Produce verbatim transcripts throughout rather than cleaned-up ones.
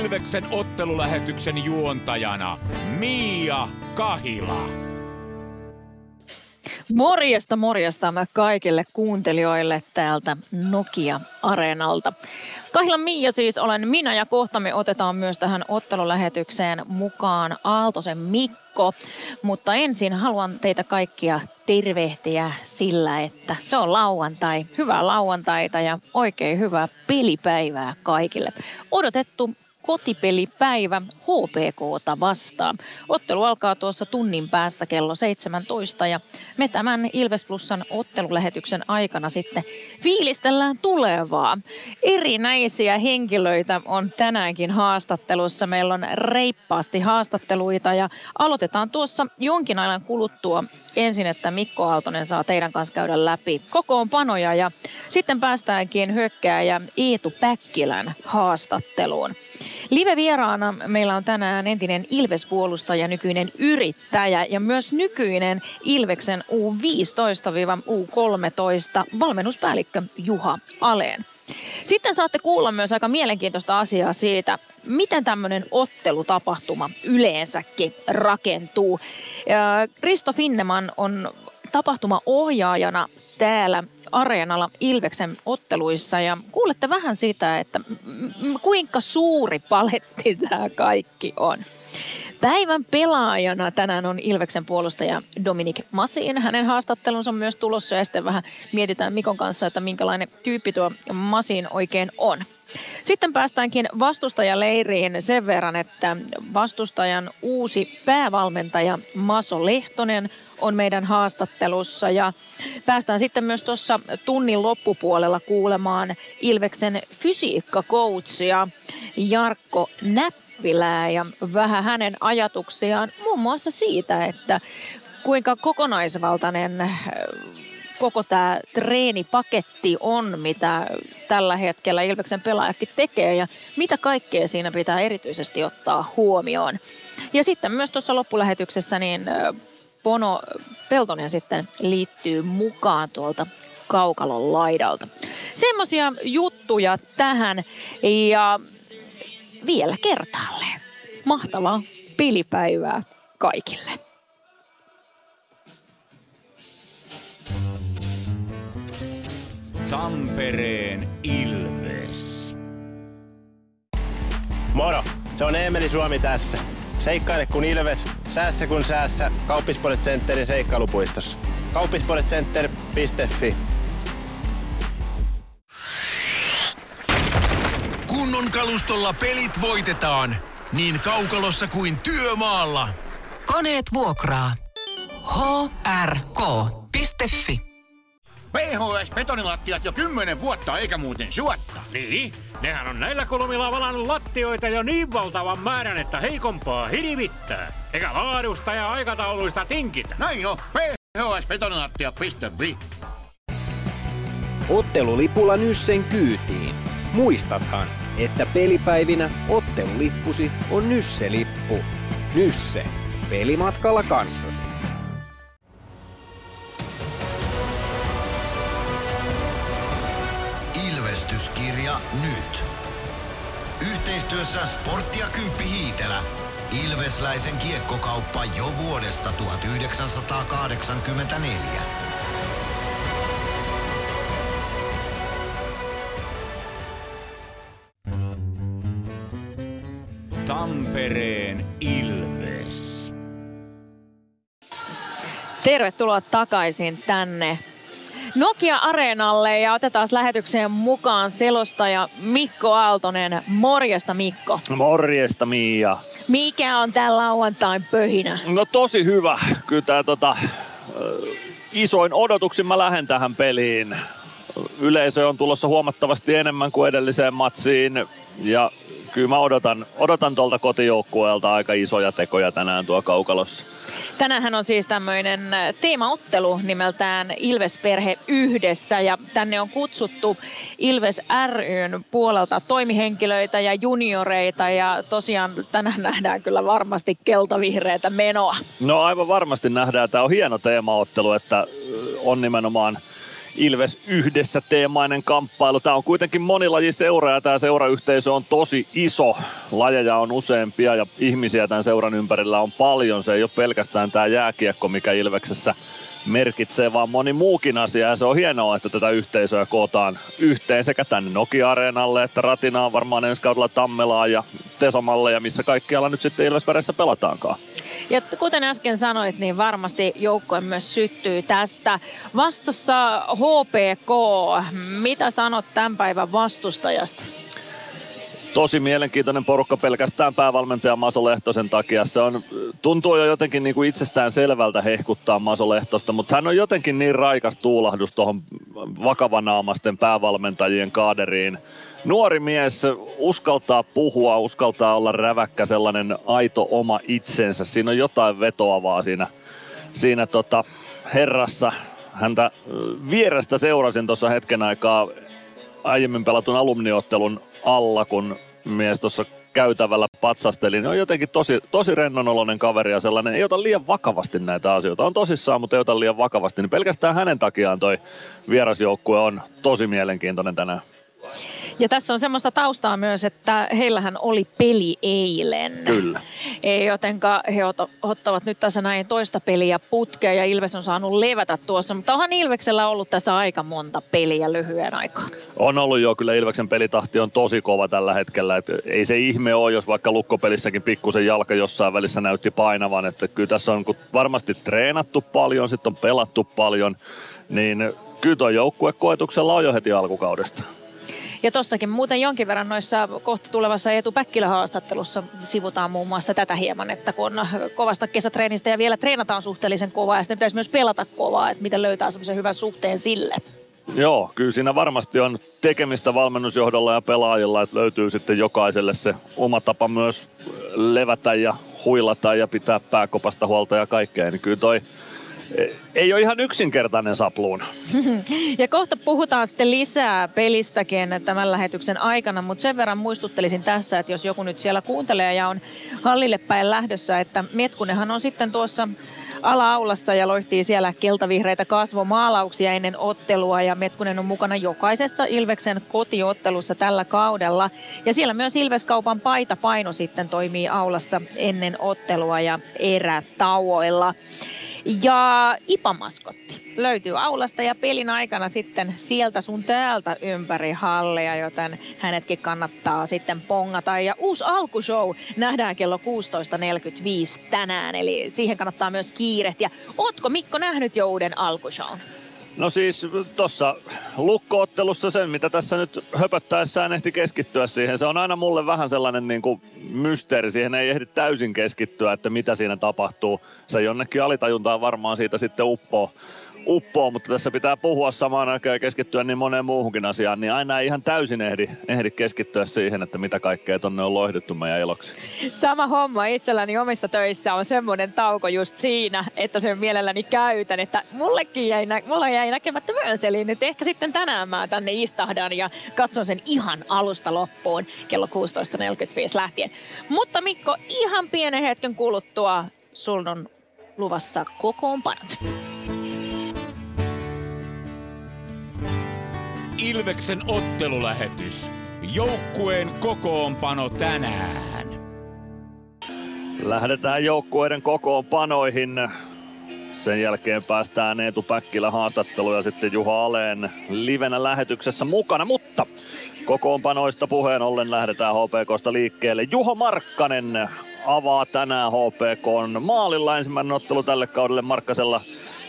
Ilveksen ottelulähetyksen juontajana Miia Kahila. Morjesta, morjesta kaikille kuuntelijoille täältä Nokia-areenalta. Kahilan Miia siis olen minä ja kohta me otetaan myös tähän ottelulähetykseen mukaan Aaltosen Mikko. Mutta ensin haluan teitä kaikkia tervehtiä sillä, että se on lauantai. Hyvää lauantaita ja oikein hyvää pelipäivää kaikille. Odotettu kotipelipäivä H P K:ta vastaan. Ottelu alkaa tuossa tunnin päästä kello seitsemäntoista ja me tämän Ilves Plusan ottelulähetyksen aikana sitten fiilistellään tulevaa. Erinäisiä henkilöitä on tänäänkin haastattelussa. Meillä on reippaasti haastatteluita ja aloitetaan tuossa jonkin ajan kuluttua ensin, että Mikko Aaltonen saa teidän kanssa käydä läpi kokoonpanoja ja sitten päästäänkin hyökkääjä Eetu Päkkilän haastatteluun. Live-vieraana meillä on tänään entinen Ilves-puolustaja, nykyinen yrittäjä ja myös nykyinen Ilveksen U viisitoista U kolmetoista valmennuspäällikkö Juha Aleen. Sitten saatte kuulla myös aika mielenkiintoista asiaa siitä, miten tämmöinen ottelutapahtuma yleensäkin rakentuu. Risto Finneman on tapahtumaohjaajana täällä areenalla Ilveksen otteluissa ja kuulette vähän sitä, että kuinka suuri paletti tämä kaikki on. Päivän pelaajana tänään on Ilveksen puolustaja Dominik Mašín. Hänen haastattelunsa on myös tulossa ja sitten vähän mietitään Mikon kanssa, että minkälainen tyyppi tuo Mašín oikein on. Sitten päästäänkin vastustajaleiriin sen verran, että vastustajan uusi päävalmentaja Maso Lehtonen on meidän haastattelussa ja päästään sitten myös tuossa tunnin loppupuolella kuulemaan Ilveksen fysiikkakoutsia Jarkko Näppilää ja vähän hänen ajatuksiaan muun muassa siitä, että kuinka kokonaisvaltainen koko tämä treenipaketti on, mitä tällä hetkellä Ilveksen pelaajakin tekee ja mitä kaikkea siinä pitää erityisesti ottaa huomioon. Ja sitten myös tuossa loppulähetyksessä niin Pono Peltonen sitten liittyy mukaan tuolta kaukalon laidalta. Semmoisia juttuja tähän ja vielä kertaalleen. Mahtavaa pelipäivää kaikille. Tampereen Ilves. Moro, se on Emeli Suomi tässä. Seikkaile kun Ilves, säässä kun säässä. Kauppisports Centerin seikkailupuistossa. kauppisports center piste f i. Kunnon kalustolla pelit voitetaan, niin kaukalossa kuin työmaalla. Koneet vuokraa. h r k piste f i. P H S-betonilattiat jo kymmenen vuotta eikä muuten suotta. Niin? Nehän on näillä kolmilla valannut lattioita jo niin valtavan määrän, että heikompaa hirvittää. Eikä laadusta ja aikatauluista tinkitä. Näin on. P H S betonilattia piste f i. Ottelulipulla Nyssen kyytiin. Muistathan, että pelipäivinä ottelulippusi on Nysse-lippu. Nysse. Pelimatkalla kanssasi. Ilvestyskirja nyt. Yhteistyössä Sportti ja Kymppi Hiitelä. Ilvesläisen kiekkokauppa jo vuodesta tuhatyhdeksänsataakahdeksankymmentäneljä. Tampereen Ilves. Tervetuloa takaisin tänne Nokia-areenalle ja otetaan lähetykseen mukaan selostaja Mikko Aaltonen. Morjesta Mikko. Morjesta Miia. Mikä on tää lauantain pöhinä? No tosi hyvä. Kyllä tää tota, isoin odotuksin mä lähden tähän peliin. Yleisö on tulossa huomattavasti enemmän kuin edelliseen matsiin ja kyllä mä odotan, odotan tuolta kotijoukkueelta aika isoja tekoja tänään tuo kaukalossa. Tänäänhän on siis tämmöinen teemaottelu nimeltään Ilves-perhe yhdessä ja tänne on kutsuttu Ilves ry:n puolelta toimihenkilöitä ja junioreita ja tosiaan tänään nähdään kyllä varmasti keltavihreätä menoa. No aivan varmasti nähdään. Tämä on hieno teemaottelu, että on nimenomaan Ilves yhdessä -teemainen kamppailu. Tämä on kuitenkin monilajiseura ja tämä seurayhteisö on tosi iso. Lajeja on useampia ja ihmisiä tämän seuran ympärillä on paljon. Se ei ole pelkästään tämä jääkiekko, mikä Ilveksessä merkitsee, vaan moni muukin asia. Ja se on hienoa, että tätä yhteisöä kootaan yhteen sekä tänne Nokia-areenalle, että ratinaan varmaan ensi kaudella Tammelaan ja Tesomalle ja missä kaikkialla nyt sitten Ilvesväreissä pelataankaan. Ja kuten äsken sanoit, niin varmasti joukkue myös syttyy tästä. Vastassa H P K. Mitä sanot tämän päivän vastustajasta? Tosi mielenkiintoinen porukka pelkästään päävalmentaja Maso Lehtosen takia. Se on, tuntuu jo jotenkin niin kuin itsestään selvältä hehkuttaa Maso Lehtosta, mutta hän on jotenkin niin raikas tuulahdus tuohon vakavanaamasten päävalmentajien kaaderiin. Nuori mies uskaltaa puhua, uskaltaa olla räväkkä, sellainen aito oma itsensä. Siinä on jotain vetoavaa siinä, siinä tota herrassa. Häntä vierestä seurasin tuossa hetken aikaa aiemmin pelatun alumniottelun alla, kun mies tuossa käytävällä patsasteli, niin on jotenkin tosi, tosi rennonoloinen kaveri ja sellainen, ei ota liian vakavasti näitä asioita. On tosissaan, mutta ei ota liian vakavasti. Niin pelkästään hänen takiaan toi vierasjoukkue on tosi mielenkiintoinen tänään. Ja tässä on semmoista taustaa myös, että heillähän oli peli eilen. Kyllä. Jotenka he ottavat nyt tässä näin toista peliä putkea ja Ilves on saanut levätä tuossa. Mutta onhan Ilveksellä ollut tässä aika monta peliä lyhyen aikaan. On ollut jo. Kyllä Ilveksen pelitahti on tosi kova tällä hetkellä. Et ei se ihme ole, jos vaikka lukkopelissäkin pikkusen jalka jossain välissä näytti painavan. Että kyllä tässä on varmasti treenattu paljon, sitten on pelattu paljon. Niin kyllä tuo joukkue koetuksella on jo heti alkukaudesta. Ja tossakin muuten jonkin verran noissa kohta tulevassa Eetu Päkkilä -haastattelussa sivutaan muun muassa tätä hieman, että kun kovasta kesätreenistä ja vielä treenataan suhteellisen kovaa ja sitten pitäisi myös pelata kovaa, että miten löytää semmoisen hyvän suhteen sille. Joo, kyllä siinä varmasti on tekemistä valmennusjohdolla ja pelaajilla, että löytyy sitten jokaiselle se oma tapa myös levätä ja huilata ja pitää pääkopasta huolta ja kaikkea, niin kyllä toi ei ole ihan yksinkertainen sapluuna. Ja kohta puhutaan sitten lisää pelistäkin tämän lähetyksen aikana, mutta sen verran muistuttelisin tässä, että jos joku nyt siellä kuuntelee ja on hallille päin lähdössä, että Mietkunenhan on sitten tuossa ala-aulassa ja loihtii siellä keltavihreitä kasvomaalauksia ennen ottelua ja Metkunen on mukana jokaisessa Ilveksen kotiottelussa tällä kaudella. Ja siellä myös Ilveskaupan paitapaino sitten toimii aulassa ennen ottelua ja erätauoilla. Ja I P A-maskotti löytyy aulasta ja pelin aikana sitten sieltä sun täältä ympäri halleja, joten hänetkin kannattaa sitten pongata. Ja uusi alkushow nähdään kello kuusitoista neljäkymmentäviisi tänään, eli siihen kannattaa myös kiirehtiä. Ootko Mikko nähnyt jo uuden alkushown? No siis tuossa lukko-ottelussa sen, mitä tässä nyt höpöttäessään ehti keskittyä siihen. Se on aina mulle vähän sellainen niin kuin mysteeri. Siihen ei ehdi täysin keskittyä, että mitä siinä tapahtuu. Se jonnekin alitajuntaan varmaan siitä sitten uppoo, uppoo mutta tässä pitää puhua samaan aikaan ja keskittyä niin moneen muuhunkin asiaan. Niin aina ei ihan täysin ehdi, ehdi keskittyä siihen, että mitä kaikkea tonne on loihduttu meidän iloksi. Sama homma itselläni omissa töissä on semmoinen tauko just siinä, että sen mielelläni käytän. Että mullekin jäi, mulla jäi näkemättä myös, eli nyt ehkä sitten tänään mä tänne istahdan ja katson sen ihan alusta loppuun kello kuusitoista neljäkymmentäviisi lähtien. Mutta Mikko, ihan pienen hetken kuluttua sul on luvassa kokoonpanot. Ilveksen ottelulähetys. Joukkueen kokoonpano tänään. Lähdetään joukkueiden kokoonpanoihin. Sen jälkeen päästään Eetu Päkkilä -haastattelu ja sitten Juha Aleen livenä lähetyksessä mukana. Mutta kokoonpanoista puheen ollen lähdetään H P K:sta liikkeelle. Juho Markkanen avaa tänään H P K:n maalilla ensimmäinen ottelu tälle kaudelle Markkasella.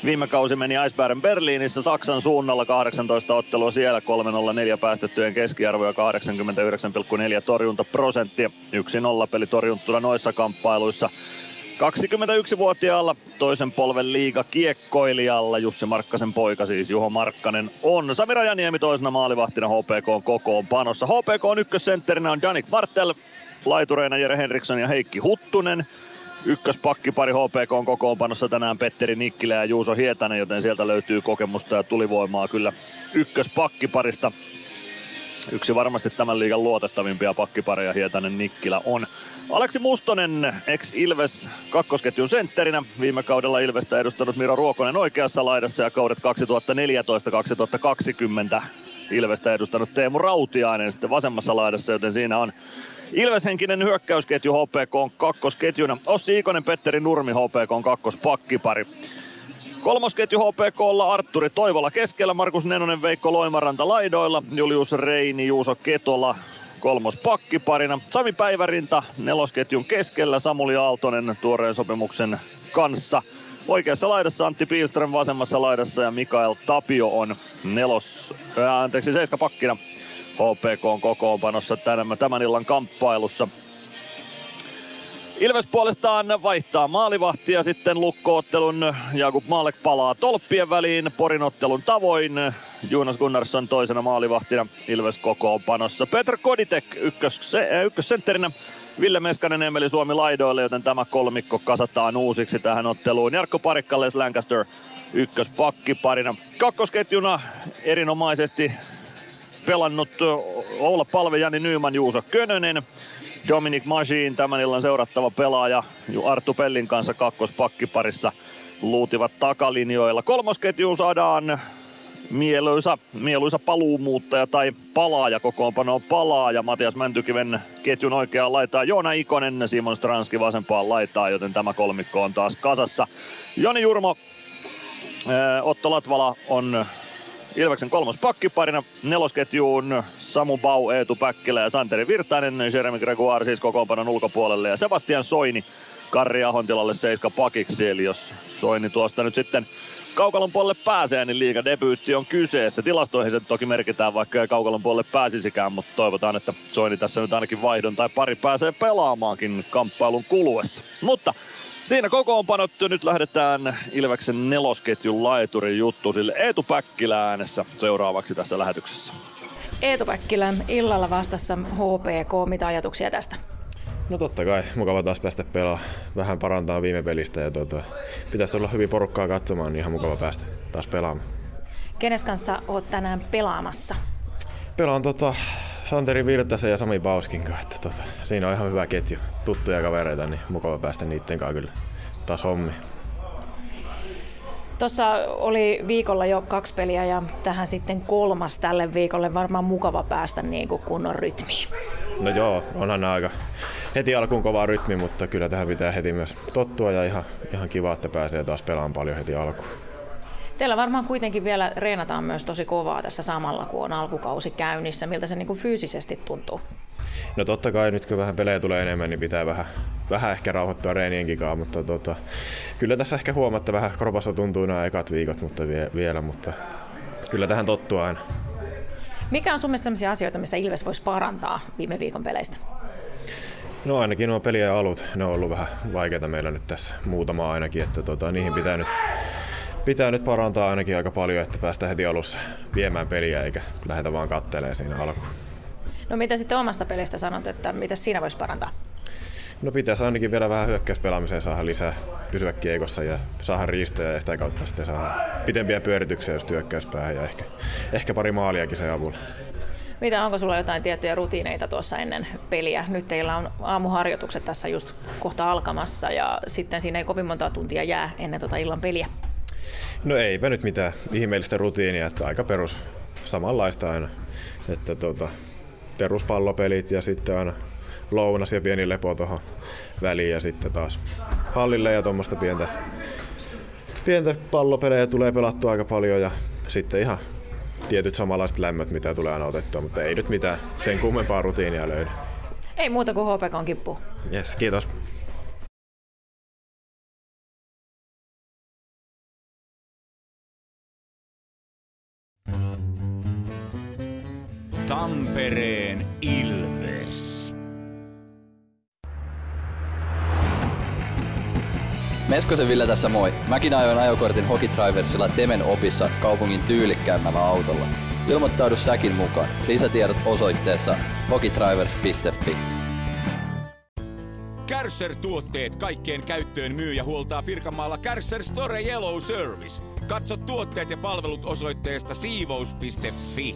Viime kausi meni Eisbären Berliinissä Saksan suunnalla, kahdeksantoista ottelua siellä, kolme nolla neljä päästettyjen keskiarvoja, kahdeksankymmentäyhdeksän pilkku neljä torjuntaprosenttia, yksi nolla peli torjuntuna noissa kamppailuissa. kaksikymmentäyksivuotiaalla toisen polven liigakiekkoilijalla, Jussi Markkasen poika siis Juho Markkanen on. Sami Rajaniemi toisena maalivahtina H P K:n kokoonpanossa. H P K:n ykkössentterinä on Danik Martel, laitureina Jere Henriksson ja Heikki Huttunen. Ykköspakkipari H P K on kokoonpanossa tänään Petteri Nikkilä ja Juuso Hietanen, joten sieltä löytyy kokemusta ja tulivoimaa kyllä ykköspakkiparista. yksi varmasti tämän liigan luotettavimpia pakkipareja Hietanen Nikkilä on. Aleksi Mustonen, ex-Ilves kakkosketjun sentterinä. Viime kaudella Ilvestä edustanut Miro Ruokonen oikeassa laidassa ja kaudet kaksituhattaneljätoista kaksituhattakaksikymmentä Ilvestä edustanut Teemu Rautiainen sitten vasemmassa laidassa, joten siinä on Ilves-henkinen hyökkäysketju H P K on kakkosketjuna. Ossi Ikonen, Petteri Nurmi H P K on kakkospakkipari. Kolmosketju HPKlla Artturi Toivola keskellä, Markus Nenonen, Veikko Loimaranta laidoilla, Julius Reini, Juuso Ketola kolmospakkiparina. Sami Päivärinta nelosketjun keskellä, Samuli Aaltonen tuoreen sopimuksen kanssa. Oikeassa laidassa Antti Pihlström, vasemmassa laidassa ja Mikael Tapio on nelos, äh, anteeksi seiskapakkina H P K on kokoonpanossa tämän, tämän illan kamppailussa. Ilves puolestaan vaihtaa maalivahtia sitten Lukko-ottelun. Jakub Maalek palaa tolppien väliin Porinottelun tavoin. Jonas Gunnarsson toisena maalivahtina Ilves kokoonpanossa. Petr Koditek ykkös, ykkössentterinä. Ville Meskanen, Emeli Suomi laidoille, joten tämä kolmikko kasataan uusiksi tähän otteluun. Jarkko Parikka, Les Lancaster ykköspakkiparina. Kakkosketjuna erinomaisesti pelannut Oula Palve, Jani Nyman, Juuso Könönen. Dominik Mašín, tämän illan seurattava pelaaja, Arttu Pellin kanssa kakkospakkiparissa luutivat takalinjoilla. Kolmosketjuun saadaan mieluisa, mieluisa paluumuuttaja tai palaaja, kokoonpanoon palaaja. Matias Mäntykiven ketjun oikeaan laitaan Joona Ikonen, Simon Stranski vasempaan laitaan, joten tämä kolmikko on taas kasassa. Joni Jurmo, Otto Latvala on Ilveksen kolmospakkiparina. Nelosketjuun Samu Bau, Eetu Päkkilä ja Santeri Virtanen. Jeremy Gregoire siis kokoonpanon ulkopuolelle ja Sebastian Soini Karri Ahon tilalle seiskapakiksi. Eli jos Soini tuosta nyt sitten kaukalon puolelle pääsee, niin liigadebyytti on kyseessä. Tilastoihin se toki merkitään, vaikka ei kaukalon puolelle pääsisikään, mutta toivotaan, että Soini tässä nyt ainakin vaihdon tai pari pääsee pelaamaankin kamppailun kuluessa. Mutta siinä kokoonpanot. Nyt lähdetään Ilveksen nelosketjun laiturin juttu sille Eetu Päkkilä äänessä seuraavaksi tässä lähetyksessä. Eetu Päkkilä, illalla vastassa H P K. Mitä ajatuksia tästä? No totta kai. Mukava taas päästä pelaamaan. Vähän parantaa viime pelistä ja tuota, pitäisi olla hyvin porukkaa katsomaan, niin ihan mukava päästä taas pelaamaan. Kenes kanssa olet tänään pelaamassa? Pelaan tota Santeri Virtasen ja Sami Bauskin kanssa. Tota, siinä on ihan hyvä ketju. Tuttuja kavereita, niin mukava päästä niitten kanssa kyllä taas hommiin. Tuossa oli viikolla jo kaksi peliä ja tähän sitten kolmas tälle viikolle. Varmaan mukava päästä niin kuin kunnon rytmiin. No joo, onhan aika heti alkuun kova rytmi, mutta kyllä tähän pitää heti myös tottua ja ihan, ihan kiva, että pääsee taas pelaamaan paljon heti alkuun. Teillä varmaan kuitenkin vielä reenataan myös tosi kovaa tässä samalla, kun on alkukausi käynnissä. Miltä se niin kuin fyysisesti tuntuu? No totta kai nyt kun vähän pelejä tulee enemmän, niin pitää vähän, vähän ehkä rauhoittua reenienkin kanssa, mutta tota, kyllä tässä ehkä huomatta vähän kropassa tuntuu nämä ekat viikot mutta vie, vielä, mutta kyllä tähän tottuu aina. Mikä on sun mielestä sellaisia asioita, missä Ilves voisi parantaa viime viikon peleistä? No ainakin nuo pelien alut, ne on ollut vähän vaikeita meillä nyt tässä muutama ainakin, että tota, niihin pitää nyt... Pitää nyt parantaa ainakin aika paljon, että päästään heti alussa viemään peliä eikä lähdetä vaan kattelemaan siinä alkuun. No mitä sitten omasta pelistä sanot, että mitä siinä voisi parantaa? No pitäisi ainakin vielä vähän hyökkäyspelaamiseen saada lisää, pysyä kiekossa ja saada riistoja ja sitä kautta sitten saada pitempiä pyörityksiä just hyökkäyspäähän ja ehkä, ehkä pari maaliakin sen avulla. Mitä, onko sulla jotain tiettyjä rutiineita tuossa ennen peliä? Nyt teillä on aamuharjoitukset tässä just kohta alkamassa ja sitten siinä ei kovin monta tuntia jää ennen tota illan peliä. No eipä nyt mitään ihmeellistä rutiinia, että aika perus samanlaista aina, että tuota, peruspallopelit ja sitten aina lounas ja pieni lepo tuohon väliin ja sitten taas hallille ja tuommoista pientä, pientä pallopelejä tulee pelattua aika paljon ja sitten ihan tietyt samanlaiset lämmöt mitä tulee aina otettua, mutta ei nyt mitään sen kummempaa rutiinia löydy. Ei muuta kuin H P K:n kippuun. Jes, kiitos. Tampereen Ilves. Meskosen Ville tässä moi. Mäkin ajoin ajokortin Hokitriversilla Temen opissa kaupungin tyylikkäämmällä autolla. Ilmoittaudu säkin mukaan. Lisätiedot osoitteessa hokitrivers piste fi. Kärcher-tuotteet kaikkeen käyttöön myy ja huoltaa Pirkanmaalla Kärcher Store Yellow Service. Katso tuotteet ja palvelut osoitteesta siivous piste fi.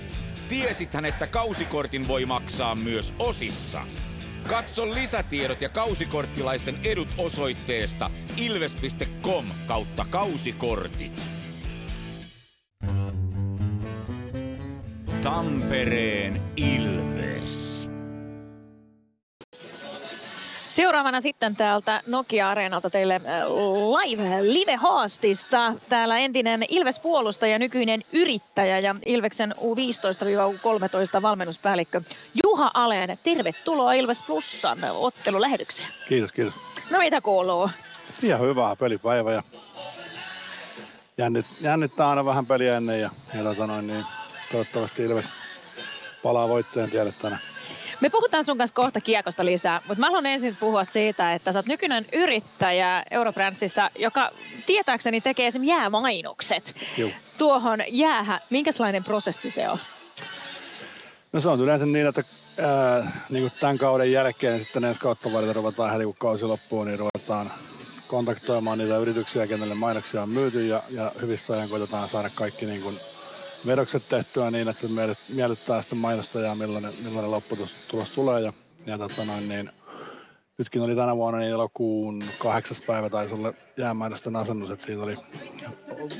Tiesithän, että kausikortin voi maksaa myös osissa. Katso lisätiedot ja kausikorttilaisten edut osoitteesta ilves piste com kautta kausikortit. Tampereen Ilves. Seuraavana sitten täältä Nokia-areenalta teille live-haastista. Täällä entinen Ilves-puolustaja, nykyinen yrittäjä ja Ilveksen U viisitoista U kolmetoista valmennuspäällikkö Juha Alen. Tervetuloa Ilves Plussan ottelulähetykseen. Kiitos, kiitos. No mitä kuuluu? Ihan hyvää pelipäivä ja jännit, jännittää aina vähän peliä ennen ja, ja tota noin, niin toivottavasti Ilves palaa voittojen tielle tänään. Me puhutaan sun kanssa kohta kiekosta lisää, mutta mä haluan ensin puhua siitä, että sä oot nykyinen yrittäjä Eurobrandsissa, joka tietääkseni tekee esimerkiksi jäämainokset. Juh. Tuohon jäähä. Minkälainen prosessi se on? No se on yleensä niin, että ää, niin kuin tämän kauden jälkeen niin sitten ensi kautta varten ruvetaan heti kun kausi loppuun, niin ruvetaan kontaktoimaan niitä yrityksiä, kenelle mainoksia on myyty ja, ja hyvissä ajan koitetaan saada kaikki niin kuin vedokset tehtyä niin, että se miellyttää sitten mainostajaa, millainen, millainen lopputulos tulee. Ja, ja tota noin, niin, nytkin oli tänä vuonna niin elokuun kahdeksas päivä taisi olla jäämainosten asennus. Että siitä oli,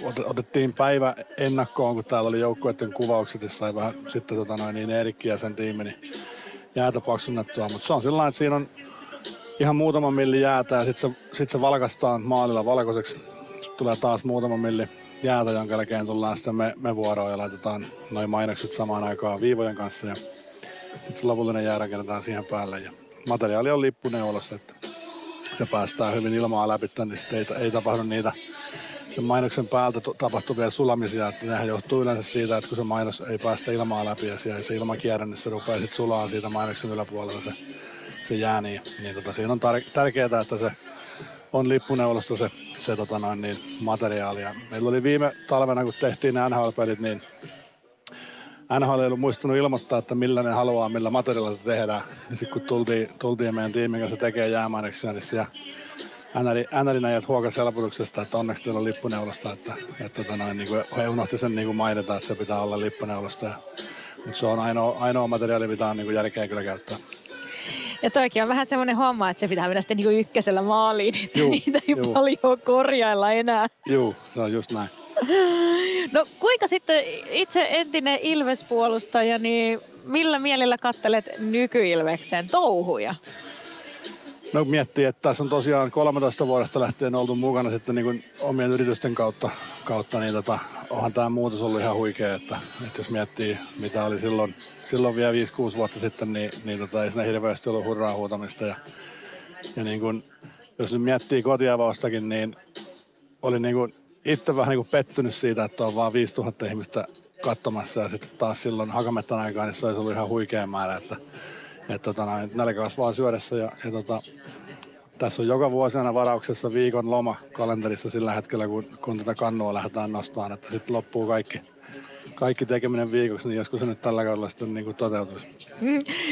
ot, otettiin päivä ennakkoon, kun täällä oli joukkueiden kuvaukset, ja sai vähän sitten tota noin, niin Erikki ja sen tiimi niin jäätä paksunnettua. Mutta se on sillain, että siinä on ihan muutama milli jäätä ja sitten se, sit se valkaistaan maalilla valkoiseksi. Tulee taas muutama milli jäätä, jonka jälkeen tullaan sitten me, me vuoroon ja laitetaan noin mainokset samaan aikaan viivojen kanssa ja sitten se lopullinen jää rakennetaan siihen päälle ja materiaali on lippuneulassa, että se päästään hyvin ilmaa läpi, niin sitten ei, ei tapahdu niitä sen mainoksen päältä tapahtuvia sulamisia, että nehän johtuu yleensä siitä, että kun se mainos ei päästä ilmaa läpi ja siellä se ilma kierrä, niin se rupeaa sitten sulaan siitä mainoksen yläpuolella se, se jää, niin, niin tota, siinä on tar- tärkeää, että se on lippuneulosta se, se tota noin, niin materiaalia. Meillä oli viime talvena, kun tehtiin nämä N H L-pelit, niin N H L ei ollut muistunut ilmoittaa, että millä ne haluaa, millä materiaalilla se tehdään. Ja sitten kun tultiin, tultiin meidän tiimin kanssa tekemään jäämainoksia, niin siellä N H L:n ajat huokasi helpotuksesta, että onneksi teillä on lippuneulosta. Että, että tota noin, niin kuin he unohti sen niin kuin mainita, että se pitää olla lippuneulosta. Mutta se on ainoa, ainoa materiaali, mitä on niin kuin järkeä kyllä käyttää. Ja toikin on vähän semmoinen homma, että se pitää mennä sitten niinku ykkösellä maaliin, että juu, niitä ei juu. paljon korjailla enää. Juu, se on just näin. No kuinka sitten itse entinen Ilves-puolustaja, niin millä mielellä katselet nyky-Ilveksen touhuja? No miettii, että tässä on tosiaan kolmetoista vuodesta lähtien oltu mukana sitten niin omien yritysten kautta, kautta niin tota, onhan tämä muutos ollut ihan huikea, että, että jos miettii mitä oli silloin, silloin vielä viisi kuusi vuotta sitten, niin, niin tota, ei siinä hirveästi ollut hurraa huutamista ja, ja niin kun, jos nyt miettii kotiavaustakin, niin olin niin kun itse vähän niin kun pettynyt siitä, että on vaan viisituhatta ihmistä katsomassa ja sitten taas silloin Hakamettan aikaan niin se olisi ollut ihan huikea määrä, että että tota, nälkä kasvaa syödessä ja, ja tota, tässä on joka vuosi aina varauksessa viikon loma kalenterissa sillä hetkellä, kun, kun tätä kannua lähdetään nostamaan, että sitten loppuu kaikki, kaikki tekeminen viikoksi, niin joskus se nyt tällä kaudella sitten niin kuin toteutuisi.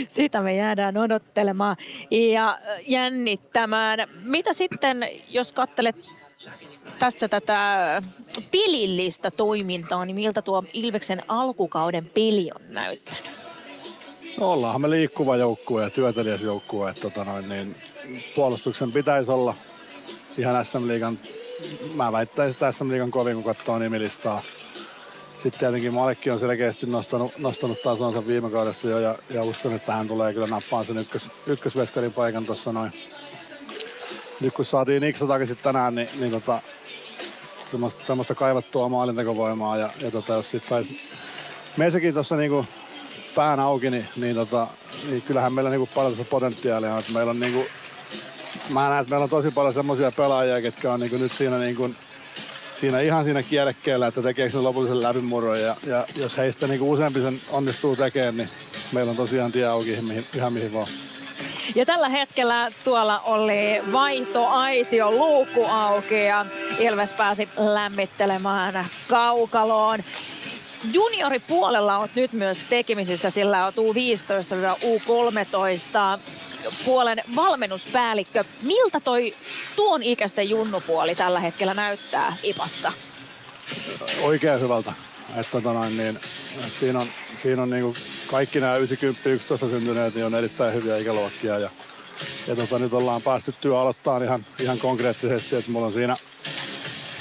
Sitä me jäädään odottelemaan ja jännittämään. Mitä sitten, jos katselet tässä tätä pelillistä toimintaa, niin miltä tuo Ilveksen alkukauden peli on näyttänyt? No ollaanhan me liikkuva joukkue ja työtelijäs joukkue, että tota noin, niin puolustuksen pitäisi olla ihan S M-liigan, mä väittäisin sitä S M-liigan kovin, kun katsoo nimilistaa. Sitten tietenkin Malekki on selkeästi nostanut, nostanut tasonsa viime kaudesta jo ja, ja uskon, että hän tulee kyllä nappaan sen ykkös, ykkösveskarin paikan tuossa noin. Nyt kun saatiin Niksatakin sit tänään, niin, niin tota, semmoista, semmoista kaivattua maalintekovoimaa ja, ja tota, jos sit sais meisäkin tuossa niinku pään auki, niin, niin, tota, niin kyllähän meillä niinku paljon tässä potentiaalia on. Meillä on niinku, mä näen, että meillä on tosi paljon semmoisia pelaajia, ketkä on niinku nyt siinä, niinku, siinä ihan siinä kierrekkeellä, että tekeekö ne lopullisen läpimurron. Ja, ja jos heistä niinku useampi sen onnistuu tekemään, niin meillä on tosiaan tie auki mihin, ihan mihin vaan. Ja tällä hetkellä tuolla oli vaihtoaitio luukku auki ja Ilves pääsi lämmittelemään kaukaloon. Junioripuolella on nyt myös tekemisissä, sillä on U viisitoista U kolmetoista puolen valmennuspäällikkö. Miltä toi tuon ikäisten junnupuoli tällä hetkellä näyttää IPassa? Oikein hyvältä. Että noin, niin, että siinä on, siinä on niin kaikki nämä yhdeksänkymmentä yksitoista syntyneet niin on erittäin hyviä ikäluokkia. Ja, ja tota, nyt ollaan päästy työ aloittamaan ihan, ihan konkreettisesti. Että mulla on siinä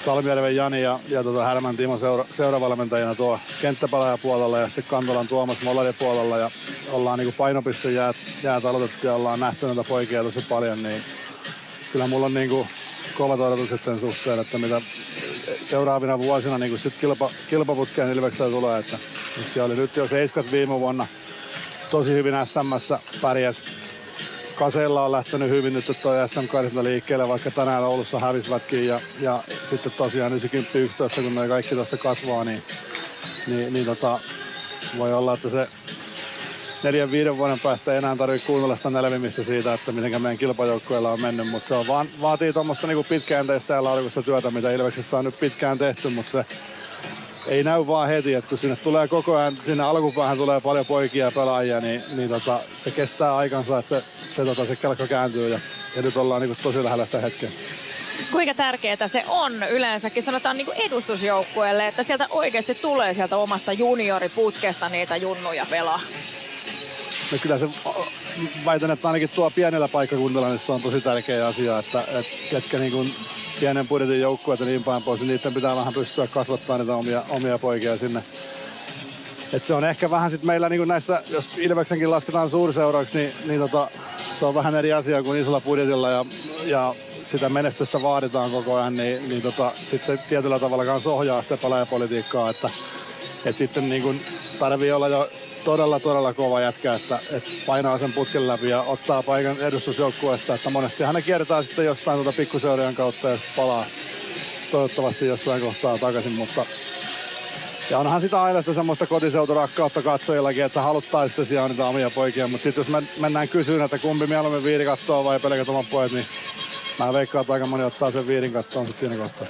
Salmijärven Jani ja, ja tota Härmän Timo seura, seuravalmentajina tuo kenttäpelaajapuolella ja sitten Kantolan Tuomas Molarin puolella. Ja ollaan niin painopistejäät jäät aloitettu ja ollaan nähty noita poikia tosi paljon. Niin kyllä mulla on niin kovat odotukset sen suhteen, että mitä seuraavina vuosina niin sitten kilpa, kilpaputkeen Ilveksellä tulee. Että, että siellä oli nyt jo seitsemän viime vuonna tosi hyvin S M:ssä pärjäs. Kaseilla on lähtenyt hyvin nyt tuo S M-karsinta liikkeelle, vaikka tänään Oulussa hävisivätkin. Ja, ja sitten tosiaan yhdeksänkymmentä yksitoista, kun ne kaikki tuosta kasvaa, niin, niin, niin tota, voi olla, että se neljän viiden vuoden päästä ei enää tarvitse kuunnella sitä nelvimistä siitä, että miten meidän kilpajoukkueilla on mennyt. Mutta se on vaan, vaatii tuommoista niinku pitkäänteistä ja laadukasta työtä, mitä Ilveksessä on nyt pitkään tehty, mutta se ei näy vaan heti, että kun sinne tulee koko ajan, sinne alkupäähän tulee paljon poikia ja pelaajia, niin, niin tota, se kestää aikansa, että se, se, tota, se kelkka kääntyy ja, ja nyt ollaan niinku tosi lähellä sitä hetkeä. Kuinka tärkeää se on yleensäkin, sanotaan niin kuin edustusjoukkueelle, että sieltä oikeasti tulee sieltä omasta junioriputkesta niitä junnuja pelaa? No kyllä se, väitän, että ainakin tuo pienellä paikkakunnalla niin se on tosi tärkeä asia, että, että ketkä niin kuin pienen budjetin joukkueet ja niin päin pois, niin niiden pitää vähän pystyä kasvattamaan niitä omia, omia poikia sinne. Et se on ehkä vähän sitten meillä niin kuin näissä, jos Ilveksenkin lasketaan suurseuraksi, niin, niin tota, se on vähän eri asia kuin isolla budjetilla ja, ja sitä menestystä vaaditaan koko ajan, niin, niin tota, sitten se tietyllä tavalla kanssa ohjaa sitä pelaajapolitiikkaa, että et sitten niin kuin tarvii olla jo todella, todella kova jätkä, että, että painaa sen putken läpi ja ottaa paikan edustusjoukkueesta, että monestihan ne kiertää sitten jostain tuota pikkuseurien kautta ja sitten palaa toivottavasti jossain kohtaa takaisin, mutta ja onhan sitä aina sitä semmoista kotiseuturakkautta katsojillakin, että haluttaa sitten siellä niitä omia poikia, mutta sitten jos me mennään kysyyn, että kumpi mieluummin viiri kattoo vai pelkät oman pojat, niin mä veikkaan, että aika moni ottaa sen viirin kattoon sitten siinä kohtaa.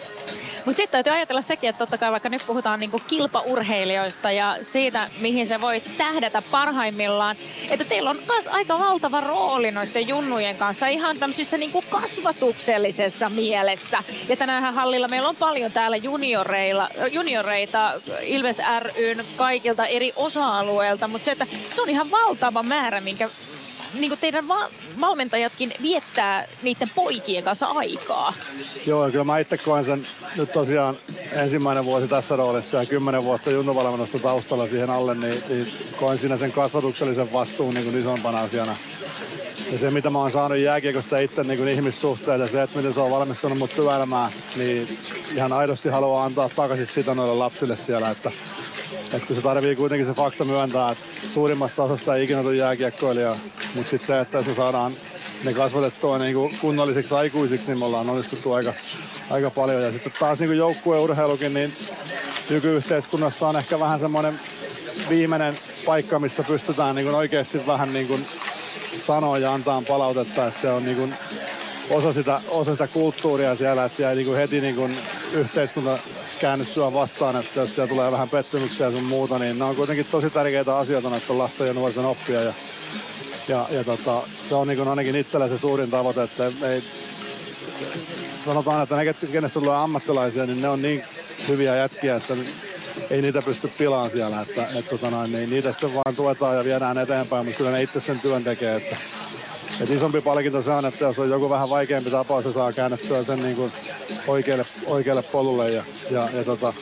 Mutta sitten täytyy ajatella sekin, että totta kai vaikka nyt puhutaan niinku kilpaurheilijoista ja siitä, mihin se voi tähdätä parhaimmillaan, että teillä on myös aika valtava rooli noiden junnujen kanssa ihan tämmöisessä niinku kasvatuksellisessa mielessä. Ja tänään hallilla meillä on paljon täällä junioreilla, junioreita Ilves ry:n kaikilta eri osa-alueilta, mutta se, että se on ihan valtava määrä, minkä niin kuin teidän va- valmentajatkin viettää niiden poikien kanssa aikaa. Joo, kyllä mä itse koen sen nyt tosiaan ensimmäinen vuosi tässä roolissa ja kymmenen vuotta junnuvalmennusta taustalla siihen alle, niin, niin koen siinä sen kasvatuksellisen vastuun niin kuin isompana asiana. Ja se, mitä mä oon saanut jääkiekosta itse niin kuin ihmissuhteet ja se, että miten se on valmistunut mut työelämään, niin ihan aidosti haluaa antaa takaisin sitä noille lapsille siellä, että että kun se tarvii kuitenkin se fakta myöntää, että suurimmasta osasta ei ikinä tule jääkiekkoilija, mutta sitten se, että jos me saadaan ne kasvatettua niin kuin kunnollisiksi aikuisiksi, niin me ollaan onnistuttu aika, aika paljon. Ja sitten taas niin kuin joukkueurheilukin, niin nykyyhteiskunnassa on ehkä vähän semmoinen viimeinen paikka, missä pystytään niin kuin oikeasti vähän niin kuin sanoa ja antaa palautetta, että se on niin kuin osa sitä, osa sitä kulttuuria siellä, että siellä ei niin kuin heti niin kuin yhteiskunta käännyt sua vastaan, että jos siellä tulee vähän pettymyksiä ja sun muuta, niin ne on kuitenkin tosi tärkeitä asioita, että on lasten ja nuorten oppia ja, ja, ja tota, se on niin ainakin itsellä se suurin tavoite, että ei, sanotaan, että ne kenestä tulee ammattilaisia, niin ne on niin hyviä jätkiä, että ei niitä pysty pilaan siellä, että et, tota noin, niin niitä sitten vaan tuetaan ja viedään eteenpäin, mutta kyllä ne itse sen työn tekee, että et isompi palkinto se on, että jos on joku vähän vaikeampi tapaus, se saa käännettyä sen niin kuin oikealle, oikealle polulle. Ja, ja, ja tota,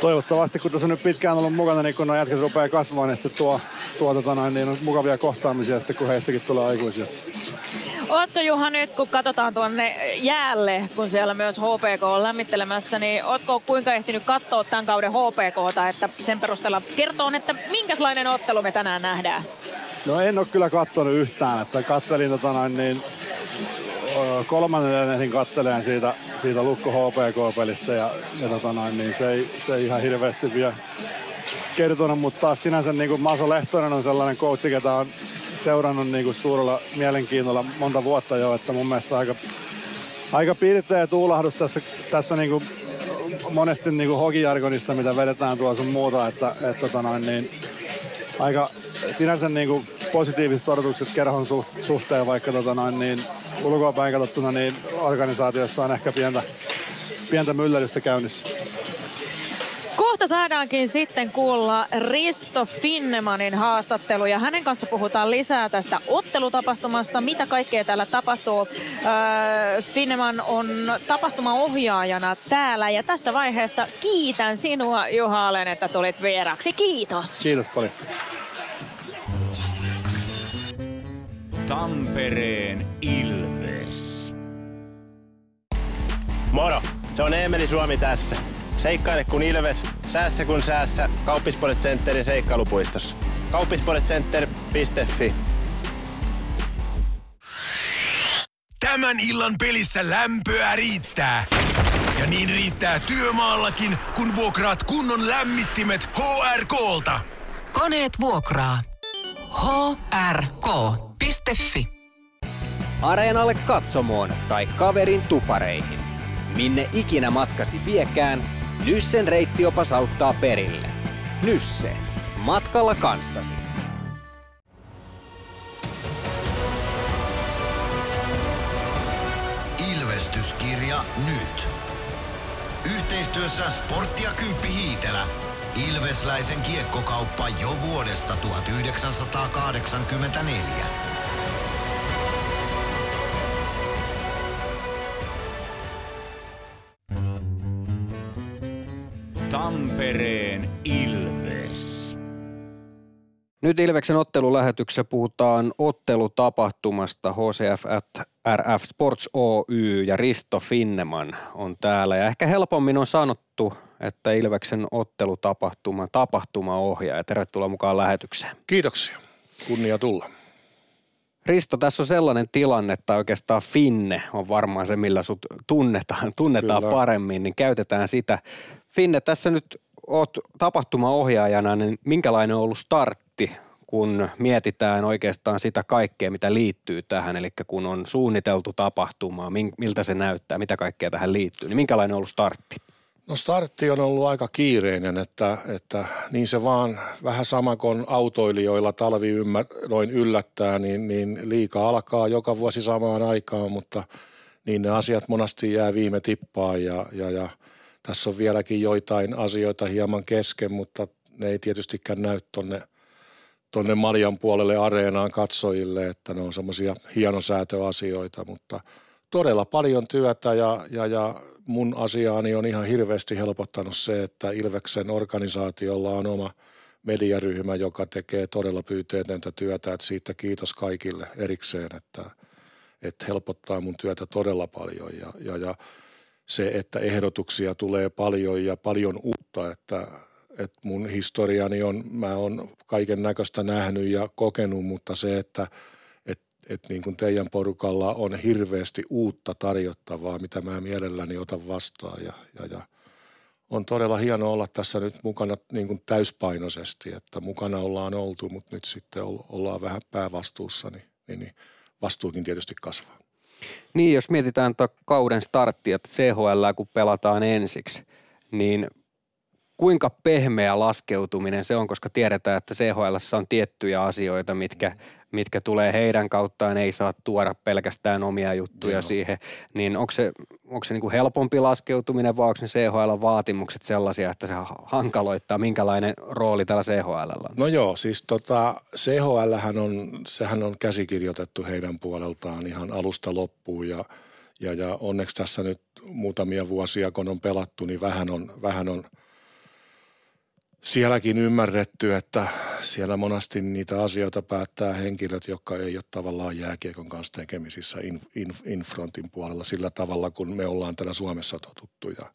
toivottavasti, kun tässä on nyt pitkään ollut mukana, niin kun nuo jätket rupeaa kasvamaan, niin sitten tuo, tuo tota noin, niin on mukavia kohtaamisia, sitten kun heistäkin tulee aikuisia. Ootko Juha nyt, kun katsotaan tuonne jäälle, kun siellä myös H P K on lämmittelemässä, niin ootko kuinka ehtinyt katsoa tämän kauden H P K:ta, että sen perusteella kertoo, että minkälainen ottelu me tänään nähdään? No en ole kyllä katsonut yhtään, että katselin tota noin niin kolmannen ehdin katseleen siitä, siitä Lukko H P K-pelistä ja, ja tota noin niin se ei, se ei ihan hirveästi vie kertonut, mutta taas sinänsä niin kuin Maso Lehtonen on sellainen coachi, ketä on seurannut niin kuin suurella mielenkiinnolla monta vuotta jo, että mun mielestä aika, aika piirteä tuulahdus tässä, tässä niin kuin monesti niin kuin hokijargonissa, mitä vedetään tuolla sun muuta, että, että tota noin, niin aika sinänsä niin kuin positiiviset odotukset kerhon suhteen, vaikka tota noin, niin ulkoapäin katsottuna niin organisaatiossa on ehkä pientä, pientä myllärystä käynnissä. Kohta saadaankin sitten kuulla Risto Finnemanin haastattelu ja hänen kanssa puhutaan lisää tästä ottelutapahtumasta, mitä kaikkea täällä tapahtuu. Öö, Finneman on tapahtumaohjaajana täällä ja tässä vaiheessa kiitän sinua, Juha Alen, että tulit vieraksi. Kiitos. Kiitos paljon. Tampereen Ilves. Moro, se on Emeli Suomi tässä. Seikkaile kun Ilves, säässä kun säässä. Kauppisports Centerin seikkailupuistossa. kauppisports center piste f i. Tämän illan pelissä lämpöä riittää. Ja niin riittää työmaallakin, kun vuokraat kunnon lämmittimet H R K:lta. Koneet vuokraa. H R K piste f i. Areenalle katsomoon tai kaverin tupareihin. Minne ikinä matkasi viekään, Nyssen reittiopas auttaa perille. Nysse. Matkalla kanssasi. Ilvestyskirja nyt. Yhteistyössä Sportti ja Kymppi Hiitelä. Ilvesläisen kiekkokauppa jo vuodesta tuhatyhdeksänsataakahdeksankymmentäneljä. Tampereen Ilves. Nyt Ilveksen ottelulähetyksessä puhutaan ottelutapahtumasta. H C F R F Sports Oy ja Risto Finneman on täällä. Ja ehkä helpommin on sanottu, että Ilveksen ottelutapahtuma tapahtumaohjaaja. Tervetuloa mukaan lähetykseen. Kiitoksia. Kunnia tulla. Risto, tässä on sellainen tilanne, että oikeastaan Finne on varmaan se, millä sut tunnetaan, tunnetaan paremmin, niin käytetään sitä. Finne, tässä nyt oot tapahtumaohjaajana, niin minkälainen on ollut startti, kun mietitään oikeastaan sitä kaikkea, mitä liittyy tähän, eli kun on suunniteltu tapahtumaa, miltä se näyttää, mitä kaikkea tähän liittyy, niin minkälainen on ollut startti? No startti on ollut aika kiireinen, että, että niin se vaan vähän sama kuin autoilijoilla talvi ymmär, noin yllättää, niin, niin liikaa alkaa joka vuosi samaan aikaan, mutta niin ne asiat monasti jää viime tippaan ja, ja, ja tässä on vieläkin joitain asioita hieman kesken, mutta ne ei tietystikään näy tonne, tonne Maljan puolelle areenaan katsojille, että ne on semmoisia hienosäätöasioita, mutta todella paljon työtä ja, ja, ja mun asiaani on ihan hirveästi helpottanut se, että Ilveksen organisaatiolla on oma mediaryhmä, joka tekee todella pyyteetöntä työtä, että siitä kiitos kaikille erikseen, että, että helpottaa mun työtä todella paljon ja, ja, ja se, että ehdotuksia tulee paljon ja paljon uutta, että, että mun historiani on, mä oon kaiken näköistä nähnyt ja kokenut, mutta se, että että niin kuin teidän porukalla on hirveästi uutta tarjottavaa, mitä mä mielelläni otan vastaan. Ja, ja, ja on todella hienoa olla tässä nyt mukana niin kuin täyspainoisesti, että mukana ollaan oltu, mutta nyt sitten ollaan vähän päävastuussa, niin, niin vastuukin tietysti kasvaa. Niin, jos mietitään tuon kauden starttia, että C H L kun pelataan ensiksi, niin kuinka pehmeä laskeutuminen se on, koska tiedetään, että C H L:ssä on tiettyjä asioita, mitkä mitkä tulee heidän kauttaan, ei saa tuoda pelkästään omia juttuja Joo. siihen, niin onko se, onko se niin kuin helpompi laskeutuminen vai onko ne C H L-vaatimukset sellaisia, että se hankaloittaa, minkälainen rooli tällä C H L:llä on? No joo, siis tota, C H L:hän on, sehän on käsikirjoitettu heidän puoleltaan ihan alusta loppuun ja, ja, ja onneksi tässä nyt muutamia vuosia, kun on pelattu, niin vähän on, vähän on sielläkin ymmärretty, että siellä monasti niitä asioita päättää henkilöt, jotka ei ole tavallaan jääkiekon kanssa tekemisissä infrontin in, in puolella sillä tavalla, kun me ollaan täällä Suomessa totuttuja.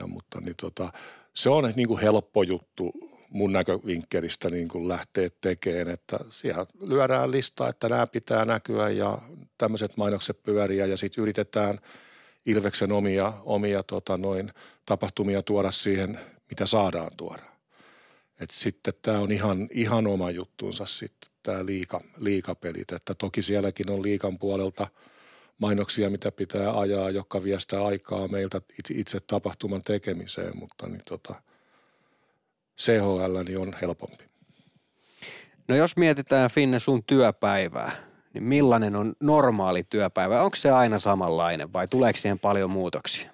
Ja, mutta niin tota, se on niin kuin helppo juttu mun näkövinkkelistä niin kuin lähteä tekemään, että siellä lyödään listaa, että nämä pitää näkyä ja tämmöiset mainokset pyöriä ja sitten yritetään Ilveksen omia, omia tota noin, tapahtumia tuoda siihen, mitä saadaan tuoda. Et sitten tämä on ihan, ihan oma juttuunsa sitten tämä liiga, liigapelit. Että toki sielläkin on liigan puolelta mainoksia, mitä pitää ajaa, jotka vie sitä aikaa meiltä itse tapahtuman tekemiseen, mutta niin tota, C H L niin on helpompi. No jos mietitään, Finne, sun työpäivää, niin millainen on normaali työpäivä? Onko se aina samanlainen vai tuleeko siihen paljon muutoksia?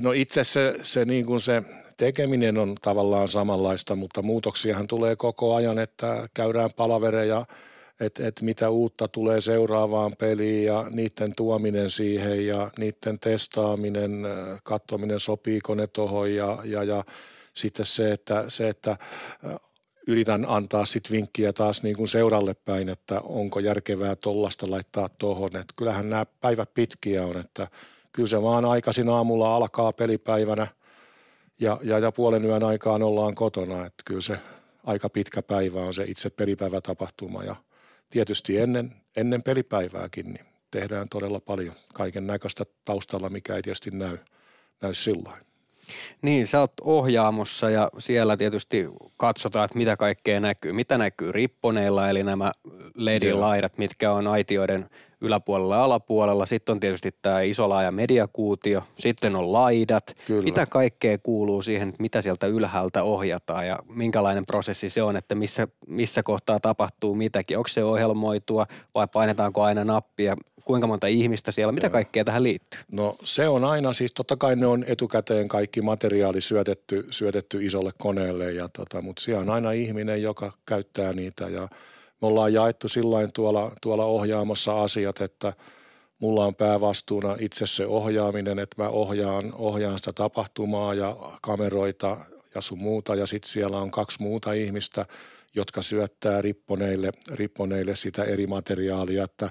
No itse se, se, niin kuin se tekeminen on tavallaan samanlaista, mutta muutoksiahan tulee koko ajan, että käydään palavereja, että et mitä uutta tulee seuraavaan peliin ja niiden tuominen siihen ja niiden testaaminen, katsominen sopiiko ne tohon ja, ja, ja sitten se, että, se, että yritän antaa sitten vinkkiä taas niin kuin seuralle päin, että onko järkevää tollasta laittaa tohon. Et kyllähän nämä päivät pitkiä on, että kyllä se vaan aikaisin aamulla alkaa pelipäivänä ja, ja, ja puolen yön aikaan ollaan kotona, että kyllä se aika pitkä päivä on se itse pelipäivätapahtuma ja tietysti ennen, ennen pelipäivääkin niin tehdään todella paljon kaiken näköistä taustalla, mikä ei tietysti näy, näy sillain. Niin, sä oot ohjaamossa ja siellä tietysti katsotaan, että mitä kaikkea näkyy. Mitä näkyy ripponeilla, eli nämä L E D-laidat, mitkä on aitioiden yläpuolella ja alapuolella. Sitten on tietysti tämä iso laaja mediakuutio, sitten on laidat. Kyllä. Mitä kaikkea kuuluu siihen, että mitä sieltä ylhäältä ohjataan ja minkälainen prosessi se on, että missä, missä kohtaa tapahtuu mitäkin. Onko se ohjelmoitua vai painetaanko aina nappia? Kuinka monta ihmistä siellä, mitä kaikkea tähän liittyy? No se on aina, siis totta kai ne on etukäteen kaikki materiaali syötetty, syötetty isolle koneelle, ja tota, mutta siellä on aina ihminen, joka käyttää niitä ja me ollaan jaettu sillain tuolla, tuolla ohjaamossa asiat, että mulla on päävastuuna itse se ohjaaminen, että mä ohjaan, ohjaan sitä tapahtumaa ja kameroita ja sun muuta ja sitten siellä on kaksi muuta ihmistä, jotka syöttää ripponeille, ripponeille sitä eri materiaalia, että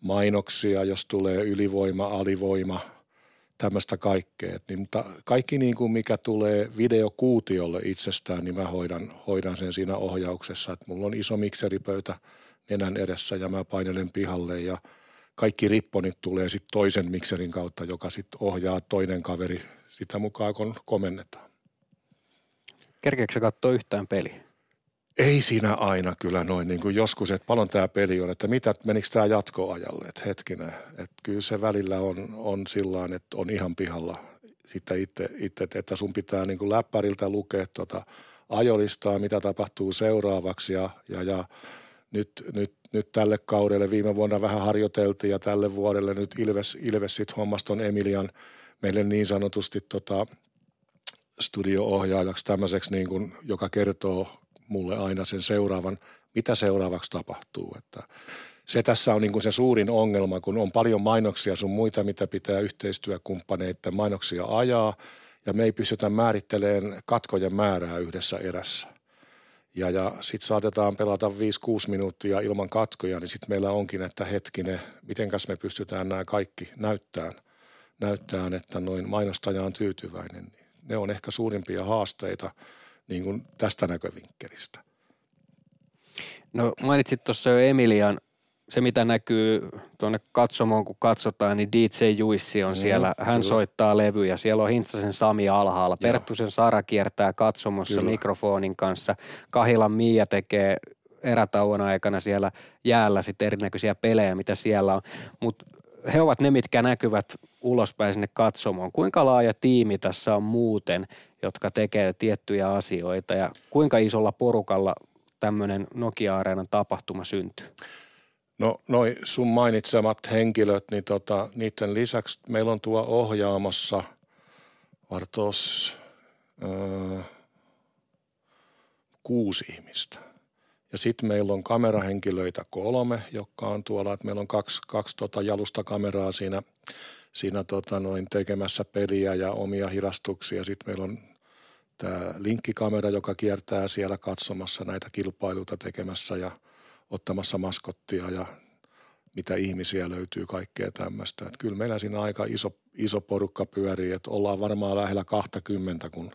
mainoksia, jos tulee ylivoima, alivoima, tämmöistä kaikkea. Niin, mutta kaikki niin kuin mikä tulee videokuutiolle itsestään, niin mä hoidan, hoidan sen siinä ohjauksessa. Että mulla on iso mikseripöytä nenän edessä ja mä painelen pihalle ja kaikki ripponit tulee sitten toisen mikserin kautta, joka sitten ohjaa toinen kaveri sitä mukaan, kun komennetaan. Kerkeekö sä katsoa yhtään peliä? Ei siinä aina kyllä noin, niin kuin joskus, että paljon tämä peli on, että mitä, menikö tämä jatkoajalle, että hetkinen, että kyllä se välillä on, on sillain, että on ihan pihalla sitten itse, itse että sun pitää niin kuin läppäriltä lukea tuota ajolistaa, mitä tapahtuu seuraavaksi ja, ja, ja nyt, nyt, nyt tälle kaudelle, viime vuonna vähän harjoiteltiin ja tälle vuodelle nyt Ilves, Ilves sitten hommas ton Emilian meille niin sanotusti tota studio-ohjaajaksi tämmöiseksi, niin kuin, joka kertoo mulle aina sen seuraavan, mitä seuraavaksi tapahtuu. Että se tässä on niin kuin se suurin ongelma, kun on paljon mainoksia sun muita, mitä pitää yhteistyökumppaneiden mainoksia ajaa, ja me ei pystytä määrittelemään katkojen määrää yhdessä erässä. Ja, ja sitten saatetaan pelata viisi kuusi minuuttia ilman katkoja, niin sitten meillä onkin, että hetkinen, mitenkäs me pystytään nämä kaikki näyttämään, näyttämään, että noin mainostaja on tyytyväinen. Ne on ehkä suurimpia haasteita niin kuin tästä näkövinkkelistä. No mainitsit tuossa jo Emilian, se mitä näkyy tuonne katsomoon, kun katsotaan, niin D J Juissi on no, siellä, hän kyllä. soittaa levyjä, siellä on Hintsasen Sami alhaalla, joo. Perttusen Sara kiertää katsomossa kyllä. mikrofonin kanssa, Kahilan Miia tekee erätauon aikana siellä jäällä sitten erinäköisiä pelejä, mitä siellä on, mutta he ovat ne, mitkä näkyvät ulospäin sinne katsomoon. Kuinka laaja tiimi tässä on muuten, jotka tekee tiettyjä asioita ja kuinka isolla porukalla tämmöinen Nokia-areenan tapahtuma syntyy? No noi sun mainitsemat henkilöt, niin tota, niiden lisäksi meillä on tuo ohjaamossa vartos öö, kuusi ihmistä. Ja sitten meillä on kamerahenkilöitä kolme, jotka on tuolla, että meillä on kaksi, kaksi tota jalustakameraa siinä, siinä tota noin tekemässä peliä ja omia hidastuksia. Sitten meillä on tämä linkkikamera, joka kiertää siellä katsomassa näitä kilpailuita tekemässä ja ottamassa maskottia ja mitä ihmisiä löytyy, kaikkea tämmöistä. Et kyllä meillä siinä aika iso, iso porukka pyörii, että ollaan varmaan lähellä kaksikymmentä, kun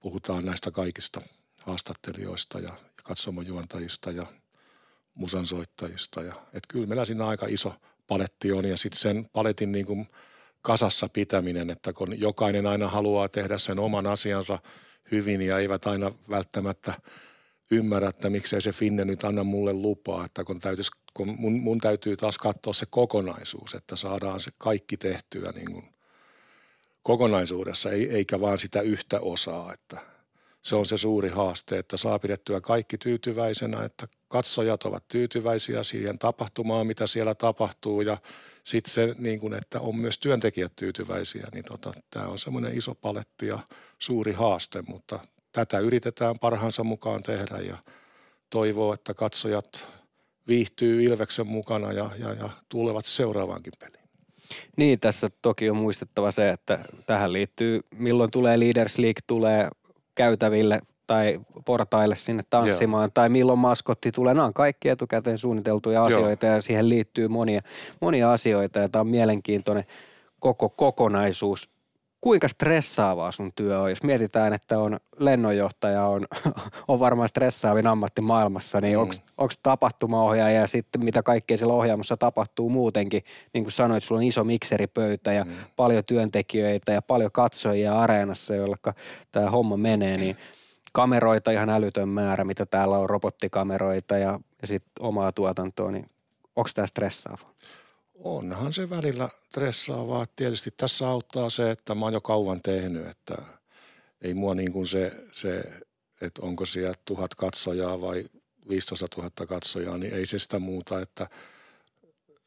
puhutaan näistä kaikista haastattelijoista ja katsomojuontajista ja musansoittajista. Ja, et kyllä meillä siinä aika iso paletti on ja sitten sen paletin niin kuin kasassa pitäminen, että kun jokainen aina haluaa tehdä sen oman asiansa hyvin ja eivät aina välttämättä ymmärrä, että miksei se Finne nyt anna mulle lupaa, että kun, täytyisi, kun mun, mun täytyy taas katsoa se kokonaisuus, että saadaan se kaikki tehtyä niin kuin kokonaisuudessa, eikä vaan sitä yhtä osaa, että se on se suuri haaste, että saa pidettyä kaikki tyytyväisenä, että katsojat ovat tyytyväisiä siihen tapahtumaan, mitä siellä tapahtuu ja sitten se, niin kun, että on myös työntekijät tyytyväisiä, niin tota, tämä on semmoinen iso paletti ja suuri haaste, mutta tätä yritetään parhaansa mukaan tehdä ja toivoo, että katsojat viihtyy Ilveksen mukana ja, ja, ja tulevat seuraavaankin peliin. Niin, tässä toki on muistettava se, että tähän liittyy, milloin tulee Leaders League, tulee käytäville tai portaille sinne tanssimaan, Joo. tai milloin maskotti tulee. Nämä on kaikki etukäteen suunniteltuja asioita Joo. ja siihen liittyy monia, monia asioita ja tämä on mielenkiintoinen koko kokonaisuus. Kuinka stressaavaa sun työ on? Jos mietitään, että on lennonjohtaja on, on varmaan stressaavin ammatti maailmassa, niin mm. onko tapahtumaohjaaja ja sitten mitä kaikkea siellä ohjaamossa tapahtuu muutenkin? Niin kuin sanoit, sulla on iso mikseripöytä ja mm. paljon työntekijöitä ja paljon katsojia areenassa, joilla tämä homma menee, niin kameroita ihan älytön määrä, mitä täällä on, robottikameroita ja, ja sitten omaa tuotantoa, niin onko tämä stressaavaa? Onhan se välillä stressaavaa. Tietysti tässä auttaa se, että mä oon jo kauan tehnyt, että ei mua niin kuin se, se, että onko siellä tuhat katsojaa vai viisitoistatuhatta katsojaa, niin ei se sitä muuta, että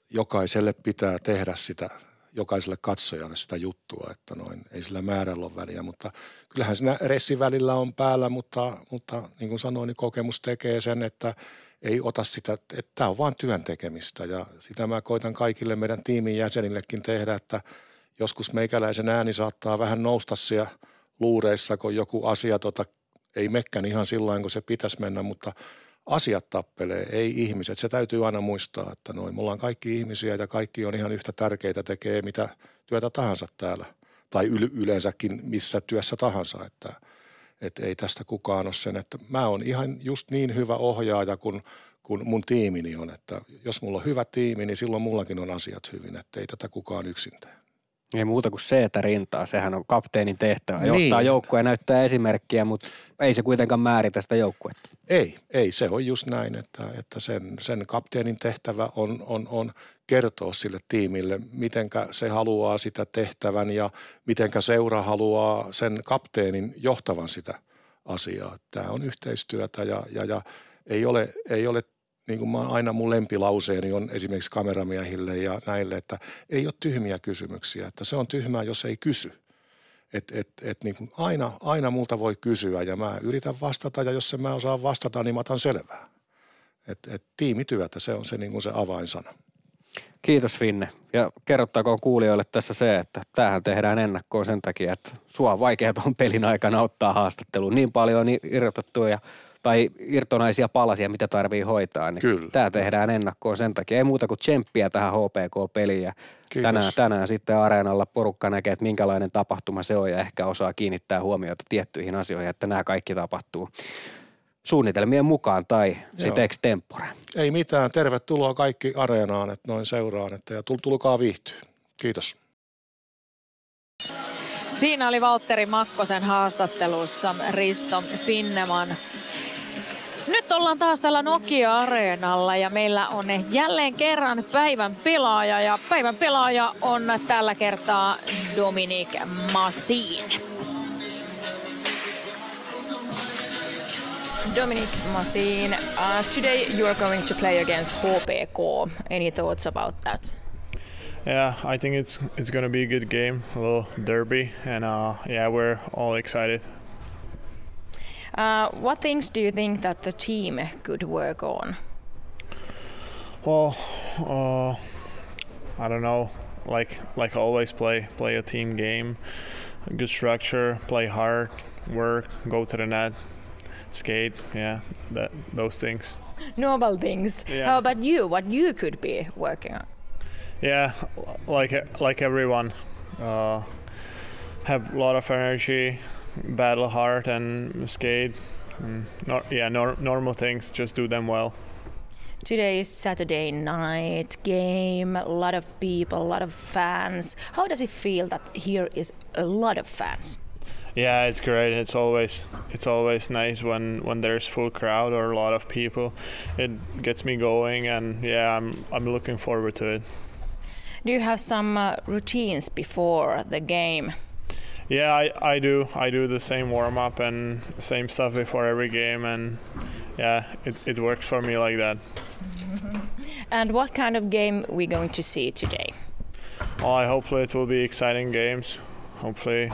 jokaiselle pitää tehdä sitä, jokaiselle katsojalle sitä juttua, että noin, ei sillä määrällä ole väliä, mutta kyllähän siinä ressi välillä on päällä, mutta, mutta niin kuin sanoin, niin kokemus tekee sen, että ei ota sitä, että tämä on vaan työn tekemistä ja sitä mä koitan kaikille meidän tiimin jäsenillekin tehdä, että joskus meikäläisen ääni saattaa vähän nousta siellä luureissa, kun joku asia tota, ei mekään ihan sillain, kun se pitäisi mennä, mutta asiat tappelee, ei ihmiset. Se täytyy aina muistaa, että noin, me ollaan kaikki ihmisiä ja kaikki on ihan yhtä tärkeitä, tekee mitä työtä tahansa täällä tai yleensäkin missä työssä tahansa, että että ei tästä kukaan ole sen, että mä oon ihan just niin hyvä ohjaaja kuin kun mun tiimini on, että jos mulla on hyvä tiimi, niin silloin mullakin on asiat hyvin, että ei tätä kukaan yksin tee. Ei muuta kuin seetä rintaa, sehän on kapteenin tehtävä, niin. Johtaa joukkueen, näyttää esimerkkiä, mutta ei se kuitenkaan määritä sitä joukkuetta. Ei, ei se on just näin, että, että sen, sen kapteenin tehtävä on, on, on kertoa sille tiimille, mitenkä se haluaa sitä tehtävän ja mitenkä seura haluaa sen kapteenin johtavan sitä asiaa. Tämä on yhteistyötä ja, ja, ja ei ole, ei ole niin kuin mä aina mun lempilauseeni on esimerkiksi kameramiehille ja näille, että ei ole tyhmiä kysymyksiä, että se on tyhmää, jos ei kysy. Että et, et niin kuin aina, aina multa voi kysyä ja mä yritän vastata ja jos en mä osaa vastata, niin mä otan selvää. Että et tiimityötä, se on se, niin kuin se avainsana. Kiitos Finne ja kerrottakoon kuulijoille tässä se, että tämähän tehdään ennakkoon sen takia, että sua vaikea tuon pelin aikana ottaa haastatteluun. Niin paljon on irrotettuja tai irtonaisia palasia, mitä tarvii hoitaa, niin Kyllä. tämä tehdään ennakkoon sen takia. Ei muuta kuin tsemppiä tähän H P K-peliin ja tänään, tänään sitten areenalla porukka näkee, että minkälainen tapahtuma se on ja ehkä osaa kiinnittää huomiota tiettyihin asioihin, että nämä kaikki tapahtuu suunnitelmien mukaan tai sitten extempore. Ei mitään, tervetuloa kaikki areenaan, että noin seuraan, että ja tulkaa viihtyä. Kiitos. Siinä oli Valtteri Makkosen haastattelussa Risto Finneman. Nyt ollaan taas täällä Nokia-areenalla ja meillä on jälleen kerran päivän pelaaja ja päivän pelaaja on tällä kertaa Dominik Mašín. Dominik Mašín, uh, today you are going to play against H P K. Any thoughts about that? Yeah, I think it's it's going to be a good game, a little derby, and uh, yeah, we're all excited. Uh, what things do you think that the team could work on? Well, uh, I don't know. Like like always, play play a team game, good structure, play hard, work, go to the net, skate. Yeah, that those things. Normal things. Yeah. How about you? What you could be working on? Yeah, like like everyone, uh, have a lot of energy. Battle hard and skate, and nor- yeah, nor- normal things. Just do them well. Today is Saturday night game. A lot of people, a lot of fans. How does it feel that here is a lot of fans? Yeah, it's great. It's always it's always nice when, when there's full crowd or a lot of people. It gets me going, and yeah, I'm I'm looking forward to it. Do you have some uh, routines before the game? Yeah, I, I do. I do the same warm-up and same stuff before every game, and yeah, it, it works for me like that. Mm-hmm. And what kind of game we going to see today? Well, I hopefully it will be exciting games. Hopefully,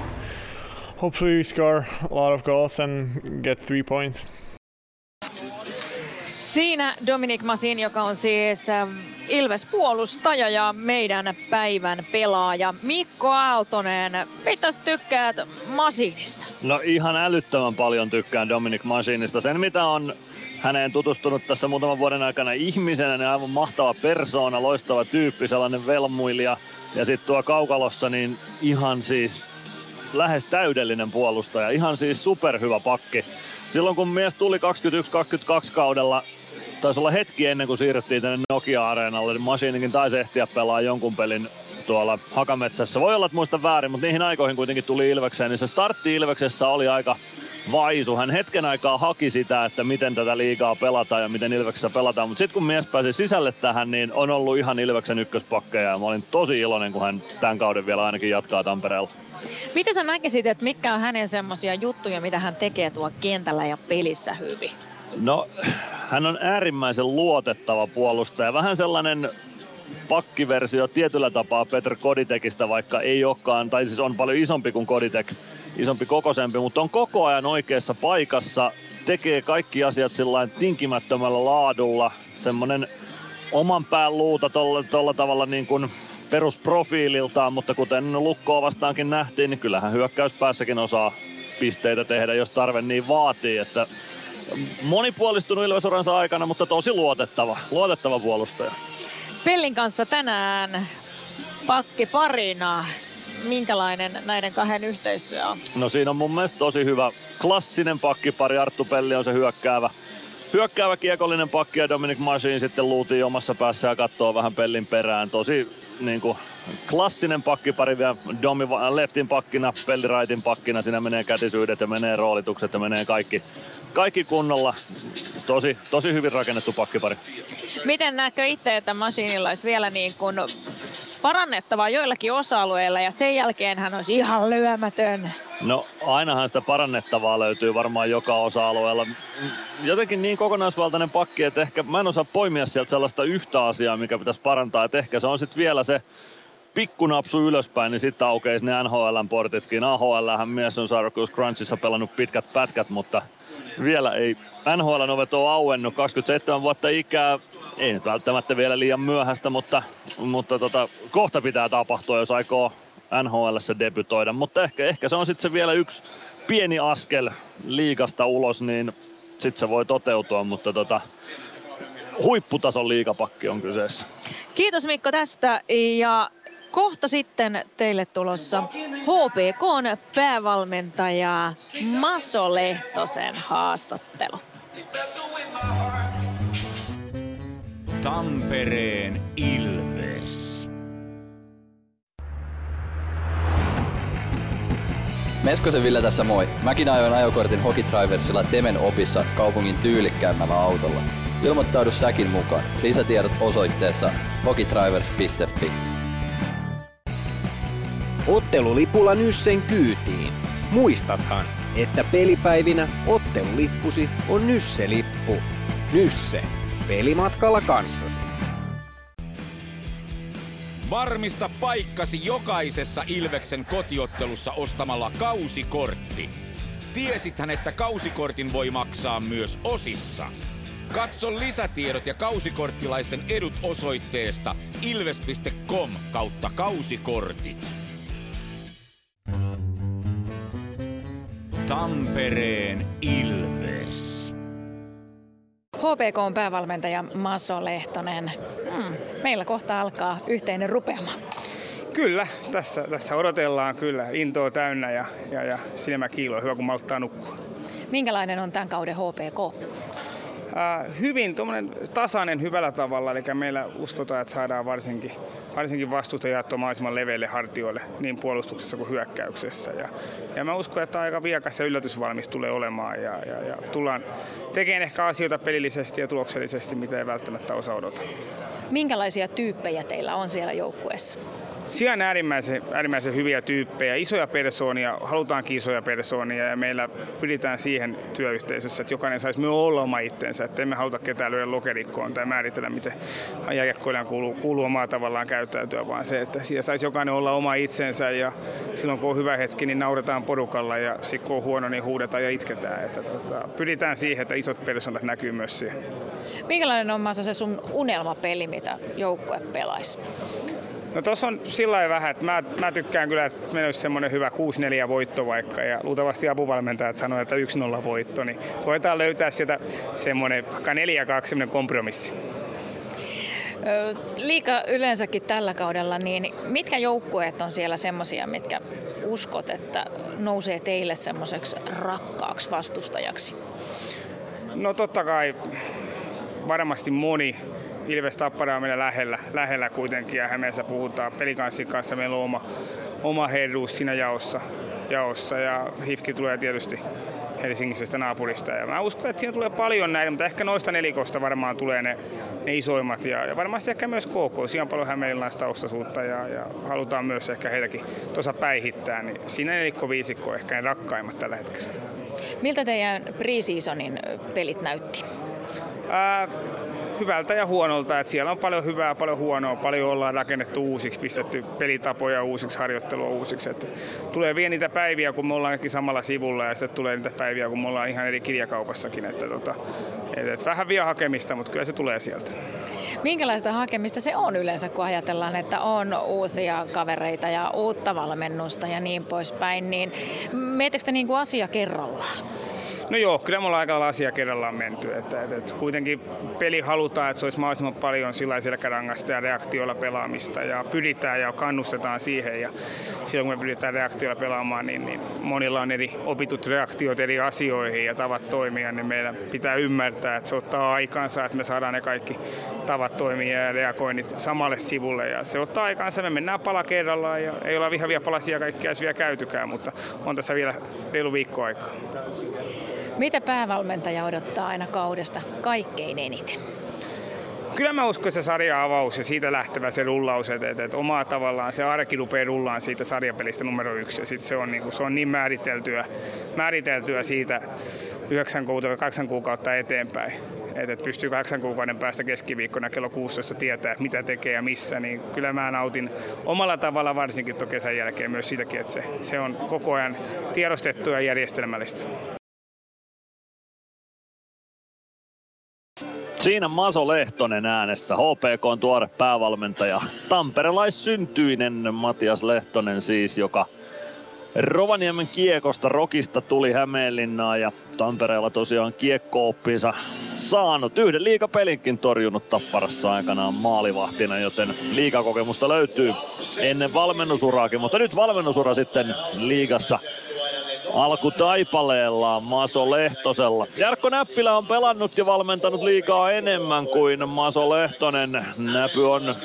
hopefully we score a lot of goals and get three points. Siinä Dominik Mašín, joka on siis Ilves-puolustaja ja meidän päivän pelaaja. Mikko Aaltonen, mitä tykkäät Mašínista? No ihan älyttömän paljon tykkään Dominik Mašínista. Sen mitä on häneen tutustunut tässä muutaman vuoden aikana ihmisenä, niin aivan mahtava persoona, loistava tyyppi, sellainen velmuilija. Ja sitten tuo kaukalossa niin ihan siis lähes täydellinen puolustaja, ihan siis superhyvä pakki. Silloin kun mies tuli kaksikymmentäyksi kaksikymmentäkaksi kaudella, taisi olla hetki ennen kuin siirryttiin tänne Nokia-areenalle, niin Mašínikin taisi ehtiä pelaa jonkun pelin tuolla Hakametsässä. Voi olla, että muistan väärin, mutta niihin aikoihin kuitenkin tuli Ilvekseen, niin se startti Ilveksessä oli aika vaisu. Hän hetken aikaa haki sitä, että miten tätä liigaa pelataan ja miten Ilveksessä pelataan, mutta sitten kun mies pääsi sisälle tähän, niin on ollut ihan Ilveksen ykköspakkeja ja mä olin tosi iloinen, kun hän tämän kauden vielä ainakin jatkaa Tampereella. Miten sä näkisit, että mitkä on hänen semmoisia juttuja, mitä hän tekee tuolla kentällä ja pelissä hyvin? No, hän on äärimmäisen luotettava puolustaja. Vähän sellainen pakkiversio tietyllä tapaa Petr Koditekista, vaikka ei olekaan, tai siis on paljon isompi kuin Koditek, isompi kokoisempi, mutta on koko ajan oikeassa paikassa, tekee kaikki asiat sillain tinkimättömällä laadulla, semmonen oman pään luuta tolla, tolla tavalla niin kuin perusprofiililtaan, mutta kuten Lukkoa vastaankin nähtiin, niin kyllähän hyökkäyspäässäkin osaa pisteitä tehdä, jos tarve niin vaatii, että monipuolistunut Ilves-uransa aikana, mutta tosi luotettava, luotettava puolustaja. Pellin kanssa tänään pakki parina. Minkälainen näiden kahden yhteistyö on? No siinä on mun mielestä tosi hyvä klassinen pakkipari. Arttu Pelli on se hyökkäävä, hyökkäävä kiekollinen pakki ja Dominik Mašín sitten luutii omassa päässä ja katsoo vähän Pellin perään. Tosi niin kuin klassinen pakkipari vielä Domi leftin pakkina, Pelli rightin pakkina. Siinä menee kätisyydet ja menee roolitukset ja menee kaikki, kaikki kunnolla. Tosi, tosi hyvin rakennettu pakkipari. Miten näkö itse, että Mašínilla olisi vielä niin kuin parannettavaa joillakin osa-alueilla ja sen jälkeen hän olisi ihan lyömätön? No ainahan sitä parannettavaa löytyy varmaan joka osa-alueella. Jotenkin niin kokonaisvaltainen pakki, että ehkä mä en osaa poimia sieltä sellaista yhtä asiaa, mikä pitäisi parantaa. Että ehkä se on sitten vielä se pikkunapsu ylöspäin, niin sitten aukeisi ne N H L:n portitkin. A H L:hän mies on Syracuse Crunchissa pelannut pitkät pätkät, mutta vielä ei N H L:n ovet ole auennut. kaksikymmentäseitsemän vuotta ikää, ei nyt välttämättä vielä liian myöhäistä, mutta, mutta tota, kohta pitää tapahtua, jos aikoo N H L:ssä debytoida. Mutta ehkä, ehkä se on sitten vielä yksi pieni askel liigasta ulos, niin sitten se voi toteutua, mutta tota, huipputason liigapakki on kyseessä. Kiitos Mikko tästä ja kohta sitten teille tulossa H P K:n päävalmentaja Maso Lehtosen haastattelu. Tampereen Ilves. Meskosen Ville tässä moi. Mäkin ajoin ajokortin Hokitriversilla Temen opissa kaupungin tyylikkäämmällä autolla. Ilmoittaudu säkin mukaan. Lisätiedot osoitteessa hokitrivers piste fi. Ottelulipulla Nyssen kyytiin. Muistathan, että pelipäivinä ottelulippusi on Nysse-lippu. Nysse. Pelimatkalla kanssasi. Varmista paikkasi jokaisessa Ilveksen kotiottelussa ostamalla kausikortti. Tiesithän, että kausikortin voi maksaa myös osissa. Katso lisätiedot ja kausikorttilaisten edut osoitteesta ilves piste com kautta kausikortit. Tampereen Ilves. H P K on päävalmentaja Maso Lehtonen. Hmm, meillä kohta alkaa yhteinen rupeama. Kyllä, tässä, tässä odotellaan kyllä. Intoa täynnä ja, ja, ja silmä kiiloo. Hyvä kun malttaa nukkua. Minkälainen on tämän kauden H P K? Hyvin tasainen hyvällä tavalla, eli meillä uskotaan, että saadaan varsinkin, varsinkin vastustajat mahdollisimman leveille hartioille niin puolustuksessa kuin hyökkäyksessä. Ja, ja mä uskon, että aika viekas ja yllätysvalmis tulee olemaan ja, ja, ja tullaan tekemään ehkä asioita pelillisesti ja tuloksellisesti, mitä ei välttämättä osa odota. Minkälaisia tyyppejä teillä on siellä joukkueessa? Siellä on äärimmäisen, äärimmäisen hyviä tyyppejä, isoja persoonia, halutaankin isoja persoonia ja meillä pyritään siihen työyhteisössä, että jokainen saisi myös olla oma itsensä, että emme haluta ketään lyödä lokerikkoon tai määritellä, miten jääkiekkoilijan kuuluu, kuuluu omaa tavallaan käyttäytyä, vaan se, että siellä saisi jokainen olla oma itsensä ja silloin kun on hyvä hetki, niin nauretaan porukalla ja sitten kun on huono, niin huudetaan ja itketään. Että, tota, pyritään siihen, että isot persoonat näkyy myös siihen. Minkälainen on Maso, se sun unelmapeli, mitä joukkue pelaisi? No tuossa on sillä lailla vähän, että mä, mä tykkään kyllä, että meillä olisi semmoinen hyvä kuusi neljä voitto vaikka, ja luultavasti apuvalmentajat sanoo, että yksi nolla voitto, niin koetaan löytää sieltä semmoinen vaikka neljä kaksi semmoinen kompromissi. Liiga yleensäkin tällä kaudella, niin mitkä joukkueet on siellä semmoisia, mitkä uskot, että nousee teille semmoiseksi rakkaaksi vastustajaksi? No totta kai varmasti moni. Ilves Tappara on meillä lähellä, lähellä kuitenkin ja Hämeessä puhutaan. Pelikanssin kanssa meillä on oma, oma herruus siinä jaossa, jaossa ja H I F K tulee tietysti Helsingisestä naapurista. Ja mä uskon, että siinä tulee paljon näitä, mutta ehkä noista nelikosta varmaan tulee ne, ne isoimmat ja, ja varmasti ehkä myös K K. Siinä on paljon hämeenlaista taustaisuutta ja, ja halutaan myös ehkä heitäkin tuossa päihittää. Niin siinä nelikko-viisikko on ehkä ne rakkaimmat tällä hetkellä. Miltä teidän pre-seasonin pelit näytti? Ää, Hyvältä ja huonolta, että siellä on paljon hyvää, paljon huonoa, paljon ollaan rakennettu uusiksi, pistetty pelitapoja uusiksi, harjoittelua uusiksi. Että tulee vielä niitä päiviä, kun me ollaankin samalla sivulla ja sitten tulee niitä päiviä, kun me ollaan ihan eri kirjakaupassakin. Että tota, et, et vähän vielä hakemista, mutta kyllä se tulee sieltä. Minkälaista hakemista se on yleensä, kun ajatellaan, että on uusia kavereita ja uutta valmennusta ja niin poispäin, niin miettekö te niin kuin asia kerrallaan? No joo, kyllä me ollaan aika lailla asia kerrallaan menty. Että, että, että kuitenkin peli halutaan, että se olisi mahdollisimman paljon sillä selkärangasta ja reaktioilla pelaamista. Ja pyritään ja kannustetaan siihen. Ja silloin kun me pyritään reaktioilla pelaamaan, niin, niin monilla on eri opitut reaktiot eri asioihin ja tavat toimia. Niin meidän pitää ymmärtää, että se ottaa aikansa, että me saadaan ne kaikki tavat toimia ja reagoinnit samalle sivulle. Ja se ottaa aikansa, me mennään pala kerrallaan ja ei olla vihavia palasia kaikkia vielä käytykään, mutta on tässä vielä reilu viikko aikaa. Mitä päävalmentaja odottaa aina kaudesta kaikkein eniten? Kyllä mä uskon, että se sarja-avaus ja siitä lähtevä se rullaus, että, että, että omaa tavallaan se arki rupeaa rullaan siitä sarjapelistä numero yksi. Ja sitten se on niin, kuin, se on niin määriteltyä, määriteltyä siitä yhdeksän kuukautta, kahdeksan kuukautta eteenpäin. Että, että pystyy kahdeksan kuukauden päästä keskiviikkona kello kuusitoista tietää, mitä tekee ja missä. Niin kyllä mä nautin omalla tavalla varsinkin tuon kesän jälkeen myös siitäkin, että se, se on koko ajan tiedostettua ja järjestelmällistä. Siinä Maso Lehtonen äänessä, H P K on tuore päävalmentaja, tamperelaissyntyinen Matias Lehtonen siis, joka Rovaniemen kiekosta Rokista tuli Hämeenlinnaan ja Tampereella tosiaan kiekko-oppinsa saanut. Yhden liigapelinkin torjunut Tapparassa aikanaan maalivahtina, joten liigakokemusta löytyy ennen valmennusuraakin, mutta nyt valmennusura sitten liigassa. Alku taipaleellaan Maso Lehtosella. Jarkko Näppilä on pelannut ja valmentanut liigaa enemmän kuin Maso Lehtonen. Näpy on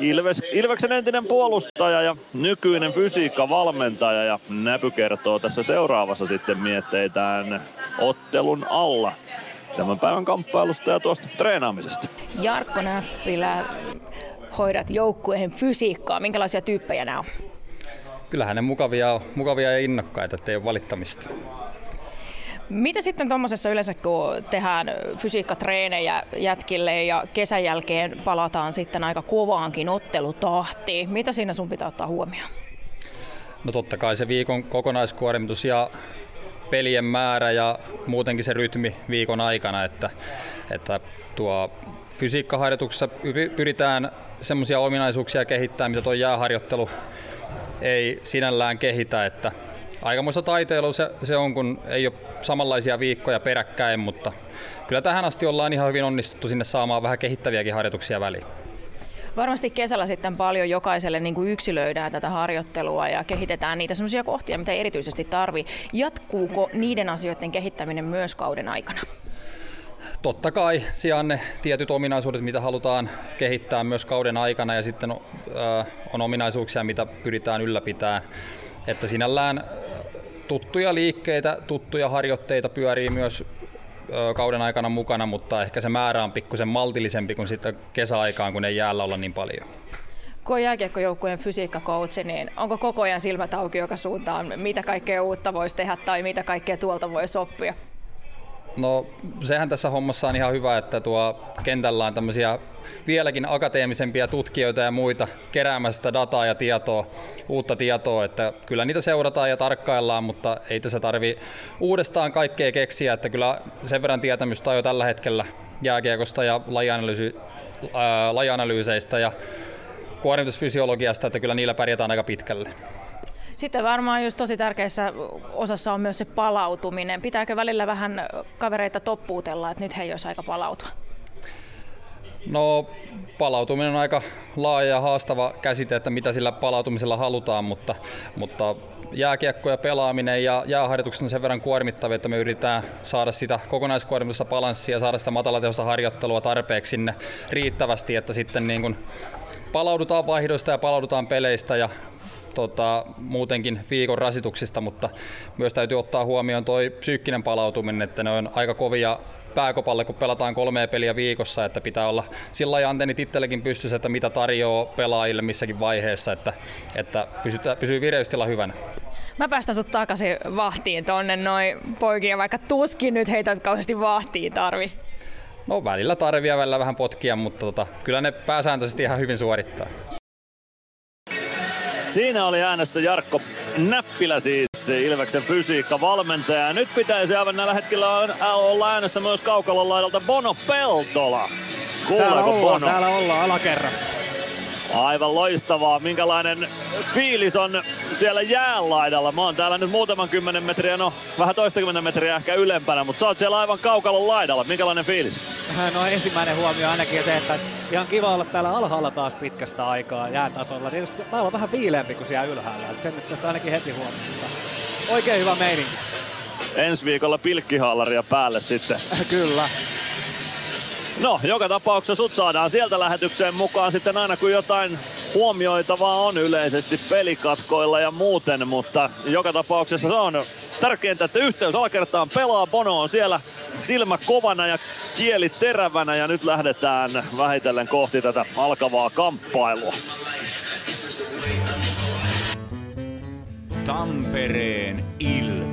Ilves, Ilveksen entinen puolustaja ja nykyinen fysiikkavalmentaja. Ja Näpy kertoo tässä seuraavassa sitten mietteitään ottelun alla tämän päivän kamppailusta ja tuosta treenaamisesta. Jarkko Näppilä, hoidat joukkueen fysiikkaa. Minkälaisia tyyppejä nämä on? Kyllähän ne mukavia, mukavia ja innokkaita, ettei ole valittamista. Mitä sitten tuommoisessa yleensä, kun tehdään fysiikkatreenejä jätkille ja kesän jälkeen palataan sitten aika kovaankin ottelutahtiin, mitä siinä sun pitää ottaa huomioon? No totta kai se viikon kokonaiskuormitus ja pelien määrä ja muutenkin se rytmi viikon aikana, että, että tuo fysiikkaharjoituksessa pyritään semmoisia ominaisuuksia kehittämään, mitä tuo jääharjoittelu ei sinällään kehitä, että aikamoista taiteilua se, se on, kun ei ole samanlaisia viikkoja peräkkäin, mutta kyllä tähän asti ollaan ihan hyvin onnistuttu sinne saamaan vähän kehittäviäkin harjoituksia väliin. Varmasti kesällä sitten paljon jokaiselle niin kuin yksilöidään tätä harjoittelua ja kehitetään niitä sellaisia kohtia, mitä erityisesti tarvii. Jatkuuko niiden asioiden kehittäminen myös kauden aikana? totta kai sijaan ne tietyt ominaisuudet, mitä halutaan kehittää myös kauden aikana, ja sitten on ominaisuuksia, mitä pyritään ylläpitämään. Että sinällään tuttuja liikkeitä, tuttuja harjoitteita pyörii myös kauden aikana mukana, mutta ehkä se määrä on pikkusen maltillisempi kuin sitten kesäaikaan, kun ei jäällä olla niin paljon. Kun on jääkiekkojoukkueen fysiikkakoutsi, niin onko koko ajan silmät auki joka suuntaan, mitä kaikkea uutta voisi tehdä tai mitä kaikkea tuolta voisi oppia? No sehän tässä hommassa on ihan hyvä, että tuo kentällä on tämmöisiä vieläkin akateemisempia tutkijoita ja muita keräämästä dataa ja tietoa, uutta tietoa, että kyllä niitä seurataan ja tarkkaillaan, mutta ei tässä tarvitse uudestaan kaikkea keksiä, että kyllä sen verran tietämystä on jo tällä hetkellä jääkiekosta ja lajianalyysi, ää, lajianalyyseistä ja kuormitusfysiologiasta, että kyllä niillä pärjätään aika pitkälle. Sitten varmaan just tosi tärkeässä osassa on myös se palautuminen. Pitääkö välillä vähän kavereita toppuutella, että nyt hei, olisi aika palautua? No palautuminen on aika laaja ja haastava käsite, että mitä sillä palautumisella halutaan, mutta, mutta jääkiekko ja pelaaminen ja jääharjoitukset on sen verran kuormittavia, että me yritetään saada sitä kokonaiskuormitusta balanssia ja saada sitä matalatehosta harjoittelua tarpeeksi sinne riittävästi, että sitten niin kun palaudutaan vaihdoista ja palaudutaan peleistä ja Tota, muutenkin viikon rasituksista, mutta myös täytyy ottaa huomioon toi psyykkinen palautuminen, että ne on aika kovia pääkopalle, kun pelataan kolmea peliä viikossa, että pitää olla sillä lailla antennit itsellekin pystyssä, että mitä tarjoaa pelaajille missäkin vaiheessa, että, että pysytä, pysyy vireystila hyvänä. Mä päästän sut takaisin vahtiin tonne noin poikia, vaikka tuskin nyt heitä kauheasti vahtiin tarvi. No välillä tarvii ja välillä vähän potkia, mutta tota, kyllä ne pääsääntöisesti ihan hyvin suorittaa. Siinä oli äänessä Jarkko Näppilä, siis Ilveksen fysiikkavalmentaja. Nyt pitäisi aivan näillä hetkellä olla äänessä myös Kaukalon laidalta Bono Peltola. Kuuleeko Bono? Täällä ollaan alakerran. Aivan loistavaa. Minkälainen fiilis on siellä jäänlaidalla? Mä oon täällä nyt muutaman kymmenen metriä, no vähän toistakymmentä metriä ehkä ylempänä, mutta sä oot siellä aivan Kaukalon laidalla. Minkälainen fiilis? No ensimmäinen huomio ainakin se, että ihan kiva olla täällä alhaalla taas pitkästä aikaa jäätasolla. Tietysti täällä on vähän viileämpi kuin siellä ylhäällä, että sen nyt tässä ainakin heti huomioon. Oikein hyvä meininki. Ensi viikolla pilkkihaalaria päälle sitten. Kyllä. No, joka tapauksessa sut saadaan sieltä lähetykseen mukaan sitten aina kun jotain huomioitavaa on yleisesti pelikatkoilla ja muuten, mutta joka tapauksessa se on tärkeintä, että yhteys alakertaan pelaa. Bono on siellä silmä kovana ja kieli terävänä ja nyt lähdetään vähitellen kohti tätä alkavaa kamppailua. Tampereen Ilves.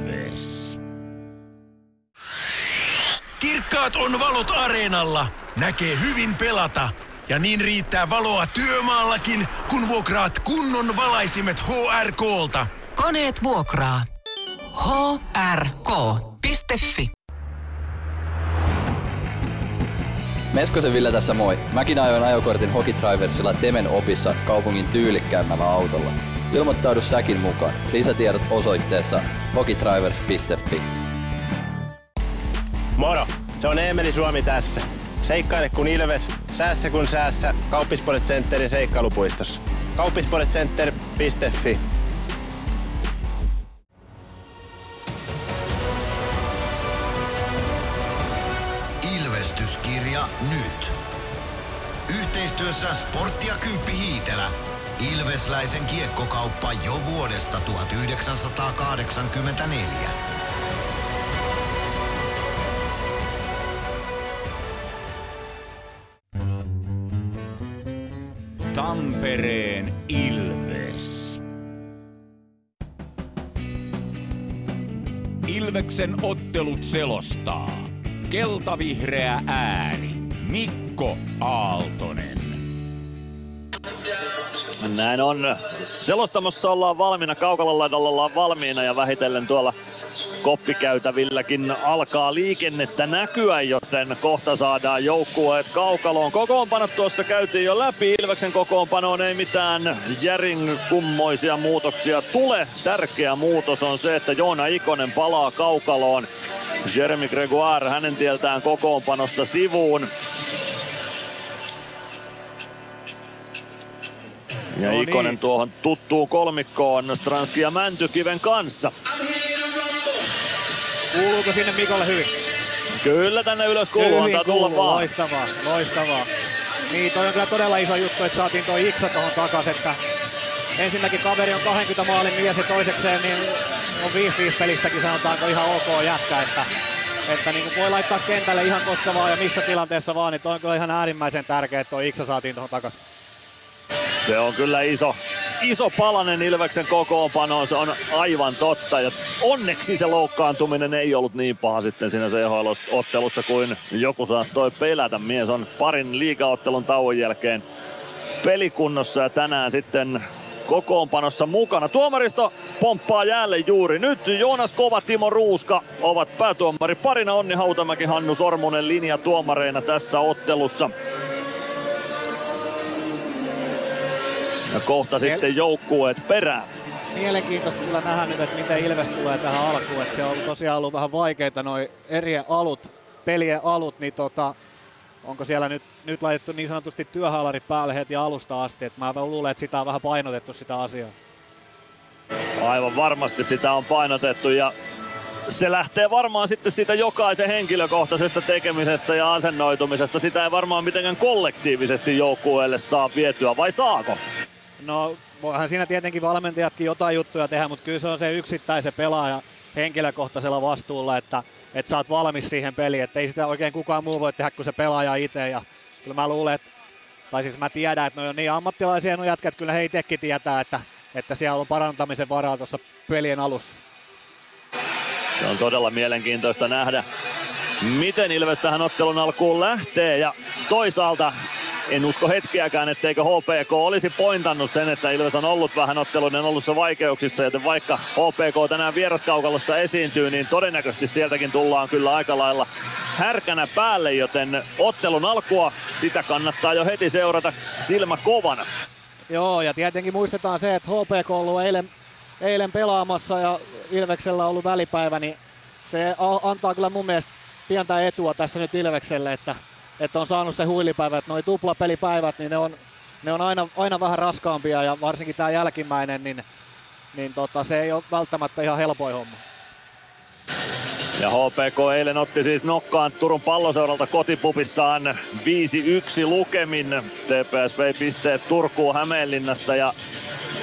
Kirkkaat on valot areenalla. Näkee hyvin pelata. Ja niin riittää valoa työmaallakin, kun vuokraat kunnon valaisimet H R K:lta. Koneet vuokraa. H R K piste F I Meskosen Ville tässä moi. Mäkin ajoin ajokortin Hokitriversilla Temen opissa kaupungin tyylikkäämmällä autolla. Ilmoittaudu säkin mukaan. Lisätiedot osoitteessa hokitrivers piste F I Moro! Se on Emeli Suomi tässä. Seikkaile kun Ilves, säässä kun säässä. Kauppisports Centerin seikkailupuistossa. kauppisports center piste F I Ilvestyskirja nyt. Yhteistyössä Sportti ja Kymppi Hiitelä. Ilvesläisen kiekkokauppa jo vuodesta tuhatyhdeksänsataakahdeksankymmentäneljä. Tampereen Ilves. Ilveksen ottelut selostaa keltavihreä ääni Mikko Aaltonen. Näin on. Selostamassa ollaan valmiina, Kaukalan laidalla ollaan valmiina ja vähitellen tuolla koppikäytävilläkin alkaa liikennettä näkyä, joten kohta saadaan joukkueet Kaukaloon. Kokoonpanot tuossa käytiin jo läpi. Ilveksen kokoonpanoon ei mitään järin kummoisia muutoksia tule. Tärkeä muutos on se, että Joona Ikonen palaa Kaukaloon. Jeremy Gregoire hänen tieltään kokoonpanosta sivuun. Ja no Ikonen niin tuohon tuttuun kolmikkoon Stranski ja Mäntykiven kanssa. Kuuluuko sinne Mikolle hyvin? Kyllä tänne ylös kuuluu, antaa tulla vaan. Loistavaa, loistavaa. Niin, toi on kyllä todella iso juttu, että saatiin toi Iksa tohon takas, että ensinnäkin kaveri on kaksikymmentä maalin mies ja toisekseen niin on viisi viisi pelistäkin sanotaanko ihan ok jätkä, että, että niin kuin voi laittaa kentälle ihan koska vaan ja missä tilanteessa vaan, niin toi on kyllä ihan äärimmäisen tärkeä, että toi Iksa saatiin tohon takas. Se on kyllä iso, iso palanen Ilveksen kokoonpanoon, se on aivan totta. Ja onneksi se loukkaantuminen ei ollut niin paha sitten siinä C H L-ottelussa kuin joku saattoi pelätä. Mies on parin liigaottelun tauon jälkeen pelikunnossa ja tänään sitten kokoonpanossa mukana. Tuomaristo pomppaa jälleen juuri nyt. Joonas Kova, Timo Ruuska ovat päätuomari parina. Onni Hautamäki, Hannu Sormunen linja tuomareina tässä ottelussa. Ja kohta Miel- sitten joukkueet perään. Mielenkiintoista kyllä nähdä nyt, että miten Ilves tulee tähän alkuun. Että se on tosiaan ollut vähän vaikeita noi eri alut, pelien alut. Niin tota, onko siellä nyt, nyt laitettu niin sanotusti työhaalari päälle heti alusta asti? Et mä luulen, että sitä on vähän painotettu sitä asiaa. Aivan varmasti sitä on painotettu ja se lähtee varmaan sitten siitä jokaisen henkilökohtaisesta tekemisestä ja asennoitumisesta. Sitä ei varmaan mitenkään kollektiivisesti joukkueelle saa vietyä, vai saako? No voihan siinä tietenkin valmentajatkin jotain juttuja tehdä, mutta kyllä se on se yksittäisen pelaajan henkilökohtaisella vastuulla, että, että sä oot valmis siihen peliin. Että ei sitä oikein kukaan muu voi tehdä kuin se pelaaja itse. Ja kyllä mä luulen, että, tai siis mä tiedän, että ne on niin ammattilaisia nuo jätkät, kyllä he itsekin tietää, että, että siellä on parantamisen varaa tuossa pelien alussa. Se on todella mielenkiintoista nähdä, miten Ilves tähän ottelun alkuun lähtee ja toisaalta en usko hetkiäkään, etteikö H P K olisi pointannut sen, että Ilves on ollut vähän otteluinen ollussa vaikeuksissa, joten vaikka H P K tänään vieraskaukalossa esiintyy, niin todennäköisesti sieltäkin tullaan kyllä aika lailla härkänä päälle, joten ottelun alkua sitä kannattaa jo heti seurata silmä kovana. Joo, ja tietenkin muistetaan se, että H P K on ollut eilen eilen pelaamassa ja Ilveksellä on ollut välipäivä, niin se antaa kyllä mun mielestä pientä etua tässä nyt Ilvekselle, että, että on saanut se huilipäivä, että noi tuplapelipäivät, niin ne on, ne on aina, aina vähän raskaampia ja varsinkin tää jälkimmäinen, niin, niin tota, se ei ole välttämättä ihan helpoin homma. Ja H P K eilen otti siis nokkaan Turun Palloseuralta kotipubissaan viisi yksi lukemin. T P S vei pisteet Turkuun Hämeenlinnasta ja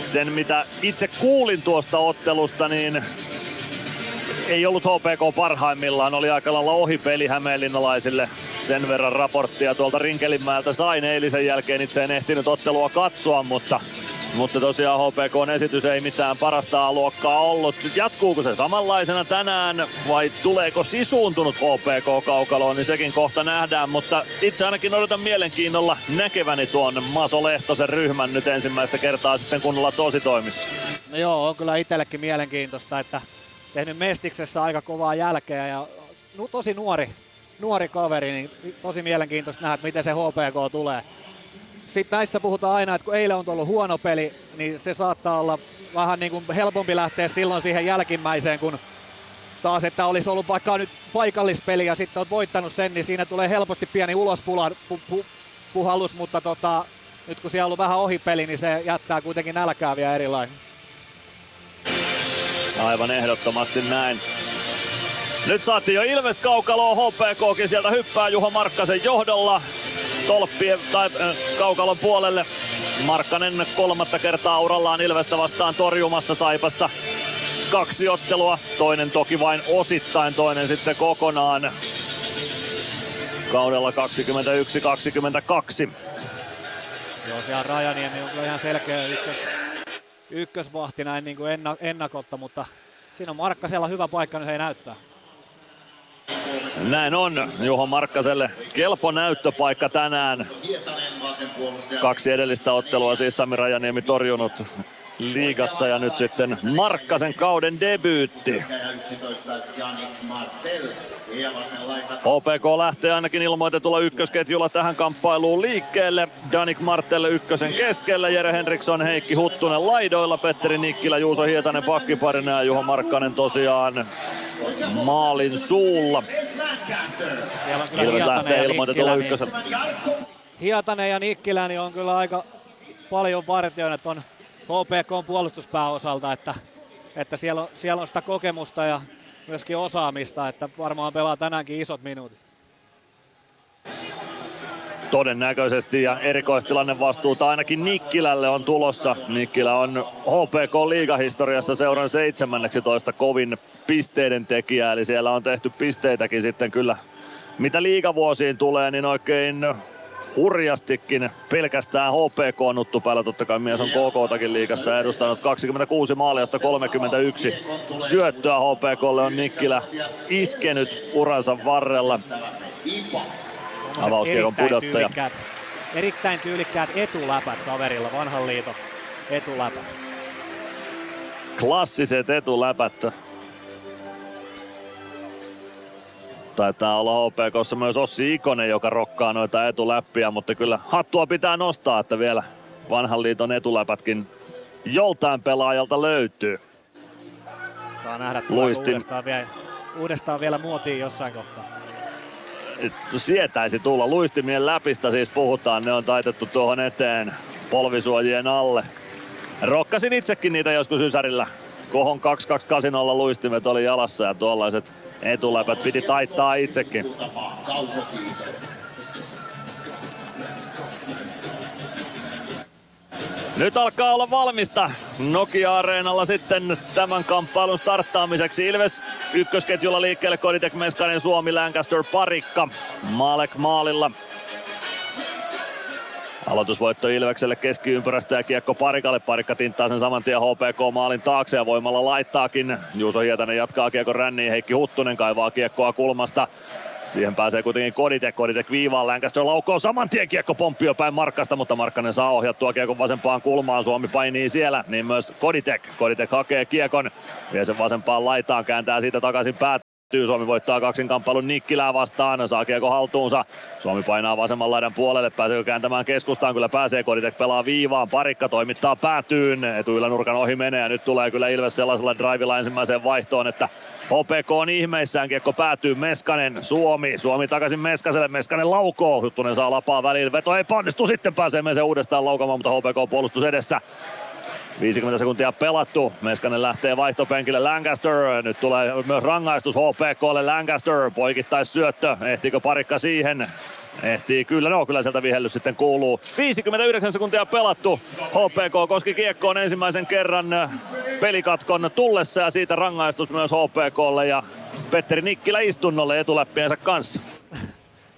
sen mitä itse kuulin tuosta ottelusta, niin ei ollut H P K parhaimmillaan. Oli aika lailla ohi peli hämeenlinnalaisille. Sen verran raporttia tuolta Rinkelinmäeltä sain eilisen jälkeen. Itse en ehtinyt ottelua katsoa, mutta, mutta tosiaan H P K:n esitys ei mitään parasta luokkaa ollut. Jatkuuko se samanlaisena tänään vai tuleeko sisuuntunut H P K kaukaloon, niin sekin kohta nähdään. Mutta itse ainakin odotan mielenkiinnolla näkeväni tuon Maso Lehtosen ryhmän nyt ensimmäistä kertaa sitten kunnolla tositoimissa. No joo, on kyllä itsellekin mielenkiintoista, että tehnyt Mestiksessä aika kovaa jälkeä ja no, tosi nuori, nuori kaveri, niin tosi mielenkiintoista nähdä, miten se H P K tulee. Sitten näissä puhutaan aina, että kun eilen on tullut huono peli, niin se saattaa olla vähän niin kuin helpompi lähteä silloin siihen jälkimmäiseen, kun taas, että olisi ollut vaikka nyt paikallispeli ja sitten olet voittanut sen, niin siinä tulee helposti pieni ulospuhallus, mutta tota, nyt kun siellä on ollut vähän ohipeli, niin se jättää kuitenkin nälkää vielä erilainen. Aivan ehdottomasti näin. Nyt saatiin jo Ilves kaukaloon, H P K:kin sieltä hyppää Juho Markkasen johdolla tolppien tai äh, kaukalon puolelle. Markkanen kolmatta kertaa urallaan Ilvestä vastaan torjumassa Saipassa. Kaksi ottelua, toinen toki vain osittain, toinen sitten kokonaan. Kaudella kaksikymmentäyksi kaksikymmentäkaksi. Joo, siellä Rajaniemi on kyllä ihan selkeä ykkös. Ykkösvahti näin niin kuin ennakotta, mutta siinä on Markkasella hyvä paikka, nyt niin ei näyttää. Näin on. Juho Markkaselle kelpo näyttöpaikka tänään. Kaksi edellistä ottelua siis Sami Rajaniemi torjunut liigassa ja nyt sitten Markkasen kauden debyytti. H P K lähtee ainakin ilmoitetulla ykkösketjulla tähän kamppailuun liikkeelle. Danik Martel ykkösen keskellä, Jere Henriksson, Heikki Huttunen laidoilla, Petteri Nikkilä, Juuso Hietanen pakkiparina ja Juho Markkanen tosiaan maalin suulla. Ilves lähtee ilmoitetulla ykkösellä. Hietanen ja Nikkilä niin on kyllä aika paljon vartioina ton H P K:n puolustuspääosalta, että, että siellä, on, siellä on sitä kokemusta ja myöskin osaamista, että varmaan pelaa tänäänkin isot minuutit. Todennäköisesti, ja erikoistilanne vastuuta ainakin Nikkilälle on tulossa. Nikkilä on H P K-liigahistoriassa seuran seitsemäntoista kovin pisteiden tekijä, eli siellä on tehty pisteitäkin sitten kyllä. Mitä liigavuosiin tulee, niin oikein hurjastikin pelkästään H P K-nuttu päällä. Totta kai mies on K K:takin liigassa edustanut. kaksikymmentäkuusi maalia, sata kolmekymmentäyksi syöttöä H P K:lle on Nikkilä iskenyt uransa varrella. Avauskiekon pudottaja. Tyylikkäät, erittäin tyylikkäät etuläpät kaverilla, vanhan liiton etuläpät. Klassiset etuläpät. Taitaa olla H P K:ssa myös Ossi Ikonen, joka rokkaa noita etuläppiä, mutta kyllä hattua pitää nostaa, että vielä vanhan liiton etuläpätkin joltain pelaajalta löytyy. Saa nähdä uudestaan vielä, uudestaan vielä muotiin jossain kohtaa. Sietäisi tulla. Luistimien läpistä siis puhutaan, ne on taitettu tuohon eteen polvisuojien alle. Rokkasin itsekin niitä joskus Ysärillä. Kohon kaksi kaksi kahdeksan nolla luistimet oli jalassa ja tuollaiset etuläpät piti taittaa itsekin. Nyt alkaa olla valmista Nokia-areenalla sitten tämän kamppailun starttaamiseksi. Ilves ykkösketjulla liikkeelle Koditek, Meskanen, Suomi, Lancaster, Parikka, Maalek maalilla. Aloitusvoitto Ilvekselle keskiympyrästä ja kiekko Parikalle. Parikka tinttaa sen saman tien H P K-maalin taakse ja voimalla laittaakin. Juuso Hietanen jatkaa kiekon ränniin, Heikki Huttunen kaivaa kiekkoa kulmasta. Siihen pääsee kuitenkin Koditek, Koditek viivaan, Lancaster laukoo saman tien, kiekko pomppii päin Markkasta, mutta Markkanen saa ohjattua kiekon vasempaan kulmaan, Suomi painii siellä, niin myös Koditek. Koditek hakee kiekon, vie sen vasempaan laitaan, kääntää siitä takaisin päätyy. Suomi voittaa kaksinkamppailun Nikkilää vastaan, saa kiekko haltuunsa. Suomi painaa vasemman laidan puolelle, pääseekö kääntämään keskustaan? Kyllä pääsee, Koditek pelaa viivaan, Parikka toimittaa päätyyn, etuilla nurkan ohi menee ja nyt tulee kyllä Ilves sellaisella drivella ensimmäiseen vaihtoon, että H P K on ihmeissään, kiekko päätyy, Meskanen, Suomi, Suomi takaisin Meskaselle, Meskanen laukoo, Huttunen saa lapaa väliin, veto ei onnistu, sitten pääsee Mese uudestaan laukamaan, mutta H P K puolustus edessä. viisikymmentä sekuntia pelattu, Meskanen lähtee vaihtopenkille, Lancaster, nyt tulee myös rangaistus H P K:lle, Lancaster, poikittais syöttö, ehtiikö Parikka siihen? Ehtii kyllä, no kyllä sieltä vihellys sitten kuuluu. viisikymmentäyhdeksän sekuntia pelattu, H P K koski kiekkoon ensimmäisen kerran pelikatkon tullessa ja siitä rangaistus myös H P K:lle ja Petteri Nikkilä istunnolle etuläppiensä kanssa.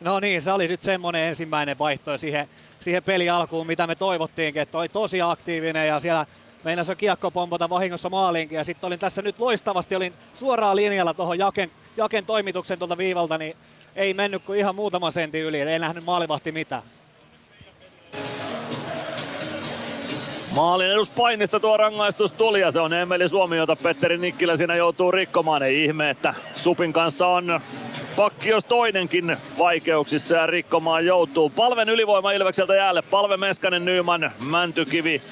No niin, se oli nyt semmoinen ensimmäinen vaihto siihen, siihen peli alkuun, mitä me toivottiinkin, että oli tosi aktiivinen ja siellä meinasi on kiekko pompota vahingossa maaliinkin ja sitten olin tässä nyt loistavasti, olin suoraan linjalla tuohon Jaken, Jaken toimituksen tuolta viivalta, niin ei mennyt kuin ihan muutama sentin yli, ei nähnyt maalivahti mitään. Maalin eduspainista tuo rangaistus tuli ja se on Emeli Suomi, jota Petteri Nikkilä siinä joutuu rikkomaan. Ei ihme, että Supin kanssa on pakki, jos toinenkin vaikeuksissa ja rikkomaan joutuu. Palven ylivoima Ilvekseltä jäälle. Palve, Meskanen, Nyman, Mäntykivi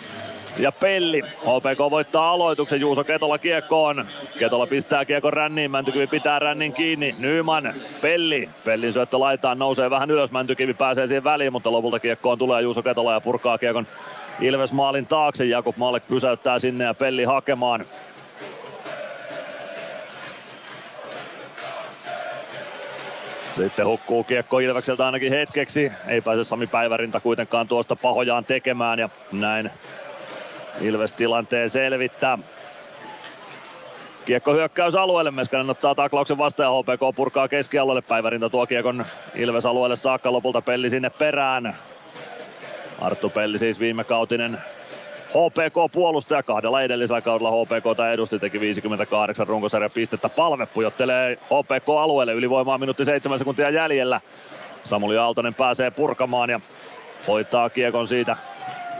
ja Pelli. H P K voittaa aloituksen. Juuso Ketola kiekkoon. Ketola pistää kiekon ränniin. Mäntykivi pitää rännin kiinni. Nyman, Pelli. Pellin syöttö laitaan, nousee vähän ylös. Mäntykivi pääsee siihen väliin, mutta lopulta kiekkoon tulee Juuso Ketola ja purkaa kiekon Ilves maalin taakse. Jakub Maalek pysäyttää sinne ja Pelli hakemaan. Sitten hukkuu kiekko Ilvekseltä ainakin hetkeksi. Ei pääse Sami Päivärinta kuitenkaan tuosta pahojaan tekemään ja näin Ilves tilanteen selvittää. Kiekko hyökkäys alueelle, Meskanen ottaa taklauksen vastaan ja H P K purkaa keskialueelle. Päivärinta tuo kiekon Ilves alueelle saakka, lopulta Pelli sinne perään. Arttu Pelli siis viimekautinen H P K-puolustaja, kahdella edellisellä kaudella H P K:ta edusti, teki viisikymmentäkahdeksan runkosarjapistettä. Palve pujottelee H P K-alueelle, ylivoimaa minuutti seitsemän sekuntia jäljellä. Samuli Aaltonen pääsee purkamaan ja hoitaa kiekon siitä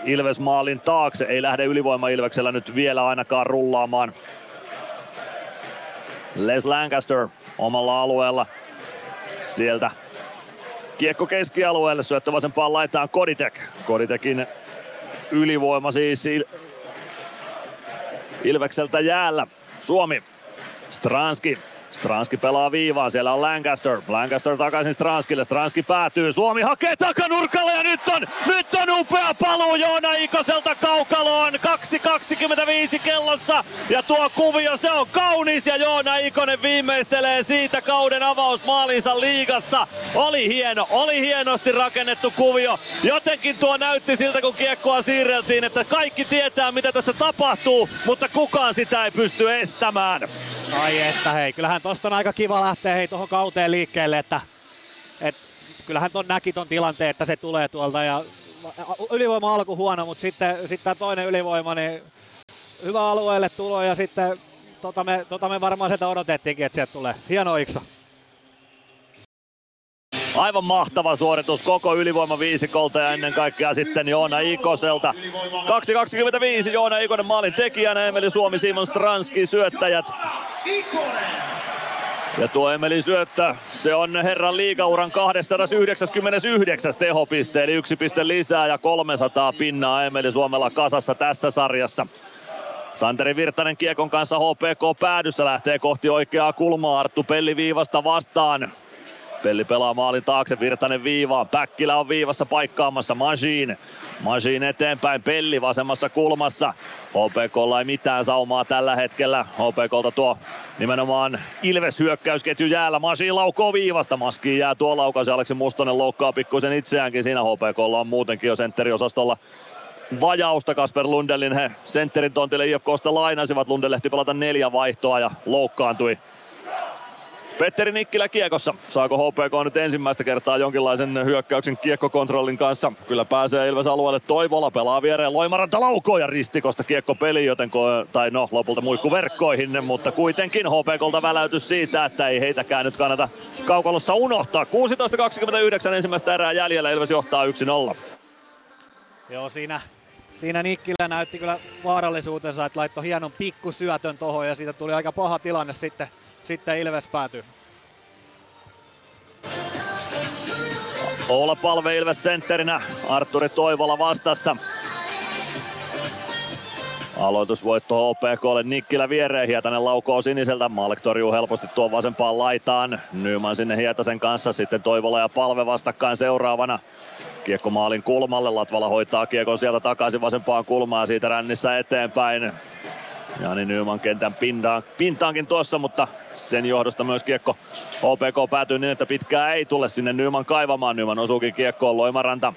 Ilves maalin taakse. Ei lähde ylivoima Ilveksellä nyt vielä ainakaan rullaamaan. Les Lancaster omalla alueella sieltä. Kiekko keskialueelle, syöttö vasempaan laitaan Koditek. Koditekin ylivoima siis Il- Ilvekseltä jäällä. Suomi, Stranski, Stranski pelaa viivaan, siellä on Lancaster. Lancaster takaisin Stranskille, Stranski päätyy, Suomi hakee takanurkalle ja nyt on, nyt on upea paluu Joona Ikoselta kaukaloon. kaksi kaksikymmentäviisi kellossa ja tuo kuvio, se on kaunis ja Joona Ikonen viimeistelee siitä kauden avausmaalinsa liigassa. Oli hieno, oli hienosti rakennettu kuvio. Jotenkin tuo näytti siltä, kun kiekkoa siirreltiin, että kaikki tietää mitä tässä tapahtuu, mutta kukaan sitä ei pysty estämään. Ai että hei, kyllähän tosta on aika kiva lähteä hei tohon kauteen liikkeelle, että et, kyllähän ton näki ton tilanteen, että se tulee tuolta ja ylivoima alku huono, mutta sitten sit tää toinen ylivoima, niin hyvä alueelle tulo ja sitten tota me, tota me varmaan sitä odotettiinkin, että sieltä tulee. Hieno Iksa. Aivan mahtava suoritus koko ylivoima viisikolta ja ennen kaikkea sitten Joona Ikoselta. kaksi kaksikymmentäviisi Joona Ikonen maalin tekijänä, Emeli Suomi, Simon Stranski syöttäjät. Ja tuo Emeli syöttö, se on herran liigauran kaksisataayhdeksänkymmentäyhdeksän tehopiste, eli yksi piste lisää ja kolmesataa pinnaa Emeli Suomella kasassa tässä sarjassa. Santeri Virtanen kiekon kanssa H P K päädyssä, lähtee kohti oikeaa kulmaa, Arttu Pelli viivasta vastaan. Pelli pelaa maalin taakse, Virtanen viivaan, Päkkilä on viivassa paikkaamassa, Mašín. Mašín eteenpäin, Pelli vasemmassa kulmassa. H P K:lla ei mitään saumaa tällä hetkellä. H P K:lta tuo nimenomaan Ilves-hyökkäysketju jäällä. Mašín laukoo viivasta, maskiin jää tuo laukaus ja Aleksi Mustonen loukkaa pikkuisen itseäänkin. Siinä H P K:lla on muutenkin jo sentteriosastolla vajausta. Kasper Lundelin he sentterin tontille I F K:sta lainasivat. Lundelehti pelata neljä vaihtoa ja loukkaantui. Petteri Nikkilä kiekossa. Saako H P K nyt ensimmäistä kertaa jonkinlaisen hyökkäyksen kiekkokontrollin kanssa? Kyllä pääsee Ilves alueelle. Toivola pelaa viereen. Loimaranta laukoo ja ristikosta kiekko peli, joten ko- tai no lopulta muikkuverkkoihin, mutta kuitenkin H P K:lta väläytys siitä, että ei heitäkään nyt kannata kaukalossa unohtaa. kuusitoista kaksikymmentäyhdeksän ensimmäistä erää jäljellä. Ilves johtaa yksi nolla. Joo, siinä, siinä Nikkilä näytti kyllä vaarallisuutensa, että laittoi hienon pikkusyötön tohon ja siitä tuli aika paha tilanne sitten. Sitten Ilves päätyy. Oula Palve Ilves sentterinä. Artturi Toivola vastassa. Aloitusvoitto H P K:lle. Nikkilä viereen. Hietanen laukoo siniseltä. Maalek torjuu helposti tuon vasempaan laitaan. Nyman sinne Hietasen kanssa. Sitten Toivola ja Palve vastakkain seuraavana. Kiekko maalin kulmalle. Latvala hoitaa kiekon sieltä takaisin vasempaan kulmaan. Siitä rännissä eteenpäin. Jani Nyman kentän pintaan, pintaankin tuossa, mutta sen johdosta myös kiekko H P K päätyy niin, että pitkää ei tule sinne Nyman kaivamaan. Nyman osuukin kiekkoon Loimaranta.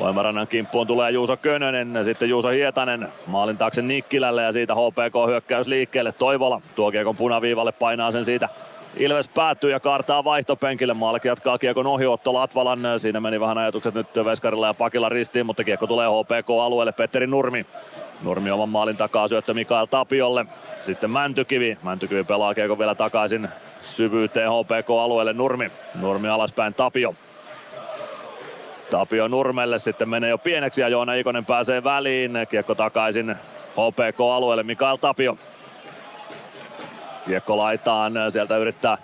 Loimarannan kimppuun tulee Juuso Könönen, sitten Juuso Hietanen maalin taakse Nikkilälle ja siitä H P K hyökkäys liikkeelle. Toivola tuo kiekon punaviivalle, painaa sen siitä. Ilves päättyy ja kaartaa vaihtopenkille. Maalek jatkaa kiekon ohi Otto Latvalan. Siinä meni vähän ajatukset nyt Veskarilla ja Pakilla ristiin, mutta kiekko tulee H P K-alueelle. Petteri Nurmi. Nurmi oman maalin takaa syöttö Mikael Tapiolle. Sitten Mäntykivi. Mäntykivi pelaa kiekon vielä takaisin syvyyteen H P K-alueelle. Nurmi. Nurmi alaspäin Tapio. Tapio Nurmelle. Sitten menee jo pieneksi ja Joona Ikonen pääsee väliin. Kiekko takaisin H P K-alueelle. Mikael Tapio. Kiekko laitaan, sieltä yrittää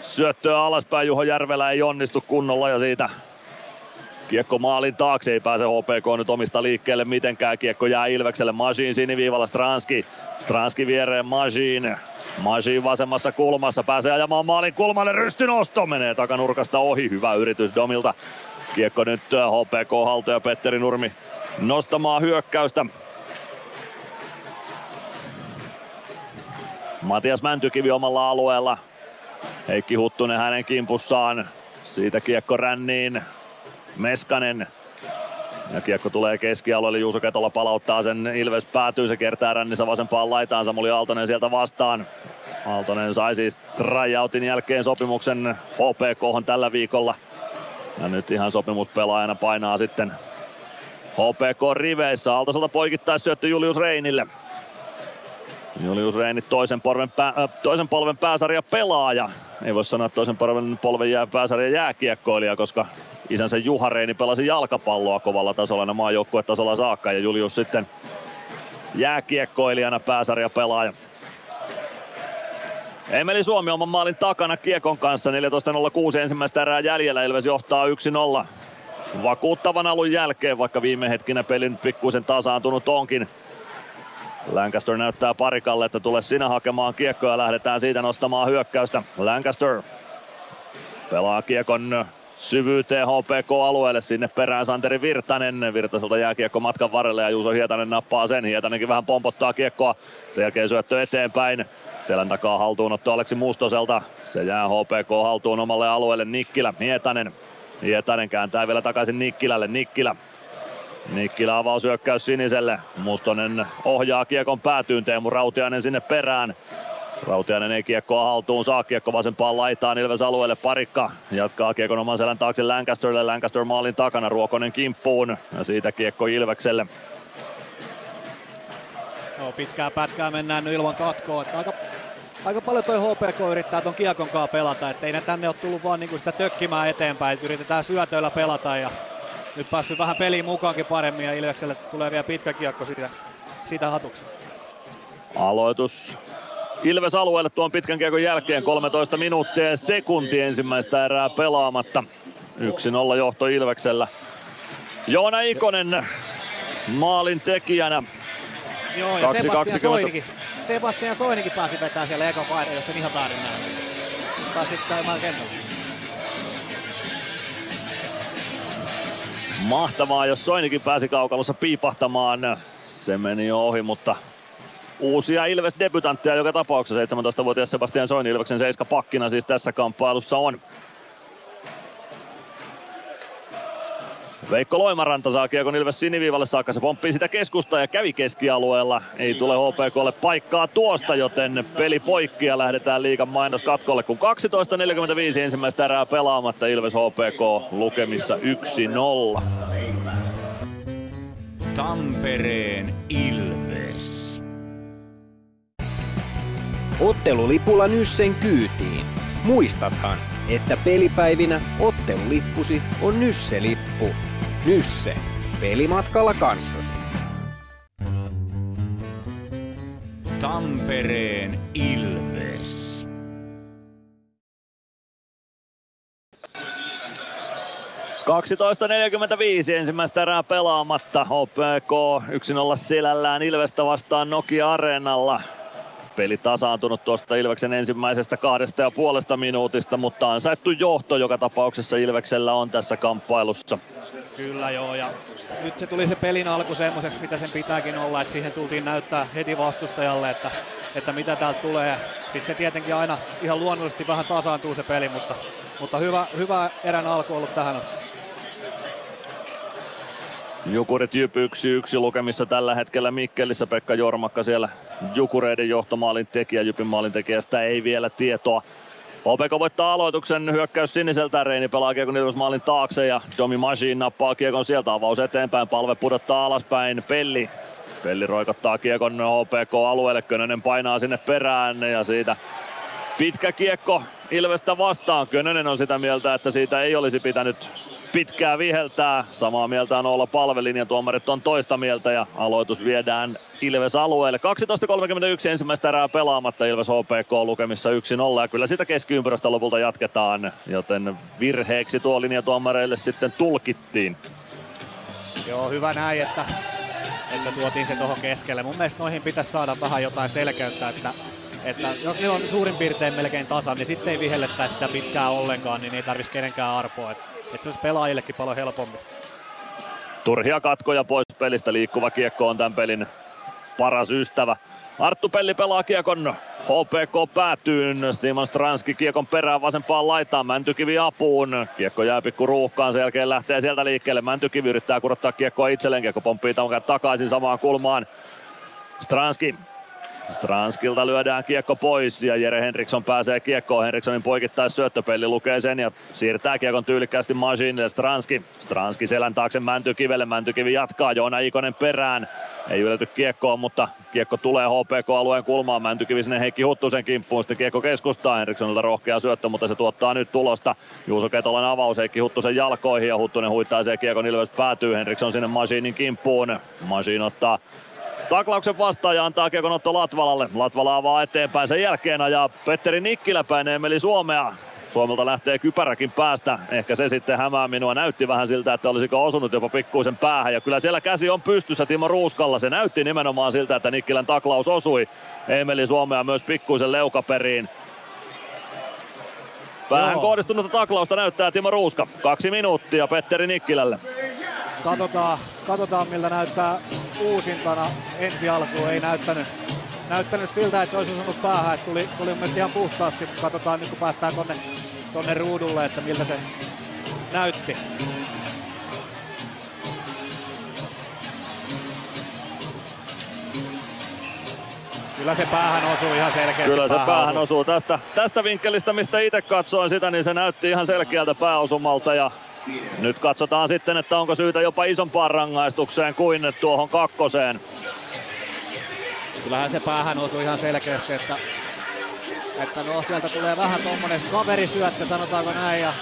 syöttöä alaspäin, Juho Järvelä ei onnistu kunnolla ja siitä kiekko maalin taakse, ei pääse H P K nyt omista liikkeelle mitenkään, kiekko jää Ilvekselle, Mašín siniviivalla, Stranski, Stranski viereen Mašín, Mašín vasemmassa kulmassa, pääsee ajamaan maalin kulmalle, rystynosto menee takanurkasta ohi, hyvä yritys Domilta, kiekko nyt H P K haltuja, Petteri Nurmi nostamaan hyökkäystä. Matias Mäntykivi omalla alueella. Heikki Huttunen hänen kimpussaan. Siitä kiekko ränniin. Meskanen. Ja kiekko tulee keskialueelle. Juuso Ketola palauttaa sen. Ilves päätyy. Se kertaa rännissä vasempaan laitaan. Samuli Aaltonen sieltä vastaan. Aaltonen sai siis tryoutin jälkeen sopimuksen H P K:hon tällä viikolla. Ja nyt ihan sopimuspelaajana painaa sitten H P K-riveissä. Aaltoselta poikittais syöttö Julius Reinille. Julius Reini toisen, polven pää, äh, toisen polven pääsarja pelaaja. Ei voi sanoa, että toisen polven, polven jää pääsarja jääkiekkoilija, koska isänsä Juha Reini pelasi jalkapalloa kovalla tasolla, nämä maajoukkuetasolla saakka. Ja Julius sitten jääkiekkoilijana pääsarja pelaaja. Emeli Suomi oman maalin takana kiekon kanssa. neljätoista nolla kuusi ensimmäistä erää jäljellä. Ilves johtaa yksi nolla. Vakuuttavan alun jälkeen, vaikka viime hetkinä pelin pikkuisen tasaantunut onkin. Lancaster näyttää Parikalle, että tule sinä hakemaan kiekkoa ja lähdetään siitä nostamaan hyökkäystä. Lancaster pelaa kiekon syvyyteen H P K-alueelle, sinne perään Santeri Virtanen. Virtaselta jää kiekko matkan varrelle ja Juuso Hietanen nappaa sen. Hietanenkin vähän pompottaa kiekkoa, sen jälkeen syöttö eteenpäin. Selän takaa haltuunotto Aleksi Mustoselta, se jää H P K-haltuun omalle alueelle. Nikkilä, Hietanen. Hietanen kääntää vielä takaisin Nikkilälle, Nikkilä. Nikkilä avaushyökkäys siniselle. Mustonen ohjaa kiekon päätyyn, Teemu Rautiainen sinne perään. Rautiainen ei kiekkoa haltuun saa, kiekko vasempaan laitaan Ilves alueelle, Parikka jatkaa kiekon oman selän taakse Lancasterille, Lancaster maalin takana, Ruokonen kimppuun ja siitä kiekko Ilvekselle. No, pitkää pätkää mennään nyt ilman katkoa, aika, aika paljon toi H P K yrittää ton kiekon kaa pelata, ettei ne tänne ole tullut vaan niinku sitä tökkimään eteenpäin, et yritetään syötöillä pelata ja nyt päässyt vähän peliin mukaankin paremmin ja Ilvekselle tulee vielä pitkä kiekko siitä, siitä hatuksi. Aloitus Ilves alueelle tuon pitkän kiekon jälkeen, kolmetoista minuuttia ja sekunti ensimmäistä erää pelaamatta. yksi nolla johto Ilveksellä. Joona Ikonen maalin tekijänä. Joo, ja Sebastian Soinikin, Sebastian Soinikin pääsi vetää siellä ekan vaihdon, jos sen ihan väärin nähdään. Pääsi käymään kentällä. Mahtavaa, jos Soinikin pääsi kaukalossa piipahtamaan. Se meni ohi, mutta uusia Ilves-debutantteja joka tapauksessa. seitsemäntoistavuotias Sebastian Soini Ilveksen seiska pakkina siis tässä kamppailussa on. Veikko Loimaranta saa kiekon Ilves siniviivalle saakka. Se pomppii sitä keskustaa ja kävi keskialueella. Ei tule H P K:lle paikkaa tuosta, joten peli poikki ja lähdetään liigan mainos katkolle. Kun kaksitoista neljäkymmentäviisi ensimmäistä erää pelaamatta, Ilves H P K lukemissa yksi nolla. Tampereen Ilves. Ottelulipulla Nyssen kyytiin. Muistathan, että pelipäivinä ottelulippusi on Nysse-lippu. Nysse. Pelimatkalla kanssasi. Tampereen Ilves. kaksitoista neljäkymmentäviisi ensimmäistä erää pelaamatta. H P K yksi nolla selällään Ilvestä vastaan Nokia-areenalla. Peli tasaantunut tuosta Ilveksen ensimmäisestä kahdesta ja puolesta minuutista, mutta ansaittu johto joka tapauksessa Ilveksellä on tässä kamppailussa. Kyllä joo, ja nyt se tuli se pelin alku semmoiseksi, mitä sen pitääkin olla, että siihen tultiin näyttää heti vastustajalle, että, että mitä täältä tulee. Siis se tietenkin aina ihan luonnollisesti vähän tasaantuu se peli, mutta, mutta hyvä, hyvä erän alku ollut tähän asti. Jukurit J Y P yksi yksi lukemissa tällä hetkellä Mikkelissä. Pekka Jormakka siellä Jukureiden johtomaalin tekijä. J Y P:n maalintekijästä ei vielä tietoa. H P K voittaa aloituksen, hyökkäys siniseltä. Reini pelaa kiekon Ilves maalin taakse ja Domi Mašín nappaa kiekon sieltä. Avaus eteenpäin, Palve pudottaa alaspäin. Pelli. Pelli roikottaa kiekon H P K-alueelle. Könönen painaa sinne perään ja siitä pitkä kiekko Ilvestä vastaan. Könönen on sitä mieltä, että siitä ei olisi pitänyt pitkää viheltää. Samaa mieltä on Oula Palve, linjatuomarit on toista mieltä ja aloitus viedään Ilves alueelle. kaksitoista kolmekymmentäyksi ensimmäistä erää pelaamatta, Ilves H P K lukemissa yksi nolla ja kyllä sitä keskiympyrästä lopulta jatketaan, joten virheeksi tuo linjatuomareille sitten tulkittiin. Joo, hyvä näin, että, että tuotiin se tuohon keskelle. Mun mielestä noihin pitäisi saada vähän jotain selkeyttä, että että jos ne on suurin piirtein melkein tasan, niin sitten ei vihellettäisi sitä pitkään ollenkaan, niin ei tarvitsisi kenenkään arpoa. Että et se olisi pelaajillekin paljon helpommin. Turhia katkoja pois pelistä, liikkuva kiekko on tämän pelin paras ystävä. Arttu Pelli pelaa kiekon H P K päätyyn, Simon Stranski kiekon perään vasempaan laitaan, Mäntykivi apuun. Kiekko jää pikku ruuhkaan, sen jälkeen lähtee sieltä liikkeelle. Mäntykivi yrittää kurottaa kiekkoa itselleen, kiekko pomppii takaisin samaan kulmaan. Stranski. Stranskilta lyödään kiekko pois ja Jere Henriksson pääsee kiekkoon. Henrikssonin poikittais syöttöpeli lukee sen ja siirtää kiekon tyylikkäästi Mašínille. Stranski. Stranski selän taakse Mäntykivelle. Mäntykivi jatkaa, Joona Ikonen perään. Ei ylety kiekkoon, mutta kiekko tulee H P K-alueen kulmaan. Mäntykivi sinne Heikki Huttusen kimppuun. Sitten kiekko keskustaa. Henrikssonilta rohkea syöttö, mutta se tuottaa nyt tulosta. Juuso Ketolan avaus Heikki Huttusen jalkoihin ja Huttunen huitaisee kiekon Ilves päätyy. Henriksson sinne Mašínin kimppuun. Mašín ottaa taklauksen vastaan ja antaa kiekon Otto Latvalalle. Latvala avaa eteenpäin, sen jälkeen ajaa Petteri Nikkilä päin Emeli Suomea. Suomelta lähtee kypäräkin päästä. Ehkä se sitten hämää minua. Näytti vähän siltä, että olisiko osunut jopa pikkuisen päähän. Ja kyllä siellä käsi on pystyssä Timo Ruuskalla. Se näytti nimenomaan siltä, että Nikkilän taklaus osui. Emeli Suomea myös pikkuisen leukaperiin. Päähän kohdistunutta taklausta näyttää Timo Ruuska. Kaksi minuuttia Petteri Nikkilälle. Katsotaan, katsotaan miltä näyttää uusintana. Ensi alkuun ei näyttänyt. Näyttänyt siltä, että olisi osunut päähän, että tuli, tuli myös ihan puhtaasti. Katsotaan nyt kun päästään tonne, tonne ruudulle, että miltä se näytti. Kyllä se päähän osuu ihan selkeästi. Kyllä se päähän, päähän osuu. Tästä, tästä vinkkelistä, mistä itse katsoin sitä, niin se näytti ihan selkeältä pääosumalta. Ja nyt katsotaan sitten, että onko syytä jopa isompaan rangaistukseen kuin tuohon kakkoseen. Kyllähän se päähän osui ihan selkeästi, että, että no sieltä tulee vähän tommonen kaverisyöttö, sanotaanko näin, ja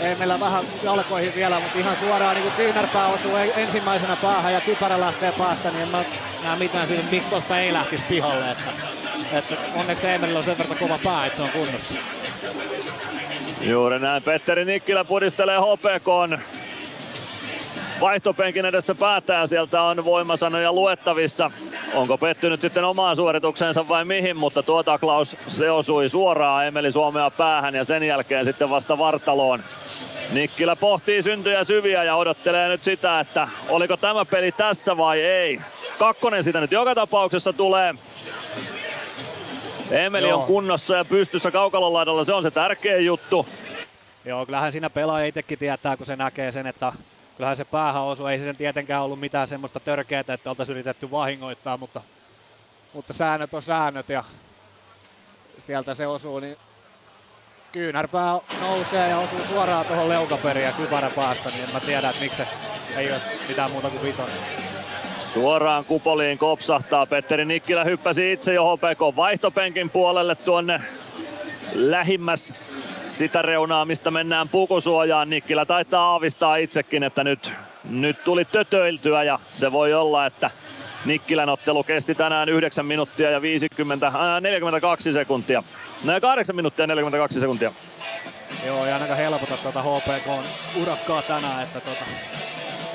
ei meillä vähän jalkoihin vielä, mutta ihan suoraan niin kuin kyynärpää osuu ensimmäisenä päähän ja kypärä lähtee päästä, niin en mä näe mitään siinä, miksi tosta ei lähtisi pihalle, että, että onneksi Eemelillä on sen verran kova pää, että se on kunnossa. Juuri näin, Petteri Nikkilä pudistelee H P K:n vaihtopenkin edessä päätään, sieltä on voimasanoja luettavissa. Onko pettynyt sitten omaan suorituksensa vai mihin, mutta tuo taklaus se osui suoraan Emeli Suomea päähän ja sen jälkeen sitten vasta vartaloon. Nikkilä pohtii syntyjä syviä ja odottelee nyt sitä, että oliko tämä peli tässä vai ei. Kakkonen sitä nyt joka tapauksessa tulee. Emeli Joo. on kunnossa ja pystyssä kaukalon laidalla, se on se tärkeä juttu. Joo, kyllähän siinä pelaaja itsekin tietää, kun se näkee sen, että kyllähän se päähän osui, ei sen tietenkään ollut mitään semmoista törkeätä, että oltaisiin yritetty vahingoittaa, mutta, mutta säännöt on säännöt ja sieltä se osuu, niin kyynärpää nousee ja osuu suoraan tuohon leukaperiin ja kypärä päästä, niin en mä tiedä, että miksi se ei ole mitään muuta kuin vitonen. Suoraan kupoliin kopsahtaa, Petteri Nikkilä hyppäsi itse jo H P K vaihtopenkin puolelle tuonne lähimmäs sitä reunaa, mistä mennään pukusuojaan. Nikkilä taitaa aavistaa itsekin, että nyt, nyt tuli tötöiltyä ja se voi olla, että Nikkilän ottelu kesti tänään yhdeksän minuuttia ja viisikymmentä, äh, neljäkymmentäkaksi sekuntia. No kahdeksan minuuttia ja neljäkymmentäkaksi sekuntia. Joo, ei ainakaan helpota tuota H P K-urakkaa tänään, että tuota,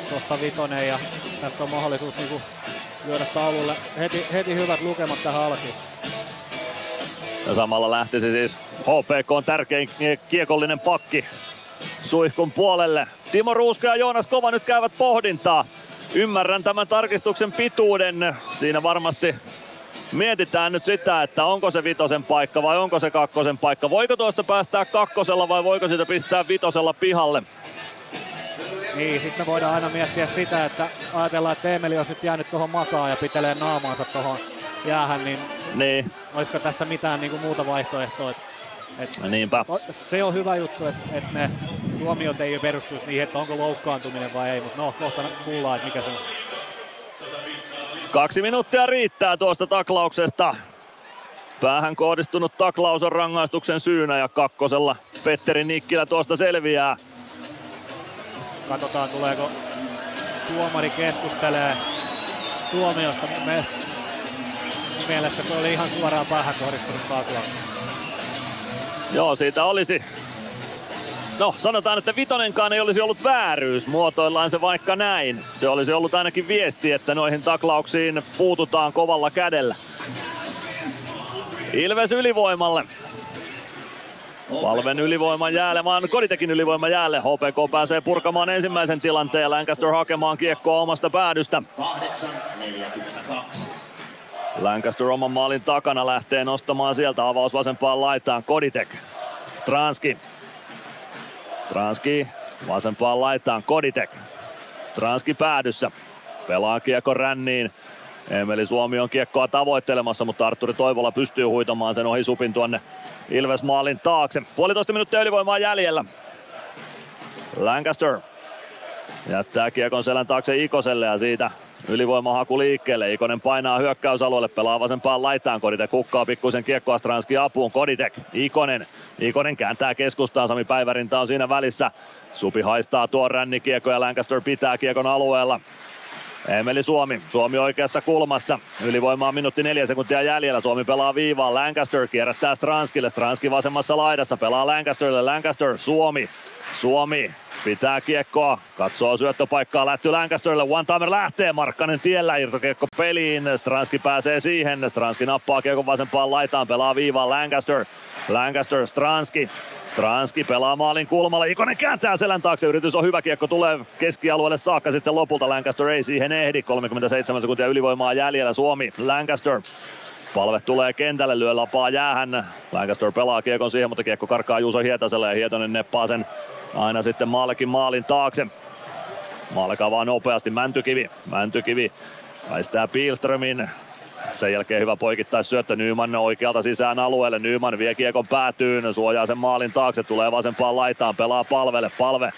tuosta vitonen ja tässä on mahdollisuus niinku lyödä taululle heti, heti hyvät lukemat tähän alkiin. Ja samalla lähtisi siis H P K on tärkein kiekollinen pakki suihkun puolelle. Timo Ruuska ja Joonas Kova nyt käyvät pohdintaa. Ymmärrän tämän tarkistuksen pituuden. Siinä varmasti mietitään nyt sitä, että onko se vitosen paikka vai onko se kakkosen paikka. Voiko tuosta päästää kakkosella vai voiko siitä pistää vitosella pihalle? Niin, sitten voidaan aina miettiä sitä, että ajatellaan, että Emeli olisi nyt jäänyt tuohon makaan ja pitelee naamaansa tuohon jäähän, niin, niin olisiko tässä mitään niinku muuta vaihtoehtoa. Et, et, Niinpä. Se on hyvä juttu, että et ne tuomiot ei perustuisi niihin, että onko loukkaantuminen vai ei, mutta no, kohta kuullaan, että mikä se on. Kaksi minuuttia riittää tuosta taklauksesta. Päähän kohdistunut taklaus on rangaistuksen syynä ja kakkosella Petteri Nikkilä tuosta selviää. Katsotaan, tuleeko tuomari keskustelee tuomiosta. Mun mielestä se oli ihan suoraan päähän kohdistunut taklaus. Joo, siitä olisi. No, sanotaan, että vitonenkaan ei olisi ollut vääryys. Muotoillaan se vaikka näin. Se olisi ollut ainakin viesti, että noihin taklauksiin puututaan kovalla kädellä. Ilves ylivoimalle. Palven ylivoiman jäälemaan, Koditekin ylivoiman jäälle. H P K pääsee purkamaan ensimmäisen tilanteen ja Lancaster hakemaan kiekkoa omasta päädystä. Lancaster oman maalin takana lähtee nostamaan sieltä, avaus vasempaan laitaan, Koditek. Stranski. Stranski vasempaan laitaan, Koditek. Stranski päädyssä, pelaa kiekko ränniin. Emeli Suomi on kiekkoa tavoittelemassa, mutta Artturi Toivola pystyy huitamaan sen ohi supin tuonne Ilves maalin taakse. Puolitoista minuuttia ylivoimaa jäljellä. Lancaster jättää kiekon selän taakse Ikoselle ja siitä ylivoimahaku liikkeelle. Ikonen painaa hyökkäysalueelle, pelaa vasempaan laitaan. Koditek hukkaa pikkuisen kiekkoa, Stranski apuun. Koditek, Ikonen. Ikonen kääntää keskustaan, Sami Päivärinta on siinä välissä. Supi haistaa tuon rännikiekko ja Lancaster pitää kiekon alueella. Emeli Suomi. Suomi oikeassa kulmassa. Ylivoimaa minuutti neljä sekuntia jäljellä. Suomi pelaa viivaan. Lancaster kierrättää Stranskille. Stranski vasemmassa laidassa. Pelaa Lancasterille. Lancaster. Suomi. Suomi pitää kiekkoa. Katsoo syöttöpaikkaa. Lähtyy Lancasterille. One-timer lähtee. Markkanen tiellä. Irtokiekko peliin. Stranski pääsee siihen. Stranski nappaa kiekon vasempaan laitaan. Pelaa viivaan. Lancaster. Lancaster. Stranski. Stranski pelaa maalin kulmalla. Ikonen kääntää selän taakse. Yritys on hyvä. Kiekko tulee keskialueelle saakka. Sitten lopulta Lancaster ei siihen ehdi. kolmekymmentäseitsemän sekuntia ylivoimaa jäljellä. Suomi. Lancaster. Palve tulee kentälle, lyö lapaa jäähän. Lancaster pelaa kiekon siihen, mutta kiekko karkaa Juuso Hietaselle ja Hietanen neppaa sen aina sitten Maalekin maalin taakse. Maale kavaa nopeasti Mäntykivi. Mäntykivi väistää Pilströmin. Sen jälkeen hyvä poikittaisyöttö. Nyman oikealta sisään alueelle. Nyman vie kiekon päätyyn, suojaa sen maalin taakse, tulee vasempaan laitaan, pelaa Palvelle. Palve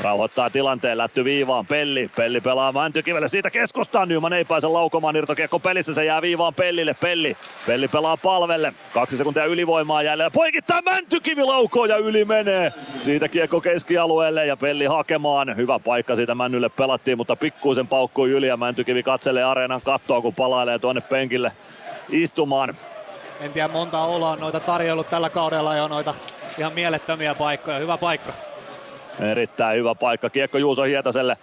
rauhoittaa tilanteen, lätty viivaan, Pelli. Pelli pelaa Mäntykivelle, siitä keskustaan. Nyman ei pääse laukomaan, irtokiekko pelissä, se jää viivaan Pellille. Pelli Pelli pelaa Palvelle. Kaksi sekuntia ylivoimaa jäljellä. Poikittaa Mäntykivi laukoon ja yli menee. Siitä kiekko keskialueelle ja Pelli hakemaan. Hyvä paikka siitä Männylle pelattiin, mutta pikkuisen paukkui yli ja Mäntykivi katselee areenan kattoa, kun palailee tuonne penkille istumaan. En tiedä monta Oulua on noita tarjoillut tällä kaudella ja noita ihan mielettömiä paikkoja. Hyvä paikka. Erittäin hyvä paikka. Kiekko Juuso Hietaselle.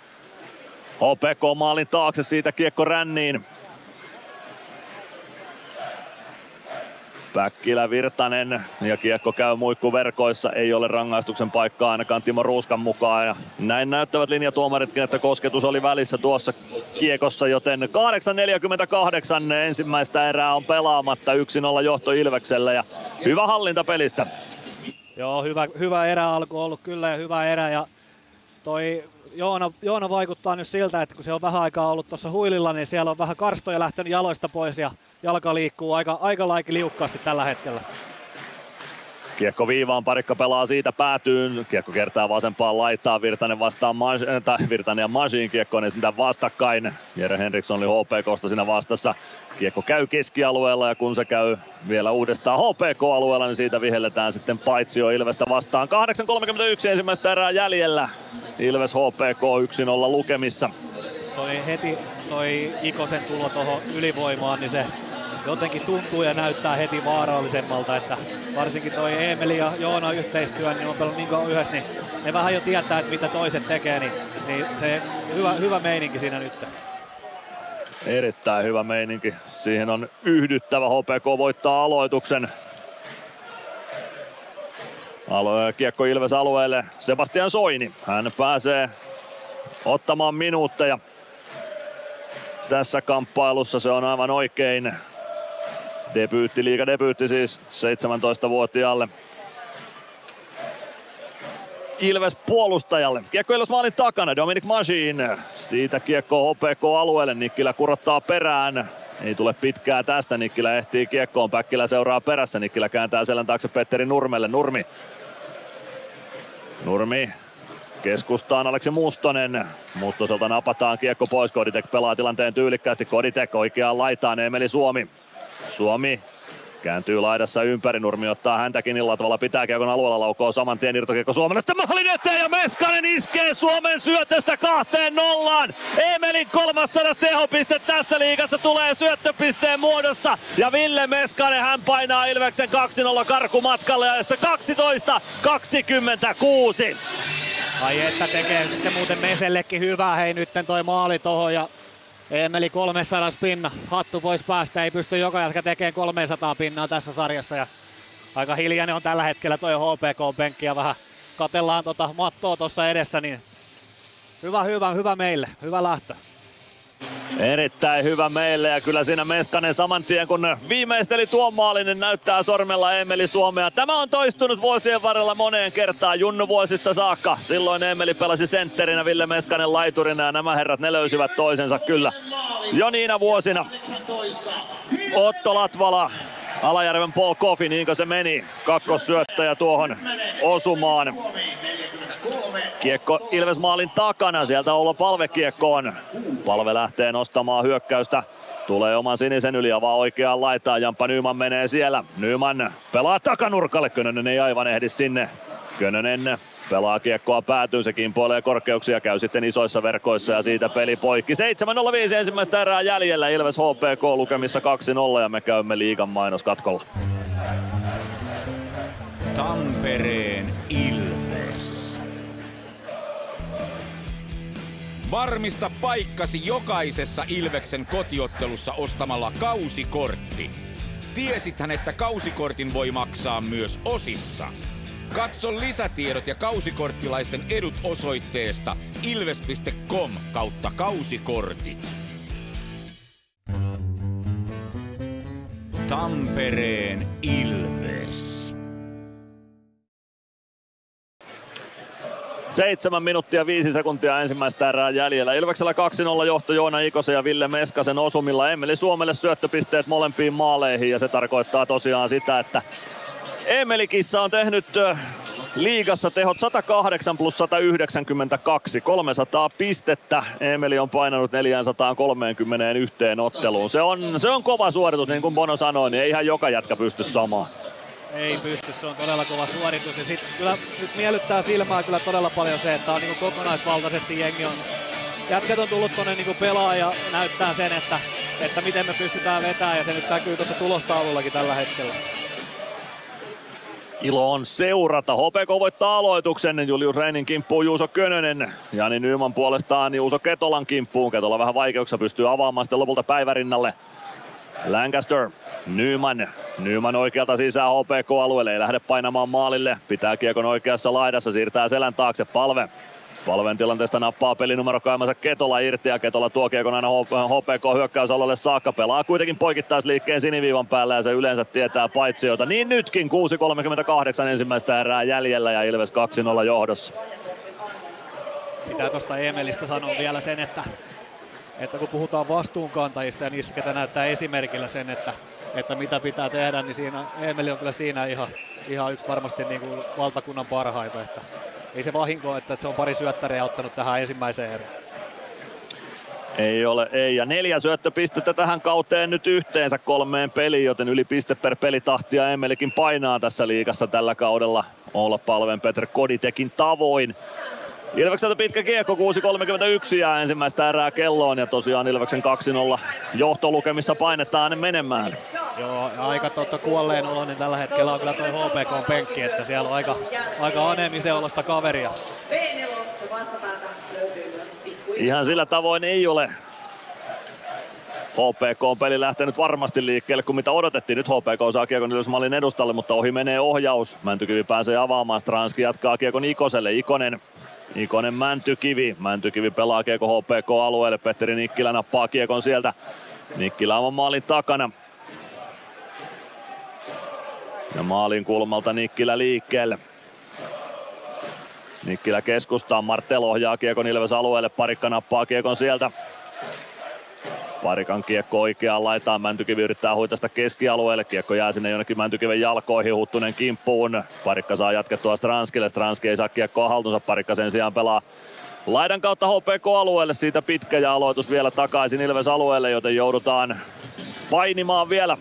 H P K maalin taakse, siitä kiekko ränniin. Päkkilä, Virtanen ja kiekko käy muikkuverkoissa. Ei ole rangaistuksen paikkaa ainakaan Timo Ruuskan mukaan. Ja näin näyttävät linjatuomaritkin, että kosketus oli välissä tuossa kiekossa. Joten kahdeksan neljäkymmentäkahdeksan ensimmäistä erää on pelaamatta. yksi nolla johto Ilvekselle ja hyvä hallinta pelistä. Joo, hyvä, hyvä erä alku ollut kyllä ja hyvä erä ja toi Joona, Joona vaikuttaa nyt siltä, että kun se on vähän aikaa ollut tuossa huililla, niin siellä on vähän karstoja lähtenyt jaloista pois ja jalka liikkuu aika, aika laiki liukkaasti tällä hetkellä. Kiekko viivaan, Parikka pelaa siitä päätyyn, kiekko kertaa vasempaan laitaan, Virtanen vastaan Maš- tai Virtanen ja Mašín kiekko, niin sitä vastakkain. Jere Henriksson oli H P K:sta siinä vastassa. Kiekko käy keskialueella ja kun se käy vielä uudestaan H P K-alueella, niin siitä vihelletään sitten paitsio Ilvestä vastaan. kahdeksan kolmekymmentäyksi ensimmäistä erää jäljellä. Ilves H P K yksi nolla lukemissa. Toi heti toi Ikosen tulo tuohon ylivoimaan, niin se jotenkin tuntuu ja näyttää heti vaarallisemmalta, että varsinkin toi Emeli ja Joona yhteistyö, niin on pelannut niin kauan yhdessä, niin ne vähän jo tietää, että mitä toiset tekee, niin, niin se hyvä, hyvä meininki siinä nyt. Erittäin hyvä meininki. Siihen on yhdyttävä. H P K voittaa aloituksen. Alo- Kiekko Ilves alueelle. Sebastian Soini. Hän pääsee ottamaan minuutteja. Tässä kamppailussa se on aivan oikein. Debyytti, liiga debyytti siis seitsemäntoistavuotiaalle Ilves puolustajalle. Kiekko Ilves maalin takana, Dominik Mašín. Siitä kiekko H P K-alueelle, Nikkilä kurottaa perään. Ei tule pitkää tästä, Nikkilä ehtii kiekkoon, Päkkilä seuraa perässä. Nikkilä kääntää selän taakse Petteri Nurmelle, Nurmi. Nurmi. Keskustaan Aleksi Mustonen. Mustoselta napataan kiekko pois, Koditek pelaa tilanteen tyylikkäästi. Koditek oikeaan laitaan, Emeli Suomi. Suomi kääntyy laidassa ympäri, Nurmi ottaa häntäkin illalla tavalla, pitää kiekon alueella, laukoo saman tien irtokiekko Suomelle. Sitten maalin eteen ja Meskanen iskee Suomen syötöstä kahteen nollaan. Emelin kolmasadas tehopiste tässä liigassa tulee syöttöpisteen muodossa. Ja Ville Meskanen, hän painaa Ilveksen kaksi nolla karkumatkalle ajassa kaksitoista kaksikymmentäkuusi. Ai että tekee sitten muuten Mesellekin hyvää, hei nytten toi maali tohon ja Emeli kolmesataa pinna, hattu pois päästä, ei pysty joka jätkä tekemään kolmesataa pinnaa tässä sarjassa ja aika hiljainen on tällä hetkellä toi H P K-penkki ja vähän katellaan tota mattoa tuossa edessä, niin hyvä, hyvä, hyvä meille, hyvä lähtö. Erittäin hyvä meille ja kyllä siinä Meskanen saman tien kun viimeisteli tuon maalin näyttää sormella Emeli Suomea. Tämä on toistunut vuosien varrella moneen kertaan junnuvuosista saakka. Silloin Emeli pelasi sentterinä, Ville Meskanen laiturina ja nämä herrat ne löysivät toisensa kyllä jo niinä vuosina. Otto Latvala, Alajärven Paul Coffey, niinkö se meni? Kakkossyöttäjä tuohon osumaan. Kiekko Ilves maalin takana, sieltä Oula Palve kiekkoon. Palve lähtee nostamaan hyökkäystä. Tulee oman sinisen yli, avaa oikeaan laitaan. Jamppa Nyman menee siellä. Nyman pelaa takanurkalle, Könönen ei aivan ehdi sinne. Könönen pelaa kiekkoa päätyy, se kimpoilee korkeuksia, käy sitten isoissa verkoissa ja siitä peli poikki. seitsemän nolla viisi ensimmäistä erää jäljellä, Ilves H P K lukemissa kaksi nolla ja me käymme liigan mainoskatkolla. Tampereen Ilves. Varmista paikkasi jokaisessa Ilveksen kotiottelussa ostamalla kausikortti. Tiesithän, että kausikortin voi maksaa myös osissa. Katso lisätiedot ja kausikorttilaisten edut osoitteesta ilves piste com kautta kausikortit. Tampereen Ilves. Seitsemän minuuttia viisi sekuntia ensimmäistä erää jäljellä. Ilveksellä kaksi nolla johto Joona Ikosen ja Ville Meskasen osumilla. Emeli Suomelle syöttöpisteet molempiin maaleihin ja se tarkoittaa tosiaan sitä, että Emelikissa on tehnyt liigassa tehot sata kahdeksan plus sata yhdeksänkymmentäkaksi, kolmesataa pistettä. Emeli on painanut neljäsataakolmekymmentäyksi otteluun. Se on, se on kova suoritus, niin kuin Bono sanoi, niin ei ihan joka jätkä pysty samaan. Ei pysty, se on todella kova suoritus. Ja sit kyllä nyt miellyttää silmää kyllä todella paljon se, että on niin kuin kokonaisvaltaisesti jengi on. Jätkät on tullut tuonne niin kuin pelaa ja näyttää sen, että, että miten me pystytään vetämään ja se nyt näkyy tuossa tulostaulullakin tällä hetkellä. Ilo on seurata. H P K voittaa aloituksen. Julius Reinin kimppuun Juuso Könönen. Jani Nyman puolestaan Juuso Ketolan kimppuun. Ketola vähän vaikeuksia pystyy avaamaan sitten lopulta päivärinnalle. Lancaster, Nyman. Nyman oikealta sisään H P K-alueelle. Ei lähde painamaan maalille. Pitää kiekon oikeassa laidassa. Siirtää selän taakse Palve. Palven tilanteesta nappaa pelinumero kaimansa Ketola irti ja Ketola tuo kiekon aina H P K-hyökkäysalolle saakka. Pelaa kuitenkin poikittaisliikkeen siniviivan päällä ja se yleensä tietää paitsiota. Niin nytkin kuusi kolmekymmentäkahdeksan ensimmäistä erää jäljellä ja Ilves kaksi nolla johdossa. Pitää tuosta Emelistä sanoa vielä sen, että, että kun puhutaan vastuunkantajista ja niistä, ketä näyttää esimerkillä sen, että, että mitä pitää tehdä, niin siinä Emeli on kyllä siinä ihan, ihan yksi varmasti niin kuin valtakunnan parhaita. Että ei se vahinko, että se on pari syöttäriä ottanut tähän ensimmäiseen erään. Ei ole, ei. Ja neljä syöttöpistettä tähän kauteen nyt yhteensä kolmeen peliin, joten yli piste per pelitahtia Emelikin painaa tässä liigassa tällä kaudella. Oula Palven Petr Koditekin tavoin. Ilvekseltä pitkä kiekko, kuusi kolmekymmentäyksi jää ensimmäistä erää kelloon ja tosiaan Ilveksen kaksi nolla johtolukemissa painetaan menemään. Joo, aika totta kuolleen oloinen tällä hetkellä on kyllä toi H P K-penkki, että siellä on aika, aika anemisen olosta kaveria. Ihan sillä tavoin ei ole H P K-peli lähtenyt varmasti liikkeelle, kun mitä odotettiin. Nyt H P K saa kiekon Ylösmallin edustalle, mutta ohi menee ohjaus. Mäntykivi pääsee avaamaan, Stranski jatkaa kiekon Ikoselle, Ikonen. Ikonen Mäntykivi. Mäntykivi pelaa kiekko H P K-alueelle. Petteri Nikkilä nappaa kiekon sieltä. Nikkilä on maalin takana. Ja maalin kulmalta Nikkilä liikkeelle. Nikkilä keskustaa. Martel ohjaa kiekon Ilves alueelle. Parikka nappaa kiekon sieltä. Parikan kiekko oikeaan laitaan. Mäntykivi yrittää huitaista keskialueelle. Kiekko jää sinne jonnekin Mäntykiven jalkoihin. Huttunen kimppuun. Parikka saa jatkettua Stranskille. Stranski ei saa kiekkoa haltuunsa. Parikka sen sijaan pelaa laidan kautta H P K-alueelle. Siitä pitkä ja aloitus vielä takaisin Ilves alueelle, joten joudutaan painimaan vielä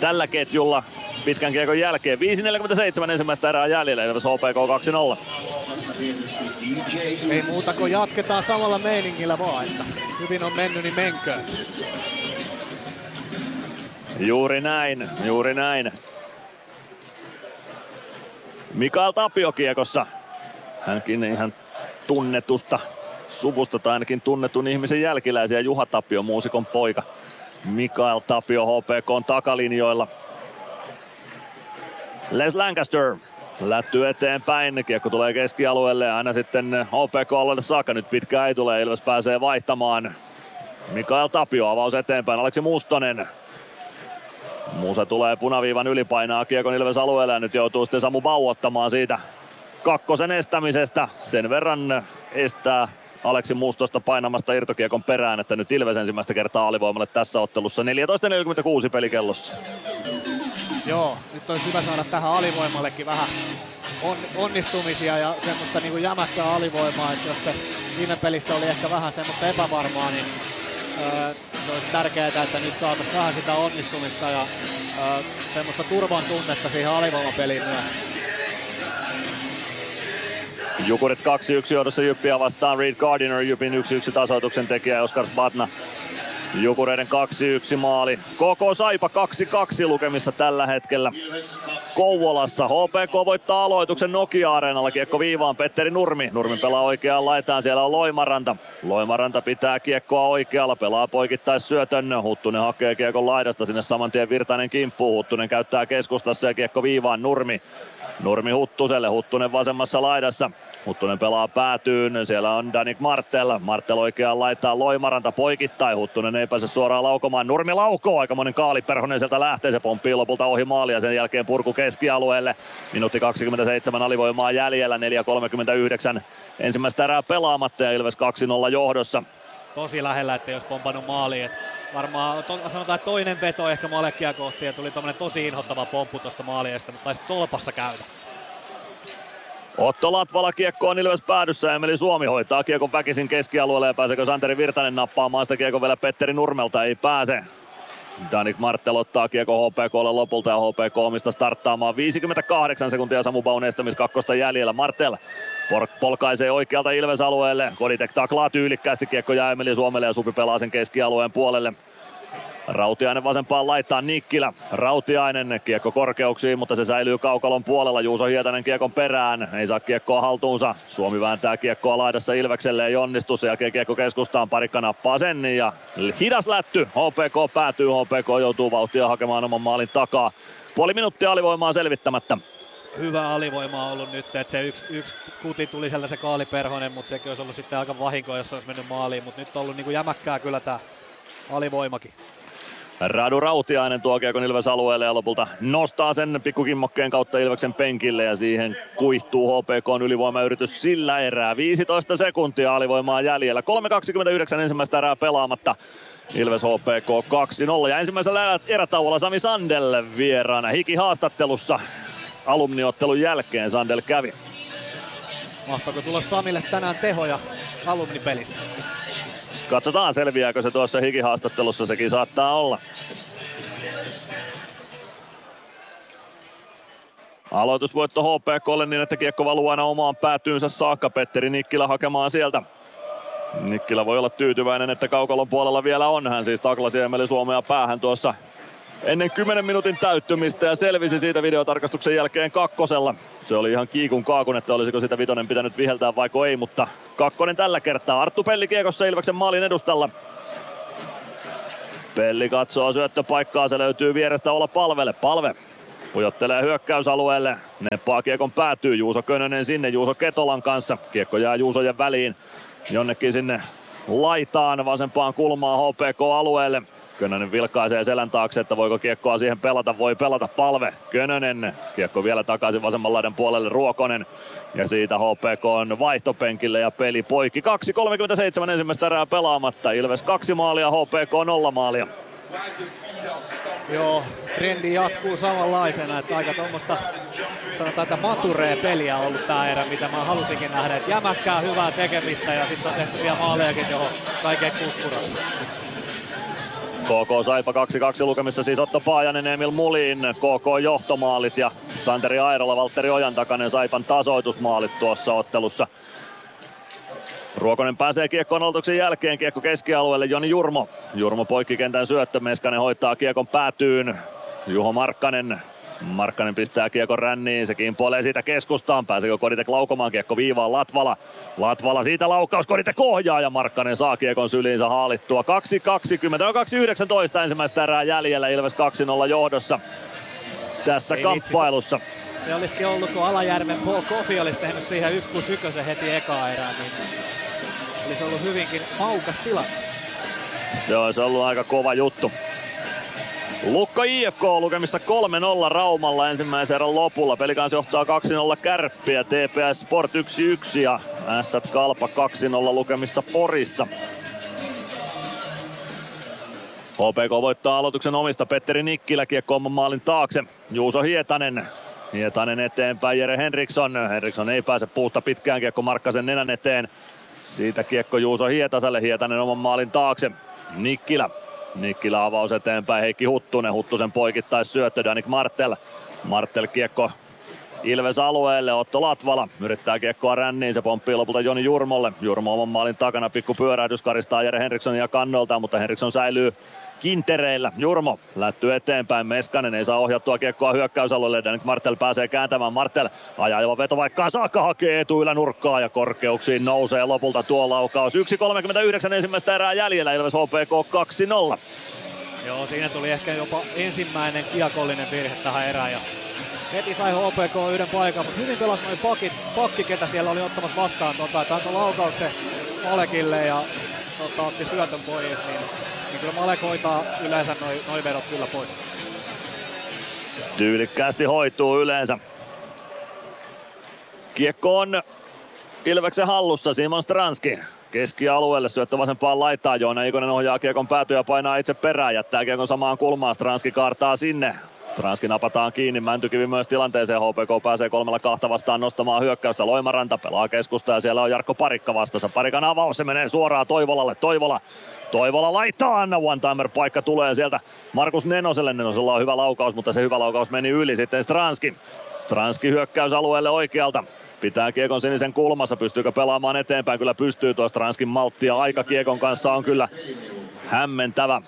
tällä ketjulla pitkän kiekon jälkeen. viisi neljäkymmentäseitsemän ensimmäistä erää jäljellä. Ilves H P K kaksi nolla. Ei muuta kuin jatketaan samalla meiningillä vaan, että hyvin on mennyt, niin menköön. Juuri näin, juuri näin. Mikael Tapio kiekossa. Hänkin ihan tunnetusta suvusta tai ainakin tunnetun ihmisen jälkiläisiä. Juha Tapio, muusikon poika. Mikael Tapio H P K:n takalinjoilla. Les Lancaster lättyy eteenpäin, kiekko tulee keskialueelle, aina sitten H P K-alueelle saakka, nyt pitkä ei tule, Ilves pääsee vaihtamaan. Mikael Tapio avaus eteenpäin, Aleksi Mustonen. Musa tulee punaviivan yli, painaa kiekon Ilves alueelle ja nyt joutuu sitten Samu Bau ottamaan siitä kakkosen estämisestä. Sen verran estää Aleksi Mustosta painamasta irtokiekon perään, että nyt Ilves ensimmäistä kertaa alivoimalle tässä ottelussa. neljätoista neljäkymmentäkuusi pelikellossa. Joo, nyt olisi hyvä saada tähän alivoimallekin vähän on, onnistumisia ja semmoista niin kuin jämähtää alivoimaa, että jos se viime pelissä oli ehkä vähän semmoista epävarmaa, niin öö, se olisi tärkeää, että nyt saataisiin vähän sitä onnistumista ja öö, semmoista turvan tunnetta siihen alivoimapeliin myös. Jukurit kaksi yksi johdossa Jyppiä vastaan. Reed Gardiner Jypin yksi yksi tasoituksen tekijä. Oskar Sbatna Jukureiden kaksi yksi maali. K K Saipa kaksi kaksi lukemissa tällä hetkellä Kouvolassa. H P K voittaa aloituksen Nokia-areenalla. Kiekko viivaan Petteri Nurmi. Nurmi pelaa oikeaan laitaan. Siellä on Loimaranta. Loimaranta pitää kiekkoa oikealla. Pelaa poikittais syötön. Huttunen hakee kiekon laidasta sinne samantien Virtanen kimppuun. Huttunen käyttää keskustassa ja kiekko viivaan Nurmi. Nurmi Huttuselle. Huttunen vasemmassa laidassa. Huttunen pelaa päätyyn. Siellä on Danik Martel. Martel oikeaan laitaan Loimaranta poikittain. Huttunen ei pääse suoraan laukomaan. Nurmi laukoo. Aikamoinen kaaliperhonen sieltä lähtee. Se pomppii lopulta ohi maalia. Sen jälkeen purku keskialueelle. Minuutti kaksikymmentäseitsemän alivoimaa jäljellä. neljä kolmekymmentäyhdeksän ensimmäistä erää pelaamatta ja Ilves kaksi nolla johdossa. Tosi lähellä, ettei olisi pompannut maaliin. Varmaan to, sanotaan toinen veto ehkä Malekia kohti ja tuli tommonen tosi inhottava pomppu tosta maaliesta, mutta taisi tolpassa käydä. Otto Latvala kiekkoon Ilves päädyssä, Emeli Suomi hoitaa kiekon väkisin keskialueelle ja pääseekö Santeri Virtanen nappaamaan sitä kiekon vielä Petteri Nurmelta? Ei pääse. Danik Martel ottaa kiekon H P K:lle lopulta ja H P K omista starttaamaan. viisikymmentäkahdeksan sekuntia Samu Baun estämiskakkosta jäljellä. Martel polkaisee oikealta Ilves-alueelle. Koditek taklaa tyylikkäästi. Kiekko jää Emeli Suomelle ja Supi pelaa sen keskialueen puolelle. Rautiainen vasempaan laittaa Nikkilä. Rautiainen kiekko korkeuksiin, mutta se säilyy kaukalon puolella. Juuso Hietanen kiekon perään. Ei saa kiekkoa haltuunsa. Suomi vääntää kiekkoa laidassa Ilvekselle. Ei onnistu. Sen jälkeen kiekko keskustaan. Parikka nappaa sen ja hidas lätty. H P K päätyy. H P K joutuu vauhtia hakemaan oman maalin takaa. Puoli minuuttia alivoimaa selvittämättä. Hyvä alivoima on ollut nyt, että se yksi, yksi kuti tuli sieltä se kaaliperhonen, mutta sekin olisi ollut sitten aika vahinko, jos se olisi mennyt maaliin. Mutta nyt on ollut niin kuin jämäkkää kyllä tämä alivoimakin. Radu Rautiainen tuo kiekon Ilves alueelle ja lopulta nostaa sen pikkukimmokkeen kautta Ilveksen penkille ja siihen kuihtuu H P K:n ylivoimayritys sillä erää. viisitoista sekuntia alivoimaa jäljellä. kolme kaksikymmentäyhdeksän ensimmäistä erää pelaamatta. Ilves H P K kaksi nolla ja ensimmäisellä erätauolla Sami Sandel vieraana hikihaastattelussa. Alumniottelun jälkeen Sandel kävi. Mahtaako tulla Samille tänään tehoja alumnipelissä? Katsotaan selviääkö se tuossa hikihaastattelussa, sekin saattaa olla. Aloitusvoitto H P K:lle niin, että kiekko valuu aina omaan päätyynsä saakka. Petteri Nikkilä hakemaan sieltä. Nikkilä voi olla tyytyväinen, että kaukalon puolella vielä on. Hän siis taklasi Emeli Suomea päähän tuossa ennen kymmenen minuutin täyttymistä ja selvisi siitä videotarkastuksen jälkeen kakkosella. Se oli ihan kiikun kaakun, että olisiko sitä vitonen pitänyt viheltää vaiko ei, mutta kakkonen tällä kertaa. Arttu Pelli kiekossa Ilveksen maalin edustalla. Pelli katsoo syöttöpaikkaa, se löytyy vierestä Oula Palvelle. Palve pujottelee hyökkäysalueelle, neppaa kiekon päätyy. Juuso Könönen sinne Juuso Ketolan kanssa. Kiekko jää Juusojen väliin jonnekin sinne laitaan vasempaan kulmaan H P K-alueelle. Könönen vilkaisee selän taakse, että voiko kiekkoa siihen pelata. Voi pelata Palve. Könönen. Kiekko vielä takaisin vasemman laidan puolelle. Ruokonen. Ja siitä H P K on vaihtopenkille ja peli poikki. kaksi kolmekymmentäseitsemän ensimmäistä erää pelaamatta. Ilves kaksi maalia, H P K nolla maalia. Joo, trendi jatkuu samanlaisena, että aika tuommoista, sanotaan, että maturee peliä on ollut tää erä, mitä mä halusinkin nähdä. Että jämäkkää hyvää tekemistä ja sitten on tehty vielä maalejakin johon kaiken kukkurassa. K K Saipa kaksi kaksi lukemissa siis Otto Paajanen, Emil Mulin, K K johtomaalit ja Santeri Airola, Valtteri Ojantakainen Saipan tasoitusmaalit tuossa ottelussa. Ruokonen pääsee kiekkoon aloituksen jälkeen, kiekko keskialueelle Joni Jurmo. Jurmo poikkikentän syöttö, Meskanen hoitaa kiekon päätyyn, Juho Markkanen. Markkanen pistää kiekon ränniin, se kimpoilee siitä keskustaan. Pääseekö Koditek laukomaan? Kiekko viivaan Latvala. Latvala siitä laukaus, Koditek ohjaa ja Markkanen saa kiekon syliinsä haalittua. kaksi kaksikymmentä, kaksi yhdeksäntoista ensimmäistä erää jäljellä, Ilves kaksi nolla johdossa tässä ei kamppailussa. Vitsi. Se olisikin ollut, kun Alajärven Paul Coffey olisi tehnyt siihen yksi yksi heti ekaa erään, niin olisi ollut hyvinkin haukas tilanne. Se olisi ollut aika kova juttu. Lukko I F K lukemissa kolme nolla Raumalla ensimmäisen erän lopulla. Pelikansi johtaa kaksi nolla Kärppiä, T P S Sport yksi yksi ja Ässät Kalpa kaksi nolla lukemissa Porissa. H P K voittaa aloituksen omista. Petteri Nikkilä kiekko oman maalin taakse. Juuso Hietanen. Hietanen eteenpäin Jere Henriksson. Henriksson ei pääse puusta pitkään, kiekko Markkasen nenän eteen. Siitä kiekko Juuso Hietaselle. Hietanen oman maalin taakse. Nikkilä. Nikkilä avaus eteenpäin, Heikki Huttunen, Huttusen poikittais syöttö, Danik Martel. Martel kiekko Ilves alueelle, Otto Latvala yrittää kiekkoa ränniin, se pomppii lopulta Joni Jurmolle. Jurmo oman maalin takana, pikku pyörähdys karistaa Jere Henrikssonia kannolta, mutta Henriksson säilyy kintereillä. Jurmo lättyy eteenpäin, Meskanen ei saa ohjattua kiekkoa hyökkäysalueelle, Danik Martel pääsee kääntämään, Martel ajaa ilman vetopaikkaan saakka, hakee Eetu ylänurkkaa ja korkeuksiin nousee lopulta tuo laukaus. yksi kolmekymmentäyhdeksän ensimmäistä erää jäljellä, Ilves H P K kaksi nolla. Joo, siinä tuli ehkä jopa ensimmäinen kiekollinen virhe tähän erään ja heti sai H P K yhden paikan, mutta hyvin pelasi noin pakit, pakki, ketä siellä oli ottamassa vastaan tuota, että antoi laukauksen Malekille ja tuota, otti syötön pois, niin, niin kyllä Malek hoitaa yleensä noin noi vedot kyllä pois. Tyylikkäästi hoituu yleensä. Kiekko on Ilveksen hallussa, Simon Stranski. Keskialueelle syöttö vasempaan laitaa, Joona Ikonen ohjaa kiekon päätyä ja painaa itse perään, jättää kiekon samaan kulmaan, Stranski kaartaa sinne. Stranski napataan kiinni, Mäntykivi myös tilanteeseen, H P K pääsee kolmella kahta vastaan nostamaan hyökkäystä, Loimaranta pelaa keskusta ja siellä on Jarkko Parikka vastassa, Parikan avaus, se menee suoraan Toivolalle, Toivola, Toivola laittaa, Anna one-timer paikka tulee sieltä Markus Nenoselle, Nenosella on hyvä laukaus, mutta se hyvä laukaus meni yli, sitten Stranski, Stranski hyökkäysalueelle oikealta. Pitää kiekon sinisen kulmassa, pystyykö pelaamaan eteenpäin, kyllä pystyy tuo Stranskin malttia, aika kiekon kanssa on kyllä hämmentävä.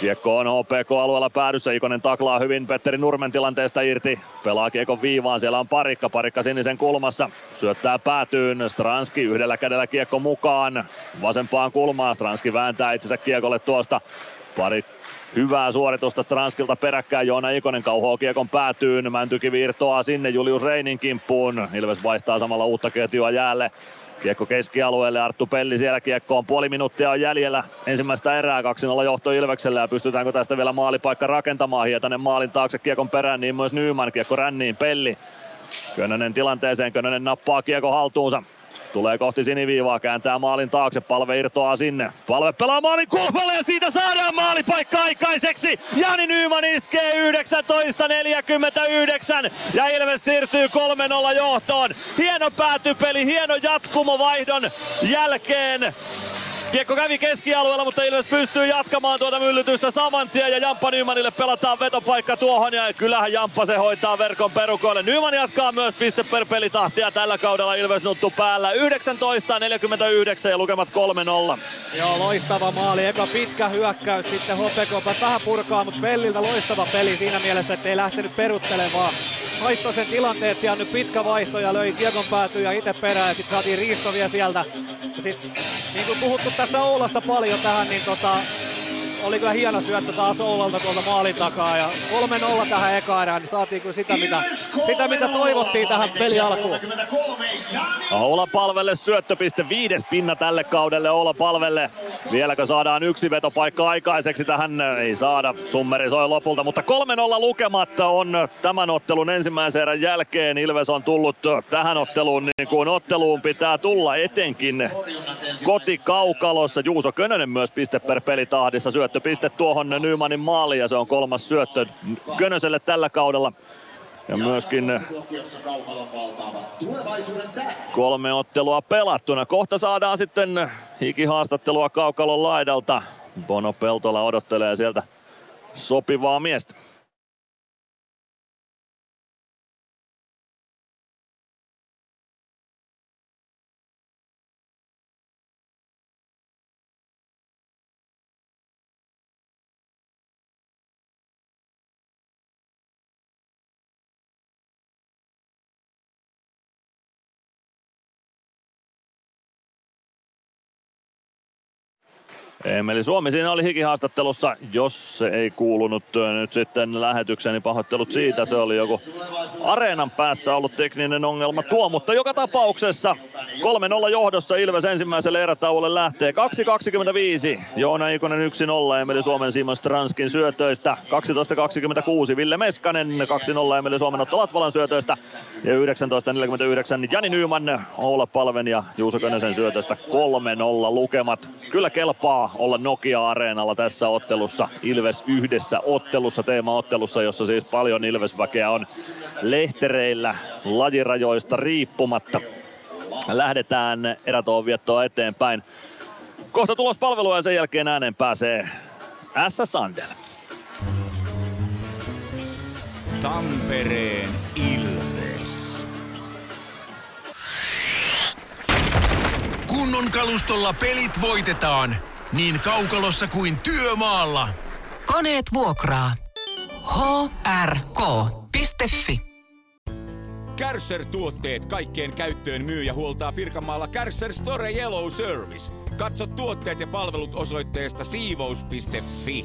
Kiekko on H P K-alueella päädyssä, Ikonen taklaa hyvin Petteri Nurmen tilanteesta irti, pelaa kiekon viivaan, siellä on Parikka, Parikka sinisen kulmassa, syöttää päätyyn, Stranski yhdellä kädellä kiekko mukaan, vasempaan kulmaan, Stranski vääntää itsensä kiekolle tuosta, pari hyvää suoritusta Stranskilta peräkkäin, Joona Ikonen kauhoo kiekon päätyyn, Mäntykivi irtoaa sinne Julius Reinin kimppuun, Ilves vaihtaa samalla uutta ketjua jäälle. Kiekko keskialueelle, Arttu Pelli siellä kiekkoon, puoli minuuttia on jäljellä ensimmäistä erää, kaksi nolla johto Ilveksellä ja pystytäänkö tästä vielä maalipaikka rakentamaan, Hietanen maalin taakse kiekon perään, niin myös Nyman, kiekko ränniin, Pelli, Könönen tilanteeseen, Könönen nappaa kiekko haltuunsa. Tulee kohti siniviivaa, kääntää maalin taakse, Palve irtoaa sinne. Palve pelaa maalin kulmalle ja siitä saadaan maalipaikka aikaiseksi. Jani Nyman iskee yhdeksäntoista neljäkymmentäyhdeksän ja Ilves siirtyy kolme nolla johtoon. Hieno päätypeli, hieno jatkumovaihdon jälkeen. Kiekko kävi keskialueella, mutta Ilves pystyy jatkamaan tuota myllytystä saman tien ja Jamppa Nymanille pelataan vetopaikka tuohon ja kyllähän Jamppa se hoitaa verkon perukoille. Nyman jatkaa myös piste per pelitahtia tällä kaudella Ilves nuttu päällä. yhdeksäntoista neljäkymmentäyhdeksän ja lukemat kolme nolla. Joo, loistava maali. Eka pitkä hyökkäys, sitten H P K vähän purkaa, mutta Pelliltä loistava peli siinä mielessä, ettei lähtenyt peruttelemaan. Haistoi sen tilanteet, siellä nyt pitkä vaihto ja löi kiekon päätyyn ja itse perään ja sitten saatiin riisto vielä sieltä. Ja sit, niin kuin puhuttu tässä Oulasta paljon tähän, niin tota, oli kyllä hieno syöttö taas Oulalta tuolta maalin takaa ja kolme nolla tähän eka erään, niin saatiin kyllä sitä mitä, sitä, mitä toivottiin tähän peli alkuun. Oula Palvelle syöttöpiste, viides pinna tälle kaudelle Oula Palvelle. Vieläkö saadaan yksi vetopaikka aikaiseksi tähän? Ei saada, summeri soi lopulta, mutta kolme nolla lukematta on tämän ottelun ensimmäisen erän jälkeen. Ilves on tullut tähän otteluun niin kuin otteluun pitää tulla, etenkin kotikaukalossa. Juuso Könönen myös piste per pelitahdissa syöttö. Piste tuohon Nymanin maali ja se on kolmas syöttö Könöselle tällä kaudella. Ja myöskin kolme ottelua pelattuna. Kohta saadaan sitten hikihaastattelua Kaukalon laidalta. Bono Peltola odottelee sieltä sopivaa miestä. Emeli Suomi siinä oli hikihaastattelussa, jos se ei kuulunut nyt sitten lähetykseen, niin pahoittelut siitä. Se oli joku areenan päässä ollut tekninen ongelma tuo, mutta joka tapauksessa kolme nolla johdossa Ilves ensimmäiselle erätauolle lähtee. kaksi kaksikymmentäviisi Joona Ikonen yksi nolla Emeli Suomen Simon Stranskin syötöistä, kaksitoista kaksikymmentäkuusi Ville Meskanen kaksi nolla Emeli Suomen Otto Latvalan syötöistä ja yhdeksäntoista neljäkymmentäyhdeksän Jani Nyman, Oula Palven ja Juuso Könösen syötöistä kolme nolla lukemat. Kyllä kelpaa olla Nokia-areenalla tässä ottelussa, Ilves yhdessä ottelussa, teemaottelussa, jossa siis paljon Ilves-väkeä on lehtereillä lajirajoista riippumatta. Lähdetään erätoonviettoa eteenpäin. Kohta tulospalvelua ja sen jälkeen ääneen pääsee S. Sandel. Tampereen Ilves. kunnon kalustolla pelit voitetaan niin kaukalossa kuin työmaalla. Koneet vuokraa. H R K piste F I Kärcher-tuotteet kaikkeen käyttöön myy ja huoltaa Pirkanmaalla Kärcher Store Yellow Service. Katso tuotteet ja palvelut osoitteesta siivous piste F I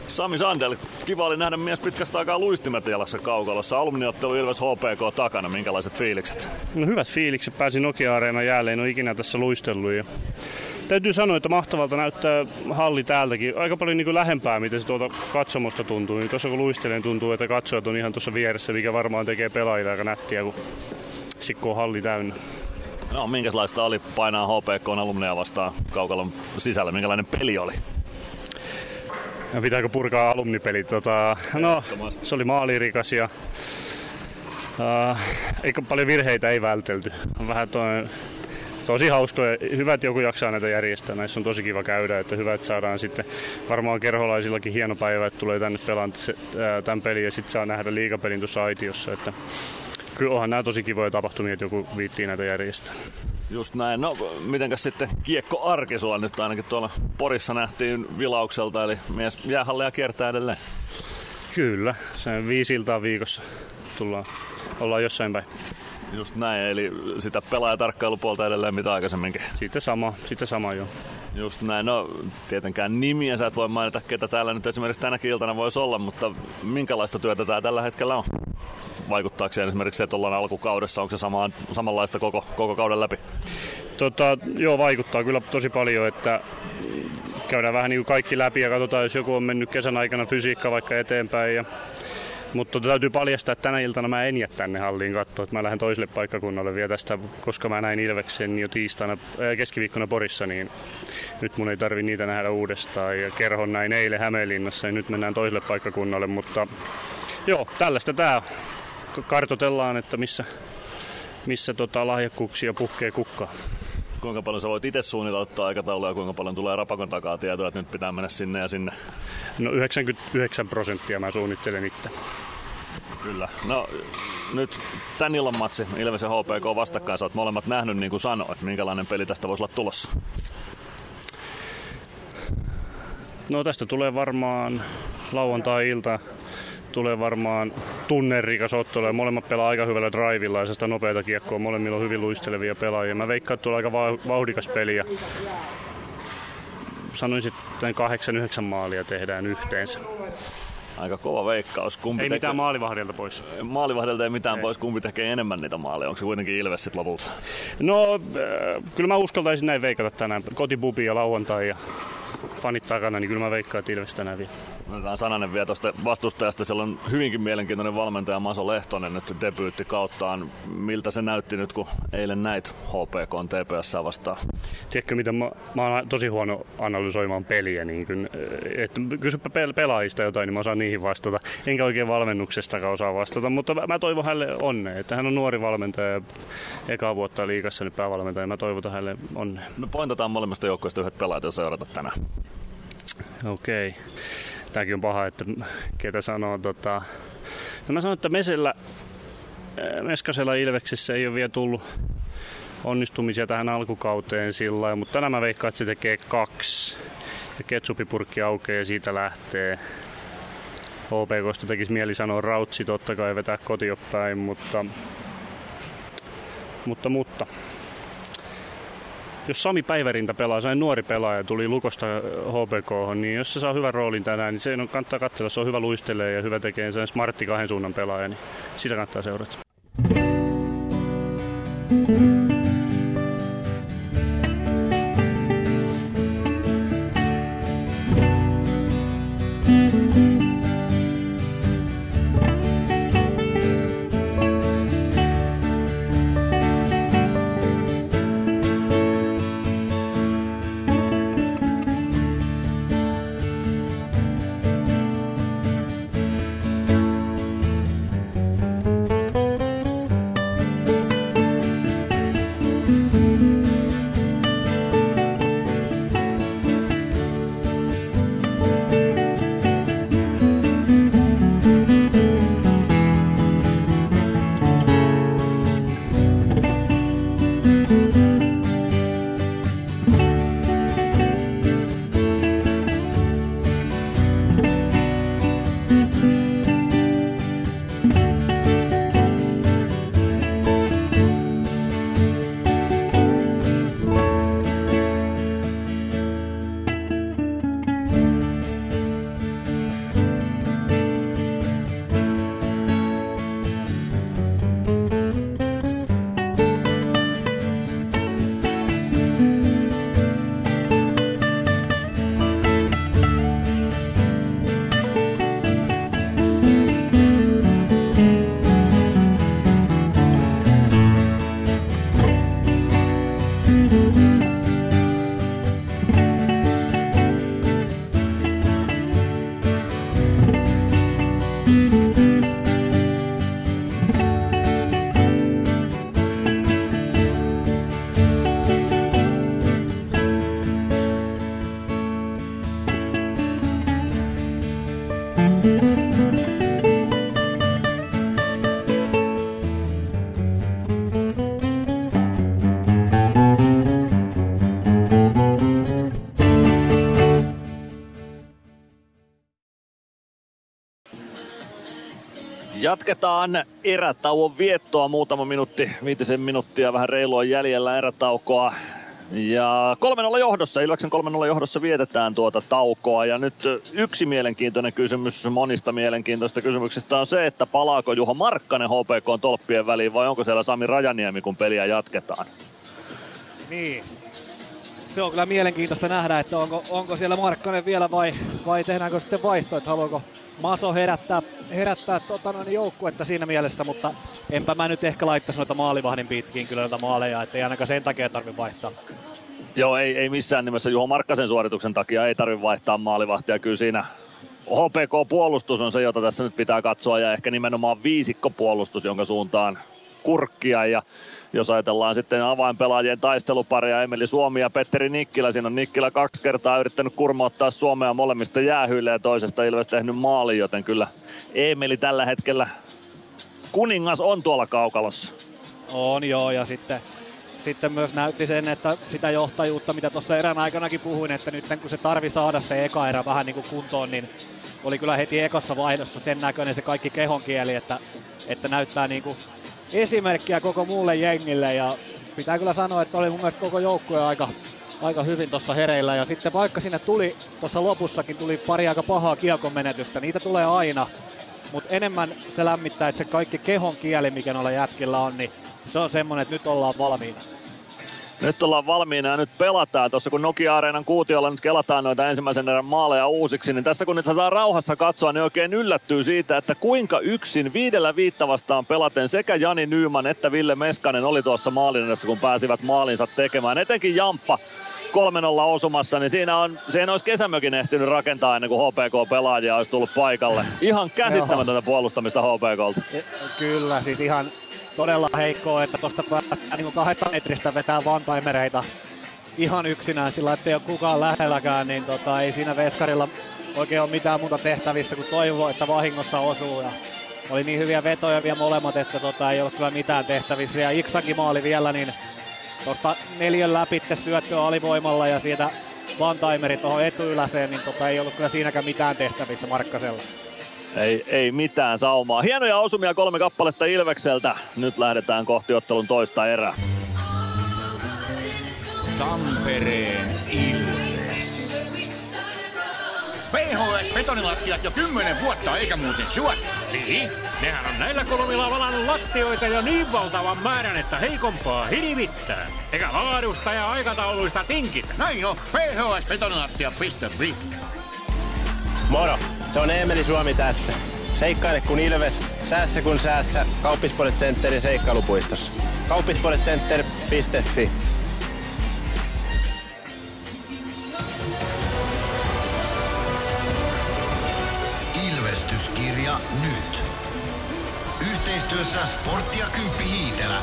Sami Sandel, kiva oli nähdä mies pitkästä aikaa luistimet jalassa kaukalossa. Alumniottelu Ilves H P K takana, minkälaiset fiilikset? No hyvät fiilikset, pääsin Nokia-areenaan jälleen, en ole ikinä tässä luistellut. Ja täytyy sanoa, että mahtavalta näyttää halli täältäkin. Aika paljon niin kuin lähempää, miten se tuolta katsomosta tuntuu. Niin tuossa kun luistelen, tuntuu, että katsojat on ihan tuossa vieressä, mikä varmaan tekee pelaajille aika nättiä, kun sikko on halli täynnä. No, minkälaista oli painaa H P K:n alumneja vastaan kaukalon sisällä? Minkälainen peli oli? Ja pitääkö purkaa alumnipeli? Tota, no, se oli maalirikas ja äh, eikä paljon virheitä ei vältelty. Vähän toinen... Tosi hauskoja. Hyvä, että joku jaksaa näitä järjestää. Näissä on tosi kiva käydä, että hyvä, että saadaan sitten varmaan kerholaisillakin hieno päivä, että tulee tänne pelaan tämän pelin ja sitten saa nähdä liigapelin tuossa aitiossa. Että kyllä onhan nämä tosi kivoja tapahtumia, että joku viittii näitä järjestää. Just näin. No, mitenkäs sitten kiekko arki sulla nyt ainakin tuolla Porissa nähtiin vilaukselta, eli mies jäähalleja kiertää edelleen. Kyllä, sen viisi iltaa viikossa tullaan, ollaan jossain päin. Just näin, eli sitä pelaajatarkkailupuolta edelleen mitä aikaisemminkin. Siitä sama, siitä sama joo. Just näin, no tietenkään nimiä sä et voi mainita, ketä täällä nyt esimerkiksi tänäkin iltana voisi olla, mutta minkälaista työtä tää tällä hetkellä on? Vaikuttaako se esimerkiksi se, että ollaan alkukaudessa, onko se samaan, samanlaista koko, koko kauden läpi? Tota, joo, vaikuttaa kyllä tosi paljon, että käydään vähän niin kuin kaikki läpi ja katsotaan, jos joku on mennyt kesän aikana fysiikka vaikka eteenpäin ja... Mutta täytyy paljastaa, että tänä iltana mä en jää tänne halliin katsoa, että mä lähden toiselle paikkakunnalle vielä tästä, koska mä näin Ilveksen jo tiistaina, äh, keskiviikkona Porissa, niin nyt mun ei tarvi niitä nähdä uudestaan. Ja kerhon näin eilen Hämeenlinnassa ja nyt mennään toiselle paikkakunnalle, mutta joo, tällaista tää kartoitellaan, että missä, missä tota lahjakkuuksia puhkee kukkaa. Kuinka paljon sä voit itse suunnitella aikataulua ja kuinka paljon tulee rapakon takaa tietoa, että nyt pitää mennä sinne ja sinne? No yhdeksänkymmentäyhdeksän prosenttia mä suunnittelen itse. Kyllä. No nyt tän illan matsi Ilves ja H P K vastakkain, sä oot molemmat nähnyt niin kuin sanoit, minkälainen peli tästä voisi olla tulossa? No tästä tulee varmaan lauantai-ilta. Tulee varmaan tunnerikas ottelu ja molemmat pelaa aika hyvällä drivilla ja sitä nopeata kiekkoa. Molemmilla on hyvin luistelevia pelaajia. Mä veikkaan, että tuolla aika vauhdikas peli ja sanoisin, että kahdeksan yhdeksän maalia tehdään yhteensä. Aika kova veikkaus. Kumpi ei teke... mitään maalivahdilta pois. Maalivahdilta ei mitään ei. Pois. Kumpi tekee enemmän niitä maaleja? Onko se kuitenkin Ilves sitten lopulta? No, äh, kyllä mä uskaltaisin näin veikata tänään. Kotibubi ja lauantai ja fanit takana, niin kyllä mä veikkaan, että Ilves tänään vielä. Otetaan sananen vielä tuosta vastustajasta. Siellä on hyvinkin mielenkiintoinen valmentaja Maso Lehtonen nyt debyytti kauttaan. Miltä se näytti nyt, kun eilen näit H P K:n T P S vastaan? Tiedätkö, mitä mä, mä oon tosi huono analysoimaan peliä. Niin kun, että kysypä pel- pelaajista jotain, niin mä osaan niihin vastata. Enkä oikein valmennuksestakaan osaa vastata, mutta mä toivon hänelle onnea. Että hän on nuori valmentaja ekaa vuotta liigassa nyt päävalmentaja. Mä toivotan hänelle onnea. Me pointataan molemmista joukkoista yhdet pelaajat ja seurata tänään. Okei. Okay. Tämäkin on paha, että ketä sanoo. Tota... No mä sanon, että Mesellä, Meskasella Ilveksissä ei ole vielä tullut onnistumisia tähän alkukauteen sillä lailla, mutta tänään mä veikkaan, että se tekee kaksi. Ja ketsupipurkki aukeaa ja siitä lähtee. O P K:sta tekisi mieli sanoa Rautsi, totta kai vetää kotiin päin, mutta... Mutta, mutta... Jos Sami Päivärinta pelaa, sain nuori pelaaja, tuli Lukosta H P K:hon, niin jos se saa hyvän roolin tänään, niin se on, kannattaa katsella, se on hyvä luistelee ja hyvä tekee, se on smartti kahden suunnan pelaaja, niin sitä kannattaa seurata. Jatketaan erätauon viettoa, muutama minuutti, viitisen minuuttia vähän reilua jäljellä erätaukoa. Ja kolme nolla johdossa, Ilveksen kolme nolla johdossa vietetään tuota taukoa. Ja nyt yksi mielenkiintoinen kysymys monista mielenkiintoisista kysymyksistä on se, että palaako Juho Markkanen H P K:n tolppien väliin vai onko siellä Sami Rajaniemi, kun peliä jatketaan? Niin, se on kyllä mielenkiintoista nähdä, että onko, onko siellä Markkanen vielä vai, vai tehdäänkö sitten vaihto, että haluaako Maso herättää, herättää tota noin joukkuetta siinä mielessä, mutta enpä mä nyt ehkä laittaisi noita maalivahdin pitkiin kyllä noita maaleja, ettei ainakaan sen takia tarvitse vaihtaa. Joo, ei, ei missään nimessä Juho Markkasen suorituksen takia ei tarvitse vaihtaa maalivahtia, kyllä siinä H P K-puolustus on se, jota tässä nyt pitää katsoa ja ehkä nimenomaan viisikkopuolustus, jonka suuntaan kurkkia ja jos ajatellaan sitten avainpelaajien taisteluparia Emeli Suomi ja Petteri Nikkilä. Siinä on Nikkilä kaksi kertaa yrittänyt kurmauttaa Suomea molemmista jäähyille ja toisesta Ilves tehnyt maali, joten kyllä Emeli tällä hetkellä kuningas on tuolla kaukalossa. On joo ja sitten, sitten myös näytti sen, että sitä johtajuutta mitä tuossa erän aikanakin puhuin, että nyt kun se tarvi saada se eka erä vähän niin kuin kuntoon, niin oli kyllä heti ekassa vaihdossa sen näköinen se kaikki kehonkieli, että, että näyttää niin kuin esimerkkiä koko muulle jengille ja pitää kyllä sanoa, että oli mun mielestä koko joukkue aika, aika hyvin tuossa hereillä ja sitten vaikka sinne tuli, tuossa lopussakin tuli pari aika pahaa kiekon menetystä, niitä tulee aina, mutta enemmän se lämmittää, että se kaikki kehon kieli, mikä noilla jätkillä on, niin se on semmoinen, että nyt ollaan valmiina. Nyt ollaan valmiina ja nyt pelataan. Tuossa kun Nokia-areenan kuutiolla nyt kelataan noita ensimmäisen erän maaleja uusiksi, niin tässä kun nyt saa rauhassa katsoa, niin oikein yllättyy siitä, että kuinka yksin viidellä viittä vastaan pelaten sekä Jani Nyman että Ville Meskanen oli tuossa maalin edessä, kun pääsivät maalinsa tekemään. Etenkin Jamppa kolme nolla osumassa, niin siinä on, siinä olisi kesämökin ehtinyt rakentaa ennen kuin H P K-pelaajia olisi tullut paikalle. Ihan käsittämätöntä puolustamista H P K:lta. Kyllä, siis ihan... Todella heikkoa, että tuosta päästään niin kahdesta metristä vetää vantaimereita ihan yksinään sillä, ettei ole kukaan lähelläkään, niin tota, ei siinä veskarilla oikein ole mitään muuta tehtävissä kuin toivoa, että vahingossa osuu. Ja oli niin hyviä vetoja vielä molemmat, että tota, ei ole kyllä mitään tehtävissä. Ja Iksankin maali vielä, niin tuosta neljän läpitte syöttöä alivoimalla ja siitä one-timeri tuohon etuyläseen, niin tota ei ollut kyllä siinäkään mitään tehtävissä Markkasella. Ei, ei mitään saumaa. Hienoja osumia kolme kappaletta Ilvekseltä. Nyt lähdetään kohti ottelun toista erää. Tampereen Ilves. P H S-betonilattiat jo kymmenen vuotta eikä muuten suotta. Niin, nehän on näillä kolmilla valannut lattioita jo niin valtavan määrän, että heikompaa hirvittää. Eikä laadusta ja aikatauluista tinkitä. Näin on, P H S betonilattia piste fi. Moro, se on Emeli Suomi tässä. Seikkaile kun Ilves, säässä kun säässä, Kauppisport Centerin seikkailupuistossa. kauppisportcenter piste fi. Ilvestyskirja nyt. Yhteistyössä Sport ja Kymppi Hiitelä.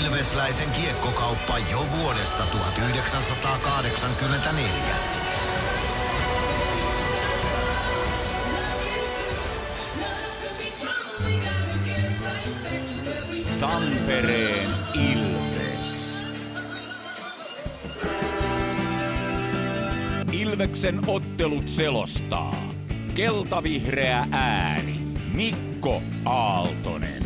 Ilvesläisen kiekkokauppa jo vuodesta tuhatyhdeksänsataakahdeksankymmentäneljä. Tampereen Ilves. Ilveksen ottelut selostaa keltavihreä ääni Mikko Aaltonen.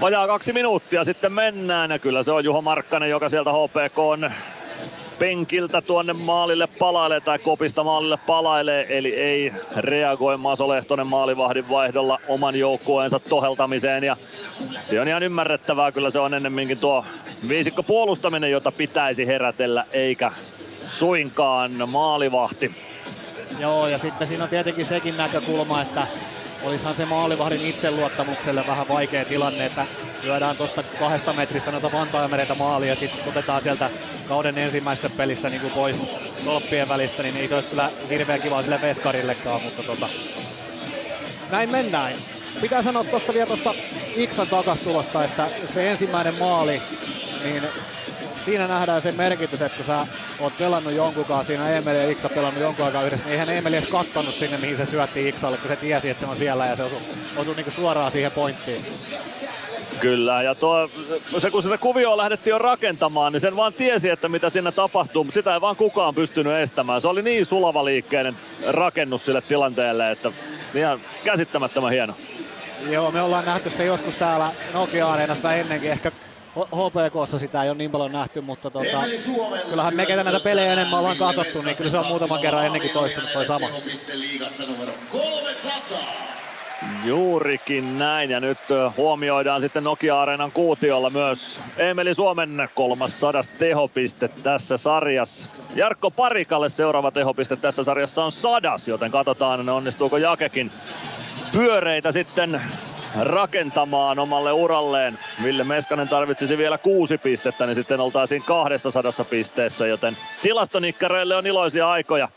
Vajaa kaksi minuuttia sitten mennään ja kyllä se on Juho Markkanen, joka sieltä H P K:n penkiltä tuonne maalille palailee tai kopista maalille palailee, eli ei reagoi Maso Lehtonen maalivahdin vaihdolla oman joukkueensa toheltamiseen ja se on ihan ymmärrettävää, kyllä se on ennemminkin tuo viisikko puolustaminen, jota pitäisi herätellä eikä suinkaan maalivahti. Joo, ja sitten siinä on tietenkin sekin näkökulma, että olisihan se maalivahdin itseluottamukselle vähän vaikea tilanne, että lyödään tuosta kahdesta metristä noita one-timereita maaliin ja sitten otetaan sieltä kauden ensimmäisessä pelissä niin kuin pois tolppien välistä, niin ei se olisi kyllä hirveän kivaa sille veskarillekaan, mutta tota, näin mennään. Pitää sanoa tuosta vielä tuosta Iksan takastulosta, että se ensimmäinen maali, niin siinä nähdään se merkitys, että kun sä oot pelannut jonkunkaan, siinä Emeli ja Iksa pelannut jonkun aikaa yhdessä, niin eihän Emeli edes kattonut sinne, mihin se syötti Iksalle, kun se tiesi, että se on siellä ja se osui, osui niin kuin suoraan siihen pointtiin. Kyllä, ja tuo, se kun sitä kuvioa lähdettiin jo rakentamaan, niin sen vaan tiesi, että mitä siinä tapahtuu, mutta sitä ei vaan kukaan pystynyt estämään. Se oli niin sulavaliikkeinen rakennus sille tilanteelle, että ihan käsittämättömän hieno. Joo, me ollaan nähty se joskus täällä Nokia-areenassa ennenkin, ehkä H P K:ssa sitä ei ole niin paljon nähty, mutta tota, kyllähän me ketä näitä pelejä enemmän ollaan katsottu, niin kyllä se on muutaman kerran ennenkin toistunut toi sama. Juurikin näin, ja nyt huomioidaan sitten Nokia-areenan kuutiolla myös Emeli Suomen kolmasataa tehopiste tässä sarjassa. Jarkko Parikalle seuraava tehopiste tässä sarjassa on sadas, joten katsotaan, onnistuuko Jakekin pyöreitä sitten rakentamaan omalle uralleen. Ville Meskanen tarvitsisi vielä kuusi pistettä, niin sitten oltaisiin kahdessasadassa pisteessä, joten tilastonikkareille on iloisia aikoja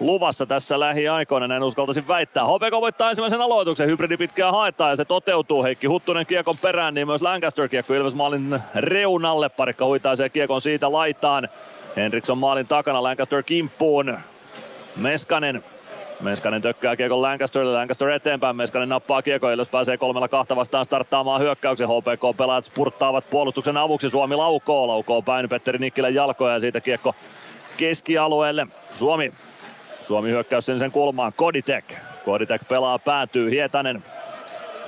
luvassa tässä lähiaikoina, näin uskaltaisin väittää. H P K voittaa ensimmäisen aloituksen, hybridi pitkään haetaan ja se toteutuu. Heikki Huttunen kiekon perään, niin myös Lancaster-kiekko Ilves maalin reunalle. Parikka huitaisee kiekon siitä laitaan. Henriksson maalin takana, Lancaster kimppuun. Meskanen. Meskanen tökkää kiekon Lancasterille, Lancaster eteenpäin, Meskanen nappaa kiekon, Ilves pääsee kolmella kahta vastaan starttaamaan hyökkäyksen, H P K-pelaat spurttaavat puolustuksen avuksi, Suomi laukoo, laukoo päin Petteri Nikkilän jalkoja ja siitä kiekko keskialueelle, Suomi, Suomi hyökkäys sen kulmaan, Koditek, Koditek pelaa, päätyy, Hietanen,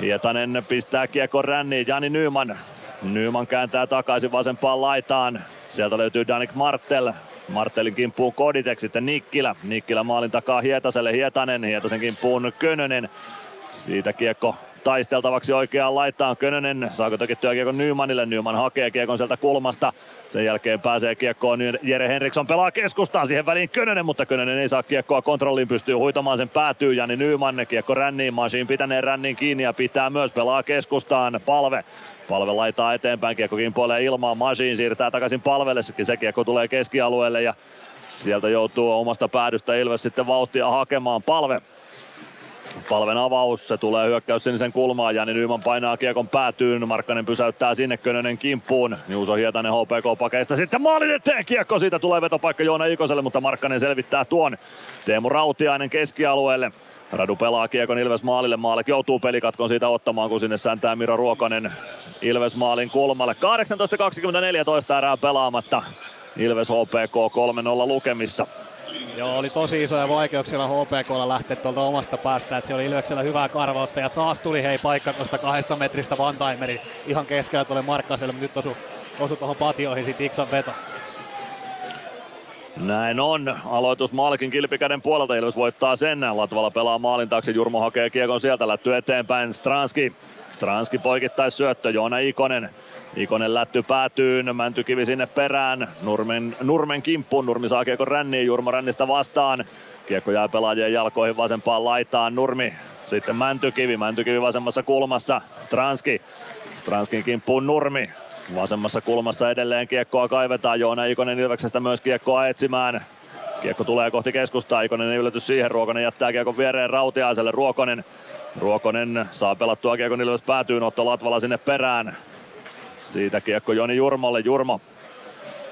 Hietanen pistää kiekon ränniin, Jani Nyman, Nyman kääntää takaisin vasempaan laitaan, sieltä löytyy Danik Martel, Martelin kimppuun Koditek, sitten Nikkilä. Nikkilä maalin takaa Hietaselle, Hietanen, Hietasen kimppuun Könönen. Siitä kiekko taisteltavaksi oikeaan laitaan Könönen. Saako tökittyä kiekon Nymanille? Nyman hakee kiekon sieltä kulmasta. Sen jälkeen pääsee kiekkoon, Jere Henriksson pelaa keskustaan siihen väliin Könönen, mutta Könönen ei saa kiekkoa kontrolliin, pystyy huitamaan sen päätyy. Jani Nyman, kiekko ränniin, Mašín pitäneen ränniin kiinni ja pitää myös, pelaa keskustaan Palve. Palve laitaa eteenpäin, kiekko kimpoilee ilmaan, Mašín siirtää takaisin Palvelle, se kiekko tulee keskialueelle ja sieltä joutuu omasta päädystä Ilves sitten vauhtia hakemaan. Palve Palven avaus, se tulee hyökkäys sinisen kulmaan, Jani Nyman painaa kiekon päätyyn, Markkanen pysäyttää sinne, Könönen kimppuun, Juuso Hietanen H P K-pakeista, sitten maalin eteen kiekko, siitä tulee vetopaikka Joona Ikoselle, mutta Markkanen selvittää tuon, Teemu Rautiainen keskialueelle. Radu pelaa kiekon Ilves maalille, Maalek joutuu pelikatkon siitä ottamaan, kun sinne säntää Miro Ruokonen Ilves maalin kulmalle. kahdeksantoista kaksikymmentäneljä toista erää pelaamatta, Ilves H P K kolme nolla lukemissa. Joo, oli tosi isoja vaikeuksilla H P K:lla lähteä tuolta omasta päästä, että se oli Ilveksellä hyvää karvausta ja taas tuli hei paikka tuosta kahdesta metristä one-timeri ihan keskellä tuolle Markkaselle, mutta nyt osui osu tuohon patioihin sit Iksan veto. Näin on. Aloitus Maalikin kilpikäden puolelta. Ilves voittaa sen. Latvala pelaa maalin taakse. Jurmo hakee kiekon sieltä. Lätty eteenpäin. Stranski. Stranski poikittais syöttö. Joona Ikonen. Ikonen lätty päätyy. Mäntykivi sinne perään. Nurmen, Nurmen kimppuun. Nurmi saa kiekon ränniin. Jurmo rännistä vastaan. Kiekko jää pelaajien jalkoihin vasempaan laitaan. Nurmi. Sitten Mäntykivi. Mäntykivi vasemmassa kulmassa. Stranski. Stranskin kimppuun Nurmi. Vasemmassa kulmassa edelleen kiekkoa kaivetaan. Joona Ikonen Ilveksestä myös kiekkoa etsimään. Kiekko tulee kohti keskustaa. Ikonen ei ylety siihen. Ruokonen jättää kiekon viereen Rautiaiselle. Ruokonen. Ruokonen saa pelattua kiekon Ilves päätyyn. Otto Latvala sinne perään. Siitä kiekko Joni Jurmolle. Jurmo.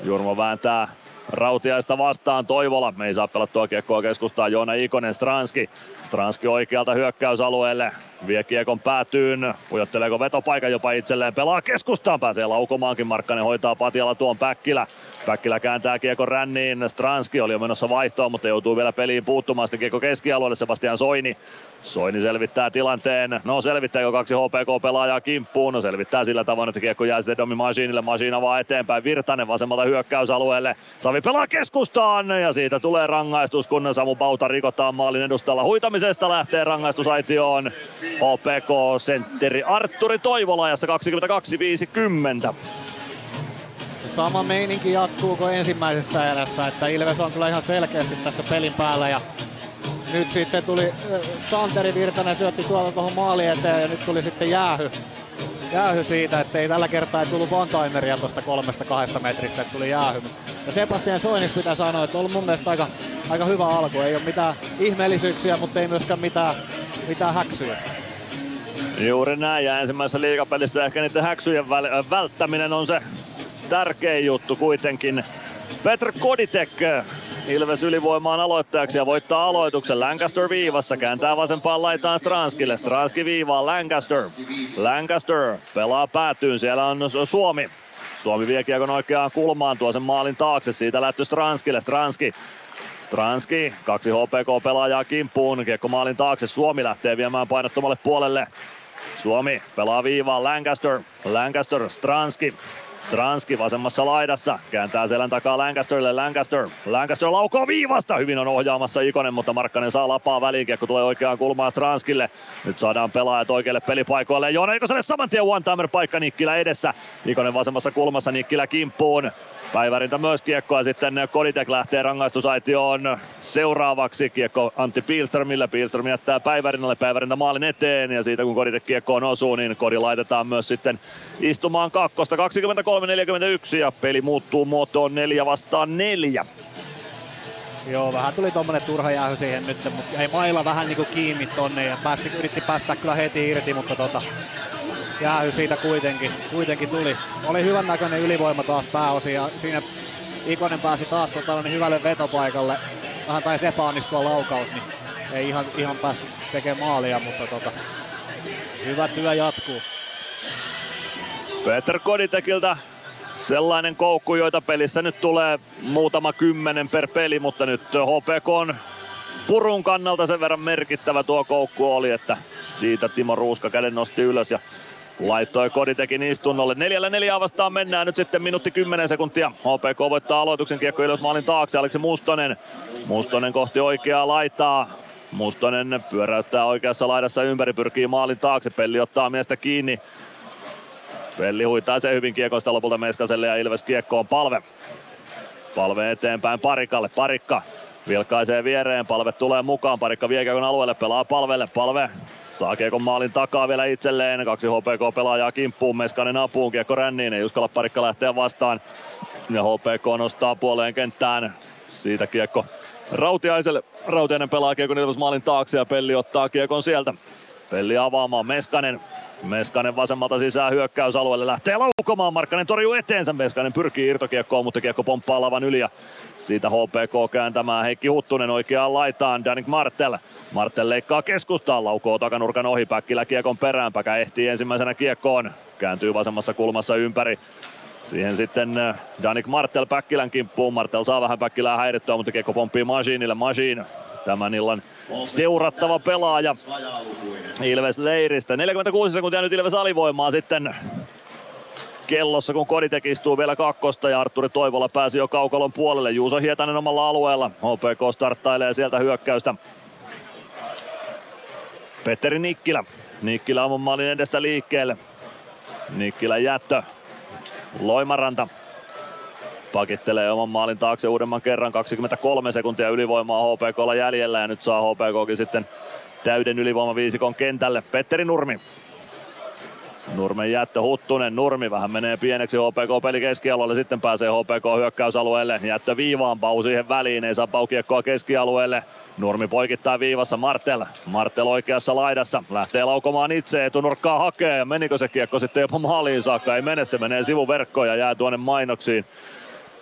Jurmo vääntää Rautiaista vastaan. Toivola. Ei saa pelattua kiekkoa keskustaa. Joona Ikonen. Stranski. Stranski oikealta hyökkäysalueelle. Vie kiekon päätyyn, pujotteleeko vetopaikan jopa itselleen, pelaa keskustaan, pääsee laukomaankin, Markkanen hoitaa Patiala tuon Päkkilä. Päkkilä kääntää kiekon ränniin, Stranski oli jo menossa vaihtoon, mutta joutuu vielä peliin puuttumaan, sitten kiekko keskialueelle, Sebastian Soini. Soini selvittää tilanteen, no selvittääkö kaksi H P K-pelaajaa kimppuun, no selvittää sillä tavoin, että kiekko jää sitten Domi Mašínille, Mašín avaa eteenpäin, Virtanen vasemmalta hyökkäysalueelle, Savi pelaa keskustaan ja siitä tulee rangaistus, kun Samu Bauta rikotaan maalin edustalla, huitamisesta lähtee rangaistusaitioon. H P K-sentteri Artturi Toivola ajassa kaksikymmentäkaksi viisikymmentä. Sama meininki jatkuu kuin ensimmäisessä erässä, että Ilves on kyllä ihan selkeästi tässä pelin päällä ja nyt sitten tuli Santeri Virtanen syötti tuolta tuohon maali eteen ja nyt tuli sitten jäähy. Jäähy siitä, että ei tällä kertaa ei tullut one-timeria tuosta kolmesta kahdesta metristä, että tuli jäähy. Ja Sebastian Soinis pitää sanoa, että on ollut mun mielestä aika, aika hyvä alku. Ei ole mitään ihmeellisyyksiä, mutta ei myöskään mitään, mitään häksyjä. Juuri näin, ja ensimmäisessä liigapelissä ehkä niiden häksyjen väl- välttäminen on se tärkein juttu kuitenkin. Petr Koditek Ilves ylivoimaan aloittajaksi ja voittaa aloituksen. Lancaster viivassa, kääntää vasempaan laitaan Stranskille. Stranski viivaa Lancaster. Lancaster pelaa päätyyn, siellä on Suomi. Suomi vie kiekon oikeaan kulmaan, tuo sen maalin taakse, siitä lähtyi Stranskille. Stranski. Stranski, kaksi H P K-pelaajaa kimppuun, kiekko maalin taakse, Suomi lähtee viemään painottomalle puolelle. Suomi pelaa viivaan, Lancaster, Lancaster, Stranski. Stranski vasemmassa laidassa, kääntää selän takaa Lancasterille, Lancaster, Lancaster laukoo viivasta, hyvin on ohjaamassa Ikonen, mutta Markkanen saa lapaa väliin, kiekko tulee oikeaan kulmaan Stranskille. Nyt saadaan pelaajat oikeille pelipaikoille, Joona Ikoselle saman tien one-timer paikka, Nikkilä edessä, Ikonen vasemmassa kulmassa, Nikkilä kimppuun. Päivärintä myös kiekkoa ja sitten Koditek lähtee rangaistusaitioon seuraavaksi. Kiekko Antti Pilströmille. Pilström jättää Päivärinnalle. Päivärintä maalin eteen ja siitä kun Koditek kiekkoon osuu, niin Kodi laitetaan myös sitten istumaan kakkosta. kaksikymmentäkolme neljäkymmentäyksi ja peli muuttuu muotoon neljä vastaan neljä. Joo, vähän tuli tommonen turha jäähy siihen nyt, mutta ei mailla vähän niinku kiinni tonne ja päästi, yritti päästä kyllä heti irti, mutta tota... jäähy siitä kuitenkin, kuitenkin tuli. Oli hyvän näköinen ylivoima taas pääosin ja siinä Ikonen pääsi taas tota, niin hyvälle vetopaikalle. Vähän taisi epäonnistua laukaus, niin ei ihan, ihan päässyt tekemään maalia, mutta tota, hyvä työ jatkuu. Petr Koditekiltä sellainen koukku, joita pelissä nyt tulee muutama kymmenen per peli, mutta nyt H P K on purun kannalta sen verran merkittävä tuo koukku oli, että siitä Timo Ruuska käden nosti ylös ja laittoi Koditekin istunnolle. Neljällä neljää vastaan mennään. Nyt sitten minuutti kymmenen sekuntia. H P K voittaa aloituksen kiekko Ilves maalin taakse. Aleksi Mustonen. Mustonen kohti oikeaa laitaa. Mustonen pyöräyttää oikeassa laidassa ympäri. Pyrkii maalin taakse. Pelli ottaa miestä kiinni. Pelli huitaa sen hyvin kiekosta lopulta Meskaselle ja Ilves kiekkoon Palve. Palve eteenpäin Parikalle. Parikka vilkaisee viereen. Palve tulee mukaan. Parikka vie kiekon alueelle. Pelaa Palvelle. Palve. Saa kiekon maalin takaa vielä itselleen, kaksi H P K-pelaajaa kimppuun, Meskanen apuun, kiekko ränniin, ei uskalla Parikka lähteä vastaan. Ja H P K nostaa puoleen kenttään, siitä kiekko Rautiaiselle. Rautiainen pelaa kiekon Ilves maalin taakse ja Pelli ottaa kiekon sieltä. Pelli avaamaan Meskanen. Meskanen vasemmalta sisään hyökkäysalueelle, lähtee laukomaan, Markkanen torjuu eteensä, Meskanen pyrkii irtokiekkoon, mutta kiekko pomppaa lavan yli ja siitä H P K kääntämään Heikki Huttunen oikeaan laitaan, Danik Martel. Martel leikkaa keskustaan, laukoo takanurkan ohi, Päkkilä kiekon perään, Päkä ehtii ensimmäisenä kiekkoon, kääntyy vasemmassa kulmassa ympäri. Siihen sitten Danik Martel Päkkilän kimppuun, Martel saa vähän Päkkilää häirittyä, mutta kiekko pomppii Mašínille, Mašín. Tämän illan seurattava pelaaja Ilves leiristä. neljäkymmentäkuusi sekuntia nyt Ilves alivoimaa sitten kellossa, kun Koditek istuu vielä kakkosta ja Artturi Toivola pääsi jo kaukalon puolelle. Juuso Hietanen omalla alueella. H P K starttailee sieltä hyökkäystä. Petteri Nikkilä. Nikkilä oman maalin edestä liikkeelle. Nikkilä jättö. Loimaranta pakittelee oman maalin taakse uudemman kerran, kaksikymmentäkolme sekuntia ylivoimaa HPKlla jäljellä ja nyt saa HPKkin sitten täyden ylivoimaviisikon kentälle. Petteri Nurmi. Nurmen jättö Huttunen, Nurmi vähän menee pieneksi H P K-peli keskialueelle, sitten pääsee H P K hyökkäysalueelle, jättö viivaan, Pau siihen väliin, ei saa Pau kiekkoa keskialueelle. Nurmi poikittaa viivassa, Martel, Martel oikeassa laidassa, lähtee laukomaan itse, etunurkkaa hakee ja menikö se kiekko sitten jopa maaliin saakka, ei mene, se menee sivuverkkoon ja jää tuonne mainoksiin.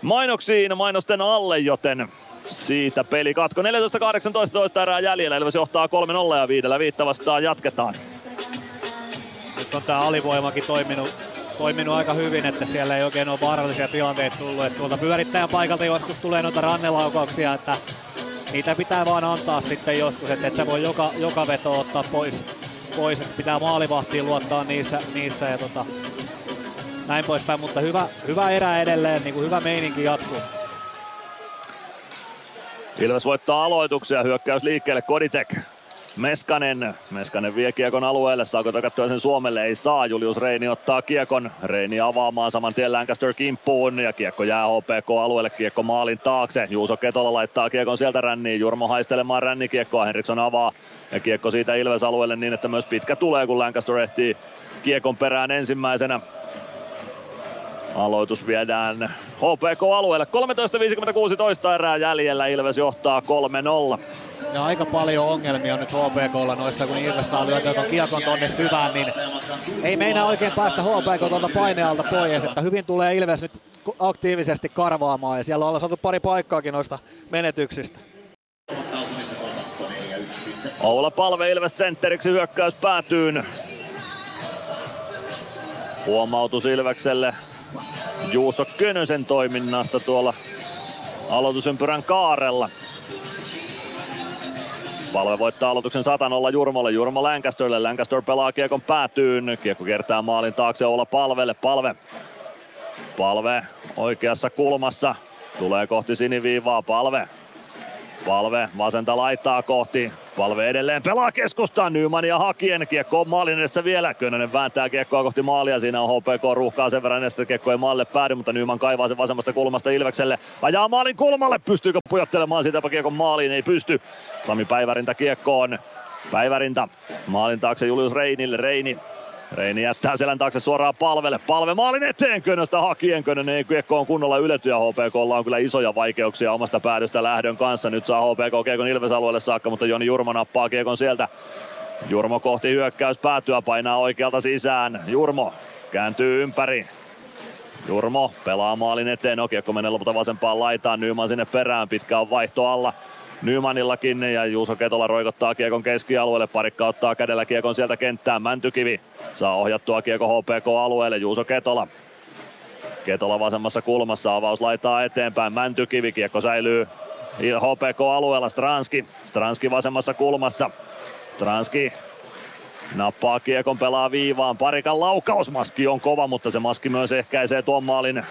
Mainoksiin, mainosten alle, joten siitä peli katko. neljätoista kahdeksantoista erää jäljellä. Ilves johtaa kolme nolla ja viidellä viittä vastaan jatketaan. Nyt on tää alivoimakin toiminut, toiminut aika hyvin, että siellä ei oikein ole vaarallisia tilanteita tullut. Et tuolta pyörittäjän paikalta joskus tulee noita rannelaukauksia, että niitä pitää vaan antaa sitten joskus. Että et sä voi joka, joka veto ottaa pois. pois. Et pitää maalivahtiin luottaa niissä. niissä ja tota, näin poispäin, mutta hyvä, hyvä erä edelleen, niin kuin hyvä meininki jatkuu. Ilves voittaa aloituksia, hyökkäys liikkeelle, Koditek, Meskanen. Meskanen vie kiekon alueelle, saako takattua sen Suomelle? Ei saa, Julius Reini ottaa kiekon. Reini avaamaan saman tien Lancaster kimppuun ja kiekko jää H P K-alueelle, kiekko maalin taakse. Juuso Ketola laittaa kiekon sieltä ränniin, Jurmo haistelemaan rännikiekkoa, Henriksson avaa ja kiekko siitä Ilves-alueelle niin, että myös pitkä tulee, kun Lancaster ehtii kiekon perään ensimmäisenä. Aloitus viedään H P K-alueelle. kolmetoista viisikymmentäkuusi erää jäljellä. Ilves johtaa kolme nolla. Ja aika paljon ongelmia nyt H P K:lla noissa, kun Ilves saa lyötyä tuon kiekon tonne syvään, niin ei meinaa oikein päästä H P K tuolta painealta pois. Että hyvin tulee Ilves nyt aktiivisesti karvaamaan ja siellä on saatu pari paikkaakin noista menetyksistä. Oula Palve Ilves sentteriksi, hyökkäys päätyyn. Huomautus Ilvekselle Juuso Könösen toiminnasta tuolla aloitusympyrän kaarella. Palve voittaa aloituksen sata nolla Jurmolle, Jurmo Lancasterille, Lancaster pelaa kiekon päätyyn, kiekko kertaa maalin taakse olla Palvelle, Palve. Palve oikeassa kulmassa, tulee kohti siniviivaa, Palve. Palve vasenta laittaa kohti. Palve edelleen pelaa keskustaan. Nymania hakien. Kiekko on maalin edessä vielä. Könönen vääntää kiekkoa kohti maalia. Siinä on H P K ruuhkaa sen verran, että kiekko ei maalle päädy, mutta Nyman kaivaa sen vasemmasta kulmasta Ilvekselle. Ajaa maalin kulmalle. Pystyykö pujottelemaan siitäpä kiekon maaliin? Ei pysty. Sami Päivärinta kiekkoon. Päivärinta maalin taakse Julius Reinille. Reini. Reini jättää selän taakse suoraan Palvelle. Palve maalin eteen, Könöstä hakien. Könönen ei kiekko on kunnolla ylety ja H P K:lla on kyllä isoja vaikeuksia omasta päädystä lähdön kanssa. Nyt saa H P K kiekon Ilves-alueelle saakka, mutta Joni Jurmo nappaa kiekon sieltä. Jurmo kohti hyökkäys päätyä, painaa oikealta sisään. Jurmo kääntyy ympäri. Jurmo pelaa maalin eteen. No, kiekko menee lopulta vasempaan laitaan. Nyman sinne perään. Pitkä on vaihto alla. Nymanillakin ja Juuso Ketola roikottaa kiekon keskialueelle. Parikka ottaa kädellä kiekon sieltä kenttään. Mäntykivi saa ohjattua kiekon H P K-alueelle. Juuso Ketola. Ketola vasemmassa kulmassa. Avaus laittaa eteenpäin. Mäntykivi. Kiekko säilyy H P K-alueella. Stranski. Stranski vasemmassa kulmassa. Stranski nappaa kiekon, pelaa viivaan. Parikan laukaus. Maski on kova, mutta se maski myös ehkäisee tuon maalin.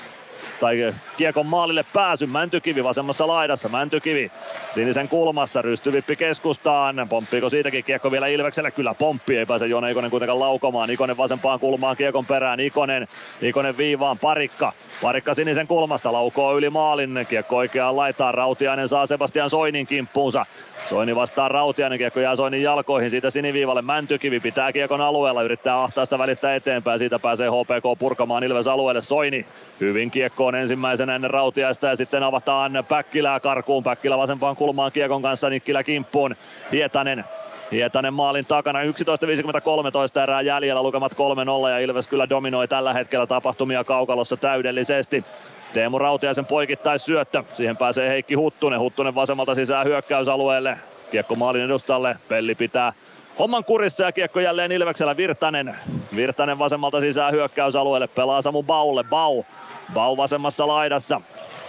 Tai kiekon maalille pääsy, Mäntykivi vasemmassa laidassa, Mäntykivi sinisen kulmassa, rystyvippi keskustaan, pomppiiko siitäkin kiekko vielä Ilvekselle, kyllä pomppi, ei pääse Joona Ikonen kuitenkaan laukomaan, Ikonen vasempaan kulmaan kiekon perään, Ikonen, Ikonen viivaan, Parikka, Parikka sinisen kulmasta, laukoo yli maalin, kiekko oikeaan laitaan, Rautiainen saa Sebastian Soinin kimppuunsa, Soini vastaa Rautiainen, kiekko jää Soinin jalkoihin, siitä siniviivalle, Mäntykivi pitää kiekon alueella, yrittää ahtaa sitä välistä eteenpäin, siitä pääsee H P K purkamaan Ilves alueelle, Soini, hyvin kiekko kiekkoon ensimmäisenä ennen Rautiaista ja sitten avataan Päkkilää karkuun. Päkkilä vasempaan kulmaan kiekon kanssa, Nikkilä kimppuun, Hietanen. Hietanen maalin takana, yksitoista viisikymmentäkolme erää jäljellä, lukemat kolme nolla ja Ilves kyllä dominoi tällä hetkellä tapahtumia kaukalossa täydellisesti. Teemu Rautiaisen poikittais syöttö, siihen pääsee Heikki Huttunen, Huttunen vasemmalta sisään hyökkäysalueelle, kiekko maalin edustalle, Pelli pitää homman kurissa ja kiekko jälleen Ilveksellä, Virtanen. Virtanen vasemmalta sisään hyökkäysalueelle, pelaa Samu Baulle, Bau. Bau vasemmassa laidassa.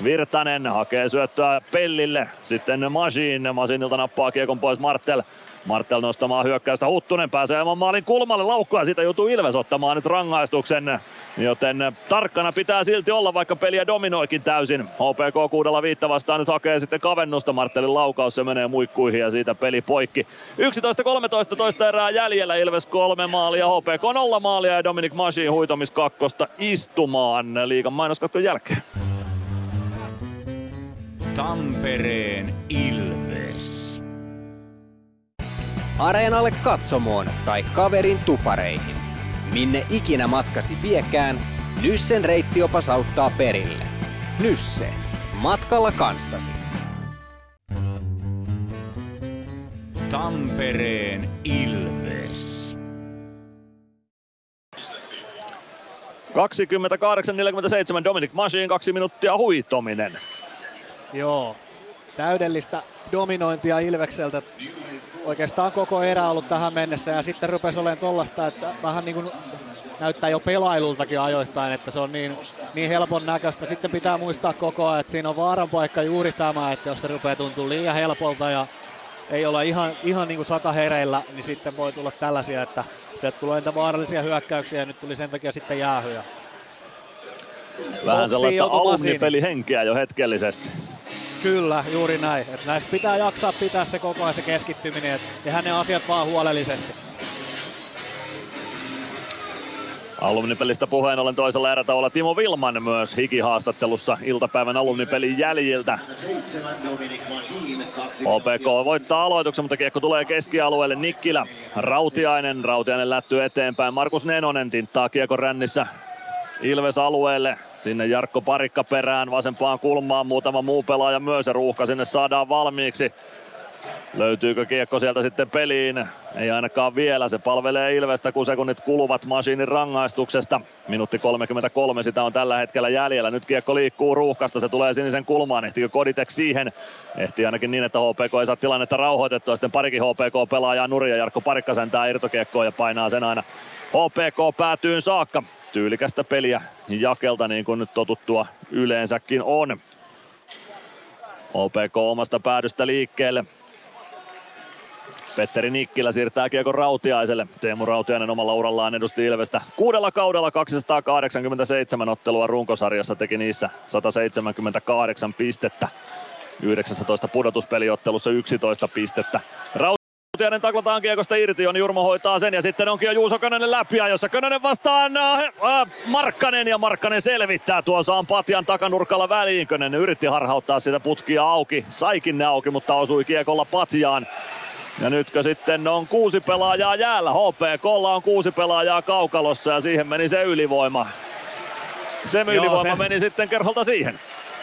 Virtanen hakee syöttöä Pellille, sitten Mašín, Mašínilta nappaa kiekon pois Martel. Martel nostamaan hyökkäystä, Huttunen pääsee oman maalin kulmalle, laukkaa, siitä joutuu Ilves ottamaan nyt rangaistuksen. Joten tarkkana pitää silti olla, vaikka peliä dominoikin täysin. H P K kuudella viittä vastaan nyt hakee sitten kavennusta, Martelin laukaus, se menee muikkuihin ja siitä peli poikki. yksitoista kolmetoista toista erää jäljellä, Ilves kolme maalia, H P K nolla maalia ja Dominik Mašín huitomis kakkosta istumaan liigan mainoskatkon jälkeen. Tampereen Ilves. Areenalle katsomoon tai kaverin tupareihin. Minne ikinä matkasi viekään, Nyssen reittiopas auttaa perille. Nysse. Matkalla kanssasi. Tampereen Ilves. kaksikymmentäkahdeksan neljäkymmentäseitsemän Dominik Mašín, kaksi minuuttia huitominen. Joo, täydellistä dominointia Ilvekseltä. Oikeastaan koko erä ollut tähän mennessä ja sitten rupesi olemaan tollasta, että vähän niin kuin näyttää jo pelailultakin ajoittain, että se on niin, niin helpon näköistä. Sitten pitää muistaa koko ajan, että siinä on vaaran paikka juuri tämä, että jos se rupeaa tuntua liian helpolta ja ei ole ihan, ihan niin kuin sata hereillä, niin sitten voi tulla tällaisia, että sieltä tulee niitä vaarallisia hyökkäyksiä ja nyt tuli sen takia sitten jäähyä. Vähän sellaista alumnipelihenkeä jo hetkellisesti. Kyllä, juuri näin. Et näissä pitää jaksaa pitää se koko ajan se keskittyminen, et tehdään ne asiat vaan huolellisesti. Alumnipelistä puheen ollen toisella erätauolla Timo Vilman myös hikihaastattelussa iltapäivän alumnipelin jäljiltä. O P K voittaa aloituksen, mutta kiekko tulee keskialueelle. Nikkilä, Rautiainen. Rautiainen lättyy eteenpäin. Markus Nenonen tinttaa kiekon rännissä Ilves alueelle, sinne Jarkko Parikka perään, vasempaan kulmaan muutama muu pelaaja myös ja ruuhka sinne saadaan valmiiksi. Löytyykö kiekko sieltä sitten peliin? Ei ainakaan vielä, se palvelee Ilvestä kun sekunnit kuluvat Mašínin rangaistuksesta. Minuutti kolmekymmentäkolme sitä on tällä hetkellä jäljellä, nyt kiekko liikkuu ruuhkasta, se tulee sinisen kulmaan. Ehtikö Koditek siihen? Ehti ainakin niin, että H P K ei saa tilannetta rauhoitettua, sitten parikin H P K pelaajaa nurin ja Jarkko Parikka sentää irtokiekkoon ja painaa sen aina H P K päätyyn saakka. Tyylikästä peliä Jakelta niin kuin nyt totuttua yleensäkin on. O P K omasta päädystä liikkeelle. Petteri Nikkilä siirtää kiekon Rautiaiselle. Teemu Rautiainen omalla urallaan edusti Ilvestä kuudella kaudella kaksisataakahdeksankymmentäseitsemän ottelua runkosarjassa, teki niissä sata seitsemänkymmentäkahdeksan pistettä. yhdeksäntoista pudotuspeliottelussa yksitoista pistettä. Raut- Rautiainen taklataan kiekosta irti, Joni Jurmo hoitaa sen ja sitten onkin jo Juuso Könönen läpi, jossa Könönen vastaan äh, Markkanen ja Markkanen selvittää tuon saan patjan takanurkalla väliin. Könönen yritti harhauttaa sitä putkia auki, saikin ne auki, mutta osui kiekolla patjaan. Ja nytkö sitten on kuusi pelaajaa jäällä, H P K:lla on kuusi pelaajaa kaukalossa ja siihen meni se ylivoima. Se ylivoima Joo, se, meni sitten Kerholta siihen.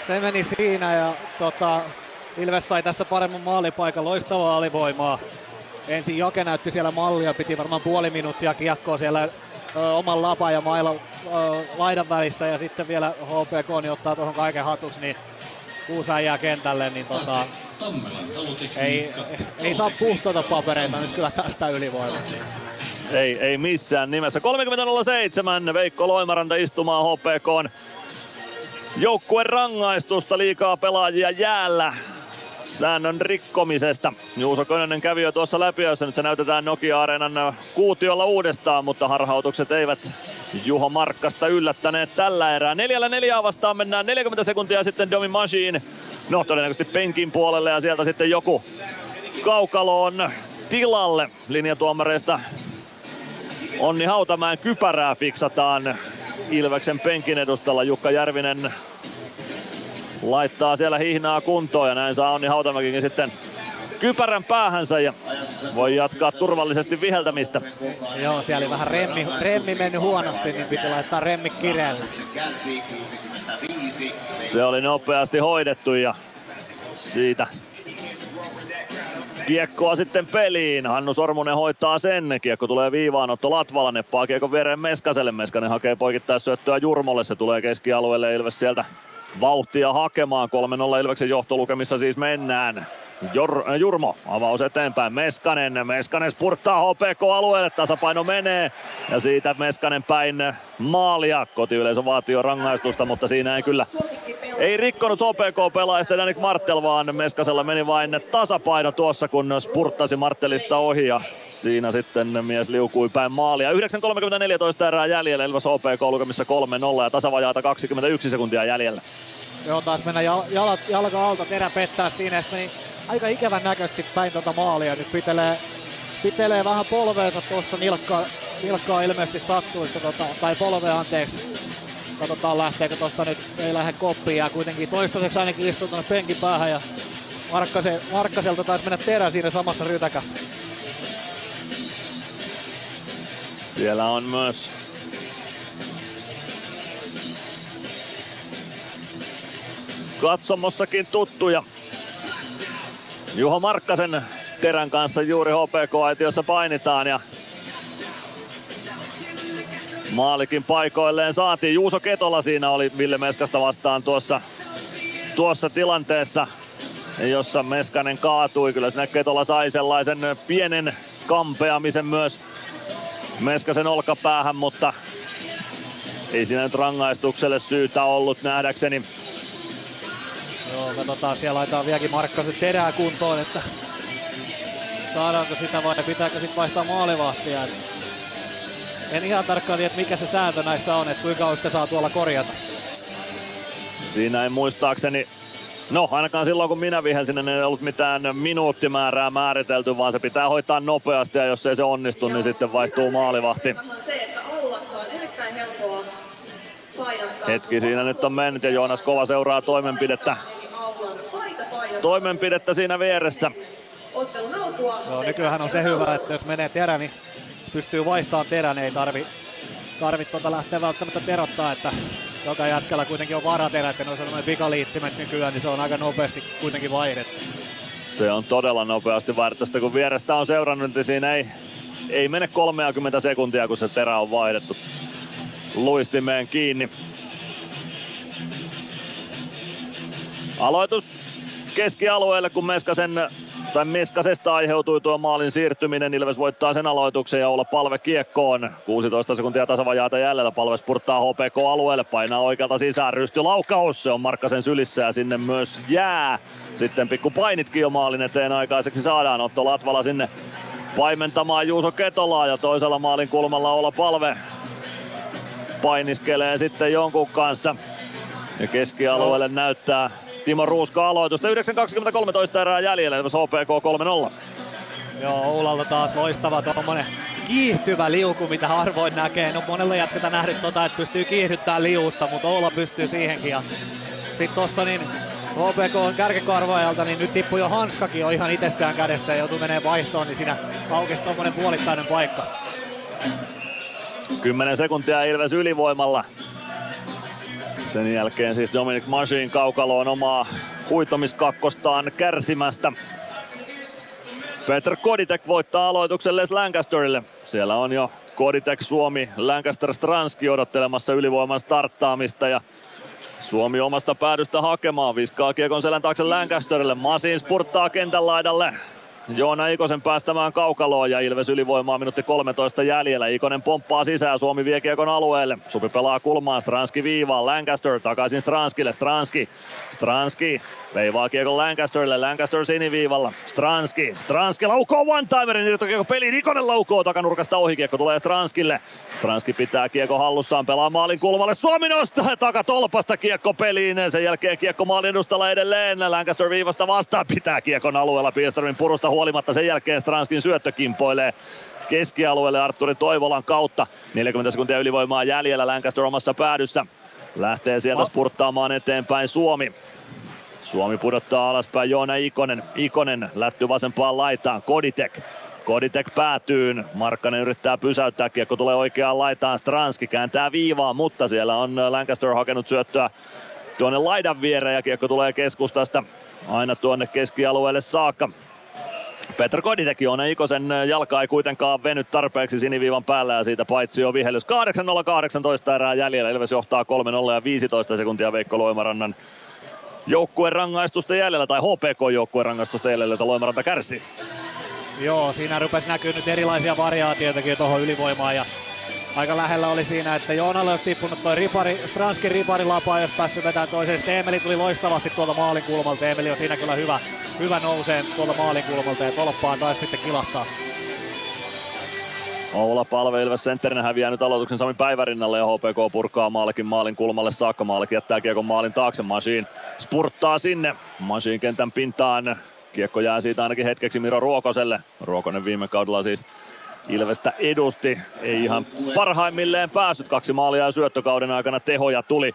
Se meni siinä ja tota, Ilves sai tässä paremman maalipaikan, loistavaa alivoimaa. Ensin Jake näytti siellä mallia, piti varmaan puoli minuuttia kiekkoa siellä ö, oman lapa ja maila, ö, laidan välissä ja sitten vielä H P K niin ottaa tuohon kaiken hatuksi, niin kuusi äijää kentälle, niin tota, ei, ei saa puhtoita papereita nyt kyllä tästä ylivoimasta. Ei, ei missään nimessä. kolmekymmentä nolla seitsemän Veikko Loimaranta istumaan H P K:n joukkueen rangaistusta, liikaa pelaajia jäällä. Säännön rikkomisesta. Juuso Könönen kävi jo tuossa läpi, jossa nyt se näytetään Nokia-areenan kuutiolla uudestaan, mutta harhautukset eivät Juho Markkasta yllättäneet tällä erää. Neljällä neljää vastaan mennään, neljäkymmentä sekuntia sitten Domi Mašín. No todennäköisesti penkin puolelle ja sieltä sitten joku kaukaloon tilalle. Linjatuomareista Onni Hautamäen kypärää fiksataan Ilveksen penkin edustalla. Jukka Järvinen laittaa siellä hihnaa kuntoon ja näin saa Onni Hautamäkikin sitten kypärän päähänsä ja voi jatkaa turvallisesti viheltämistä. Joo, siellä oli vähän remmi, remmi mennyt huonosti, niin piti laittaa remmi kireelle. Se oli nopeasti hoidettu ja siitä kiekkoa sitten peliin. Hannu Sormunen hoitaa sen. Kiekko tulee viivaan. Otto Latvala neppaa kiekon viereen Meskaselle. Meskanen hakee poikittaisyöttöä Jurmolle. Se tulee keskialueelle. Ilves sieltä vauhtia hakemaan. kolme nolla Ilveksen johtolukemissa siis mennään. Jor, Jurmo avaus eteenpäin. Meskanen. Meskanen spurttaa H P K-alueelle. Tasapaino menee. Ja siitä Meskanen päin maalia. Kotiyleisö vaatii jo rangaistusta, mutta siinä ei kyllä... Ei rikkonut H P K-pelaajista Danik Martel, vaan Meskasella meni vain tasapaino tuossa, kun spurttasi Martelista ohi. Ja siinä sitten mies liukui päin maalia. yhdeksän kolmekymmentäneljä erää jäljellä. Ilves H P K lukemissa kolme nolla ja tasavajaita kaksikymmentäyksi sekuntia jäljellä. Joo, taas mennä jal- jalka alta, terä pettää siinä. Meni aika ikävän näköisesti päin tuota maalia. Nyt pitelee, pitelee vähän polveensa tuossa nilkkaa, nilkkaa ilmeisesti sattuista, tota, tai polvea anteeksi. Katsotaan lähteekö tosta nyt, ei lähde koppiin, ja kuitenkin toistaiseksi ainakin istuu tuonne penkin päähän ja Markkase, Markkaselta taisi mennä terä siinä samassa rytäkässä. Siellä on myös katsomossakin tuttuja. Juho Markkasen terän kanssa juuri H P K-aitiossa painitaan ja maalikin paikoilleen saatiin. Juuso Ketola siinä oli Ville Meskasta vastaan tuossa, tuossa tilanteessa, jossa Meskanen kaatui. Kyllä siinä Ketola sai sellaisen pienen kampeamisen myös Meskasen olkapäähän, mutta ei siinä nyt rangaistukselle syytä ollut nähdäkseni. Joo, katsotaan, siellä laitetaan vieläkin Markkasen terää kuntoon, että saadaanko sitä vai pitääkö sitten vaihtaa maalivahtia. En ihan tarkkaan tiedä, mikä se sääntö näissä on, että kuinka sitä saa tuolla korjata. Siinä ei muistaakseni, no ainakaan silloin kun minä vihelsin, niin ei ollut mitään minuuttimäärää määritelty, vaan se pitää hoitaa nopeasti ja jos ei se onnistu, niin sitten vaihtuu maalivahti. Hetki siinä nyt on mennyt ja Joonas Kova seuraa toimenpidettä, toimenpidettä siinä vieressä. Joo, nykyään on se hyvä, että jos menee terä, niin pystyy vaihtamaan terän, ei tarvi, tarvi tuota lähteä välttämättä terottaa, että joka jätkällä kuitenkin on varaterä, että ne on sellainen pikaliittimet nykyään, niin se on aika nopeasti kuitenkin vaihdettu. Se on todella nopeasti vaihdettu, kun vierestä on seurannut, niin siinä ei, ei mene kolmekymmentä sekuntia, kun se terä on vaihdettu luistimeen kiinni. Aloitus keskialueelle, kun Meskasen tai Meskasesta aiheutui tuo maalin siirtyminen. Ilves voittaa sen aloituksen ja Oula Palve kiekkoon. kuusitoista sekuntia tasavajaata jäljellä. Palve spurttaa H P K-alueelle. Painaa oikealta sisään. Rystylaukaus. Se on Markkasen sylissä ja sinne myös jää. Sitten pikku painitkin jo maalin eteen aikaiseksi saadaan. Otto Latvala sinne paimentamaan Juuso Ketolaa. Ja toisella maalin kulmalla Oula Palve painiskelee sitten jonkun kanssa. Ja keskialueelle näyttää Timo Ruuska aloitusta. yhdeksän kaksikymmentäkolme erää jäljellä, Ilves H P K kolme nolla. Joo, Oulalta taas loistava tuommoinen kiihtyvä liuku, mitä harvoin näkee. No monella jätkätä nähnyt tota, että pystyy kiihdyttämään liuusta, mutta Oula pystyy siihenkin. Ja sit tossa niin H P K on kärkikarvaajalta, niin nyt tippui jo hanskakin jo ihan itsestään kädestä ja joutuu menee vaihtoon, niin siinä aukesi tuommoinen puolittainen paikka. kymmenen sekuntia Ilves ylivoimalla. Sen jälkeen siis Dominik Mašín kaukaloon omaa huitomiskakkostaan kärsimästä. Petr Koditek voittaa aloituksen Les Lancasterille. Siellä on jo Koditek, Suomi, Lancaster, Stranski odottelemassa ylivoiman starttaamista ja Suomi omasta päädystä hakemaan. Viskaa kiekon selän taakse Lancasterille. Mašín spurttaa kentän laidalle. Joona Ikosen päästämään kaukaloon ja Ilves ylivoimaa minuutti kolmetoista jäljellä. Ikonen pomppaa sisään, Suomi vie kiekon alueelle. Supi pelaa kulmaan, Stranski viivaan, Lancaster takaisin Stranskille. Stranski, Stranski veivaa kiekon Lancasterille, Lancaster siniviivalla. Stranski, Stranski laukoo one-timerin, irtokiekko peliin, Ikonen laukoo takanurkasta ohi, kiekko tulee Stranskille. Stranski pitää kiekko hallussaan, pelaa maalin kulmalle, Suomi nostaa takatolpasta kiekko peliin. Sen jälkeen kiekko maalin edustalla edelleen, Lancaster viivasta vastaan, pitää kiekon alueella, Piestormin purusta huolimatta. Sen jälkeen Stranskin syöttö kimpoilee keskialueelle Artturi Toivolan kautta. neljäkymmentä sekuntia ylivoimaa jäljellä, Lancaster omassa päädyssä. Lähtee sieltä spurttaamaan eteenpäin Suomi. Suomi pudottaa alaspäin Joona Ikonen. Ikonen lätty vasempaan laitaan. Koditek. Koditek päätyyn, Markkanen yrittää pysäyttää, kiekko tulee oikeaan laitaan, Stranski kääntää viivaa, mutta siellä on Lancaster hakenut syöttöä tuonne laidan viereen ja kiekko tulee keskustasta aina tuonne keskialueelle saakka. Petr Koditek, Joona Ikosen jalka ei kuitenkaan venyt tarpeeksi siniviivan päällä ja siitä paitsi on vihellys. kahdeksan nolla kahdeksantoista erää jäljellä, Ilves johtaa kolme nolla ja viisitoista sekuntia Veikko Loimarannan joukkueen rangaistusta jäljellä, tai H P K-joukkueen rangaistusta jäljellä, jota Loimaranta kärsii. Joo, siinä rupesi näkyy nyt erilaisia variaatioitakin tuohon ylivoimaan ja aika lähellä oli siinä, että Joonalle olisi tippunut toi ripari, Stranskin riparilapa, jos päässyt vetämään toiseen. Emeli tuli loistavasti tuolta maalin kulmalta, Emeli on siinä kyllä hyvä, hyvä nousee tuolta maalin kulmalta ja tolppaan taisi sitten kilahtaa. Oula Palve Ilves sentterinä häviää nyt aloituksen Sami Päivärinnalle ja H P K purkaa Maalikin maalin kulmalle saakka. Maalikin jättää kiekon maalin taakse, Mašín spurttaa sinne, Mašín kentän pintaan. Kiekko jää siitä ainakin hetkeksi Miro Ruokoselle. Ruokonen viime kaudella siis Ilvestä edusti. Ei ihan parhaimmilleen päässyt. Kaksi maalia ja syöttökauden aikana tehoja tuli.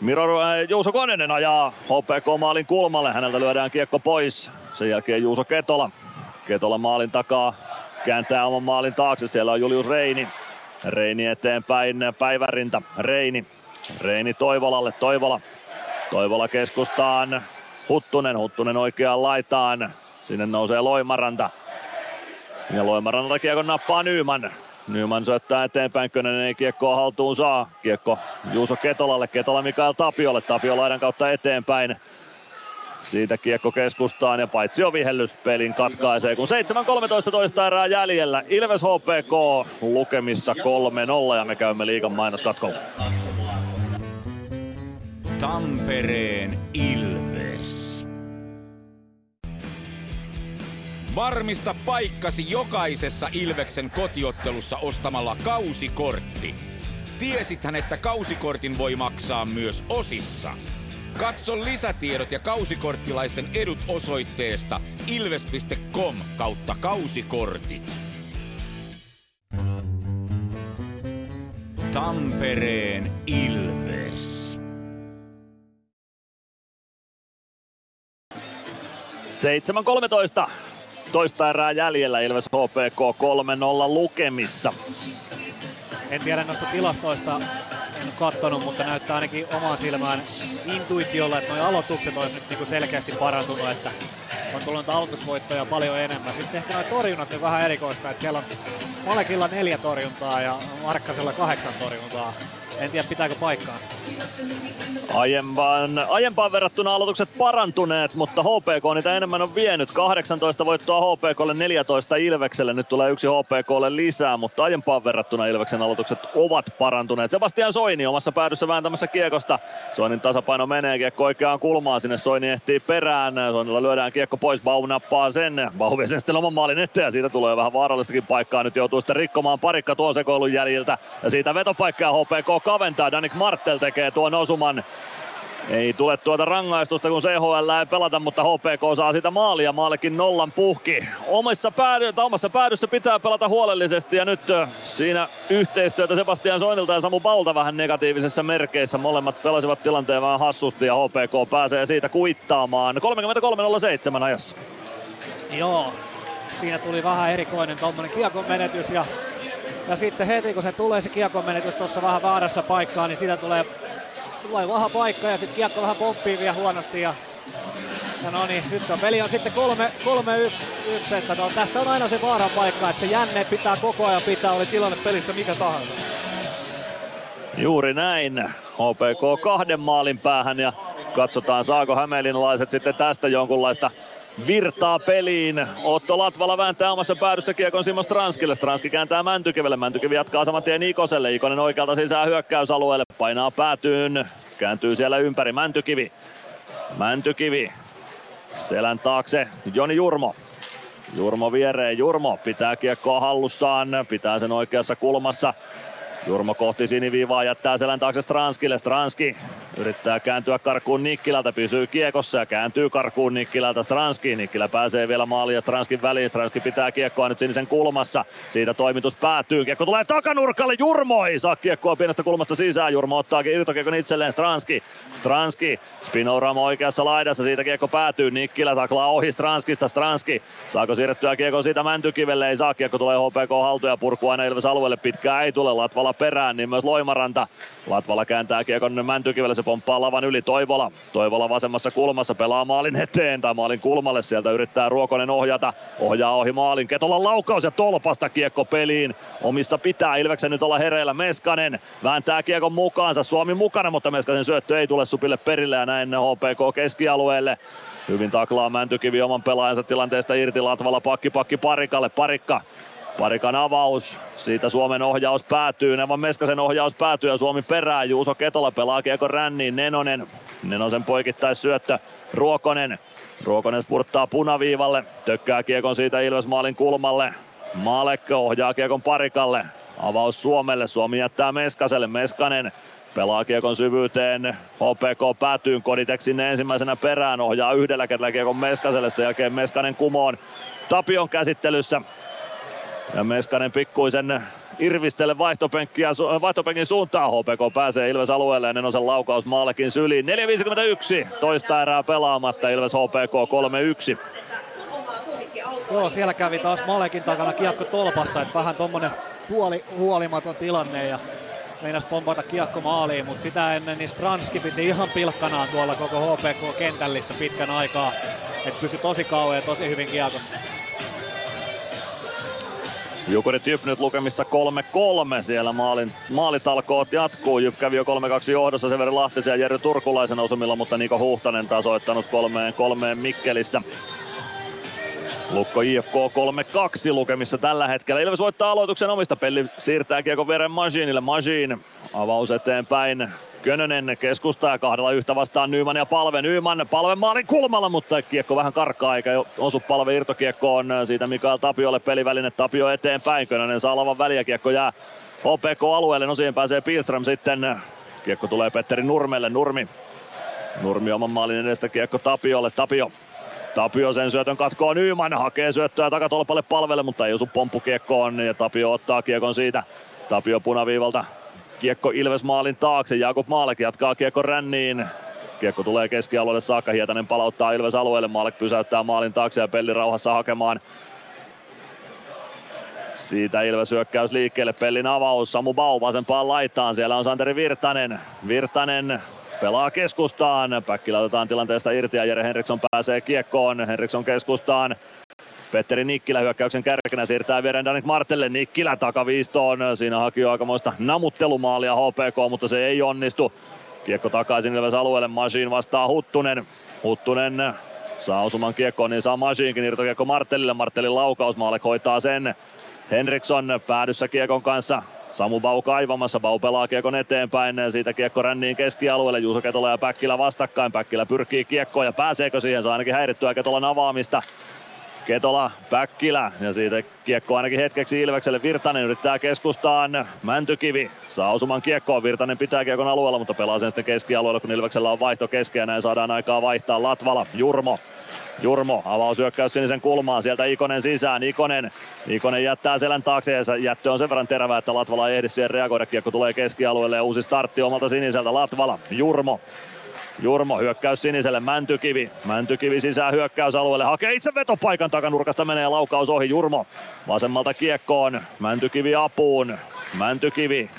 Miro, äh, Juuso Könönen ajaa H P K maalin kulmalle. Häneltä lyödään kiekko pois. Sen jälkeen Juuso Ketola. Ketola maalin takaa. Kääntää oman maalin taakse. Siellä on Julius Reini. Reini eteenpäin. Päivärinta. Reini. Reini Toivolalle. Toivola. Toivola keskustaan. Huttunen, Huttunen oikeaan laitaan. Sinne nousee Loimaranta. Ja Loimaranta kiekon nappaa Nyman. Nyman syöttää eteenpäin, Könönen ei kiekkoa haltuun saa. Kiekko Juuso Ketolalle, Ketola Mikael Tapiolle. Tapio laidan kautta eteenpäin. Siitä kiekko keskustaan ja paitsi on vihellys pelin katkaisee, kun seitsemän kolmetoista toista erää jäljellä. Ilves H P K lukemissa kolme nolla ja me käymme liigan mainoskatkolla. Tampereen Ilves. Varmista paikkasi jokaisessa Ilveksen kotiottelussa ostamalla kausikortti. Tiesithän, että kausikortin voi maksaa myös osissa. Katso lisätiedot ja kausikorttilaisten edut osoitteesta ilves piste com kautta kausikortit. Tampereen Ilves. seitsemän kolmetoista toista erää jäljellä, Ilves H P K kolme nolla lukemissa. En tiedä noista tilastoista, en katsonut, mutta näyttää ainakin omaan silmään intuitiolla, että nuo aloitukset olisi nyt niinku selkeästi parantunut, että on tullut aloitusvoittoja paljon enemmän. Sitten ehkä nuo torjunnat on vähän erikoista, että siellä on Malekilla neljä torjuntaa ja Markkasella kahdeksan torjuntaa. En tiedä pitääkö paikkaa. Aiempaan, aiempaan verrattuna aloitukset parantuneet, mutta H P K niitä enemmän on vienyt. kahdeksantoista voittoa H P K:lle, neljätoista Ilvekselle. Nyt tulee yksi H P K:lle lisää, mutta aiempaan verrattuna Ilveksen aloitukset ovat parantuneet. Sebastian Soini omassa päädyssä vääntämässä kiekosta. Soinin tasapaino menee, kiekko oikeaan kulmaan sinne. Soini ehtii perään. Soinilla lyödään kiekko pois. Bau nappaa sen. Bau vie sen sitten oman maalin eteen ja siitä tulee vähän vaarallistakin paikkaa. Nyt joutuu sitten rikkomaan Parikka tuon sekoilun jäljiltä. Ja siitä vetopaikkaa H P K kaventaa. Danik Martel tekee tuon osuman. Ei tule tuota rangaistusta, kun C H L ei pelata, mutta H P K saa siitä maalia. Maalikin nollan puhki. Omassa, päädy, omassa päädyssä pitää pelata huolellisesti ja nyt siinä yhteistyötä Sebastian Soinilta ja Samu Baulta vähän negatiivisessa merkeissä. Molemmat pelasivat tilanteen vähän hassusti ja H P K pääsee siitä kuittaamaan. kolmekymmentäkolme nolla seitsemän ajassa. Joo, siinä tuli vähän erikoinen tommonen kiekon menetys ja Ja sitten heti kun se tulee se kiekon menetys tuossa vähän väärässä paikkaa, niin siitä tulee, tulee vähän paikkaa ja sitten kiekko vähän pomppii vielä huonosti. Ja, ja no niin, nyt se on, peli on sitten kolme yksi, että no, tässä on aina se vaaran paikka, että se jänne pitää koko ajan pitää, oli tilanne pelissä mikä tahansa. Juuri näin, H P K kahden maalin päähän ja katsotaan saako hämeenlinalaiset sitten tästä jonkunlaista virtaa peliin. Otto Latvala vääntää omassa päädyssä kiekon Simon Stranskille. Stranski kääntää Mäntykivelle. Mäntykivi jatkaa saman tien Ikoselle. Ikonen oikealta sisään hyökkäysalueelle. Painaa päätyyn. Kääntyy siellä ympäri. Mäntykivi. Mäntykivi. Selän taakse Joni Jurmo. Jurmo viereen. Jurmo pitää kiekkoa hallussaan. Pitää sen oikeassa kulmassa. Jurmo kohti siniviivaa, jättää selän taakse Stranskille. Stranski Yrittää kääntyä karkuun Nikkilältä, pysyy kiekossa ja kääntyy karkuun Nikkilältä Stranskiin. Nikkilä pääsee vielä maaliin ja Stranskin väliin. Stranski pitää kiekkoa nyt sinisen kulmassa. Siitä toimitus päättyy. Kiekko tulee takanurkalle. Jurmo ei saa kiekkoa pienestä kulmasta sisään. Jurmo ottaakin irtokiekon itselleen. Stranski. Stranski. Spinourama oikeassa laidassa. Siitä kiekko päätyy. Nikkilä taklaa ohi Stranskista. Stranski. Saako siirrettyä kiekko siitä Mäntykivelle? Ei saa. Kiekko tulee H P K haltuja. Purku aina Ilves alueelle. Pitkää ei tule. Latvala perään, niin myös Loimaranta. Latvala kääntää kiekon Mäntykivelle. Se pomppaa lavan yli. Toivola. Toivola vasemmassa kulmassa pelaa maalin eteen tai maalin kulmalle. Sieltä yrittää Ruokonen ohjata. Ohjaa ohi maalin. Ketolan laukaus ja tolpasta kiekko peliin. Omissa pitää Ilveksen nyt olla hereillä. Meskanen vääntää kiekon mukaansa. Suomi mukana, mutta Meskasen syöttö ei tule Supille perille ja näin H P K keskialueelle. Hyvin taklaa Mäntykivi oman pelaajansa tilanteesta irti. Latvala pakki pakki Parikalle. Parikka. Parikan avaus, siitä Suomen ohjaus päätyy, Nevan Meskasen ohjaus päätyy ja Suomi perään. Juuso Ketola pelaa kiekon ränniin, Nenonen, Nenosen poikittais syöttö, Ruokonen. Ruokonen spurttaa punaviivalle, tökkää kiekon siitä Ilves maalin kulmalle. Maalekko ohjaa kiekon Parikalle, avaus Suomelle, Suomi jättää Meskaselle, Meskanen. Pelaa kiekon syvyyteen, H P K päätyy, Koditek sinne ensimmäisenä perään, ohjaa yhdellä kerralla kiekon Meskaselle, sen jälkeen Meskanen kumoon. Tapion käsittelyssä. Ja Meskanen pikkuisen irvistele vaihtopenkkiä, vaihtopenkin suuntaan. H P K pääsee Ilves alueelle ja Nenosen laukaus maallekin syliin. neljä viisikymmentäyksi, toista erää pelaamatta, Ilves H P K kolme yksi. Joo, siellä kävi taas Malekin takana kiekko tolpassa, että vähän tommonen huoli, huolimaton tilanne ja meinas pompata kiekko maaliin, mutta sitä ennen niin Stranski piti ihan pilkkanaan tuolla koko H P K-kentällistä pitkän aikaa. Et pysyi tosi kauan ja tosi hyvin kiekossa. Jukurit J Y P nyt lukemissa kolme kolme, siellä maalin, maalitalkoot jatkuu. J Y P kävi jo kolme kaksi johdossa Severi Lahtisen ja Jerry Turkulaisen osumilla, mutta Niko Huhtanen tasoittanut kolme kolme Mikkelissä. Lukko I F K kolme kaksi lukemissa tällä hetkellä. Ilves voittaa aloituksen omista, Pelli siirtää kiekon viereen Mašínille. Mašín avaus eteenpäin. Könönen keskustaa kahdella yhtä vastaan Nyman ja Palve. Nyman Palven maalin kulmalla, mutta kiekko vähän karkaa eikä osu Palve irtokiekkoon. Siitä Mikael Tapiolle peliväline, Tapio eteenpäin. Könönen saa lavan väliä, kiekko jää H P K-alueelle. No siihen pääsee Pilström sitten. Kiekko tulee Petteri Nurmelle. Nurmi. Nurmi oman maalin edestä, kiekko Tapiolle. Tapio. Tapio sen syötön katkoo Nyman. Hakee syöttöä takatolpalle Palvelle, mutta ei osu pomppukiekkoon. Ja Tapio ottaa kiekon siitä. Tapio punaviivalta. Kiekko Ilves maalin taakse, Jakub Maalek jatkaa kiekko ränniin. Kiekko tulee keskialueelle saakka, Hietanen palauttaa Ilves alueelle. Maalek pysäyttää maalin taakse ja Pelli rauhassa hakemaan. Siitä Ilves hyökkäys liikkeelle, Pellin avaus, Samu Bau vasempaan laitaan. Siellä on Santeri Virtanen, Virtanen pelaa keskustaan. Päkkilä otetaan tilanteesta irti ja Jere Henriksson pääsee kiekkoon, Henriksson keskustaan. Petteri Nikkilä hyökkäyksen kärkenä siirtää viereen Danik Martelle. Nikkilä takaviistoon. Siinä haki jo aikamoista namuttelumaalia H P K, mutta se ei onnistu. Kiekko takaisin Ilves alueelle. Mašín vastaa Huttunen. Huttunen saa osuman kiekkoon, niin saa Mašínkin. Irtokiekko Martellille. Martellin laukaus. Maalek hoitaa sen. Henriksson päädyssä kiekon kanssa. Samu Bau kaivamassa. Bau pelaa kiekon eteenpäin. Siitä kiekko ränniin keskialueelle. Juuso Ketola ja Päkkilä vastakkain. Päkkilä pyrkii kiekkoon ja pääseekö siihen? Saa ainakin häirittyä Ketolan avaamista. Ketola, Päkkilä ja siitä kiekko ainakin hetkeksi Ilvekselle. Virtanen yrittää keskustaan. Mäntykivi saa osuman kiekkoon. Virtanen pitää kiekon alueella, mutta pelaa sen sitten keskialueella, kun Ilveksellä on vaihto keskeä. Näin saadaan aikaa vaihtaa. Latvala, Jurmo. Jurmo avaushyökkäys sinisen kulmaan. Sieltä Ikonen sisään. Ikonen, Ikonen jättää selän taakse ja jättö on sen verran terävä, että Latvala ei ehdi siihen reagoida. Kiekko tulee keskialueelle ja uusi startti omalta siniseltä. Latvala, Jurmo. Jurmo hyökkäys siniselle, Mäntykivi. Mäntykivi sisään hyökkäysalueelle, hakee itse vetopaikan, takanurkasta menee laukaus ohi. Jurmo vasemmalta kiekkoon, Mäntykivi apuun. Mäntykivi.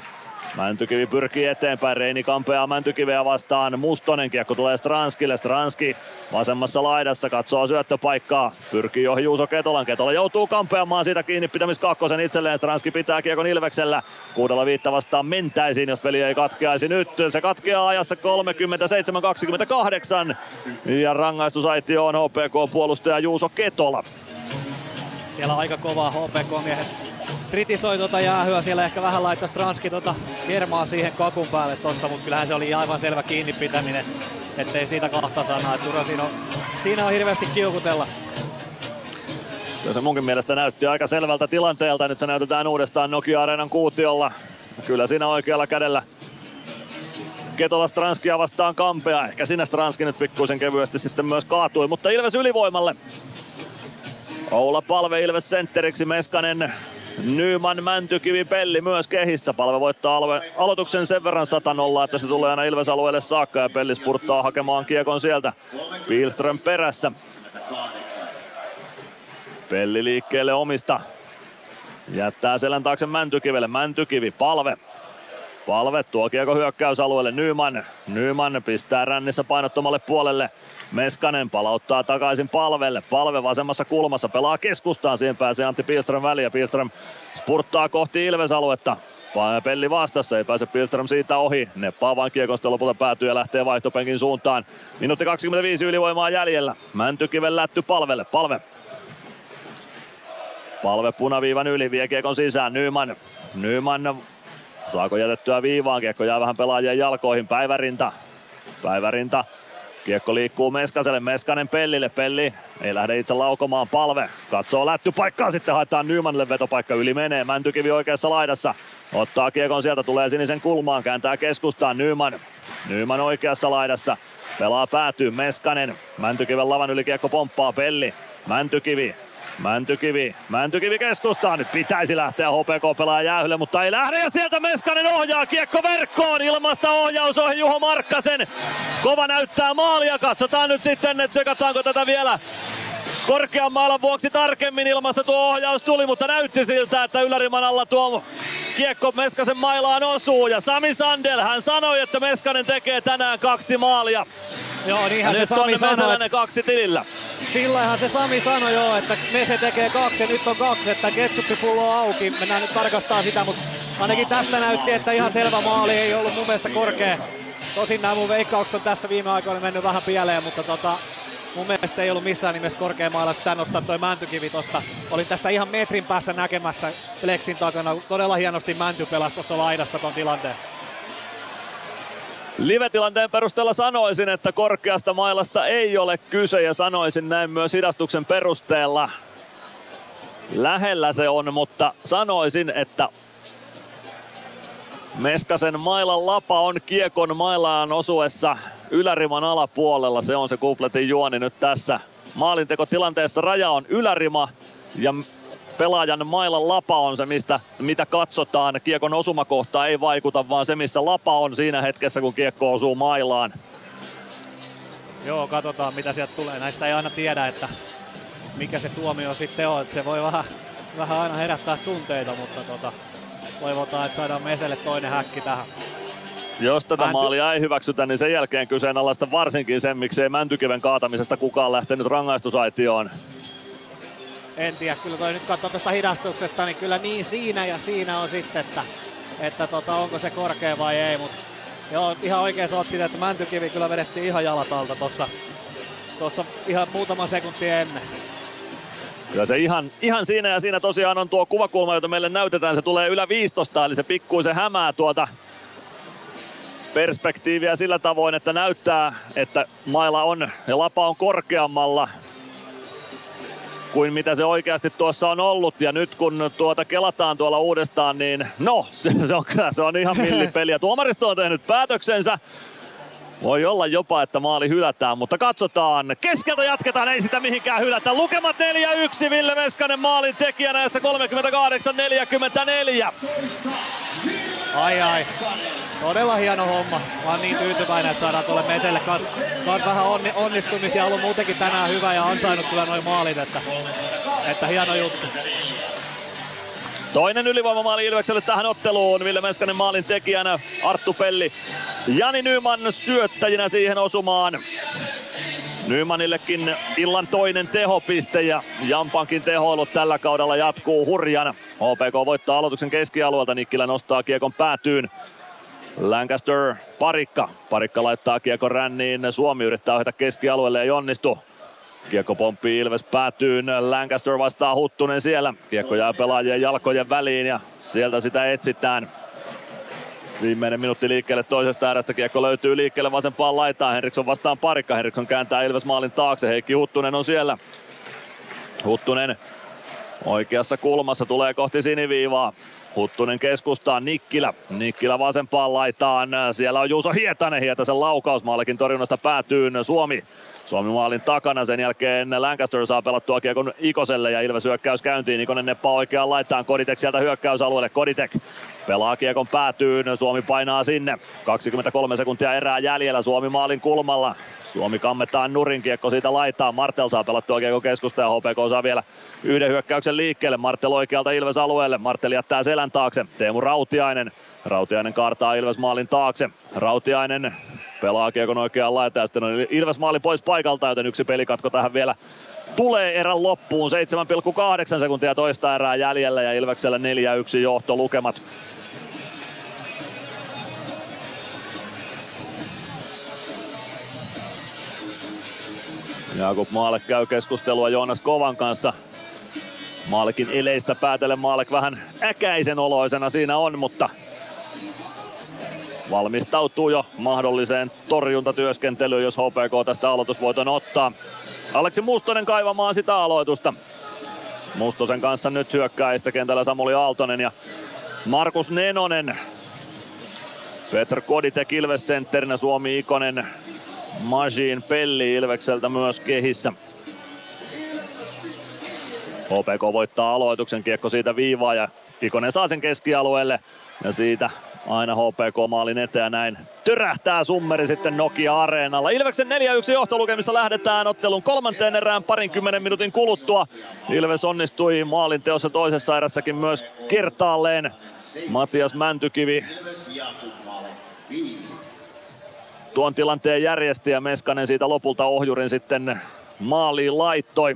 Mäntykivi pyrkii eteenpäin, Reini kampeaa Mäntykiveä vastaan. Mustonen, kiekko tulee Stranskille. Stranski vasemmassa laidassa katsoo syöttöpaikkaa. Pyrkii ohi Juuso Ketolan. Ketola joutuu kampeamaan siitä kiinni pitämiskakkosen itselleen. Stranski pitää kiekon Ilveksellä. Kuudella viitta vastaan mentäisiin, jos peli ei katkeaisi nyt. Se katkeaa ajassa kolmekymmentäseitsemän kaksikymmentäkahdeksan. Ja rangaistusaitio on H P K-puolustaja Juuso Ketola. Siellä aika kovaa H P K-miehet. Kritisoi tuota jäähyä, siellä ehkä vähän laittaa Stranski tuota kermaa siihen kakun päälle tossa, mutta kyllähän se oli aivan selvä kiinni pitäminen, ettei siitä kahta sanaa, että Ura siinä on, siinä on hirveästi kiukutella. Kyllä se munkin mielestä näytti aika selvältä tilanteelta, nyt se näytetään uudestaan Nokia Areenan kuutiolla, kyllä siinä oikealla kädellä Ketola Stranskia vastaan kampea. Ehkä siinä Stranski nyt pikkuisen kevyesti sitten myös kaatui, mutta Ilves ylivoimalle. Oula Palve Ilves sentteriksi, Meskanen, Nyman, Mäntykivi, Pelli myös kehissä. Palve voittaa alue- aloituksen sen verran sata nolla, että se tulee aina Ilves-alueelle saakka ja Pelli spurttaa hakemaan kiekon sieltä. Pilström perässä. Pelli liikkeelle omista. Jättää selän taakse Mäntykivelle. Mäntykivi, Palve. Palve tuo kiekko hyökkäysalueelle. Nyman. Nyman pistää rännissä painottomalle puolelle. Meskanen palauttaa takaisin Palvelle. Palve vasemmassa kulmassa pelaa keskustaan. Siihen pääsee Antti Pilström väliin ja Pilström spurttaa kohti Ilves-aluetta. Pelli vastassa, ei pääse Pilström siitä ohi. Neppaa vain kiekon, sitten lopulta päätyy ja lähtee vaihtopenkin suuntaan. Minuutti kaksikymmentäviisi ylivoimaa jäljellä. Mäntykiven lätty Palvelle. Palve. Palve punaviivan yli, vie kiekon sisään. Nyman. Nyman. Saako jätettyä viivaan? Kiekko jää vähän pelaajien jalkoihin. Päivärinta. Päivärinta. Kiekko liikkuu Meskaselle. Meskanen Pellille. Pelli ei lähde itse laukomaan. Palve katsoo lättypaikkaa. Sitten haetaan Nymanille. Vetopaikka yli menee. Mäntykivi oikeassa laidassa. Ottaa kiekon sieltä. Tulee sinisen kulmaan. Kääntää keskustaan. Nyman. Nyman oikeassa laidassa. Pelaa päätyy. Meskanen. Mäntykiven lavan yli kiekko pomppaa. Pelli. Mäntykivi. Mäntykivi, Mäntykivi keskustaa, nyt pitäisi lähteä H P K pelaa jäähylle, mutta ei lähde ja sieltä Meskanen ohjaa kiekko verkkoon, ilmasta ohjaus ohi Juho Markkasen. Kova näyttää maalia, katsotaan nyt sitten, että sekataanko tätä vielä korkean maalan vuoksi tarkemmin. Ilmasta tuo ohjaus tuli, mutta näytti siltä, että yläriman alla tuo kiekko Meskasen mailaan osuu ja Sami Sandel, hän sanoi, että Meskanen tekee tänään kaksi maalia. Joo, niinhän se Sami sanoi, että kaksi tilillä. Sillähän se Sami sanoi joo, että Mese tekee kaksi ja nyt on kaksi, että ketsuppipullo auki. Mennään nyt tarkastaa sitä, mutta ainakin tästä näytti, että ihan selvä maali ei ollut mun mielestä korkea. Tosin nämä mun veikkaukset on tässä viime aikoina mennyt vähän pieleen, mutta tota, mun mielestä ei ollut missään nimessä korkea maali. Sitä nostaa toi Mäntykivi tosta. Olin tässä ihan metrin päässä näkemässä Plexin takana. Todella hienosti Mänty pelasi tuossa laidassa ton tilanteen. Live-tilanteen perusteella sanoisin, että korkeasta mailasta ei ole kyse ja sanoisin näin myös hidastuksen perusteella. Lähellä se on, mutta sanoisin, että Meskasen mailan lapa on kiekon mailaan osuessa yläriman alapuolella. Se on se kupletin juoni nyt tässä. Maalintekotilanteessa raja on ylärima ja pelaajan mailan lapa on se, mistä, mitä katsotaan. Kiekon osumakohtaa ei vaikuta, vaan se, missä lapa on siinä hetkessä, kun kiekko osuu mailaan. Joo, katsotaan mitä sieltä tulee. Näistä ei aina tiedä, että mikä se tuomio sitten on. Se voi vähän, vähän aina herättää tunteita, mutta tota, toivotaan, että saadaan Meselle toinen häkki tähän. Jos tätä Mänty... maalia ei hyväksytä, niin sen jälkeen kyseenalaista varsinkin sen, miksei Mäntykiven kaatamisesta kukaan lähtenyt rangaistusaitioon. En tiedä, kyllä toi nyt katsoo tuosta hidastuksesta, niin kyllä niin siinä ja siinä on sitten, että, että tota, onko se korkea vai ei, mutta joo, ihan oikein sä oot sitä, että Mäntykivi kyllä vedettiin ihan jalat alta tossa, tossa ihan muutama sekunti ennen. Kyllä se ihan, ihan siinä ja siinä tosiaan on tuo kuvakulma, jota meille näytetään, se tulee ylä viisitoista, eli se pikkuisen hämää tuota perspektiiviä sillä tavoin, että näyttää, että maila on ja lapa on korkeammalla kuin mitä se oikeasti tuossa on ollut. Ja nyt kun tuota kelataan tuolla uudestaan, niin no, se, se on kyllä se on ihan millipeliä. Tuomaristo on tehnyt päätöksensä. Voi olla jopa, että maali hylätään, mutta katsotaan. Keskeltä jatketaan, ei sitä mihinkään hylätä. Lukemat neljä yksi, Ville Meskanen maalin tekijänä, jossa kolmekymmentäkahdeksan neljäkymmentäneljä. Ai ai, todella hieno homma. Mä oon niin tyytyväinen, että saadaan tuolle Meselle kans, kans vähän onni, onnistumisia. Ollut muutenkin tänään hyvä ja ansainnut kyllä noi maalit, että, että hieno juttu. Toinen ylivoimamaali Ilvekselle tähän otteluun. Ville Meskanen maalin tekijänä, Arttu Pelli, Jani Nyman syöttäjinä siihen osumaan. Nymanillekin illan toinen tehopiste ja Jampankin tehoilu tällä kaudella jatkuu hurjana. H P K voittaa aloituksen keskialueelta, Nikkilä nostaa kiekon päätyyn. Lancaster Parikka. Parikka laittaa kiekon ränniin, Suomi yrittää ohjata keskialueelle, ei onnistu. Kiekko pomppii Ilves päätyyn, Lancaster vastaa Huttunen siellä. Kiekko jää pelaajien jalkojen väliin ja sieltä sitä etsitään. Viimeinen minuutti liikkeelle toisesta erästä, kiekko löytyy liikkeelle vasempaan laitaan, Henriksson vastaan Parikka, Henriksson kääntää Ilves maalin taakse, Heikki Huttunen on siellä. Huttunen oikeassa kulmassa tulee kohti siniviivaa, Huttunen keskustaan, Nikkilä. Nikkilä vasempaan laitaan. Siellä on Juuso Hietanen. Hietasen laukausmaallakin torjunnasta päätyy Suomi. Suomi maalin takana. Sen jälkeen Lancaster saa pelattua kiekon Ikoselle ja Ilves hyökkäys käyntiin. Ikonen neppaa oikeaan laitaan. Koditek sieltä hyökkäysalueelle. Koditek pelaa kiekon päätyyn. Suomi painaa sinne. kaksikymmentäkolme sekuntia erää jäljellä. Suomi maalin kulmalla. Suomi kammettaa nurin. Kiekko siitä laitaan. Martel saa pelattua kiekon keskusta ja H P K saa vielä yhden hyökkäyksen liikkeelle. Martel oikealta Ilves alueelle. Martel jättää selän taakse. Teemu Rautiainen. Rautiainen kaartaa Ilves maalin taakse. Rautiainen pelaa kiekon oikeaan laitaan ja sitten on Ilves maali pois paikalta, joten yksi pelikatko tähän vielä tulee erän loppuun. seitsemän pilkku kahdeksan sekuntia toista erää jäljellä ja Ilveksellä neljä yksi johto lukemat. Jakub Maalek käy keskustelua Joonas Kovan kanssa. Maalekin eleistä päätellen Maalek vähän äkäisen oloisena siinä on, mutta valmistautuu jo mahdolliseen torjuntatyöskentelyyn, jos H P K tästä aloitusvoiton ottaa. Aleksi Mustonen kaivamaan sitä aloitusta. Mustosen kanssa nyt hyökkääjistä kentällä Samuli Aaltonen ja Markus Nenonen. Petr Koditek Ilves sentterinä, Suomi Ikonen, Mašín, Pelli Ilvekseltä myös kehissä. H P K voittaa aloituksen, kiekko siitä viivaa ja Ikonen saa sen keskialueelle ja siitä aina H P K-maalin eteen ja näin törähtää summeri sitten Nokia-areenalla. Ilveksen neljä yksi johtolukemissa lähdetään ottelun kolmanteen erään parinkymmenen minuutin kuluttua. Ilves onnistui maalin teossa toisessa erässäkin myös kertaalleen. Matias Mäntykivi tuon tilanteen järjesti ja Meskanen siitä lopulta ohjurin sitten maaliin laittoi.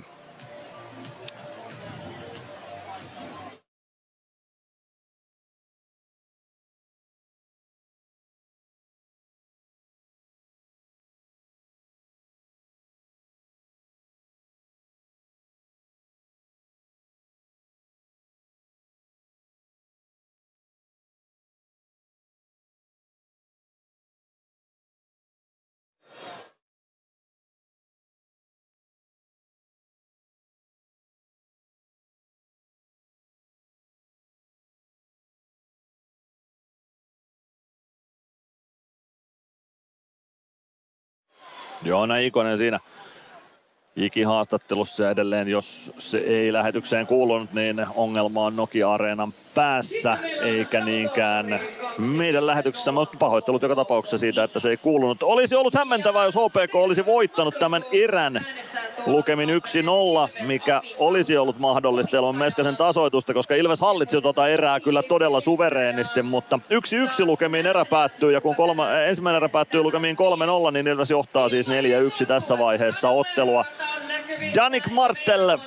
Joona Ikonen siinä ikihaastattelussa edelleen, jos se ei lähetykseen kuulunut, niin ongelma on Nokia-areenan päässä, eikä niinkään meidän lähetyksessä, mutta pahoittelut joka tapauksessa siitä, että se ei kuulunut. Olisi ollut hämmentävää, jos H P K olisi voittanut tämän erän lukemin yksi nolla, mikä olisi ollut mahdollista ilman Meskasen tasoitusta, koska Ilves hallitsi tuota erää kyllä todella suvereenisti, mutta yksi yksi lukemiin erä päättyy, ja kun kolme, ensimmäinen erä päättyy lukemiin kolme nolla, niin Ilves johtaa siis neljä yksi tässä vaiheessa ottelua. Danik Martel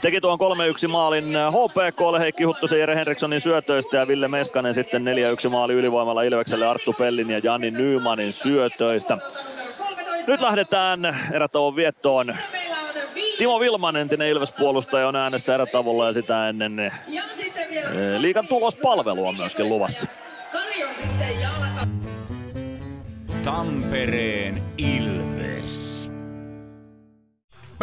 teki tuon kolme yksi maalin H P K:lle Heikki Huttusen, Jere Henrikssonin syötöistä ja Ville Meskanen sitten neljä yksi maali ylivoimalla Ilvekselle Arttu Pellin ja Jani Nymanin syötöistä. Nyt lähdetään erätauon viettoon. Timo Vilman, entinen Ilves-puolustaja, on äänessä erätauolla ja sitä ennen liigan tulospalvelu on myöskin luvassa. Tampereen Ilves. P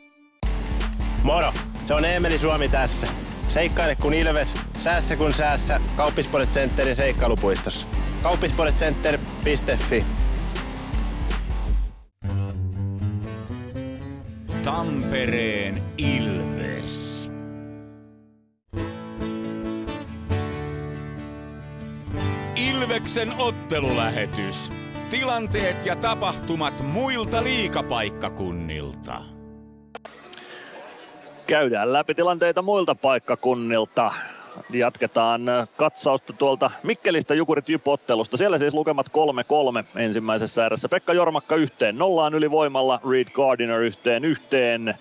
Moro! Se on Emeli Suomi tässä. Seikkaile kun Ilves, säässä kun säässä. Kauppisports Centerin seikkailupuistossa. kauppisports center piste fi. Tampereen Ilves. Ilveksen ottelulähetys. Tilanteet ja tapahtumat muilta liigapaikkakunnilta. Käydään läpi tilanteita muilta paikkakunnilta. Jatketaan katsausta tuolta Mikkelistä Jukurit-J Y P-ottelusta. Siellä siis lukemat kolme kolme ensimmäisessä erässä. Pekka Jormakka yhteen nollaan ylivoimalla, Reed Gardiner yhteen yhteen.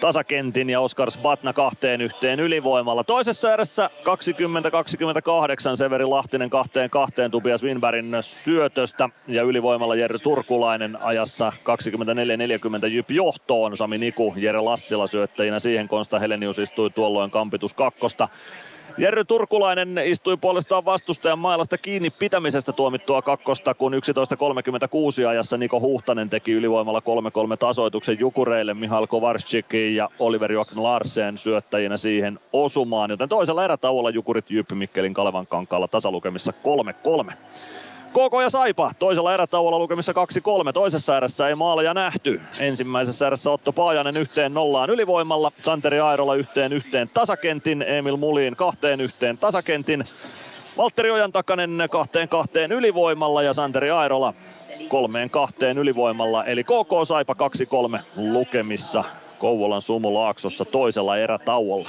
tasakentin ja Oskar Zbatna kahteen yhteen ylivoimalla. Toisessa erässä kaksikymmentä kaksikymmentäkahdeksan Severi Lahtinen kahteen kahteen Tobias Winbergin syötöstä ja ylivoimalla Jerry Turkulainen ajassa kaksikymmentäneljä neljäkymmentä J Y P johtoon. Sami Niku, Jere Lassila syöttäjinä siihen. Konsta Helenius istui tuolloin kampitus kakkosta. Jerry Turkulainen istui puolestaan vastustajan mailasta kiinni pitämisestä tuomittua kakkosta, kun yksitoista kolmekymmentäkuusi ajassa Niko Huhtanen teki ylivoimalla kolme kolme tasoituksen Jukureille. Mihail Kovarsik ja Oliver Joakim Larsen syöttäjinä siihen osumaan, joten toisella erätauolla Jukurit J Y P Mikkelin Kalevan kankaalla tasalukemissa kolme kolme. K K ja Saipa toisella erätauolla lukemissa kaksi kolme. Toisessa erässä ei maaleja nähty. Ensimmäisessä erässä Otto Paajanen yhteen nollaan ylivoimalla. Santeri Airola yhteen yhteen tasakentin. Emil Mulin kahteen yhteen tasakentin. Valtteri Ojantakanen kahteen kahteen ylivoimalla ja Santeri Airola kolmeen kahteen ylivoimalla. Eli K K Saipa kaksi kolme lukemissa Kouvolan Sumu Laaksossa toisella erätauolla.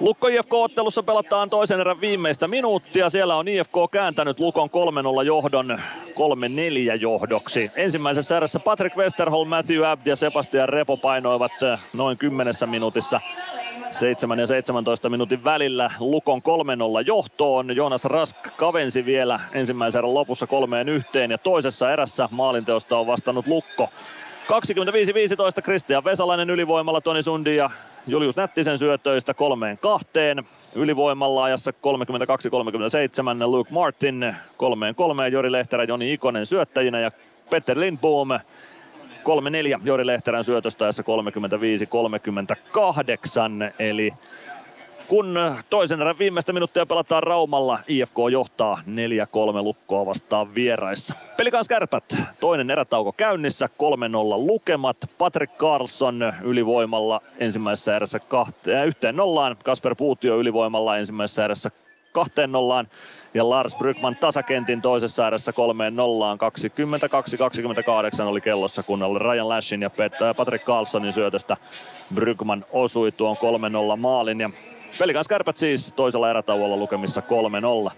Lukko I F K-ottelussa pelataan toisen erän viimeistä minuuttia. Siellä on I F K kääntänyt Lukon kolme nolla johdon kolme neljä johdoksi. Ensimmäisessä erässä Patrick Westerholm, Matthew Abd ja Sebastian Repo painoivat noin kymmenessä minuutissa seitsemän ja seitsemäntoista minuutin välillä Lukon kolme nolla johtoon. Joonas Rask kavensi vielä ensimmäisen erän lopussa kolmeen yhteen ja toisessa erässä maalinteosta on vastannut Lukko. kaksikymmentäviisi viisitoista Kristian Vesalainen ylivoimalla Toni Sundin ja Julius Nättisen syötöistä kolmeen kahteen. Ylivoimalla ajassa kolmekymmentäkaksi kolmekymmentäseitsemän Luke Martin kolmeen kolmeen Jori Lehterä, Joni Ikonen syöttäjinä ja Petter Lindboom kolme neljä Jori Lehterän syötöstä ajassa kolmekymmentäviisi kolmekymmentäkahdeksan. Eli kun toisen erän viimeistä minuuttia pelataan Raumalla, I F K johtaa neljä kolme Lukkoa vastaan vieraissa. Pelikans-Kärpät, toinen erätauko käynnissä, kolme nolla lukemat. Patrick Carlson ylivoimalla ensimmäisessä erässä kahteen, äh, yhteen nollaan. Kasper Puutio ylivoimalla ensimmäisessä erässä kahteen nollaan. Ja Lars Brygman tasakentin toisessa erässä kolmeen nollaan. kaksikymmentäkaksi kaksikymmentäkahdeksan oli kellossa, kun oli Ryan Lashin ja Patrick Carlsonin syötöstä Brygman osui tuon kolme nolla maalin. Ja Pelikans-Kärpät siis toisella erätauolla lukemissa kolme nolla.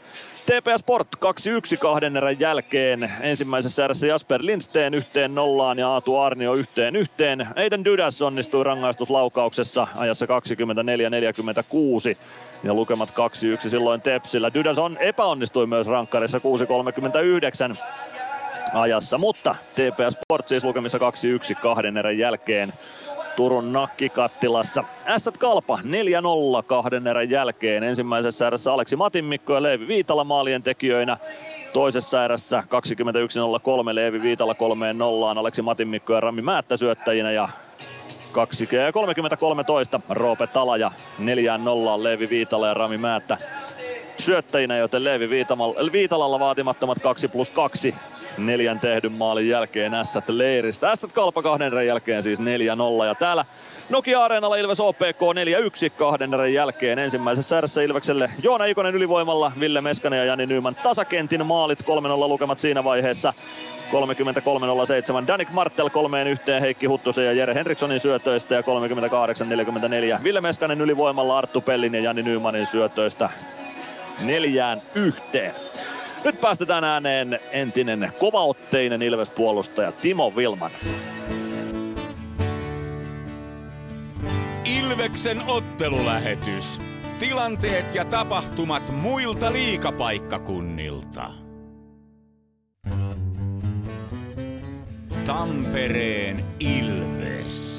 T P S Sport kaksi yksi kahden erän jälkeen. Ensimmäisessä erässä Jasper Lindsten yhteen nollaan ja Aatu Arnio yhteen yhteen. Aiden Dydäs onnistui rangaistuslaukauksessa ajassa kaksikymmentäneljä neljäkymmentäkuusi ja lukemat kaksi yksi silloin Tepsillä. Dydäs on epäonnistui myös rankkarissa kuusi kolmekymmentäyhdeksän ajassa, mutta T P S Sport siis lukemissa kaksi yksi kahden erän jälkeen Turun Nakkikattilassa. Ässät Kalpa neljä nolla kahden erän jälkeen. Ensimmäisessä erässä Aleksi Matinmikko ja Leevi Viitala maalien tekijöinä. Toisessa erässä kaksikymmentäyksi nolla kolme Leevi Viitala kolme nolla Aleksi Matinmikko ja Rami Määttä syöttäjinä ja kaksikymmentä kolmetoista Roope Talaja neljä nolla Leevi Viitala ja Rami Määttä syöttäjinä, joten Leevi Viitalalla vaatimattomat kaksi plus kaksi neljän tehdyn maalin jälkeen Ässät Leiristä. Ässät Kalpa kahden erän jälkeen siis neljä nolla ja täällä Nokia-areenalla Ilves O P K neljä yksi kahden erän jälkeen. Ensimmäisessä erässä Ilvekselle Joona Ikonen ylivoimalla, Ville Meskanen ja Jani Nyman tasakentin maalit, kolme nolla lukemat siinä vaiheessa. kolmekymmentäkolme nolla seitsemän Danik Martel kolmeen yhteen Heikki Huttusen ja Jere Henrikssonin syötöistä ja kolmekymmentäkahdeksan neljäkymmentäneljä Ville Meskanen ylivoimalla Arttu Pellin ja Jani Nymanin syötöistä neljään yhteen. Nyt päästetään ääneen entinen kovaotteinen Ilves-puolustaja Timo Vilman. Ilveksen ottelulähetys. Tilanteet ja tapahtumat muilta liigapaikkakunnilta. Tampereen Ilves.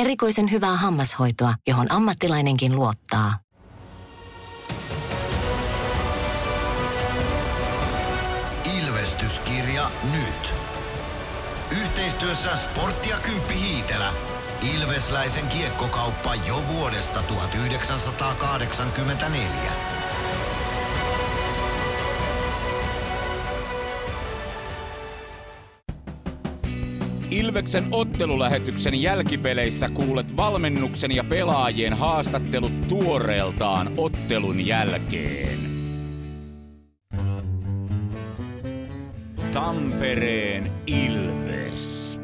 Erikoisen hyvää hammashoitoa, johon ammattilainenkin luottaa. Ilvestyskirja nyt. Yhteistyössä Sportti ja Kymppi Hiitelä. Ilvesläisen kiekkokauppa jo vuodesta tuhatyhdeksänsataakahdeksankymmentäneljä. Ilveksen ottelulähetyksen jälkipeleissä kuulet valmennuksen ja pelaajien haastattelut tuoreeltaan ottelun jälkeen. Tampereen Ilves.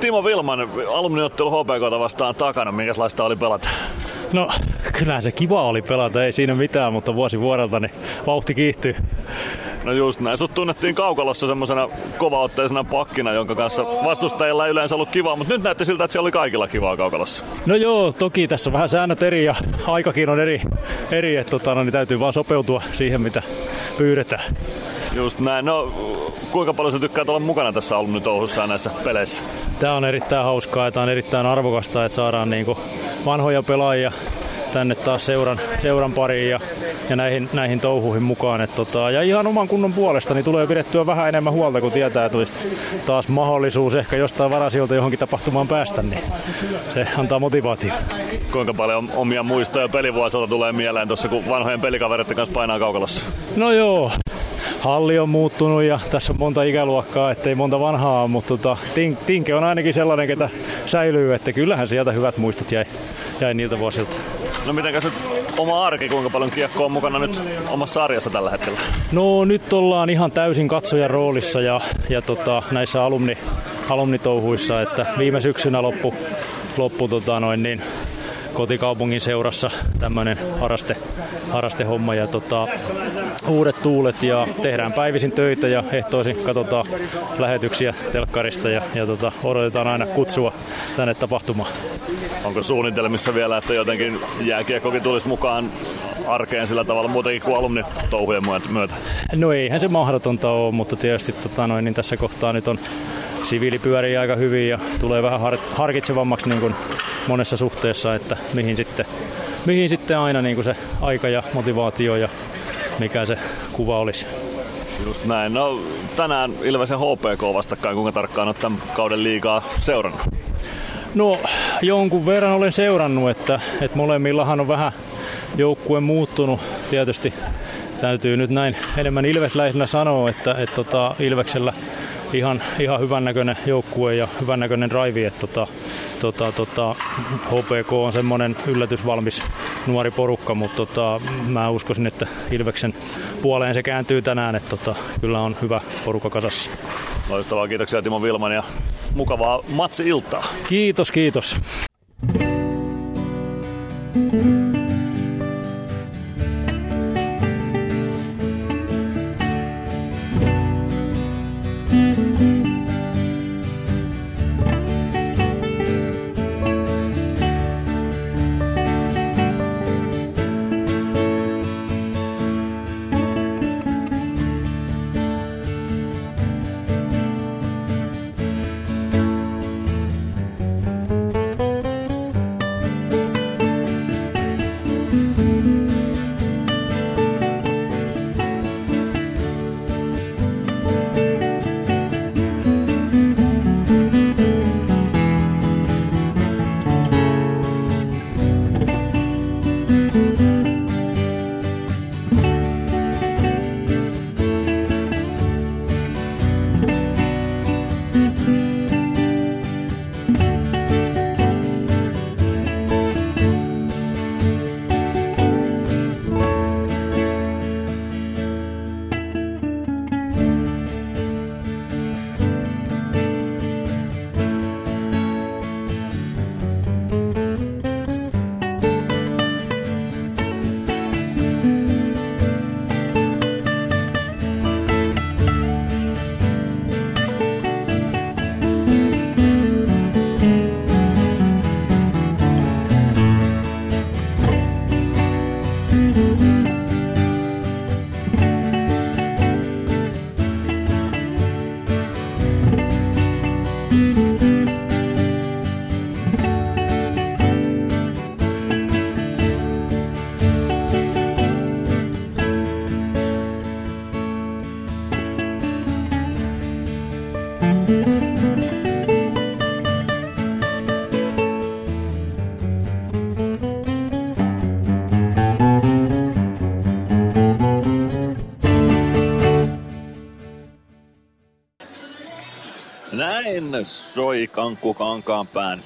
Timo Vilman, alumniottelu H P K:ta vastaan takana. Minkälaista oli pelata? No, kyllähän se kiva oli pelata, ei siinä mitään, mutta vuosi vuodelta niin vauhti kiihtyy. No just näin. Sut tunnettiin kaukalossa semmosena kovaotteisena pakkina, jonka kanssa vastustajilla ei yleensä ollut kivaa, mutta nyt näytti siltä, että siellä oli kaikilla kivaa kaukalossa. No joo, toki tässä on vähän säännöt eri ja aikakin on eri, eri että tota, no, niin täytyy vaan sopeutua siihen, mitä pyydetään. Just näin. No, kuinka paljon sä tykkäät olla mukana tässä ollut nyt Oulussa näissä peleissä? Tää on erittäin hauskaa ja tää on erittäin arvokasta, että saadaan niinku vanhoja pelaajia tänne taas seuran, seuran pariin ja, ja näihin, näihin touhuihin mukaan. Et tota, ja ihan oman kunnon puolesta niin tulee pidettyä vähän enemmän huolta, kun tietää, että olisi taas mahdollisuus ehkä jostain varasijoilta johonkin tapahtumaan päästä, niin se antaa motivaatio. Kuinka paljon omia muistoja pelivuosilta tulee mieleen tuossa, kun vanhojen pelikavereiden kanssa painaa kaukalossa? No joo. Halli on muuttunut ja tässä on monta ikäluokkaa, ettei monta vanhaa, mutta tota, Tinke on ainakin sellainen, ketä säilyy, että kyllähän sieltä hyvät muistot jäi, jäi niiltä vuosilta. No mitenkäs nyt oma arki, kuinka paljon kiekko on mukana nyt omassa arjessa tällä hetkellä? No nyt ollaan ihan täysin katsojan roolissa ja, ja tota, näissä alumni, alumnitouhuissa, että viime syksynä loppu, loppu tota noin niin, kotikaupungin seurassa tämmöinen harraste, harrastehomma ja tota, uudet tuulet ja tehdään päivisin töitä ja ehtoisin katsotaan lähetyksiä telkkarista ja, ja tota, odotetaan aina kutsua tänne tapahtumaan. Onko suunnitelmissa vielä, että jotenkin jääkiekkokin tulisi mukaan arkeen sillä tavalla muutenkin kuin alumnitouhujen myötä? No eihän se mahdotonta ole, mutta tietysti tota, noin, niin tässä kohtaa nyt on siviili pyörii aika hyvin ja tulee vähän harkitsevammaksi niin kuin monessa suhteessa, että mihin sitten, mihin sitten aina niin kuin se aika ja motivaatio ja mikä se kuva olisi. Just näin. No tänään Ilvesen H P K vastakkain, kuinka tarkkaan olet tämän kauden liigaa seurannut? No jonkun verran olen seurannut, että, että molemmillahan on vähän joukkue muuttunut tietysti. Täytyy nyt näin enemmän ilvesläisillä sanoa, että, että tota, Ilveksellä ihan, ihan hyvännäköinen joukkue ja hyvännäköinen raivi, että tota, tota, tota, H P K on semmoinen yllätysvalmis nuori porukka, mutta tota, mä uskoisin, että Ilveksen puoleen se kääntyy tänään, että tota, kyllä on hyvä porukka kasassa. Loistavaa, kiitoksia Timo Vilman ja mukavaa matsi-iltaa. Kiitos, kiitos. Edelleen soi kankku kankaanpään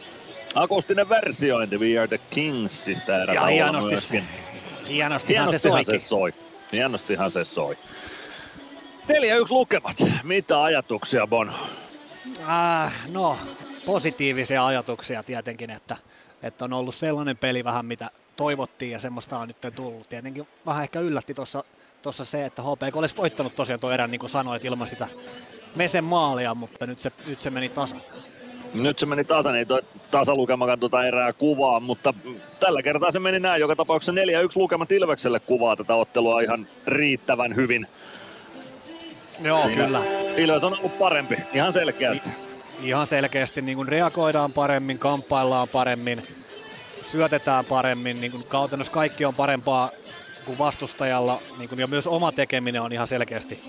akustinen versiointi We Are The Kingsistä erällä hienosti myöskin. Hienostihan, hienostihan se, se soi. Hienostihan se soi. neljä yksi lukemat. Mitä ajatuksia, Bono? Äh, no, positiivisia ajatuksia tietenkin, että, että on ollut sellainen peli vähän mitä toivottiin ja semmoista on nyt tullut. Tietenkin vähän ehkä yllätti tuossa Tuossa se, että H P K olisi voittanut tosiaan tuon erän, niin kuin sanoit, ilman sitä Mesen maalia, mutta nyt se, nyt se meni tasan. Nyt se meni tasan, ei tuo tasalukemakaan tuota erää kuvaa, mutta tällä kertaa se meni näin. Joka tapauksessa neljä yksi lukema Ilvekselle kuvaa tätä ottelua ihan riittävän hyvin. Joo, siinä kyllä. Ilves on ollut parempi, ihan selkeästi. I, ihan selkeästi, niin kuin reagoidaan paremmin, kamppaillaan paremmin, syötetään paremmin, niin kuin kautennossa kaikki on parempaa kun vastustajalla, niin kun, ja myös oma tekeminen on ihan selkeästi,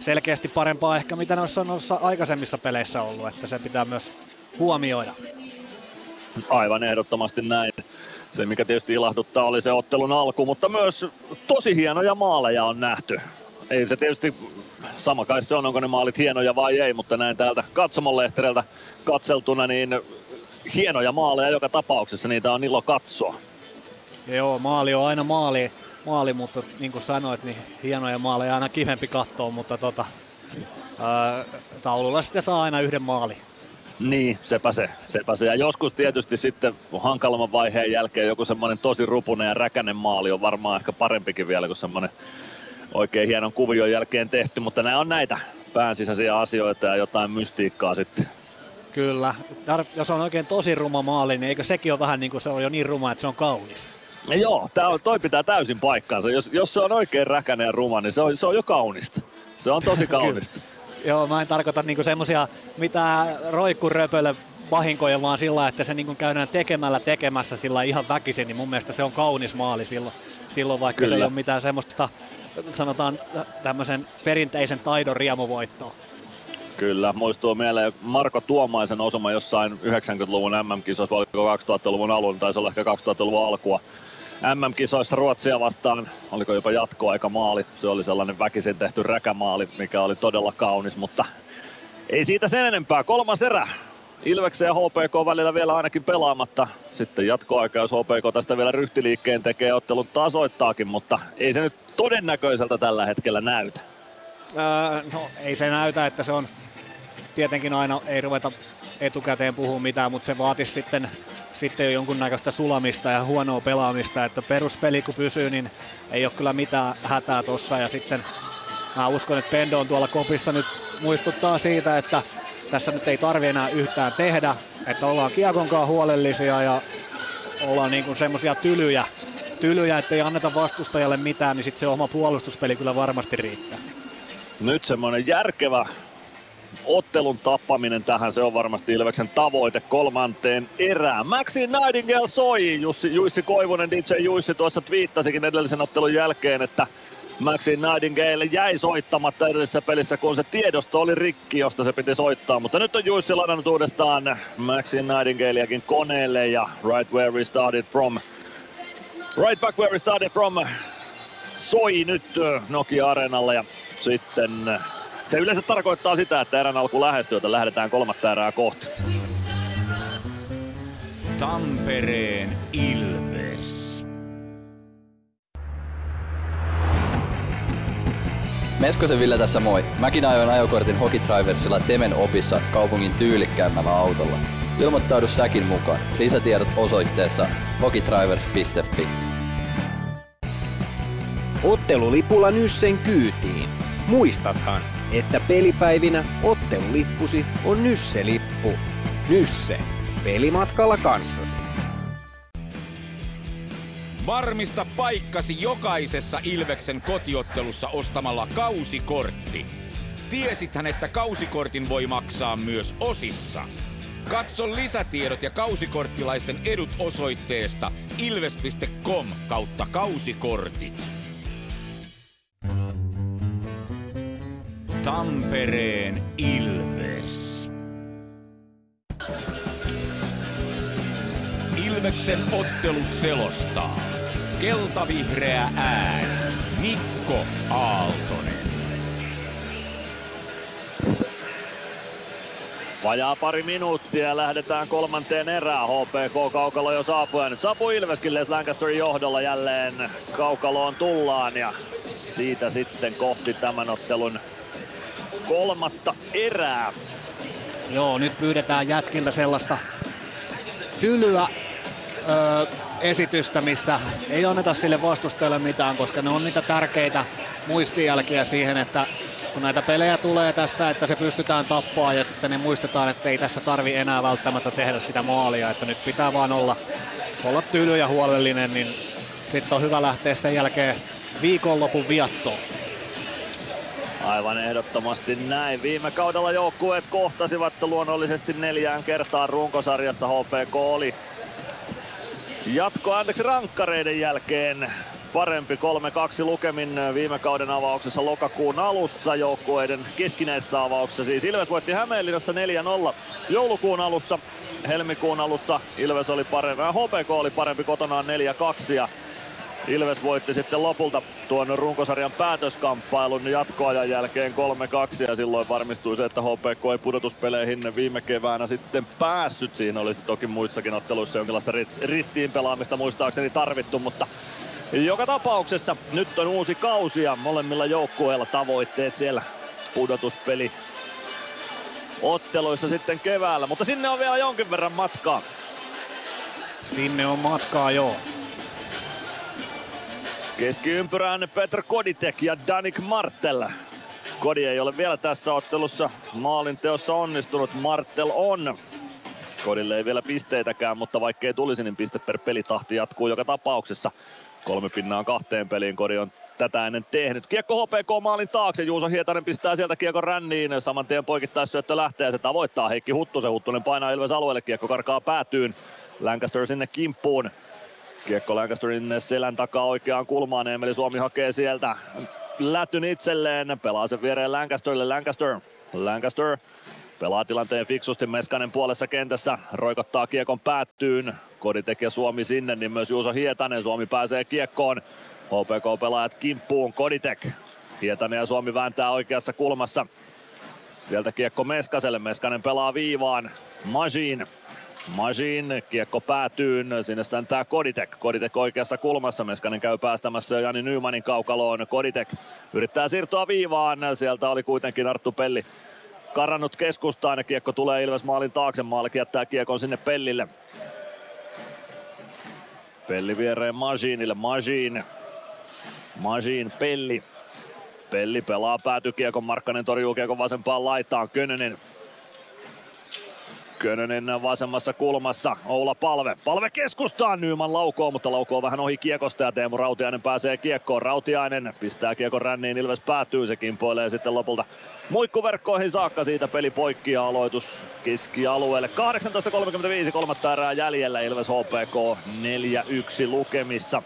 selkeästi parempaa ehkä mitä noissa, noissa aikaisemmissa peleissä ollut, että se pitää myös huomioida. Aivan ehdottomasti näin. Se mikä tietysti ilahduttaa oli se ottelun alku, mutta myös tosi hienoja maaleja on nähty. Ei se tietysti, sama kai se on, onko ne maalit hienoja vai ei, mutta näin täältä katsomolehtereltä katseltuna, niin hienoja maaleja joka tapauksessa, niitä on ilo katsoa. Joo, maali on aina maali. Maali, mutta niin kuin sanoit, niin hienoja maaleja aina kivempi katsoa, mutta tota, ää, taululla sitten saa aina yhden maali. Niin, sepä se, sepä se. Ja joskus tietysti sitten hankalamman vaiheen jälkeen joku semmoinen tosi rupunen ja räkänen maali on varmaan ehkä parempikin vielä kuin semmoinen oikein hienon kuvion jälkeen tehty, mutta nämä on näitä päänsisäisiä asioita ja jotain mystiikkaa sitten. Kyllä, jos on oikein tosi ruma maali, niin eikö sekin ole vähän niin kuin se on jo niin ruma, että se on kaunis? Joo, tää on, toi pitää täysin paikkaansa. Jos, jos se on oikein räkäinen ja ruma, niin se on, se on jo kaunista. Se on tosi kaunista. Joo, mä en tarkoita niinku semmosia mitään roikkuröpölö vahinkoja, vaan sillä, että se niinku käydään tekemällä tekemässä sillä ihan väkisin, niin mun mielestä se on kaunis maali silloin, silloin vaikka Kyllä. se ei ole mitään semmoista, sanotaan tämmöisen perinteisen taidon riemuvoittoa. Kyllä, muistuu mieleen Marko Tuomaisen osuma jossain yhdeksänkymmentäluvun M M-kisoissa, oliko kaksituhattaluvun alun, taisi olla ehkä kaksituhattaluvun alkua. M M-kisoissa Ruotsia vastaan, oliko jopa jatkoaika maali, se oli sellainen väkisin tehty räkämaali, mikä oli todella kaunis, mutta ei siitä sen enempää. Kolmas erä, Ilveksen ja H P K välillä vielä ainakin pelaamatta. Sitten jatkoaika, jos H P K tästä vielä ryhtiliikkeen tekee, ottelun tasoittaakin, mutta ei se nyt todennäköiseltä tällä hetkellä näytä. Öö, no ei se näytä, että se on tietenkin aina, ei ruveta etukäteen puhumaan mitään, mutta se vaatisi sitten sitten on jonkunnäköistä sulamista ja huonoa pelaamista, että peruspeli kun pysyy, niin ei ole kyllä mitään hätää tossa. Ja sitten mä uskon, että Pendo on tuolla kopissa nyt muistuttaa siitä, että tässä nyt ei tarvi enää yhtään tehdä, että ollaan kiekonkaan huolellisia ja ollaan niin kuin semmosia tylyjä, tylyjä, ettei anneta vastustajalle mitään, niin sitten se oma puolustuspeli kyllä varmasti riittää. Nyt semmoinen järkevä ottelun tappaminen tähän, se on varmasti Ilveksen tavoite kolmanteen erään. Maxi Nightingale soi, Jussi, Jussi Koivunen, D J Jussi tuossa twiittasikin edellisen ottelun jälkeen, että Maxi Nightingale jäi soittamatta edellisessä pelissä, kun se tiedosto oli rikki, josta se piti soittaa. Mutta nyt on Jussi ladannut uudestaan Maxi Nightingaleakin koneelle ja Right Where We Started From. Right Back Where We Started From soi nyt Nokia-areenalla ja sitten se yleensä tarkoittaa sitä, että erän alku lähestyy, joten lähdetään kolmatta erää kohti. Tampereen Ilves. Meskosen Ville tässä moi. Mäkin ajoin ajokortin Hokitriversilla Temen opissa kaupungin tyylikkäämmällä autolla. Ilmoittaudu säkin mukaan. Lisätiedot osoitteessa hokitrivers piste fi. Ottelulipulla Nyssen kyytiin. Muistathan, että pelipäivinä ottelulippusi on Nysse-lippu. Nysse. Pelimatkalla kanssasi. Varmista paikkasi jokaisessa Ilveksen kotiottelussa ostamalla kausikortti. Tiesithän, että kausikortin voi maksaa myös osissa. Katso lisätiedot ja kausikorttilaisten edut osoitteesta ilves piste com kautta kausikortit. Tampereen Ilves. Ilveksen ottelut selostaa keltavihreä ääni Mikko Aaltonen. Vajaa pari minuuttia ja lähdetään kolmanteen erään. H P K kaukalo jo saapuu ja nyt saapuu Ilveskin Les Lancasterin johdolla. Jälleen kaukaloon tullaan ja siitä sitten kohti tämän ottelun kolmatta erää. Joo, nyt pyydetään jätkiltä sellaista tylyä öö, esitystä, missä ei anneta sille vastustajalle mitään, koska ne on niitä tärkeitä muistijälkiä siihen, että kun näitä pelejä tulee tässä, että se pystytään tappaa ja sitten ne muistetaan, että ei tässä tarvi enää välttämättä tehdä sitä maalia, että nyt pitää vaan olla, olla tyly ja huolellinen, niin sitten on hyvä lähteä sen jälkeen viikonlopun viattoon. Aivan ehdottomasti näin. Viime kaudella joukkueet kohtasivat luonnollisesti neljään kertaan runkosarjassa. H P K oli jatko anteeksi rankkareiden jälkeen parempi kolme kaksi lukemin viime kauden avauksessa lokakuun alussa joukkueiden keskinäisessä avauksessa. Siis Ilves voitti Hämeenlinnassa neljä nolla joulukuun alussa. Helmikuun alussa Ilves oli parempi, H P K oli parempi kotonaan neljä kaksi ja Ilves voitti sitten lopulta tuon runkosarjan päätöskamppailun jatkoajan jälkeen kolme kaksi ja silloin varmistui se, että H P K ei pudotuspeleihin viime keväänä sitten päässyt. Siinä olisi toki muissakin otteluissa jonkinlaista ristiin pelaamista muistaakseni tarvittu, mutta joka tapauksessa nyt on uusi kausi ja molemmilla joukkueilla tavoitteet siellä pudotuspeli otteluissa sitten keväällä, mutta sinne on vielä jonkin verran matkaa. Sinne on matkaa, joo. Keskiympyrään Petr Koditek ja Danik Martel. Kodi ei ole vielä tässä ottelussa maalinteossa onnistunut, Martel on. Kodille ei vielä pisteitäkään, mutta vaikkei tulisi, niin piste per pelitahti jatkuu joka tapauksessa. Kolme pinnaa kahteen peliin Kodi on tätä ennen tehnyt. Kiekko H P K maalin taakse, Juuso Hietanen pistää sieltä kiekon ränniin. Saman tien poikittaisyöttö lähtee ja se tavoittaa Heikki Huttusen. Huttunen painaa Ilves alueelle, kiekko karkaa päätyyn. Lancaster sinne kimppuun. Kiekko Lancasterin selän takaa oikeaan kulmaan, Emeli Suomi hakee sieltä lätyn itselleen, pelaa sen viereen Lancasterille, Lancaster, Lancaster pelaa tilanteen fiksusti, Meskanen puolessa kentässä, roikottaa kiekon päättyyn, Koditek ja Suomi sinne, niin myös Juuso Hietanen, Suomi pääsee kiekkoon, H P K-pelaajat kimppuun, Koditek, Hietanen ja Suomi vääntää oikeassa kulmassa, sieltä kiekko Meskaselle, Meskanen pelaa viivaan, Mašín. Mašín, kiekko päätyyn, sinne säntää Koditek. Koditek oikeassa kulmassa, Meskanen käy päästämässä jo Jani Nymanin kaukaloon. Koditek yrittää siirtoa viivaan, sieltä oli kuitenkin Arttu Pelli karannut keskustaan ja kiekko tulee Ilves maalin taakse. Maali jättää kiekon sinne Pellille. Pelli viereen Mašínille, Mašín. Mašín, Pelli. Pelli pelaa päätykiekon, Markkanen torjuu kiekon vasempaan laitaan, Könönen. Könönen vasemmassa kulmassa, Oula Palve. Palve keskustaan, Nyman laukoo, mutta laukoo vähän ohi kiekosta ja Teemu Rautiainen pääsee kiekkoon. Rautiainen pistää kiekon ränniin, Ilves päätyy, se kimpoilee sitten lopulta muikkuverkkoihin saakka, siitä peli poikki ja aloitus keskialueelle. kahdeksantoista kolmekymmentäviisi, kolmatta erää jäljellä, Ilves H P K neljä yksi lukemissa.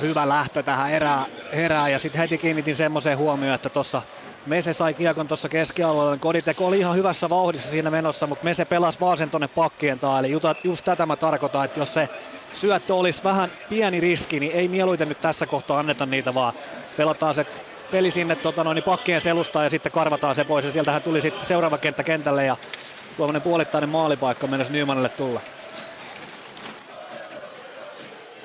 Hyvä lähtö tähän erään, erään ja sitten heti kiinnitin semmoiseen huomioon, että tuossa Mese sai kiekon tuossa keskialueella, Koditek oli ihan hyvässä vauhdissa siinä menossa, mutta Mese pelasi vaan sen tuonne pakkien taa, eli just tätä mä tarkoitan, että jos se syöttö olisi vähän pieni riski, niin ei mieluiten nyt tässä kohtaa anneta niitä, vaan pelataan se peli sinne tota noin, pakkien selustaan ja sitten karvataan se pois, ja sieltähän tuli sitten seuraava kenttä kentälle, ja tuollainen puolittainen maalipaikka mennessä Nymanille tulla.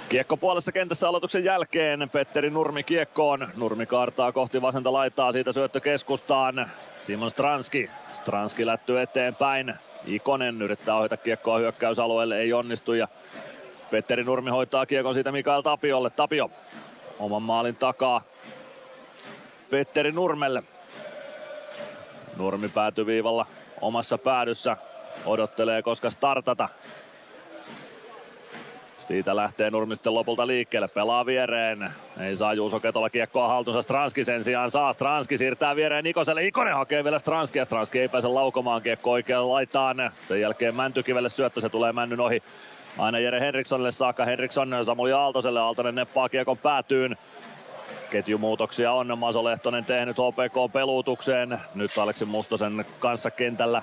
Kiekko puolessa kentässä aloituksen jälkeen, Petteri Nurmi kiekkoon, Nurmi kaartaa kohti vasenta laitaa, siitä syöttö keskustaan, Simon Stranski, Stranski lättyy eteenpäin, Ikonen yrittää ohjata kiekkoa hyökkäysalueelle, ei onnistu ja Petteri Nurmi hoitaa kiekon siitä Mikael Tapiolle, Tapio oman maalin takaa Petteri Nurmelle, Nurmi päätyviivalla omassa päädyssä, odottelee koska startata. Siitä lähtee Nurmi sitten lopulta liikkeelle, pelaa viereen, ei saa Juuso Ketola kiekkoa haltuunsa, Stranski sen sijaan saa, Stranski siirtää viereen Ikoselle, Ikonen hakee vielä Stranskia, Stranski ei pääse laukomaan, kiekko oikeaan laitaan, sen jälkeen Mäntykivelle syöttö, se tulee Männyn ohi, aina Jere Henrikssonille saakka, Henriksson Samuli Aaltoselle, Aaltonen neppaa kiekon päätyyn, ketjumuutoksia on Maso Lehtonen tehnyt H P K peluutukseen, nyt Aleksi Mustosen kanssa kentällä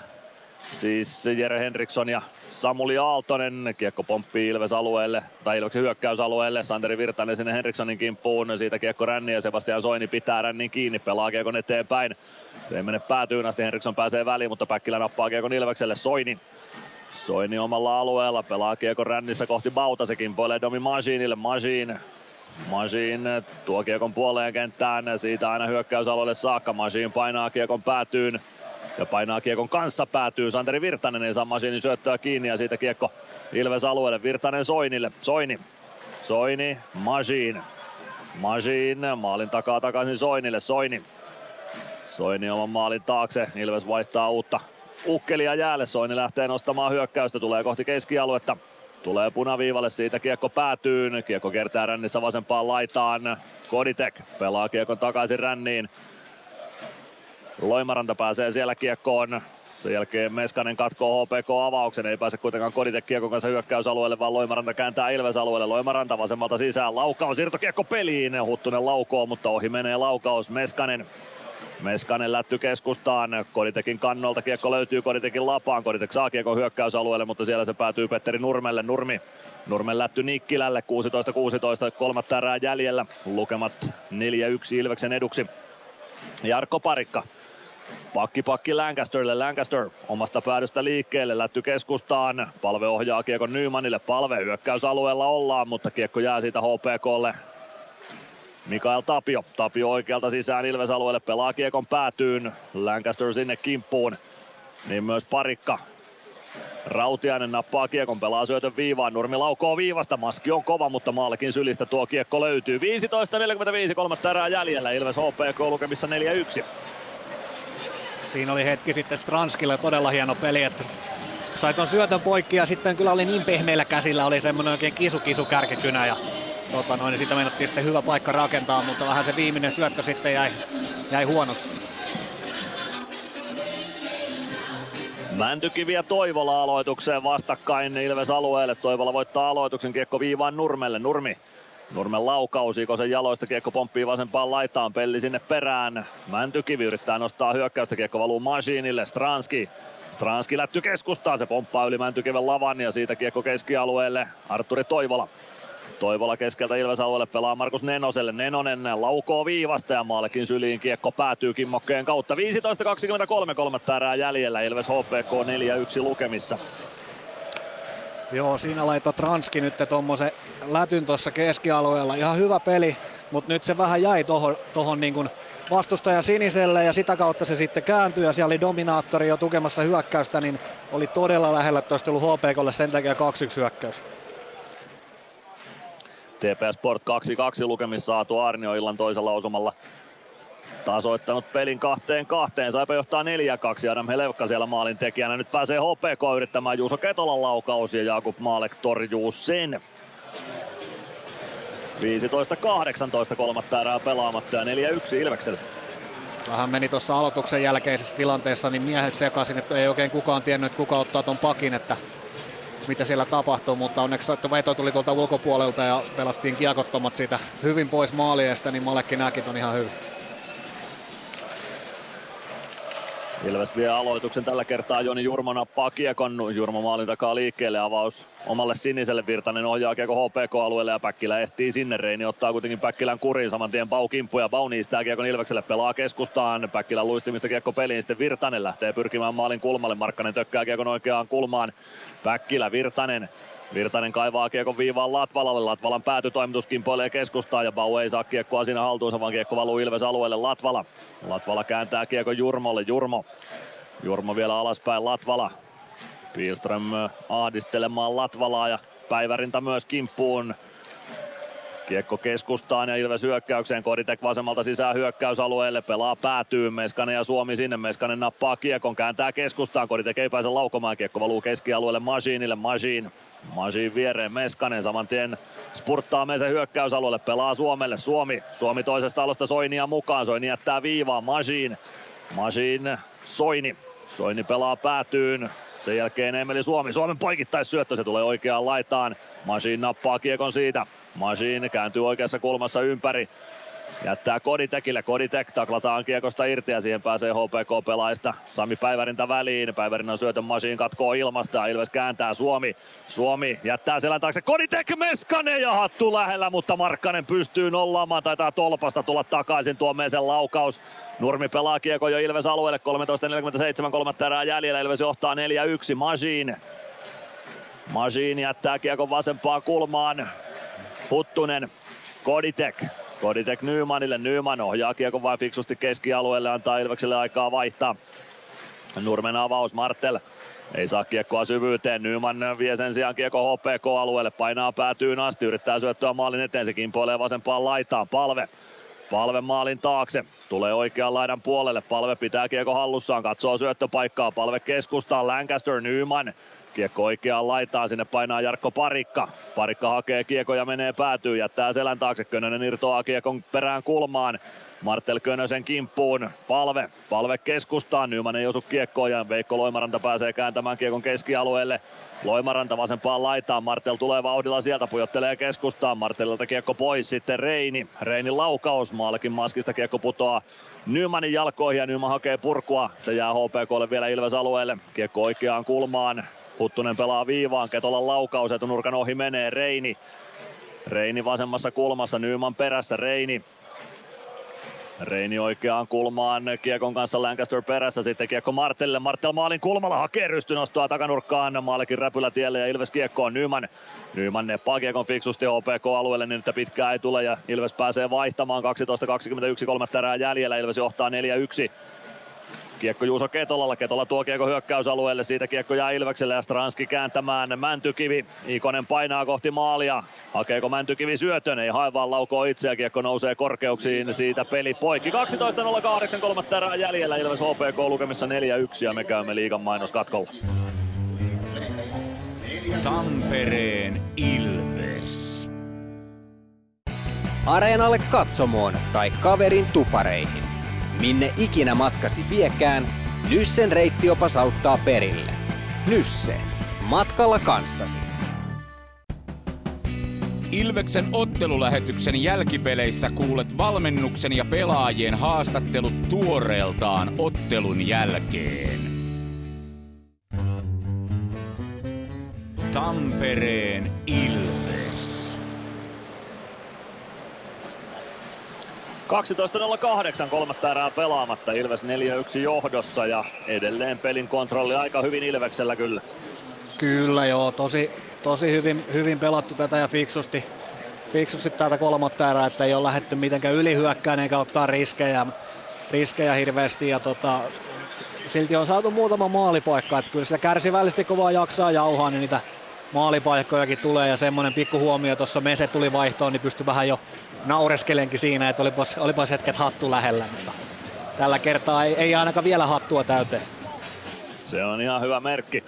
Siis Jere Henriksson ja Samuli Aaltonen. Kiekko pomppii Ilves alueelle, tai Ilveksen hyökkäysalueelle. Santeri Virtanen sinne Henrikssonin kimppuun. Siitä kiekko ränni ja Sebastian Soini pitää rännin kiinni. Pelaa kiekon eteenpäin. Se ei mene päätyyn asti. Henriksson pääsee väliin, mutta Päkkilä nappaa kiekon Ilvekselle. Soini. Soini omalla alueella. Pelaa kiekon rännissä kohti Bauta. Se kimpoilee Domi Mašínille. Mašín. Mašín tuo kiekon puoleen kenttään. Siitä aina hyökkäysalueelle saakka. Mašín painaa kiekon päätyyn. Ja painaa kiekon kanssa päätyy. Santeri Virtanen ei saa Mašínin syöttöä kiinni ja siitä kiekko Ilves alueelle. Virtanen Soinille. Soini. Soini. Mašín. Mašín. Maalin takaa takaisin Soinille. Soini. Soini oman maalin taakse. Ilves vaihtaa uutta ukkelia jäälle. Soini lähtee nostamaan hyökkäystä. Tulee kohti keskialuetta. Tulee punaviivalle. Siitä kiekko päätyy. Kiekko kertaa rännissä vasempaan laitaan. Koditek pelaa kiekon takaisin ränniin. Loimaranta pääsee siellä kiekkoon. Sen jälkeen Meskanen katkoo H P K-avauksen. Ei pääse kuitenkaan Koditek kiekon kanssa hyökkäysalueelle, vaan Loimaranta kääntää Ilves alueelle. Loimaranta vasemmalta sisään. Laukaus, irtokiekko peliin. Huttunen laukoo, mutta ohi menee laukaus. Meskanen. Meskanen lätty keskustaan. Koditekin kannolta kiekko löytyy Koditekin lapaan. Koditek saa kiekon hyökkäysalueelle, mutta siellä se päätyy Petteri Nurmelle. Nurmi. Nurmen lätty Nikkilälle. kuusitoista kuusitoista. Kolmatta erää jäljellä. Lukemat neljä yksi Ilveksen eduksi. Jarkko Parikka. Pakki pakki Lancasterille, Lancaster omasta päädystä liikkeelle, lätty keskustaan, Palve ohjaa kiekon Nymanille, Palve hyökkäysalueella ollaan, mutta kiekko jää siitä H P K:lle. Mikael Tapio, Tapio oikealta sisään Ilves-alueelle, pelaa kiekon päätyyn, Lancaster sinne kimppuun, niin myös Parikka. Rautiainen nappaa kiekon, pelaa syötön viivaan, Nurmi laukoo viivasta, maski on kova, mutta maallekin sylistä tuo kiekko löytyy. viisitoista neljäkymmentäviisi, kolmatta erää jäljellä, Ilves H P K lukemissa neljä yksi. Siinä oli hetki sitten Stranskille todella hieno peli, että sai ton syötön poikki ja sitten kyllä oli niin pehmeillä käsillä, oli semmoinen oikein kisu-kisu kärkikynä ja tota noin, niin siitä meinattiin sitten hyvä paikka rakentaa, mutta vähän se viimeinen syöttö sitten jäi, jäi huonoksi. Mäntykivi ja Toivola aloitukseen vastakkain Ilves alueelle, Toivola voittaa aloituksen, kiekko viivaan Nurmelle, Nurmi. Nurmen laukaus, Ikosen jaloista kiekko pomppii vasempaan laitaan, Pelli sinne perään. Mäntykivi yrittää nostaa hyökkäystä, kiekko valuu Mašínille, Stranski. Stranski lätty keskustaan, se pomppaa yli Mäntykiven lavan ja siitä kiekko keskialueelle, Artturi Toivola. Toivola keskeltä Ilves-alueelle pelaa Markus Nenoselle, Nenonen laukoo viivasta ja maallekin syliin kiekko päätyy kimmokkeen kautta. viisitoista kaksikymmentäkolme, kolmatta erää jäljellä, Ilves H P K neljä yksi lukemissa. Joo, siinä laitoi Transki nyt tommosen lätyn tuossa keskialueella. Ihan hyvä peli, mutta nyt se vähän jäi tohon, tohon niin kuin vastustaja siniselle ja sitä kautta se sitten kääntyi ja siellä oli Dominaattori jo tukemassa hyökkäystä, niin oli todella lähellä, että olisi tullut H P K:lle sen takia kaksi yksi hyökkäys. T P S Sport kaksi kaksi lukemissa saatu Arnio illan toisella osumalla. Tasoittanut pelin kahteen kahteen, Saipa johtaa neljä kaksi, Adam Helevka siellä maalin tekijänä. Nyt pääsee H P K yrittämään Juuso Ketolan laukaus ja Jakub Maalek torjuu sen. viisitoista kahdeksantoista, kolmatta erää pelaamatta ja neljä yksi Ilvekselle. Vähän meni tuossa aloituksen jälkeisessä tilanteessa niin miehet sekaisin, että ei oikein kukaan tiennyt, että kuka ottaa ton pakin, että mitä siellä tapahtuu, mutta onneksi veto tuli tuolta ulkopuolelta ja pelattiin kiekottomat siitä hyvin pois maaliestä, niin Maalekkin näki ton ihan hyvin. Ilves vie aloituksen tällä kertaa, Joni Jurmo nappaa kiekon, Jurmo maalin takaa liikkeelle, avaus omalle siniselle, Virtanen ohjaa kiekko H P K-alueelle ja Päkkilä ehtii sinne, Reini ottaa kuitenkin Päkkilän kuriin, saman tien Pau kimppu ja Pau niistää kiekon Ilvekselle, pelaa keskustaan, Päkkilän luistimista kiekko peliin, sitten Virtanen lähtee pyrkimään maalin kulmalle, Markkanen tökkää kiekon oikeaan kulmaan, Päkkilä, Virtanen, Virtanen kaivaa kiekon viivaan Latvalalle, Latvalan päätytoimitus kimpoilee keskustaan ja Pau ei saa kiekkoa siinä haltuunsa, vaan kiekko valuu Ilves alueelle, Latvala. Latvala kääntää kiekon Jurmolle, Jurmo. Jurmo vielä alaspäin, Latvala. Pilström ahdistelemaan Latvalaa ja Päivärinta myös kimppuun. Kiekko keskustaan ja Ilves hyökkäykseen, Koditek vasemmalta sisään hyökkäysalueelle, pelaa päätyy, Meskanen ja Suomi sinne, Meskanen nappaa kiekon, kääntää keskustaan, Koditek ei pääse laukomaan, kiekko valuu keskialueelle Mašínille, Mašín. Mašín viereen Meskanen, saman tien spurttaa Mesen hyökkäysalueelle, pelaa Suomelle, Suomi, Suomi toisesta alusta Soinia mukaan, Soini jättää viivaa, Mašín, Mašín, Soini, Soini pelaa päätyyn. Sen jälkeen Emeli Suomi, Suomen poikittaisyöttö, se tulee oikeaan laitaan. Mašín nappaa kiekon siitä. Mašín kääntyy oikeassa kulmassa ympäri. Jättää Koditekille. Koditek taklataan kiekosta irti ja siihen pääsee H P K-pelaajista Sami Päivärintä väliin. Päivärinnän syötön Mašín katkoo ilmasta. Ilves kääntää Suomi. Suomi jättää selän taakse. Koditek, Meskanen ja hattu lähellä, mutta Markkanen pystyy nollaamaan. Taitaa tolpasta tulla takaisin tuo Mesen laukaus. Nurmi pelaa kiekon jo Ilves alueelle. kolmetoista neljäkymmentäseitsemän, kolmatta erää jäljellä. Ilves johtaa neljä yksi. Mašín. Mašín jättää kiekon vasempaan kulmaan. Huttunen. Koditek. Koditek Nymanille. Nyman ohjaa kiekon vain fiksusti keskialueelle, antaa Ilvekselle aikaa vaihtaa. Nurmen avaus, Martel ei saa kiekkoa syvyyteen. Nyman vie sen sijaan kiekko H P K-alueelle, painaa päätyyn asti, yrittää syöttöä maalin eteen, se kimpoilee vasempaan laitaan. Palve. Palve maalin taakse, tulee oikean laidan puolelle. Palve pitää kiekko hallussaan, katsoo syöttöpaikkaa. Palve keskustaan, Lancaster, Nyman. Kiekko oikeaan laitaan, sinne painaa Jarkko Parikka. Parikka hakee kiekko ja menee päätyyn, jättää selän taakse. Könönen irtoaa kiekon perään kulmaan. Martel Könösen kimppuun, Palve. Palve keskustaan, Nyman ei osu kiekkoon ja Veikko Loimaranta pääsee kääntämään kiekon keskialueelle. Loimaranta vasempaan laitaan, Martel tulee vauhdilla sieltä, pujottelee keskustaan. Martelilta kiekko pois, sitten Reini. Reinin laukaus, maalikin maskista kiekko putoaa Nymanin jalkoihin ja Nyman hakee purkua. Se jää H P K:lle vielä Ilves-alueelle, kiekko oikeaan kulmaan. Huttunen pelaa viivaan, Ketolan laukaus, etunurkan ohi menee, Reini. Reini vasemmassa kulmassa, Nyman perässä, Reini. Reini oikeaan kulmaan, kiekon kanssa Lancaster perässä, sitten kiekko Martelle. Martel maalin kulmalla hakee rystynostoa takanurkkaan, maalikin räpylätielle ja Ilves kiekkoon. Nyman. Nyman neppaa kiekon fiksusti H P K-alueelle niin, että pitkää ei tule ja Ilves pääsee vaihtamaan. kaksitoista kaksikymmentäyksi, kolmatta erää jäljellä, Ilves johtaa neljä yksi. Kiekko Juuso Ketolalla, Ketola tuo kiekko hyökkäysalueelle, siitä kiekko jää Ilvekselle ja Stranski kääntämään, Mäntykivi. Ikonen painaa kohti maalia, hakeeko Mäntykivi syötön, ei hae vaan laukoo itseä, kiekko nousee korkeuksiin, siitä peli poikki. kaksitoista nolla kahdeksan, kolmatta erää jäljellä, Ilves H P K lukemissa neljä yksi ja me käymme liigan mainoskatkolla. Tampereen Ilves. Areenalle katsomoon tai kaverin tupareihin. Minne ikinä matkasi viekään, Nyssen reittiopas auttaa perille. Nysse. Matkalla kanssasi. Ilveksen ottelulähetyksen jälkipeleissä kuulet valmennuksen ja pelaajien haastattelut tuoreeltaan ottelun jälkeen. Tampereen Ilves. kaksitoista nolla kahdeksan, kolmatta erää pelaamatta, Ilves neljä yksi johdossa ja edelleen pelin kontrolli aika hyvin Ilveksellä kyllä. Kyllä joo, tosi, tosi hyvin, hyvin pelattu tätä ja fiksusti, fiksusti tätä kolmatta erää, että ei ole lähdetty mitenkään ylihyökkään eikä ottaa riskejä, riskejä hirveästi ja tota, silti on saatu muutama maalipaikka, että kyllä sitä kärsivällisesti kovaa jaksaa jauhaa, niin niitä maalipaikkojakin tulee ja semmoinen pikku huomio tuossa Mese tuli vaihtoon, niin pystyi vähän jo naureskelenkin siinä, että olipas, olipas hetket hattu lähellä, mutta tällä kertaa ei, ei ainakaan vielä hattua täyteen. Se on ihan hyvä merkki.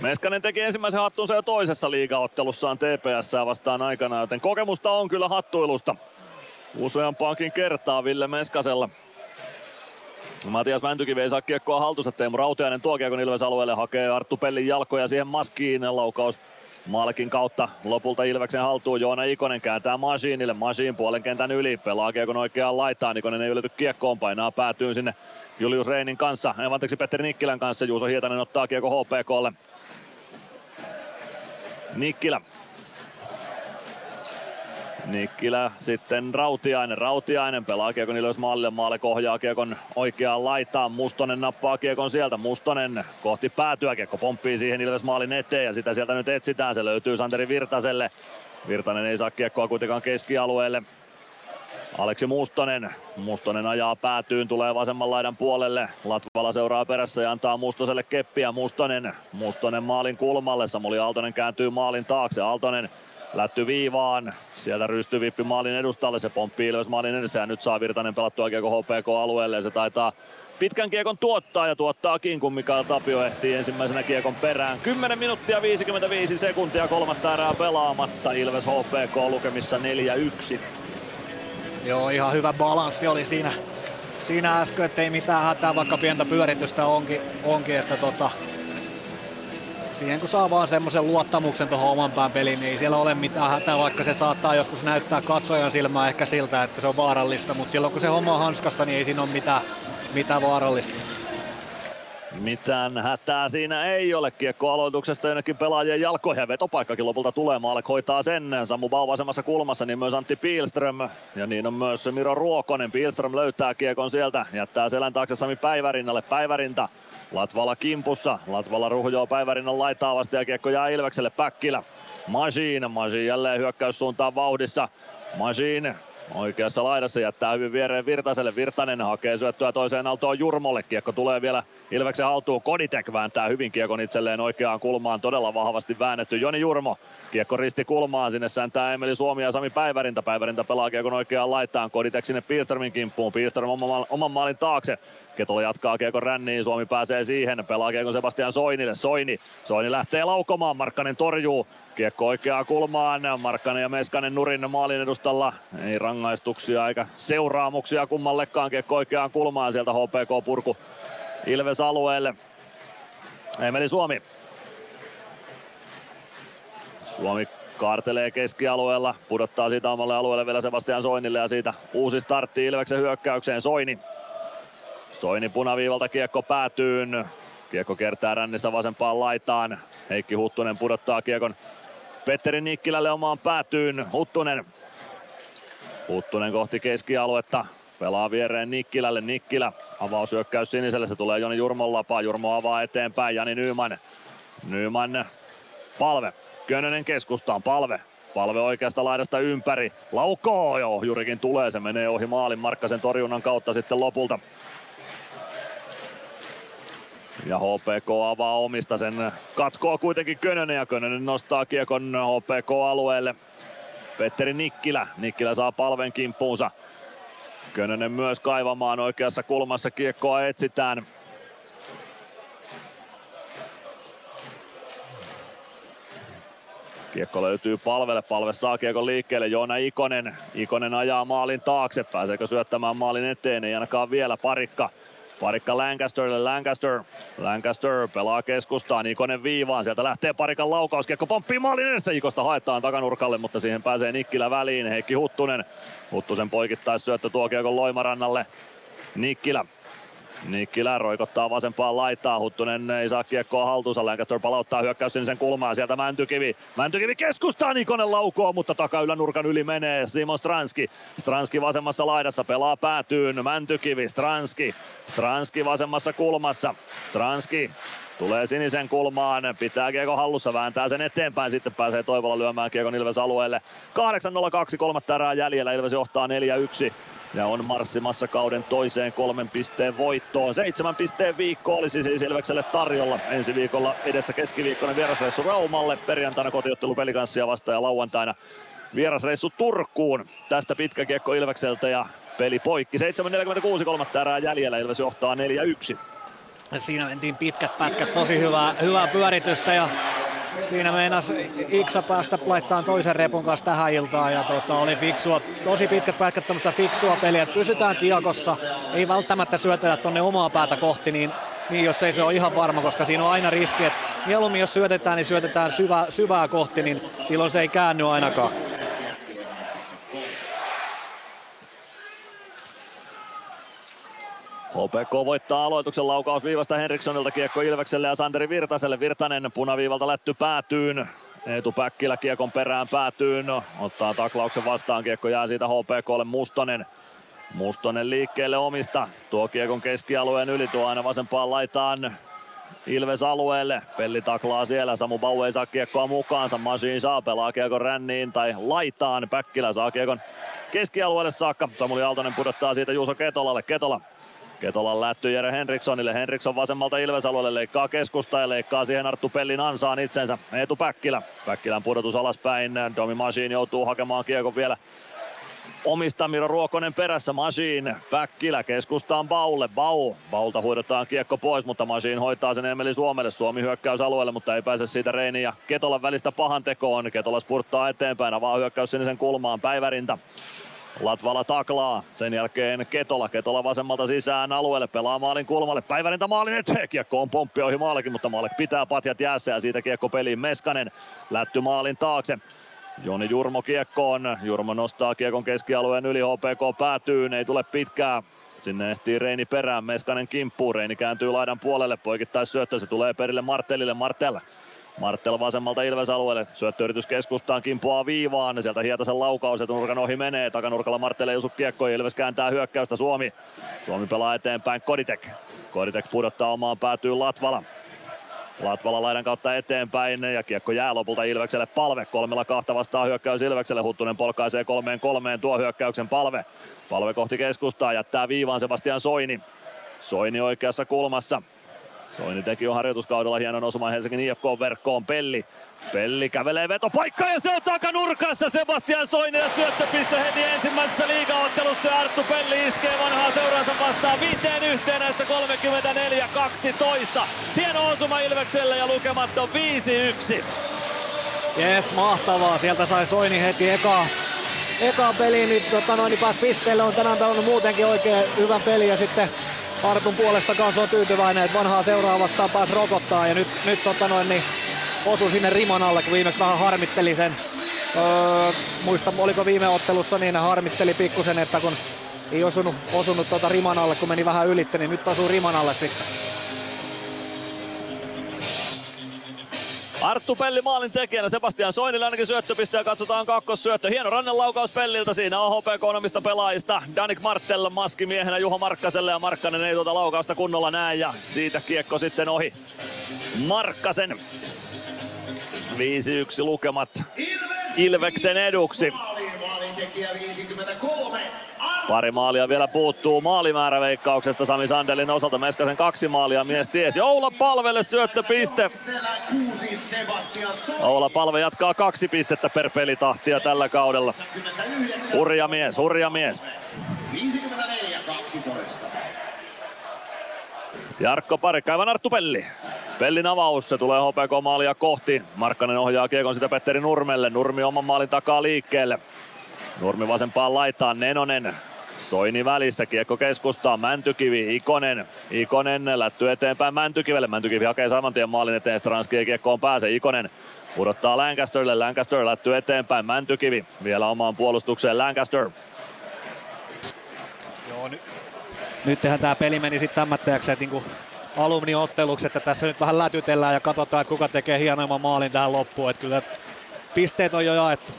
Meskanen teki ensimmäisen hattunsa jo toisessa liigaottelussaan T P S:ää vastaan aikana, joten kokemusta on kyllä hattuilusta. Useampaankin kertaa Ville Meskasella. Matias Mäntykivi ei saa kiekkoa haltuunsa, Teemu Rautiainen tuo kiekon Ilves-alueelle, hakee Arttu Pellin jalkoja siihen maskiin, laukaus maalikin kautta lopulta Ilveksen haltuun. Joona Ikonen kääntää Mašínille, Mašín puolen kentän yli, pelaa kiekon oikeaan laitaan, Ikonen ei ylity kiekkoon, painaa päätyyn sinne Julius Reinin kanssa, ei anteeksi Petteri Nikkilän kanssa, Juuso Hietanen ottaa kiekon H P K:lle. Nikkilä. Nikkilä sitten Rautiainen, Rautiainen pelaa kiekon Ilves maalille, Maale kohjaa kiekon oikeaan laitaan, Mustonen nappaa kiekon sieltä, Mustonen kohti päätyä, kiekko pomppii siihen Ilves maalin eteen ja sitä sieltä nyt etsitään, se löytyy Santeri Virtaselle, Virtanen ei saa kiekkoa kuitenkaan keskialueelle, Aleksi Mustonen, Mustonen ajaa päätyyn, tulee vasemman laidan puolelle, Latvala seuraa perässä ja antaa Mustoselle keppiä, Mustonen, Mustonen maalin kulmalle, Samuli Aaltonen kääntyy maalin taakse, Aaltonen lätty viivaan, sieltä rystyvippi maalin edustalle, se pomppii Ilves maalin edessä ja nyt saa Virtanen pelattua kiekko H P K-alueelle ja se taitaa pitkän kiekon tuottaa ja tuottaakin, kun Mikael Tapio ehtii ensimmäisenä kiekon perään. kymmenen minuuttia viisikymmentäviisi sekuntia, kolmatta erää pelaamatta, Ilves H P K lukemissa neljä yksi. Joo, ihan hyvä balanssi oli siinä, siinä äsken, ettei mitään hätää, vaikka pientä pyöritystä onkin, onkin että tota... siihen kun saa vaan semmoisen luottamuksen tuohon oman pään peliin, niin ei siellä ole mitään hätää, vaikka se saattaa joskus näyttää katsojan silmää ehkä siltä, että se on vaarallista, mutta silloin kun se homma on hanskassa, niin ei siinä ole mitään, mitään vaarallista. Mitään hätää siinä ei ole. Kiekko aloituksesta jonnekin pelaajien jalkoihin ja vetopaikkakin lopulta tulee. Maalek hoitaa sen. Samu Bau vasemmassa kulmassa, niin myös Antti Pilström. Ja niin on myös Miro Ruokonen. Pilström löytää kiekon sieltä. Jättää selän taakse Sami Päivärinnalle. Päivärinta Latvala kimpussa. Latvala ruhjoo Päivärinnan laitaa vasta ja kiekko jää Ilvekselle. Päkkilä. Mašín. Mašín jälleen hyökkäyssuuntaan vauhdissa. Mašín. Oikeassa laidassa jättää hyvin viereen Virtaselle. Virtanen hakee syöttöä toiseen aaltoon Jurmolle. Kiekko tulee vielä Ilveksen haltuun. Koditek vääntää hyvin kiekon itselleen oikeaan kulmaan. Todella vahvasti väännetty Joni Jurmo. Kiekko risti kulmaan. Sinne sääntää Emeli Suomi ja Sami Päivärinta. Päivärinta pelaa kiekon oikeaan laitaan. Koditek sinne Pilströmin kimppuun. Pilström oman, oman maalin taakse. Ketola jatkaa kiekon ränniin. Suomi pääsee siihen. Pelaa kiekon Sebastian Soinille. Soini. Soini lähtee laukomaan. Markkanen torjuu. Kiekko oikeaan kulmaan. Markkanen ja Meskanen nurin maalin edustalla. Ei rangaistuksia eikä seuraamuksia kummallekaan. Kiekko oikeaan kulmaan. Sieltä H P K-purku Ilves alueelle. Emeli Suomi. Suomi kaartelee keskialueella. Pudottaa siitä omalle alueelle vielä Sebastian Soinille. Ja siitä uusi startti Ilveksen hyökkäykseen. Soini. Soini punaviivalta kiekko päätyyn. Kiekko kertaa rännissä vasempaan laitaan. Heikki Huttunen pudottaa kiekon Petteri Nikkilälle omaan päätyyn. Huttunen. Huttunen kohti keskialuetta. Pelaa viereen Nikkilälle. Nikkilä. Avaushyökkäys siniselle. Se tulee Joni Jurmon lapaa. Jurmo avaa eteenpäin. Jani Nyman. Nyman. Palve. Könönen keskustaan. Palve. Palve oikeasta laidasta ympäri. Laukoo. Joo, ohjurikin tulee. Se menee ohi maalin. Markkasen torjunnan kautta sitten lopulta. Ja H P K avaa omista, sen katkoo kuitenkin Könönen ja Könönen nostaa kiekon H P K-alueelle. Petteri Nikkilä, Nikkilä saa palven kimppuunsa. Könönen myös kaivamaan oikeassa kulmassa, kiekkoa etsitään. Kiekko löytyy Palvelle, Palve saa kiekon liikkeelle, Joona Ikonen. Ikonen ajaa maalin taakse, pääseekö syöttämään maalin eteen, ei ainakaan vielä. Parikka. Parikka Lancasterille, Lancaster, Lancaster pelaa keskustaan, Ikonen viivaan, sieltä lähtee Parikan laukaus, kiekko pomppii maalin edessä, Ikosta haetaan takanurkalle, mutta siihen pääsee Nikkilä väliin, Heikki Huttunen, Huttusen poikittais syöttö tuo kiekon Loimarannalle, Nikkilä, Nikkilä roikottaa vasempaan laitaan, Huttunen ei saa kiekkoa haltuunsa, Lancaster palauttaa hyökkäys sinisen kulmaan, sieltä Mäntykivi, Mäntykivi keskustaan, Ikonen laukoo, mutta takaylänurkan yli menee Simon Stranski, Stranski vasemmassa laidassa, pelaa päätyyn, Mäntykivi, Stranski, Stranski vasemmassa kulmassa, Stranski tulee sinisen kulmaan, pitää kiekon hallussa, vääntää sen eteenpäin, sitten pääsee Toivola lyömään kiekon Ilves alueelle, kahdeksan nolla kaksi, kolmatta erää jäljellä, Ilves johtaa neljä yksi. Ja on marssimassa kauden toiseen kolmen pisteen voittoon. Seitsemän pisteen viikko olisi siis Ilvekselle tarjolla. Ensi viikolla edessä keskiviikkona vierasreissu Raumalle. Perjantaina kotiottelu Pelikanssia vastaan ja lauantaina vierasreissu Turkuun. Tästä pitkä kiekko Ilvekseltä ja peli poikki. seitsemän neljäkymmentäkuusi, kolmatta erää jäljellä. Ilves johtaa neljä yksi. Siinä mentiin pitkät pätkät. Tosi hyvää, hyvää pyöritystä. Ja siinä meinas Iksa päästä laittaan toisen repun kanssa tähän iltaan ja tota, oli fiksua, tosi pitkät pätkät tämmöistä fiksua peliä, että pysytään kiekossa, ei välttämättä syötetä tonne omaa päätä kohti, niin, niin jos ei se ole ihan varma, koska siinä on aina riski, että mieluummin jos syötetään, niin syötetään syvää, syvää kohti, niin silloin se ei käänny ainakaan. H P K voittaa aloituksen, laukaus viivasta Henrikssonilta, kiekko Ilvekselle ja Santeri Virtaselle. Virtanen punaviivalta lätty päätyyn. Eetu Päkkilä kiekon perään päätyyn. Ottaa taklauksen vastaan, kiekko jää siitä H P K:lle. Mustonen. Mustonen liikkeelle omista. Tuo kiekon keskialueen yli, tuo aina vasempaan laitaan Ilves alueelle. Pelli taklaa siellä, Samu Bau ei saa kiekkoa mukaansa. Mašín saa, pelaa kiekon ränniin tai laitaan. Päkkilä saa kiekon keskialueelle saakka. Samuli Aaltonen pudottaa siitä Juuso Ketolalle. Ketola. Ketolan lätty Jere Henrikssonille. Henriksson vasemmalta Ilves-alueelle leikkaa keskustaa ja leikkaa siihen Arttu Pellin ansaan itsensä. Eetu Päkkilä. Päkkilän pudotus alaspäin. Domi Mašín joutuu hakemaan kiekon vielä omista. Miro Ruokonen perässä. Mašín. Päkkilä keskustaan Baulle. Bau. Baulta huidotaan kiekko pois, mutta Mašín hoitaa sen Emeli Suomelle. Suomi hyökkäysalueelle, mutta ei pääse siitä Reini ja Ketolan välistä pahan tekoon. Ketola spurttaa eteenpäin. Avaa hyökkäys sinisen kulmaan. Päivärinta. Latvala taklaa, sen jälkeen Ketola, Ketola vasemmalta sisään alueelle, pelaa maalin kulmalle, Päivärinta maalin eteen, kiekko on pomppi ohi Maallekin, mutta Maalle pitää patjat jäässä ja siitä kiekko peliin Meskanen, Lätty maalin taakse. Joni Jurmo kiekkoon, Jurmo nostaa kiekon keskialueen yli, H P K päätyy, ei tule pitkää. Sinne ehtii Reini perään, Meskanen kimppuun, Reini kääntyy laidan puolelle, poikittais syöttö, se tulee perille Martelille, Martel. Martel vasemmalta Ilves-alueelle, syöttöyritys keskustaan, kimpoaa viivaan, sieltä Hietasen laukaus ja nurkan ohi menee, takanurkalla Martel ei osu kiekkoon, Ilves kääntää hyökkäystä, Suomi. Suomi pelaa eteenpäin, Koditek. Koditek pudottaa omaan, päätyy Latvala. Latvala laidan kautta eteenpäin ja kiekko jää lopulta Ilvekselle, Palve. Kolmella kahta vastaa hyökkäys Ilvekselle, Huttunen polkaisee kolmeen kolmeen tuo hyökkäyksen Palve. Palve kohti keskustaa, jättää viivaan Sebastian Soini. Soini oikeassa kulmassa. Soini teki jo harjoituskaudella hienon osuman Helsingin I F K-verkkoon, Pelli. Pelli kävelee vetopaikkaan ja se on takanurkassa Sebastian Soini ja syöttöpiste heti ensimmäisessä liigaottelussa ja Arttu Pelli iskee vanhaa seuransa vastaan viiteen yhteen näissä kolmekymmentäneljä kaksitoista. Hieno osuma Ilvekselle ja lukemat on viisi yksi. Jes, mahtavaa, sieltä sai Soini heti eka. Eka peli nyt tota noin, niin pääsi pisteelle, on tänään pelannut muutenkin oikein hyvän pelin ja sitten Artun puolesta kanssa on tyytyväinen, että vanhaa seuraa vastaan pääsi rokottaa ja nyt, nyt tota noin, niin osui sinne riman alle, kun viimeksi vähän harmitteli sen. Öö, muista, oliko viime ottelussa, niin harmitteli pikkusen, että kun ei osunut, osunut tota riman alle, kun meni vähän ylitte, niin nyt osuu riman alle sitten. Arttu Pelli maalin tekijänä, Sebastian Soinille ainakin syöttöpiste ja katsotaan kakkossyöttö. Hieno rannenlaukaus Pelliltä, siinä on H P K-omista pelaajista. Danik Martel maskimiehenä Juho Markkaselle ja Markkanen ei tuota laukausta kunnolla näe ja siitä kiekko sitten ohi Markkasen. viisi yksi lukemat Ilveksen eduksi. Pari maalia vielä puuttuu maalimääräveikkauksesta Sami Sandelin osalta. Meskasen kaksi maalia mies tiesi. Oula Palvelle syöttöpiste. Oula Palve jatkaa kaksi pistettä per pelitahtia tällä kaudella. Hurja mies, hurja mies. Jarkko Parikka, aivan Arttu Pelli. Pellin avaus, se tulee H P K-maalia kohti. Markkanen ohjaa kiekon sitä Petteri Nurmelle. Nurmi oman maalin takaa liikkeelle. Nurmi vasempaan laitaan, Nenonen. Soini välissä, kiekko keskustaa, Mäntykivi, Ikonen. Ikonen lätty eteenpäin Mäntykivelle. Mäntykivi hakee saman tien maalin eteen, Stranski ei kiekkoon pääse. Ikonen pudottaa Lancasterille, Lancaster lätty eteenpäin, Mäntykivi. Vielä omaan puolustukseen, Lancaster. Joo, nyt. Nyttehän tää peli meni sitten tämmättäjäksi, että niinku alumniotteluksi, että tässä nyt vähän lätytellään ja katsotaan, että kuka tekee hienoimman maalin tähän loppuun. Että kyllä pisteet on jo jaettu.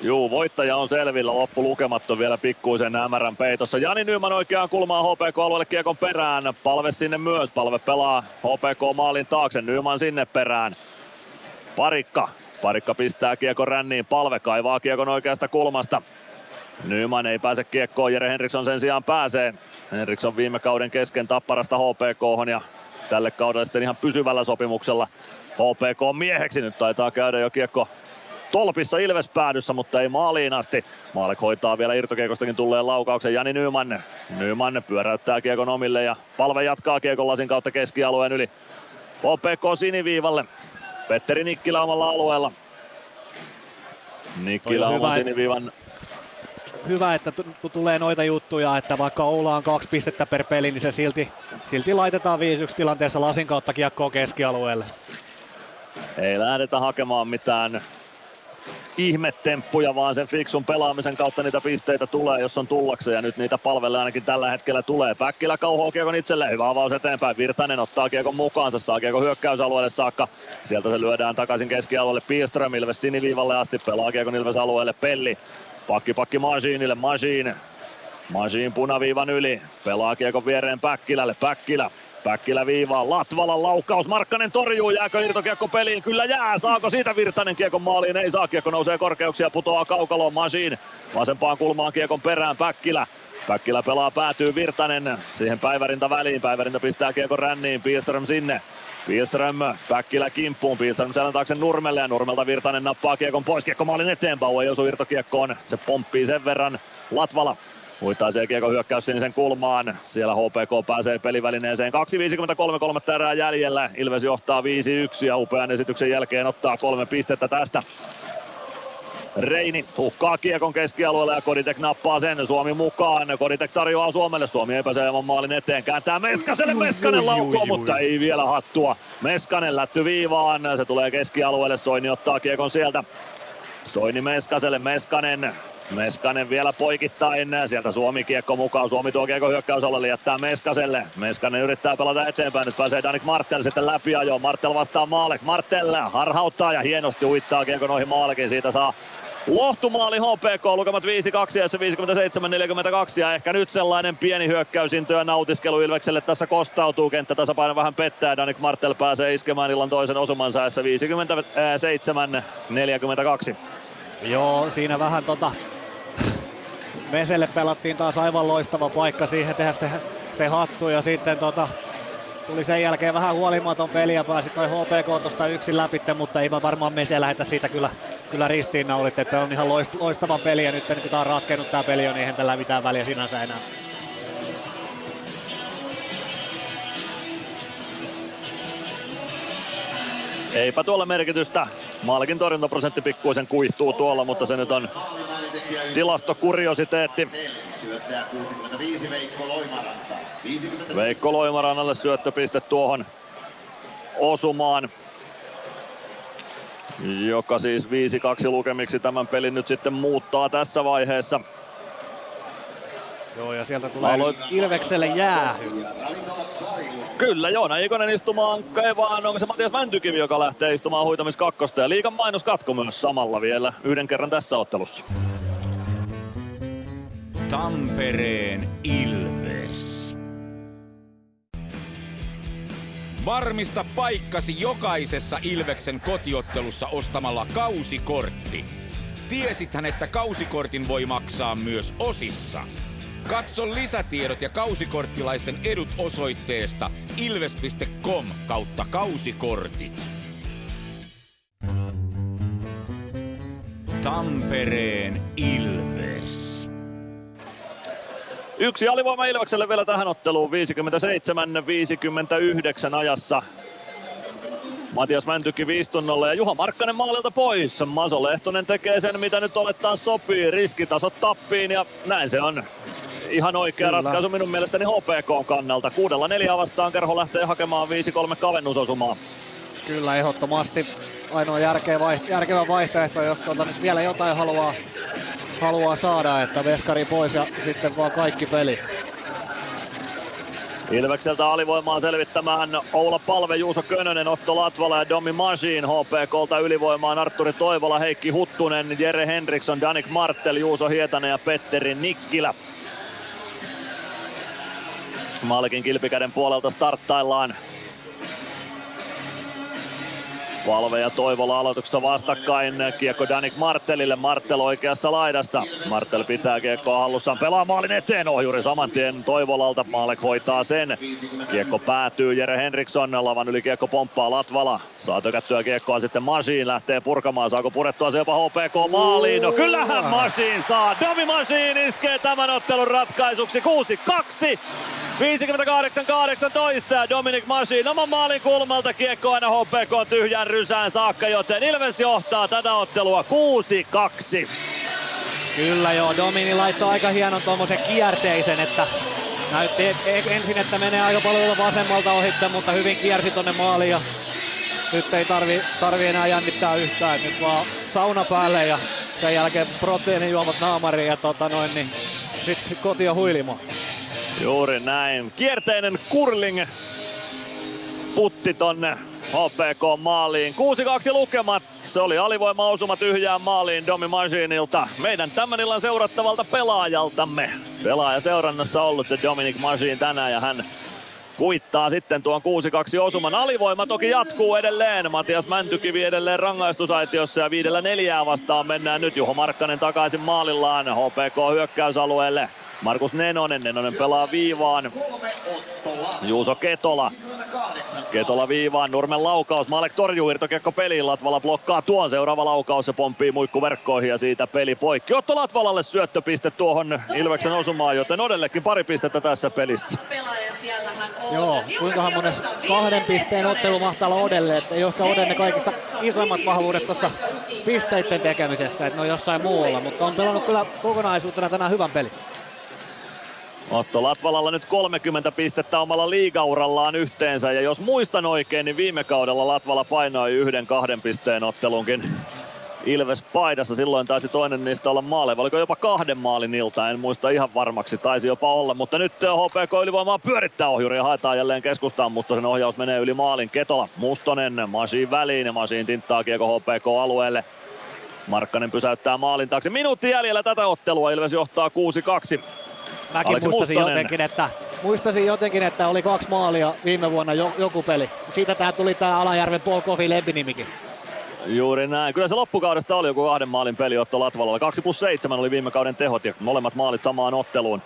Juu, voittaja on selvillä, loppu lukematto vielä pikkuisen ämärän peitossa. Jani Nyman oikeaan kulmaan H P K-alueelle kiekon perään. Palve sinne myös, Palve pelaa H P K-maalin taakse, Nyman sinne perään. Parikka, Parikka pistää kiekon ränniin, Palve kaivaa kiekon oikeasta kulmasta. Nyman ei pääse kiekkoon, Jere Henriksson sen sijaan pääsee. Henriksson viime kauden kesken Tapparasta H P K:hon ja tälle kaudelle sitten ihan pysyvällä sopimuksella H P K-mieheksi. Nyt taitaa käydä jo kiekko tolpissa Ilves päädyssä, mutta ei maaliin asti. Maalek hoitaa vielä irtokiekostakin tulleen laukauksen Jani Nyman. Nyman pyöräyttää kiekon omille ja Palve jatkaa kiekon lasin kautta keskialueen yli H P K siniviivalle. Petteri Nikkilä omalla alueella. Nikkilä oman siniviivan. Hyvä, että t- tulee noita juttuja, että vaikka Oula on kaksi pistettä per peli, niin se silti, silti laitetaan viisi yksi tilanteessa lasin kautta kiekkoon keskialueelle. Ei lähdetä hakemaan mitään ihmetemppuja, vaan sen fiksun pelaamisen kautta niitä pisteitä tulee, jos on tullakseen. Ja nyt niitä Palvelle ainakin tällä hetkellä tulee. Päkkilä kauhoo kiekon itselleen. Hyvä avaus eteenpäin. Virtanen ottaa kiekon mukaansa. Saa kiekon hyökkäysalueelle saakka. Sieltä se lyödään takaisin keskialueelle. Pilström Ilves siniviivalle asti. Pelaa kiekon Ilves alueelle. Pelli. Pakki pakki Mašínille, Mašín. Mašín punaviivan yli. Pelaa kiekon viereen Päkkilälle. Päkkilä. Päkkilä viivaa, Latvalan laukaus, Markkanen torjuu, jääkö irtokiekko peliin? Kyllä jää, saako siitä Virtanen kiekon maaliin? Ei saa, kiekko nousee korkeuksia, putoaa kaukaloon, Mašín. Vasempaan kulmaan kiekon perään, Päkkilä. Päkkilä pelaa, päätyy Virtanen, siihen Päivärinta väliin, Päivärinta pistää kiekon ränniin, Pilström sinne. Pilström, Päkkilä kimppuun, Pilström selän taakse Nurmelle ja Nurmelta Virtanen nappaa kiekon pois, kiekko maalin eteen, Pau ei osu irtokiekkoon, se pomppii sen verran, Latvala. Huitaisee kiekon hyökkäys sinisen kulmaan. Siellä H P K pääsee pelivälineeseen. kaksi viisikymmentäkolme, kolmatta erää jäljellä. Ilves johtaa viisi yksi ja upean esityksen jälkeen ottaa kolme pistettä tästä. Reini uhkaa kiekon keskialueella ja Koditek nappaa sen. Suomi mukaan. Koditek tarjoaa Suomelle. Suomi ei pääse ilman maalin eteen. Kääntää Meskaselle. Meskanen laukoo, mutta ei vielä hattua. Meskanen lätty viivaan. Se tulee keskialueelle. Soini ottaa kiekon sieltä. Soini Meskaselle. Meskanen. Meskanen vielä poikittain, sieltä Suomi kiekko mukaan, Suomi tuo kiekko hyökkäysalueelle, jättää Meskaselle. Meskanen yrittää pelata eteenpäin, nyt pääsee Danik Martel sitten läpiajoon, Martel vastaa Maalek, Martel harhauttaa ja hienosti uittaa kiekon ohi Maalekin, siitä saa lohtumaali H P K, lukemat viisi kaksi viisikymmentäseitsemän neljäkymmentäkaksi ja ehkä nyt sellainen pieni hyökkäysintyö ja nautiskelu Ilvekselle tässä kostautuu, kenttä tasapaino vähän pettää, Danik Martel pääsee iskemään illan toisen osumansa ja viisikymmentäseitsemän neljäkymmentäkaksi. Joo, siinä vähän tota Meselle pelattiin taas aivan loistava paikka siihen tehdä se, se hattu ja sitten tota tuli sen jälkeen vähän huolimaton peli ja pääsi toi H P K tosta yksin läpitte, mutta eipä varmaan Mese lähetä siitä kyllä, kyllä ristiinnaulit, että on ihan loistava peli ja nyt kun tää on ratkennut tää peli on, niin eihän tällä mitään väliä sinänsä enää. Eipä tuolla merkitystä. Maalikin torjuntaprosentti pikkuisen kuihtuu tuolla, mutta se nyt on tilastokuriositeetti. Veikko Loimarannalle syöttöpiste tuohon osumaan, joka siis viisi kaksi lukemiksi tämän pelin nyt sitten muuttaa tässä vaiheessa. Joo, ja sieltä tulee Aloit... Ilvekselle jäähy. Kyllä, Joona Ikonen istumaan kevään. Onko se Matias Mäntykivi, joka lähtee istumaan huitamis kakkosta? Ja liigan mainoskatko myös samalla vielä yhden kerran tässä ottelussa. Tampereen Ilves. Varmista paikkasi jokaisessa Ilveksen kotiottelussa ostamalla kausikortti. Tiesithän, että kausikortin voi maksaa myös osissa. Katso lisätiedot ja kausikorttilaisten edut osoitteesta ilves piste com kautta kausikortit. Tampereen Ilves. Yksi alivoima Ilvekselle vielä tähän otteluun, viisikymmentäseitsemän viisikymmentäyhdeksän ajassa. Matias Mäntykivi istunnolle ja Juho Markkanen maalilta pois. Maso Lehtonen tekee sen, mitä nyt olettaa sopii. Riskitasot tappiin ja näin se on. Ihan oikea Kyllä. ratkaisu minun mielestäni H P K:n kannalta. Kuudella neljää vastaan Kerho lähtee hakemaan viisi kolme kavennusosumaa. Kyllä, ehdottomasti ainoa järkevä vaihtoehto, jos tuota nyt vielä jotain haluaa, haluaa saada, että veskari pois ja sitten vaan kaikki peli. Ilvekseltä alivoimaa selvittämään Oula Palve, Juuso Könönen, Otto Latvala ja Domi Mašín. H P K:lta ylivoimaan Artturi Toivola, Heikki Huttunen, Jere Henriksson, Danik Martel, Juuso Hietanen ja Petteri Nikkilä. Malkin kilpikäden puolelta starttaillaan. Palve ja Toivola aloituksessa vastakkain. Kiekko Danik Martelille. Martel oikeassa laidassa. Martel pitää kiekkoa hallussaan. Pelaa maalin eteen. Ohjuri saman tien Toivolalta. Maalek hoitaa sen. Kiekko päätyy. Jere Henriksson. Lavan yli kiekko pomppaa. Latvala saa tökättyä kiekkoa sitten Mašín. Lähtee purkamaan. Saako purettua se jopa H P K maaliin? No kyllähän Mašín saa. Domi Mašín iskee tämän ottelun ratkaisuksi. kuusi kaksi. viisikymmentäkahdeksan kahdeksantoista ja Dominik Mašín oman maalin kulmalta kiekko aina H P K tyhjän rysään saakka, joten Ilves johtaa tätä ottelua kuusi kaksi. Kyllä joo, Domini laittoi aika hienon tuommoisen kierteisen, että näytti ensin, että menee aika paljon vasemmalta ohitte, mutta hyvin kiersi tonne maaliin ja nyt ei tarvi, tarvi enää jännittää yhtään, nyt vaan sauna päälle ja sen jälkeen proteiinijuomat naamariin ja tota noin, niin sit kotia huilimo. Juuri näin. Kierteinen curling putti tonne H P K maaliin. kuusi kaksi lukemat. Se oli alivoimaosuma tyhjään maaliin Domi Mašínilta. Meidän tämän illan seurattavalta pelaajaltamme. Pelaaja seurannassa ollut Dominik Mašín tänään ja hän kuittaa sitten tuon kuusi kaksi osuman. Alivoima toki jatkuu edelleen. Matias Mäntykivi edelleen rangaistusaitiossa ja viidellä neljää vastaan mennään nyt. Juho Markkanen takaisin maalillaan H P K hyökkäysalueelle. Markus Nenonen, Nenonen pelaa viivaan, Juuso Ketola, Ketola viivaan, Nurmen laukaus, Maalek torjuu, irtokiekko peliin, Latvala blokkaa tuon, seuraava laukaus, se pomppii muikkuverkkoihin ja siitä peli poikki. Otto Latvalalle syöttöpiste tuohon Ilveksen osumaan, joten Odellekin pari pistettä tässä pelissä. Joo, kuinkahan monen kahden pisteen ottelu mahtaa olla Odelle, että ei olekaan Odelle kaikista isoimmat vahvuudet tuossa pisteiden tekemisessä, että ne on jossain muualla, mutta on pelannut kyllä kokonaisuutena tänään hyvän pelin. Otto Latvalalla nyt kolmekymmentä pistettä omalla liigaurallaan yhteensä, ja jos muistan oikein, niin viime kaudella Latvala painoi yhden kahden pisteen ottelunkin Ilves paidassa. Silloin taisi toinen niistä olla maaleja, oliko jopa kahden maalin ilta, en muista ihan varmaksi, taisi jopa olla, mutta nyt H P K ylivoimaa pyörittää ohjuri ja haetaan jälleen keskustaan. Mustosen ohjaus menee yli maalin, Ketola, Mustonen, Mašín väliin ja Mašín tinttaa kiekko H P K-alueelle. Markkanen pysäyttää maalin taakse, minuutti jäljellä tätä ottelua, Ilves johtaa kuusi kaksi. Mäkin Aleksi muistasin jotenkin, että, muistasin jotenkin, että oli kaksi maalia viime vuonna jo, joku peli. Siitä tää tuli tää Alajärven Paul Coffey lempinimikin. Juuri näin. Kyllä se loppukaudesta oli joku kahden maalin peli Otto Latvalalla. kaksi plus seitsemän oli viime kauden tehot ja molemmat maalit samaan otteluun.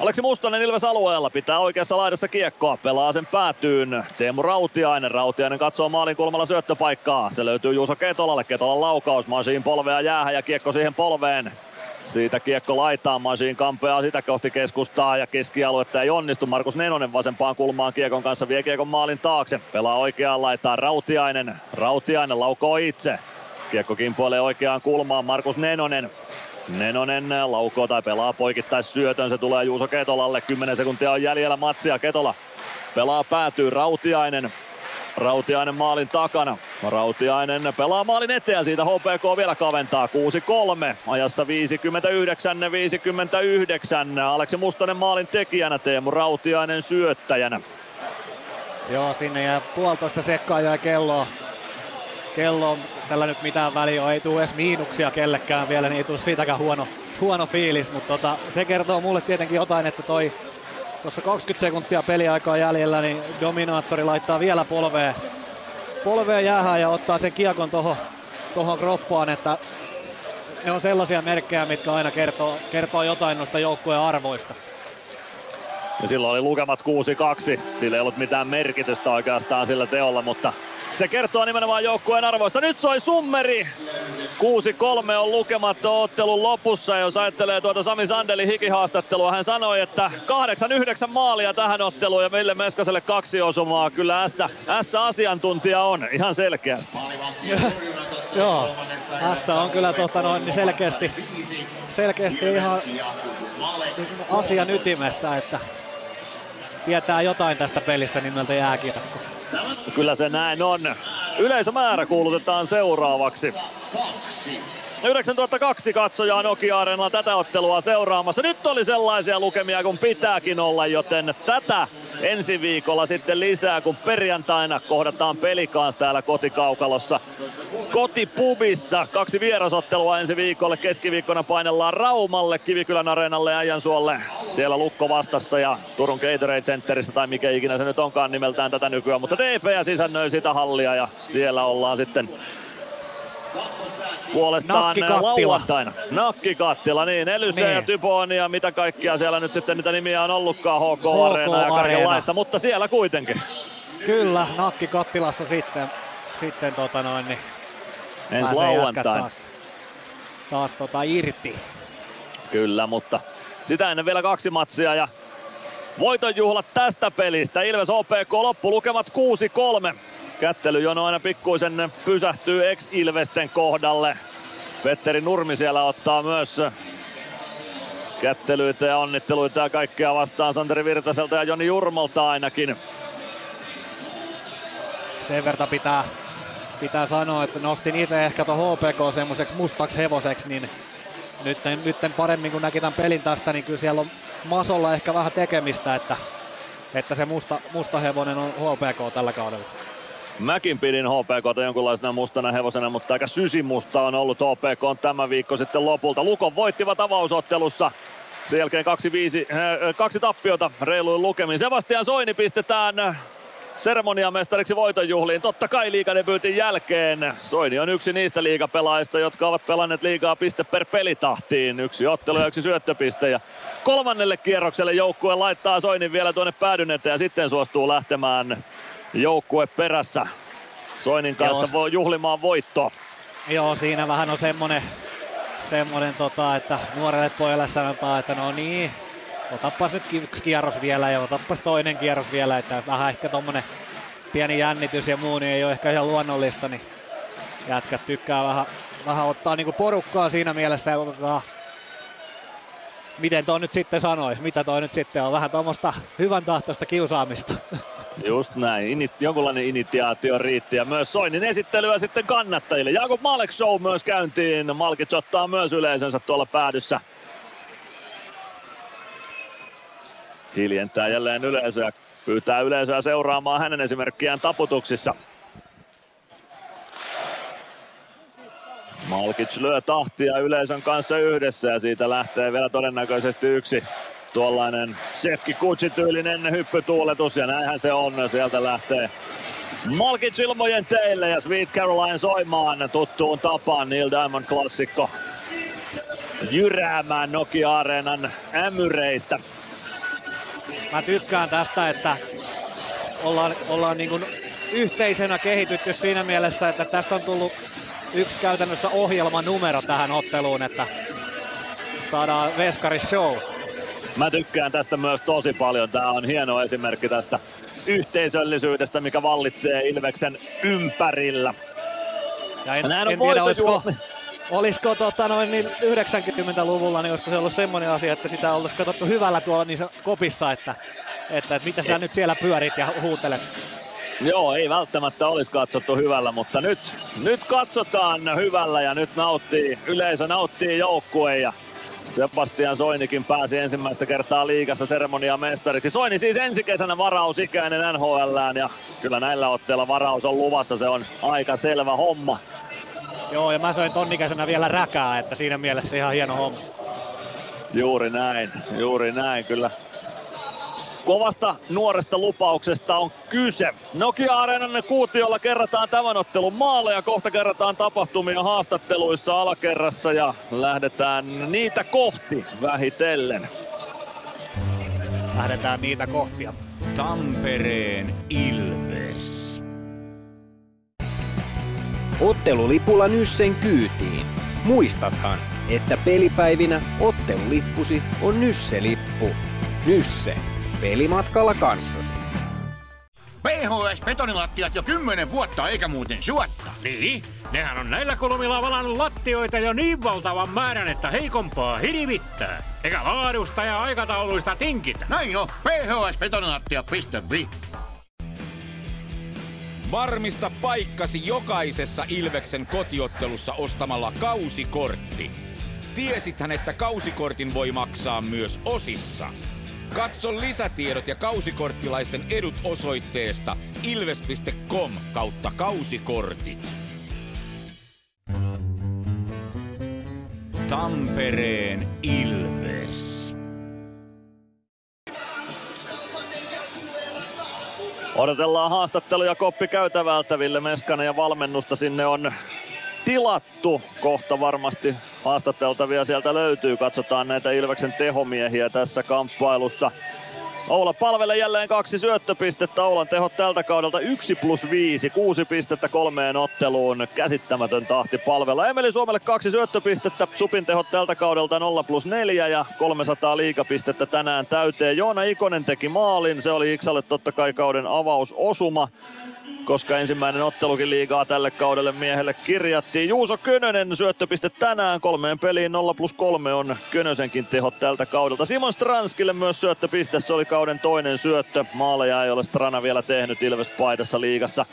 Aleksi Mustonen Ilves alueella pitää oikeassa laidassa kiekkoa. Pelaa sen päätyyn Teemu Rautiainen. Rautiainen katsoo maalin kulmalla syöttöpaikkaa. Se löytyy Juuso Ketolalle. Ketolan laukaus. Mašín polvea jäähän ja kiekko siihen polveen. Siitä kiekko laitaa, Mašín kampeaa sitä kohti keskustaa ja keskialuetta ei onnistu. Markus Nenonen vasempaan kulmaan kiekon kanssa, vie kiekon maalin taakse. Pelaa oikeaan laitaan Rautiainen. Rautiainen laukoo itse. Kiekko kimpoilee oikeaan kulmaan, Markus Nenonen. Nenonen laukoo tai pelaa poikittais syötön. Se tulee Juuso Ketolalle. kymmenen sekuntia on jäljellä matsia. Ketola pelaa päätyy Rautiainen. Rautiainen maalin takana. Rautiainen pelaa maalin eteen, siitä H P K vielä kaventaa. kuusi kolme ajassa viisikymmentäyhdeksän viisikymmentäyhdeksän. Aleksi Mustonen maalin tekijänä, Teemu Rautiainen syöttäjänä. Joo, sinne jää puolitoista sekkaa ja kelloa. Kello on tällä nyt mitään väliä, ei tule edes miinuksia kellekään vielä, niin ei tule siitäkään huono, huono fiilis. Mutta tota, se kertoo mulle tietenkin jotain, että toi tuossa kaksikymmentä sekuntia peliaikaa jäljellä, niin Dominaattori laittaa vielä polveen, polveen jäähän ja ottaa sen kiekon tohon, tohon kroppaan, että ne on sellaisia merkkejä, mitkä aina kertoo, kertoo jotain noista joukkueen arvoista. Ja silloin oli lukemat kuusi kaksi, sillä ei ollut mitään merkitystä oikeastaan sillä teolla, mutta se kertoo nimenomaan joukkueen arvoista. Nyt soi summeri! kuusi kolme on lukemat ottelun lopussa. Jos ajattelee tuota Sami Sandelin hikihaastattelua, hän sanoi, että kahdeksan yhdeksän maalia tähän otteluun ja Ville Meskaselle kaksi osumaa. Kyllä ässä ässä-asiantuntija on ihan selkeästi. Joo, ässä on kyllä totta noin niin selkeästi, selkeästi ihan asian ytimessä, että tietää jotain tästä pelistä nimeltä jääkiekko. Kyllä se näin on. Yleisömäärä kuulutetaan seuraavaksi. yhdeksäntuhatta kaksi katsojaa Nokia-areenalla tätä ottelua seuraamassa. Nyt oli sellaisia lukemia kun pitääkin olla, joten tätä ensi viikolla sitten lisää, kun perjantaina kohdataan Pelikans täällä kotikaukalossa. Kotipubissa kaksi vierasottelua ensi viikolle. Keskiviikkona painellaan Raumalle, Kivikylän areenalle ja Äijänsuolle. Siellä Lukko vastassa ja Turun Gatorade Centerissä tai mikä ikinä se nyt onkaan nimeltään tätä nykyään. Mutta T P sisännöi sitä hallia ja siellä ollaan sitten puolestaan lauantaina. Nakkikattila, niin. Elysä niin. Ja Typon ja mitä kaikkia siellä nyt sitten niitä nimiä on ollutkaan. H K Areena ja kaikenlaista, mutta siellä kuitenkin. Kyllä, Nakkikattilassa sitten, sitten tota noin, niin ensi lauantaina. Taas, taas tota irti. Kyllä, mutta sitä ennen vielä kaksi matsia ja voitonjuhlat tästä pelistä. Ilves H P K loppulukemat kuusi kolme. Kättelyjono aina pikkuisen pysähtyy ex-Ilvesten kohdalle. Petteri Nurmi siellä ottaa myös kättelyitä ja onnitteluita ja kaikkea vastaan Santeri Virtaselta ja Joni Jurmolta ainakin. Sen verran pitää, pitää sanoa, että nostin itse ehkä tuon H P K semmoiseksi mustaksi hevoseksi, niin nyt, nyt paremmin kun näki tämän pelin tästä, niin kyllä siellä on Masolla ehkä vähän tekemistä, että, että se musta, musta hevonen on H P K tällä kaudella. Mäkin pidin H P K:ta jonkunlaisena mustana hevosena, mutta aika sysimusta on ollut H P K on tämä viikko sitten lopulta. Lukon voittivat avausottelussa. Sen jälkeen kaksi, viisi, äh, kaksi tappiota reiluin lukemin. Sebastian Soini pistetään seremoniamestariksi voitonjuhliin. Totta kai liigadebyytin jälkeen. Soini on yksi niistä liigapelaajista, jotka ovat pelanneet liigaa piste per pelitahtiin. Yksi ottelu ja yksi syöttöpiste. Ja kolmannelle kierrokselle joukkue laittaa Soinin vielä tuonne päädyn eteen ja sitten suostuu lähtemään joukkue perässä. Soinin kanssa Joo. voi juhlimaan voittoa. Joo, siinä vähän on semmonen, semmonen tota, että nuorelle pojalle sanotaan, että no niin, otappas nyt yksi kierros vielä ja otappas toinen kierros vielä. Että vähän ehkä tommonen pieni jännitys ja muu, niin ei ole ehkä ihan luonnollista, niin jätkät tykkää vähän, vähän ottaa niinku porukkaa siinä mielessä. Miten toi nyt sitten sanois? Mitä toi nyt sitten on? Vähän tuommoista hyvän tahtoista kiusaamista. Just näin. Init, jonkunlainen initiaatio riitti ja myös Soinin esittelyä sitten kannattajille. Jakub Malek show myös käyntiin. Malkic ottaa myös yleisönsä tuolla päädyssä. Hiljentää jälleen yleisöä. Pyytää yleisöä seuraamaan hänen esimerkkiään taputuksissa. Malkic lyö tahtia yleisön kanssa yhdessä ja siitä lähtee vielä todennäköisesti yksi tuollainen Sefki Kucci-tyylinen hyppytuuletus ja näinhän se on. Sieltä lähtee Malkic ilmojen teille ja Sweet Caroline soimaan tuttuun tapaan Neil Diamond-klassikko jyräämään Nokia-areenan ämyreistä. Mä tykkään tästä, että ollaan, ollaan niin kuin yhteisenä kehitytty siinä mielessä, että tästä on tullut yksi käytännössä ohjelmanumero tähän otteluun, että saadaan Veskari show. Mä tykkään tästä myös tosi paljon. Tää on hieno esimerkki tästä yhteisöllisyydestä, mikä vallitsee Ilveksen ympärillä. Ja en, en, en tiedä, olisiko, olisiko tota noin niin yhdeksänkymmentäluvulla, niin olisiko se ollut semmoinen asia, että sitä olisi katsottu hyvällä tuolla niissä kopissa, että, että, että mitä sä nyt siellä pyörit ja huutelet. Joo, ei välttämättä olisi katsottu hyvällä, mutta nyt, nyt katsotaan hyvällä ja nyt nauttii, yleisö nauttii joukkueen ja Sebastian Soinikin pääsi ensimmäistä kertaa liigassa seremoniamestariksi. Soini siis ensi kesänä varausikäinen N H L:ään ja kyllä näillä otteilla varaus on luvassa, se on aika selvä homma. Joo, ja mä söin tonnikäisenä vielä räkää, että siinä mielessä ihan hieno homma. Juuri näin, juuri näin kyllä. Kovasta nuoresta lupauksesta on kyse. Nokia-areenan kuutiolla kerrataan tämän ottelun maaleja. Kohta kerrataan tapahtumia haastatteluissa alakerrassa ja lähdetään niitä kohti vähitellen. Lähdetään niitä kohtia. Tampereen Ilves. Ottelulipulla Nyssen kyytiin. Muistathan, että pelipäivinä ottelulippusi on Nysse-lippu. Nysse. Pelimatkalla kanssasi. P H S-betonilattiat jo kymmenen vuotta eikä muuten suotta. Niin? Nehän on näillä kolmilla valannut lattioita jo niin valtavan määrän, että heikompaa hirvittää. Eikä laadusta ja aikatauluista tinkitä. Näin on. P H S betonilattia piste fi. Varmista paikkasi jokaisessa Ilveksen kotiottelussa ostamalla kausikortti. Tiesithän, että kausikortin voi maksaa myös osissa. Katso lisätiedot ja kausikorttilaisten edut osoitteesta ilves piste com kautta kausikortit. Tampereen Ilves. Odotellaan haastatteluja koppi käytävältä. Ville Meskanen ja valmennusta sinne on tilattu. Kohta varmasti haastatteltavia sieltä löytyy. Katsotaan näitä Ilveksen tehomiehiä tässä kamppailussa. Oula Palvelle jälleen kaksi syöttöpistettä. Oulan tehot tältä kaudelta yksi plus viisi. kuusi pistettä kolmeen otteluun. Käsittämätön tahti Palvella. Emeli Suomelle kaksi syöttöpistettä. Supin tehot tältä kaudelta nolla plus neljä ja kolmesataa liigapistettä tänään täyteen. Joona Ikonen teki maalin. Se oli Iksalle totta kai kauden avausosuma, koska ensimmäinen ottelukin liigaa tälle kaudelle miehelle kirjattiin. Juuso Könönen syöttöpiste tänään, kolmeen peliin nolla plus kolme on Könösenkin tehot tältä kaudelta. Simon Stranskille myös syöttöpiste, se oli kauden toinen syöttö. Maaleja ei ole Strana vielä tehnyt Ilves-paidassa liigassa.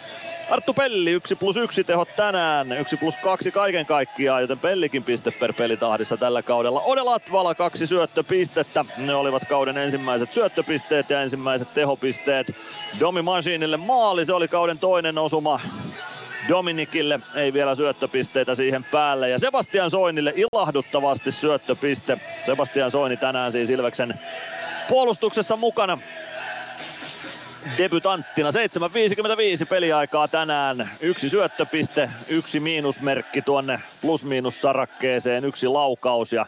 Arttu Pelli yksi plus yksi tehot tänään, yksi plus kaksi kaiken kaikkiaan, joten Pellikin piste per pelitahdissa tällä kaudella. Otto Latvala kaksi syöttöpistettä, ne olivat kauden ensimmäiset syöttöpisteet ja ensimmäiset tehopisteet. Domi Mašínille maali, se oli kauden toinen osuma. Dominikille ei vielä syöttöpisteitä siihen päälle ja Sebastian Soinille ilahduttavasti syöttöpiste. Sebastian Soini tänään siis Ilveksen puolustuksessa mukana. Debutanttina seitsemän pilkku viisikymmentäviisi peliaikaa tänään. Yksi syöttöpiste, yksi miinusmerkki tuonne plus-miinus-sarakkeeseen, yksi laukaus ja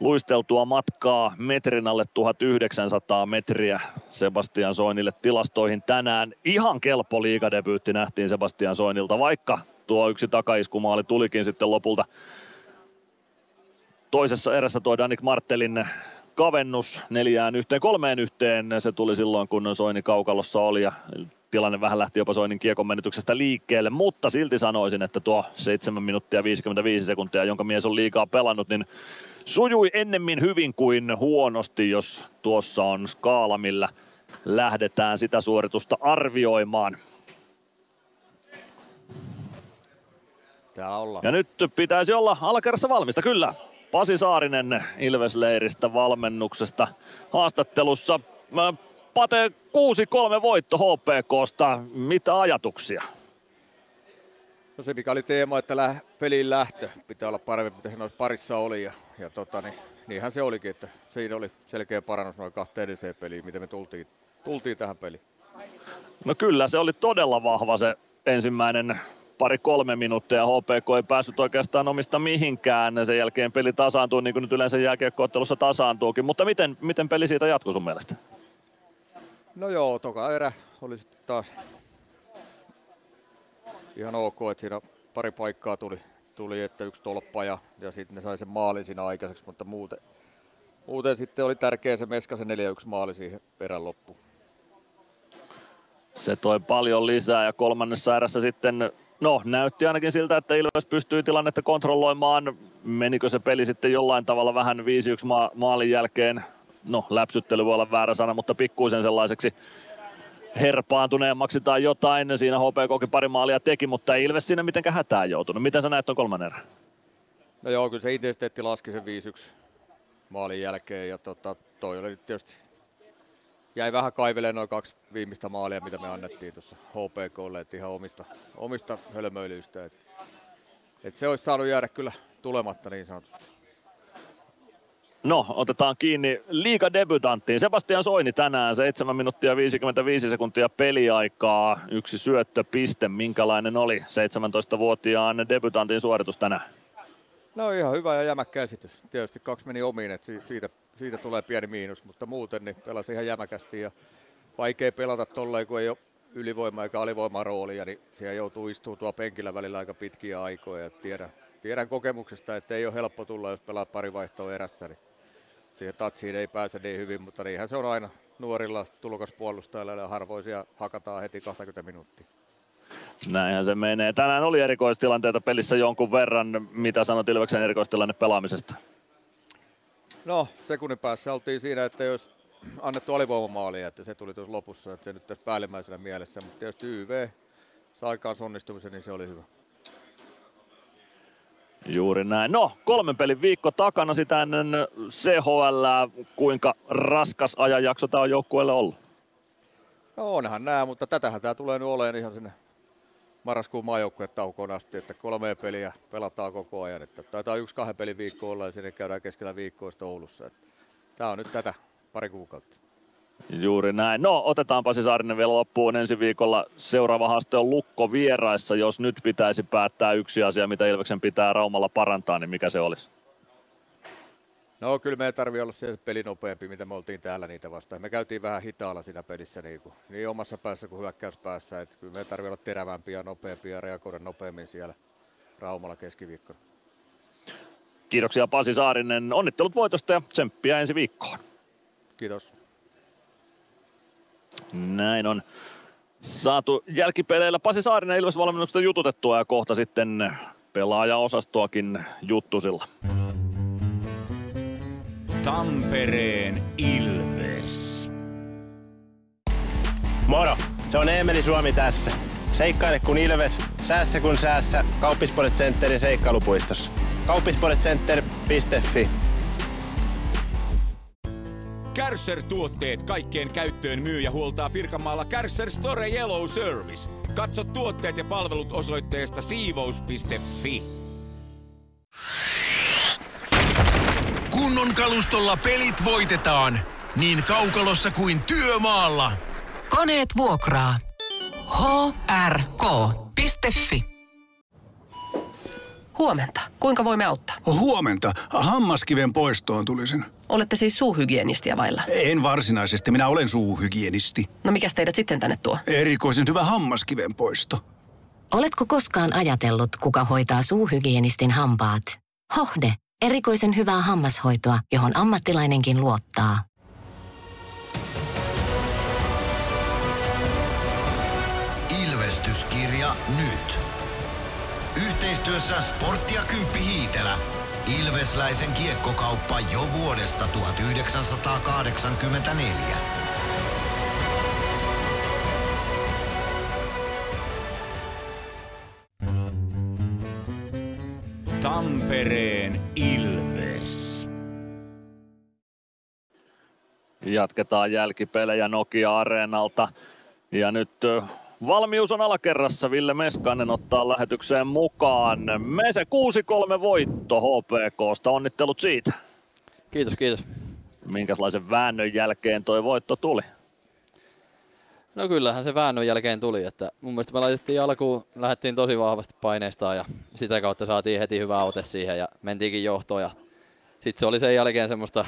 luisteltua matkaa metrin alle tuhatyhdeksänsataa metriä Sebastian Soinille tilastoihin tänään. Ihan kelpo liigadebyytti nähtiin Sebastian Soinilta, vaikka tuo yksi takaiskumaali tulikin sitten lopulta. Toisessa erässä tuo Danik Martelin kavennus neljään yhteen, kolmeen yhteen. Se tuli silloin, kun Soini kaukalossa oli ja tilanne vähän lähti jopa Soinin kiekon menetyksestä liikkeelle, mutta silti sanoisin, että tuo seitsemän minuuttia viisikymmentäviisi sekuntia, jonka mies on liikaa pelannut, niin sujui ennemmin hyvin kuin huonosti, jos tuossa on skaala, millä lähdetään sitä suoritusta arvioimaan. Ja nyt pitäisi olla alakerrassa valmista, kyllä. Pasi Saarinen Ilves-leiristä valmennuksesta haastattelussa. Pate, kuusi kolme voitto H P K:sta. Mitä ajatuksia? No se mikä oli teema, että lä- pelin lähtö pitää olla parempi, mitä siinä parissa oli. Ja, ja tota, niin, niinhän se olikin, että siinä oli selkeä parannus noin kahteen edelliseen peliin, miten me tultiin, tultiin tähän peliin. No kyllä, se oli todella vahva se ensimmäinen pari kolme minuuttia. H P K ei päässyt oikeastaan omista mihinkään. Sen jälkeen peli tasaantui, niin kuin nyt yleensä jääkiekko-ottelussa tasaantuukin. Mutta miten, miten peli siitä jatkuu sun mielestä? No joo, toka erä oli sitten taas ihan ok, että siinä pari paikkaa tuli, tuli että yksi tolppa ja, ja sitten ne sai sen maalin siinä aikaiseksi, mutta muuten, muuten sitten oli tärkeä se Meskasen neljä yksi maali siihen erän loppuun. Se toi paljon lisää ja kolmannessa erässä sitten, no näytti ainakin siltä, että Ilves pystyi tilannetta kontrolloimaan. Menikö se peli sitten jollain tavalla vähän viisi yksi ma- maalin jälkeen? No, läpsyttely voi olla väärä sana, mutta pikkuisen sellaiseksi herpaantuneemmaksi tai jotain. Siinä H P K:kin pari maalia teki, mutta ei Ilves siinä mitenkään hätään joutunut. Miten sä näet tuon kolmannen erän? No joo, kyllä se intensiteetti laski sen viisi yksi maalin jälkeen. Ja tota, toi oli nyt tietysti, jäi vähän kaiveleen noin kaksi viimeistä maalia, mitä me annettiin tuossa H P K:lle. Et ihan omista, omista hölmöilyistä. Et, et se olisi saanut jäädä kyllä tulematta niin sanotusti. No, otetaan kiinni liigadebutanttiin. Sebastian Soini tänään, seitsemän minuuttia viisikymmentäviisi sekuntia peliaikaa, yksi syöttöpiste. Minkälainen oli seitsemäntoistavuotiaan debutantin suoritus tänään? No ihan hyvä ja jämäkkä esitys. Tietysti kaksi meni omiin, että siitä, siitä tulee pieni miinus, mutta muuten niin pelasi ihan jämäkästi. Ja vaikea pelata tolleen, kun ei ole ylivoima- eikä alivoimaroolia, niin siellä joutuu istumaan tuo penkillä välillä aika pitkiä aikoja ja tiedän. Tiedän kokemuksesta, että ei ole helppo tulla, jos pelaa pari vaihtoa erässä, niin siihen tatsiin ei pääse niin hyvin, mutta niinhän se on aina nuorilla tulokaspuolustajilla ja harvoisia hakataan heti kaksikymmentä minuuttia. Näinhän se menee. Tänään oli erikoistilanteita pelissä jonkun verran. Mitä sanot Ilveksen erikoistilanne pelaamisesta? No, sekunnin päässä oltiin siinä, että jos annettu alivoimamaalia, että se tuli tuossa lopussa, että se nyt tässä päällimmäisenä mielessä, mutta tietysti Y V saa aikaan onnistumisen, niin se oli hyvä. Juuri näin. No, kolmen pelin viikko takana sitä ennen C H L. Kuinka raskas ajanjakso tämä on joukkueelle ollut? No onhan nämä, mutta tätähän tämä tulee nyt olemaan ihan sinne marraskuun maajoukkuetaukoon asti, että kolme peliä pelataan koko ajan. Että taitaa yksi kahden pelin viikko olla ja sinne käydään keskellä viikkoa sitten Oulussa. Että tämä on nyt tätä pari kuukautta. Juuri näin. No, otetaan Pasi Saarinen vielä loppuun. Ensi viikolla seuraava haaste on Lukko vieraissa. Jos nyt pitäisi päättää yksi asia, mitä Ilveksen pitää Raumalla parantaa, niin mikä se olisi? No, kyllä meidän tarvii olla se peli nopeampi, mitä me oltiin täällä niitä vastaan. Me käytiin vähän hitaalla siinä pelissä niin, kuin, niin omassa päässä kuin hyökkäyspäässä. Että kyllä meidän tarvii olla terävämpi ja nopeampi ja reagoida nopeammin siellä Raumalla keskiviikkona. Kiitoksia Pasi Saarinen. Onnittelut voitosta ja tsemppiä ensi viikkoon. Kiitos. Näin on saatu jälkipeleillä Pasi Saarinen Ilves-valmennuksesta jututettua ja kohta sitten pelaajaosastoakin juttusilla. Tampereen Ilves. Moro, se on Emeli Suomi tässä. Seikkaile kun Ilves, säässä kun säässä. Kauppisport Centerin seikkailupuistossa. kauppisportcenter piste fi. Kärcher-tuotteet kaikkeen käyttöön myy ja huoltaa Pirkanmaalla Kärcher Store Yellow Service. Katso tuotteet ja palvelut osoitteesta siivous piste fi. Kunnon kalustolla pelit voitetaan niin kaukalossa kuin työmaalla. Koneet vuokraa. H R K piste fi. Huomenta. Kuinka voimme auttaa? Huomenta. Hammaskiven poistoon tulisin. Olette siis suuhygienistiä vailla? En varsinaisesti. Minä olen suuhygienisti. No mikäs teidät sitten tänne tuo? Erikoisen hyvä hammaskiven poisto. Oletko koskaan ajatellut, kuka hoitaa suuhygienistin hampaat? Hohde. Erikoisen hyvää hammashoitoa, johon ammattilainenkin luottaa. menestyskirja nyt. Yhteistyössä Sportti ja Kymppi Hiitelä. Ilvesläisen kiekkokauppa jo vuodesta tuhatyhdeksänsataakahdeksankymmentäneljä. Tampereen Ilves. Jatketaan jälkipelejä Nokia-areenalta. Ja nyt valmius on alakerrassa. Ville Meskanen ottaa lähetykseen mukaan. Mese kuusi kolme voitto H P K:sta. Onnittelut siitä. Kiitos, kiitos. Minkälaisen väännön jälkeen toi voitto tuli? No kyllähän se väännön jälkeen tuli, että mun mielestä me laitettiin alkuun, lähdettiin tosi vahvasti paineistaan ja sitä kautta saatiin heti hyvä ote siihen ja mentiinkin johtoon ja sitten se oli sen jälkeen semmoista,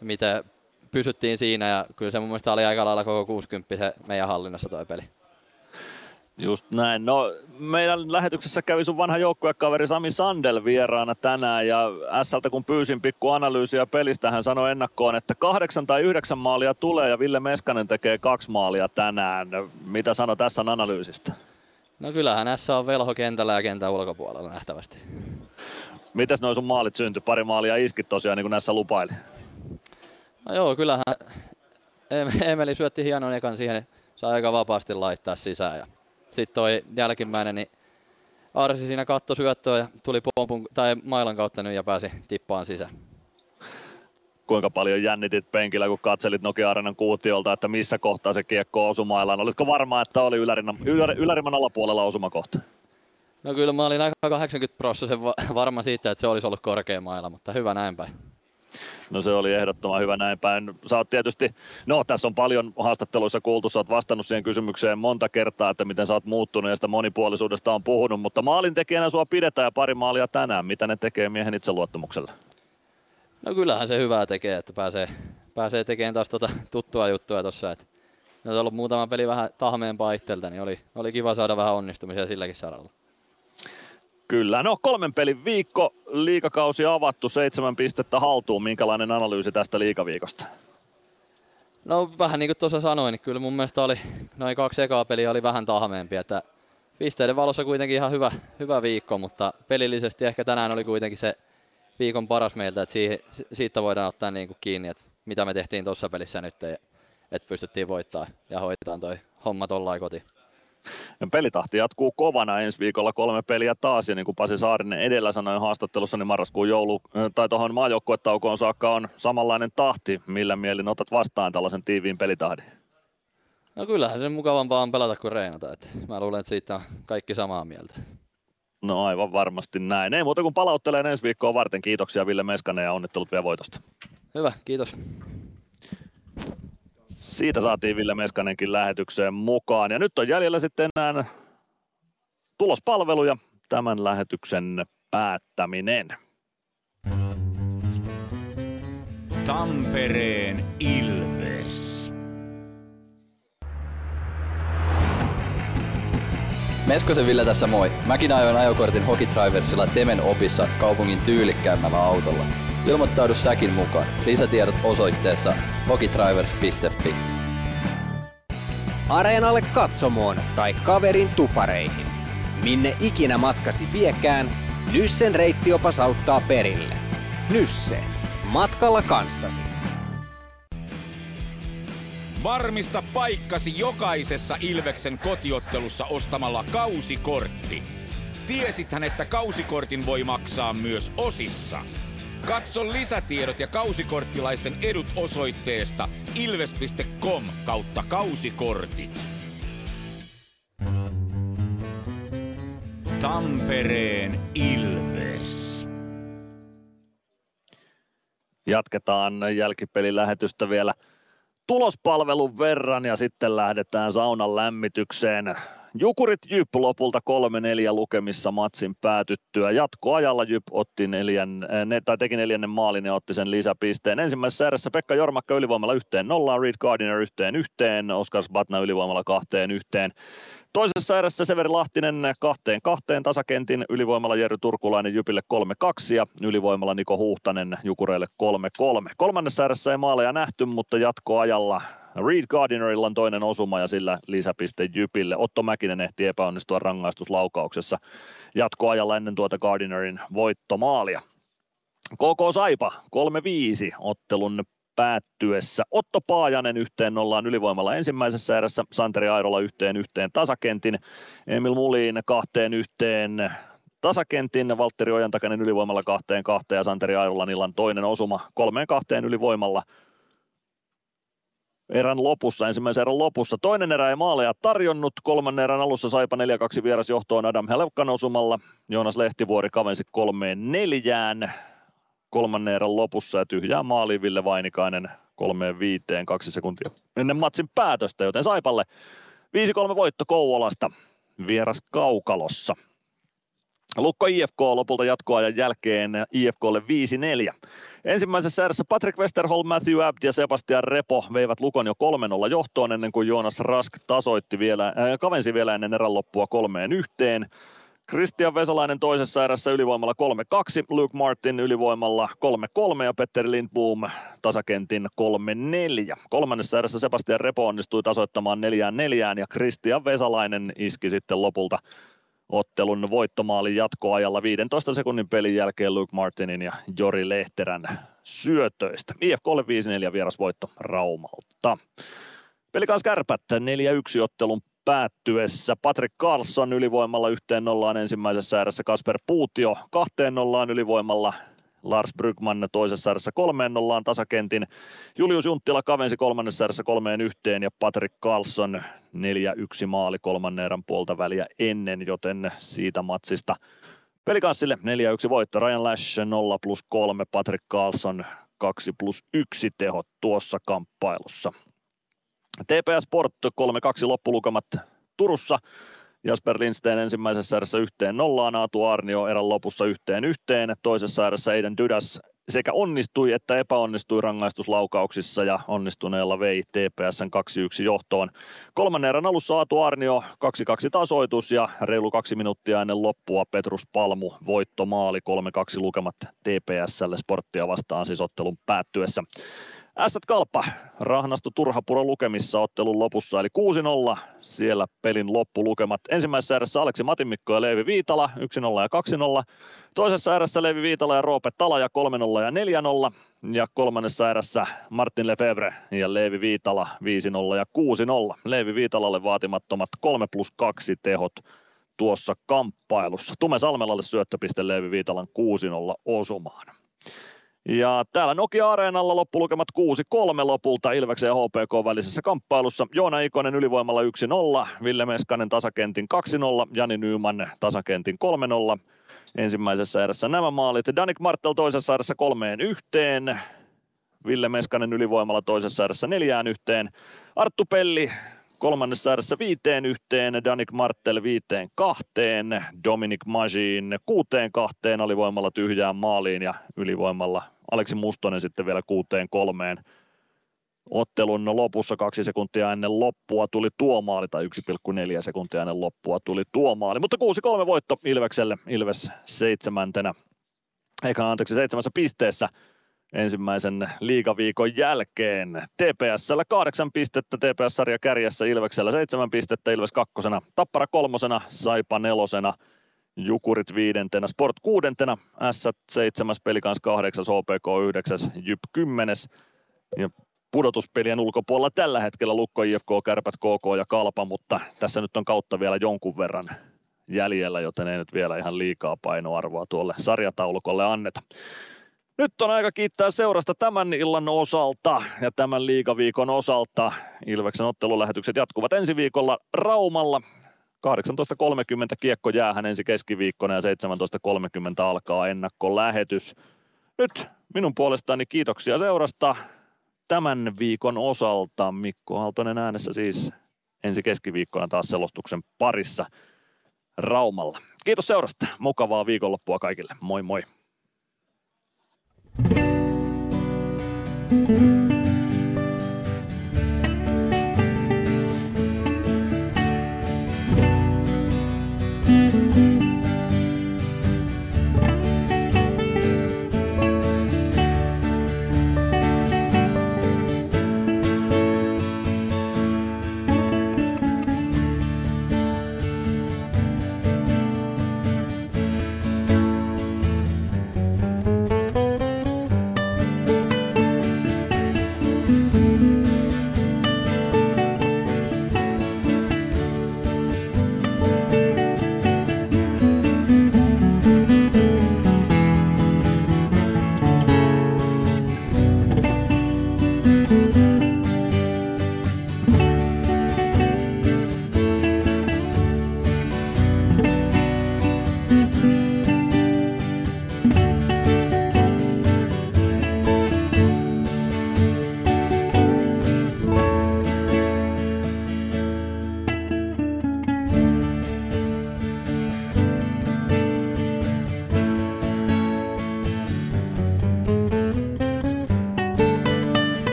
mitä pysyttiin siinä ja kyllä se mun mielestä oli aika lailla koko kuusikymmentä se meidän hallinnassa toi peli. Just näin. No meidän lähetyksessä kävi sun vanha joukkuekaveri Sami Sandel vieraana tänään ja S:ltä kun pyysin pikku analyysiä pelistä, hän sanoi ennakkoon, että kahdeksan tai yhdeksän maalia tulee ja Ville Meskanen tekee kaksi maalia tänään. Mitä sano tässä analyysistä? No kyllähän S on velho kentällä ja kentän ulkopuolella nähtävästi. Mitäs noi sun maalit syntyi? Pari maalia iskit tosiaan niin kuin S lupaili. No joo, kyllähän Emeli syötti hienon ekan siihen, sai aika vapaasti laittaa sisään ja sitten toi jälkimmäinen, niin Arsi siinä katsoi syöttöä ja tuli pompun, tai mailan kautta nyt ja pääsi tippaan sisään. Kuinka paljon jännitit penkillä, kun katselit Nokia-areenan kuutiolta, että missä kohtaa se kiekko osui mailaan? Olitko varma, että oli yläriman, yläriman alapuolella osumakohta? No kyllä mä olin aika kahdeksankymmentä prosenttia varma siitä, että se olisi ollut korkea maila, mutta hyvä näin päin. No se oli ehdottoman hyvä näin päin. Sä oot tietysti, no tässä on paljon haastatteluissa kuultu, sä oot vastannut siihen kysymykseen monta kertaa, että miten sä oot muuttunut ja sitä monipuolisuudesta on puhunut, mutta maalintekijänä sua pidetään ja pari maalia tänään. Mitä ne tekee miehen itseluottamukselle? No kyllähän se hyvää tekee, että pääsee, pääsee tekemään taas tota tuttua juttua tuossa. Ne on ollut muutama peli vähän tahmeen paihtelta, niin oli, oli kiva saada vähän onnistumisia silläkin saralla. Kyllä, no kolmen pelin viikko, liigakausi avattu, seitsemän pistettä haltuun. Minkälainen analyysi tästä liigaviikosta? No vähän niin kuin tuossa sanoin, niin kyllä mun mielestä oli noin kaksi ekaa peliä oli vähän tahmeempi. Että pisteiden valossa kuitenkin ihan hyvä, hyvä viikko, mutta pelillisesti ehkä tänään oli kuitenkin se viikon paras meiltä, että siihen, siitä voidaan ottaa niin kuin kiinni, että mitä me tehtiin tuossa pelissä nyt, että pystyttiin voittaa ja hoitetaan toi homma tollain kotiin. Pelitahti jatkuu kovana ensi viikolla kolme peliä taas ja niin kuin Pasi Saarinen edellä sanoi haastattelussa, niin marraskuun joulu tai tuohon maajoukkuetaukoon saakka on samanlainen tahti. Millä mielin otat vastaan tällaisen tiiviin pelitahdin? No kyllähän se mukavampaa on pelata kuin reenata. Että mä luulen, että siitä on kaikki samaa mieltä. No aivan varmasti näin. Ei muuta kuin palauttelen ensi viikkoa varten. Kiitoksia Ville Meskanen ja onnittelut vielä voitosta. Hyvä, kiitos. Siitä saatiin Ville Meskanenkin lähetykseen mukaan. Ja nyt on jäljellä sitten enää tulospalveluja tämän lähetyksen päättäminen. Tampereen Ilves. Meskosen Ville tässä moi. Mäkin ajoin ajokortin Hokitriversilla Temen opissa kaupungin tyylikkäämmällä autolla. Ilmoittaudu säkin mukaan. Lisätiedot osoitteessa hokitrivers piste fi. Areenalle katsomoon tai kaverin tupareihin. Minne ikinä matkasi viekään, Nyssen reittiopas auttaa perille. Nysse. Matkalla kanssasi. Varmista paikkasi jokaisessa Ilveksen kotiottelussa ostamalla kausikortti. Tiesithän, että kausikortin voi maksaa myös osissa. Katso lisätiedot ja kausikorttilaisten edut osoitteesta ilves piste com kautta kausikortit. Tampereen Ilves. Jatketaan jälkipelilähetystä vielä tulospalvelun verran ja sitten lähdetään saunan lämmitykseen. Jukurit J Y P lopulta kolme neljä lukemissa matsin päätyttyä. Jatkoajalla J Y P otti neljän, tai teki neljännen maalin ja otti sen lisäpisteen. Ensimmäisessä erässä Pekka Jormakka ylivoimalla yhteen nollaan, Reed Gardiner yhteen yhteen, Oskar Zbatna ylivoimalla kahteen yhteen. Toisessa erässä Severi Lahtinen kahteen kahteen tasakentin, ylivoimalla Jerry Turkulainen Jypille kolme kaksi ja ylivoimalla Niko Huuhtanen Jukureille kolme kolme. Kolmannessa erässä ei maaleja nähty, mutta jatkoajalla Reed Gardinerilla on toinen osuma ja sillä lisäpiste Jypille. Otto Mäkinen ehti epäonnistua rangaistuslaukauksessa jatkoajalla ennen tuota Gardinerin voittomaalia. K K Saipa kolme viisi ottelun päättyessä. Otto Paajanen yhteen nollaan ylivoimalla ensimmäisessä erässä. Santeri Airola yhteen yhteen tasakentin. Emil Mulin kahteen yhteen tasakentin. Valtteri Ojantakainen ylivoimalla kahteen kahteen ja Santeri Airolan illan toinen osuma kolmeen kahteen ylivoimalla. Erän lopussa, ensimmäisen erän lopussa. Toinen erä ei maaleja tarjonnut. Kolmannen erän alussa Saipa neljä kaksi vieras johtoon Adam Helpkan osumalla. Joonas Lehtivuori kavensi kolmeen neljään. Kolmannen erän lopussa ja tyhjää maaliin Ville Vainikainen kolmeen viiteen kaksi sekuntia ennen matsin päätöstä, joten Saipalle viisi kolme voitto Kouvolasta vieras kaukalossa. Lukko I F K lopulta jatkoajan jälkeen I F K:lle viisi neljä. Ensimmäisessä erässä Patrick Westerholm, Matthew Abd ja Sebastian Repo veivät Lukon jo kolme nolla johtoon ennen kuin Joonas Rask tasoitti vielä, äh, kavensi vielä ennen erän loppua kolmeen yhteen. Kristian Vesalainen toisessa erässä ylivoimalla kolme kaksi, Luke Martin ylivoimalla kolme kolme ja Petteri Lindblom tasakentin kolme neljä. Kolmannessa erässä Sebastian Repo onnistui tasoittamaan neljä neljä ja Kristian Vesalainen iski sitten lopulta ottelun voittomaalin jatkoajalla viidentoista sekunnin pelin jälkeen Luke Martinin ja Jori Lehterän syötöistä. I F K:lle viisi neljä vierasvoitto Raumalta. Pelikans Kärpät neljä yksi ottelun päättyessä. Patrick Karlsson ylivoimalla yhteen nollaan ensimmäisessä erässä. Kasper Puutio kahteen nollaan ylivoimalla. Lars Brygman toisessa erässä kolmeen nollaan tasakentin. Julius Junttila kavensi kolmannessa erässä kolmeen yhteen ja Patrick Karlsson neljä yksi maali kolmannen erän puolta väliä ennen, joten siitä matsista Pelikanssille neljä yksi voitto. Ryan Lash nolla plus kolme, Patrick Karlsson kaksi plus yksi tehot tuossa kamppailussa. T P S Sport kolme kaksi loppulukamat Turussa. Jasper Lindsten ensimmäisessä erässä yhteen nollaan, Aatu Arnio erän lopussa yhteen yhteen. Toisessa erässä Eiden Dydäs sekä onnistui että epäonnistui rangaistuslaukauksissa ja onnistuneella vei T P S:n kaksi yksi johtoon. Kolmannen erän alussa Aatu Arnio kaksi kaksi tasoitus ja reilu kaksi minuuttia ennen loppua Petrus Palmu voittomaali kolme kaksi lukemat T P S:lle Sporttia vastaan siis ottelun päättyessä. Ässät Kalpa rahnastui Turhapuro lukemissa ottelun lopussa, eli kuusi nolla siellä pelin loppulukemat. Ensimmäisessä erässä Aleksi Matinmikko ja Leevi Viitala, yksi nolla ja kaksi nolla. Toisessa erässä Leevi Viitala ja Roope Talaja, kolme nolla ja neljä nolla. Ja kolmannessa erässä Martin Lefebvre ja Leevi Viitala, viisi nolla ja kuusi nolla. Leevi Viitalalle vaatimattomat kolme plus kaksi tehot tuossa kamppailussa. Tume Salmelalle syöttöpiste Leevi Viitalan kuusi nolla osumaan. Ja täällä Nokia-areenalla loppulukemat kuusi kolme lopulta Ilveksen ja H P K välisessä kamppailussa. Joona Ikonen ylivoimalla yksi nolla, Ville Meskanen tasakentin kaksi nolla, Jani Nyman tasakentin kolme nolla. Ensimmäisessä erässä nämä maalit. Danik Martel toisessa erässä kolmeen yhteen, Ville Meskanen ylivoimalla toisessa erässä neljään yhteen. Arttu Pelli kolmannessa erässä viiteen yhteen, Danik Martel viiteen kahteen, Dominik Mašín kuuteen kahteen alivoimalla tyhjään maaliin ja ylivoimalla Aleksi Mustonen sitten vielä kuuteen kolmeen. Ottelun lopussa kaksi sekuntia ennen loppua tuli tuo maali, tai yksi pilkku neljä sekuntia ennen loppua tuli tuo maali. Mutta kuusi kolme voitto Ilvekselle, Ilves seitsemäntenä, eikä anteeksi seitsemässä pisteessä. Ensimmäisen liigaviikon jälkeen T P S:llä kahdeksan pistettä, T P S-sarja kärjessä, Ilveksellä seitsemän pistettä, Ilves kakkosena, Tappara kolmosena, Saipa nelosena, Jukurit viidentenä, Sport kuudentena, Ässät seitsemäs, Pelikans kahdeksas, H P K yhdeksäs, J Y P kymmenes. Ja pudotuspelien ulkopuolella tällä hetkellä Lukko, I F K, Kärpät, K K ja Kalpa, mutta tässä nyt on kautta vielä jonkun verran jäljellä, joten ei nyt vielä ihan liikaa painoarvoa tuolle sarjataulukolle anneta. Nyt on aika kiittää seurasta tämän illan osalta ja tämän liigaviikon osalta. Ilveksen ottelulähetykset jatkuvat ensi viikolla Raumalla. kahdeksantoista kolmekymmentä kiekko jäähän ensi keskiviikkona ja seitsemäntoista kolmekymmentä alkaa ennakkolähetys. Nyt minun puolestani kiitoksia seurasta tämän viikon osalta. Mikko Aaltonen äänessä siis ensi keskiviikkona taas selostuksen parissa Raumalla. Kiitos seurasta. Mukavaa viikonloppua kaikille. Moi moi.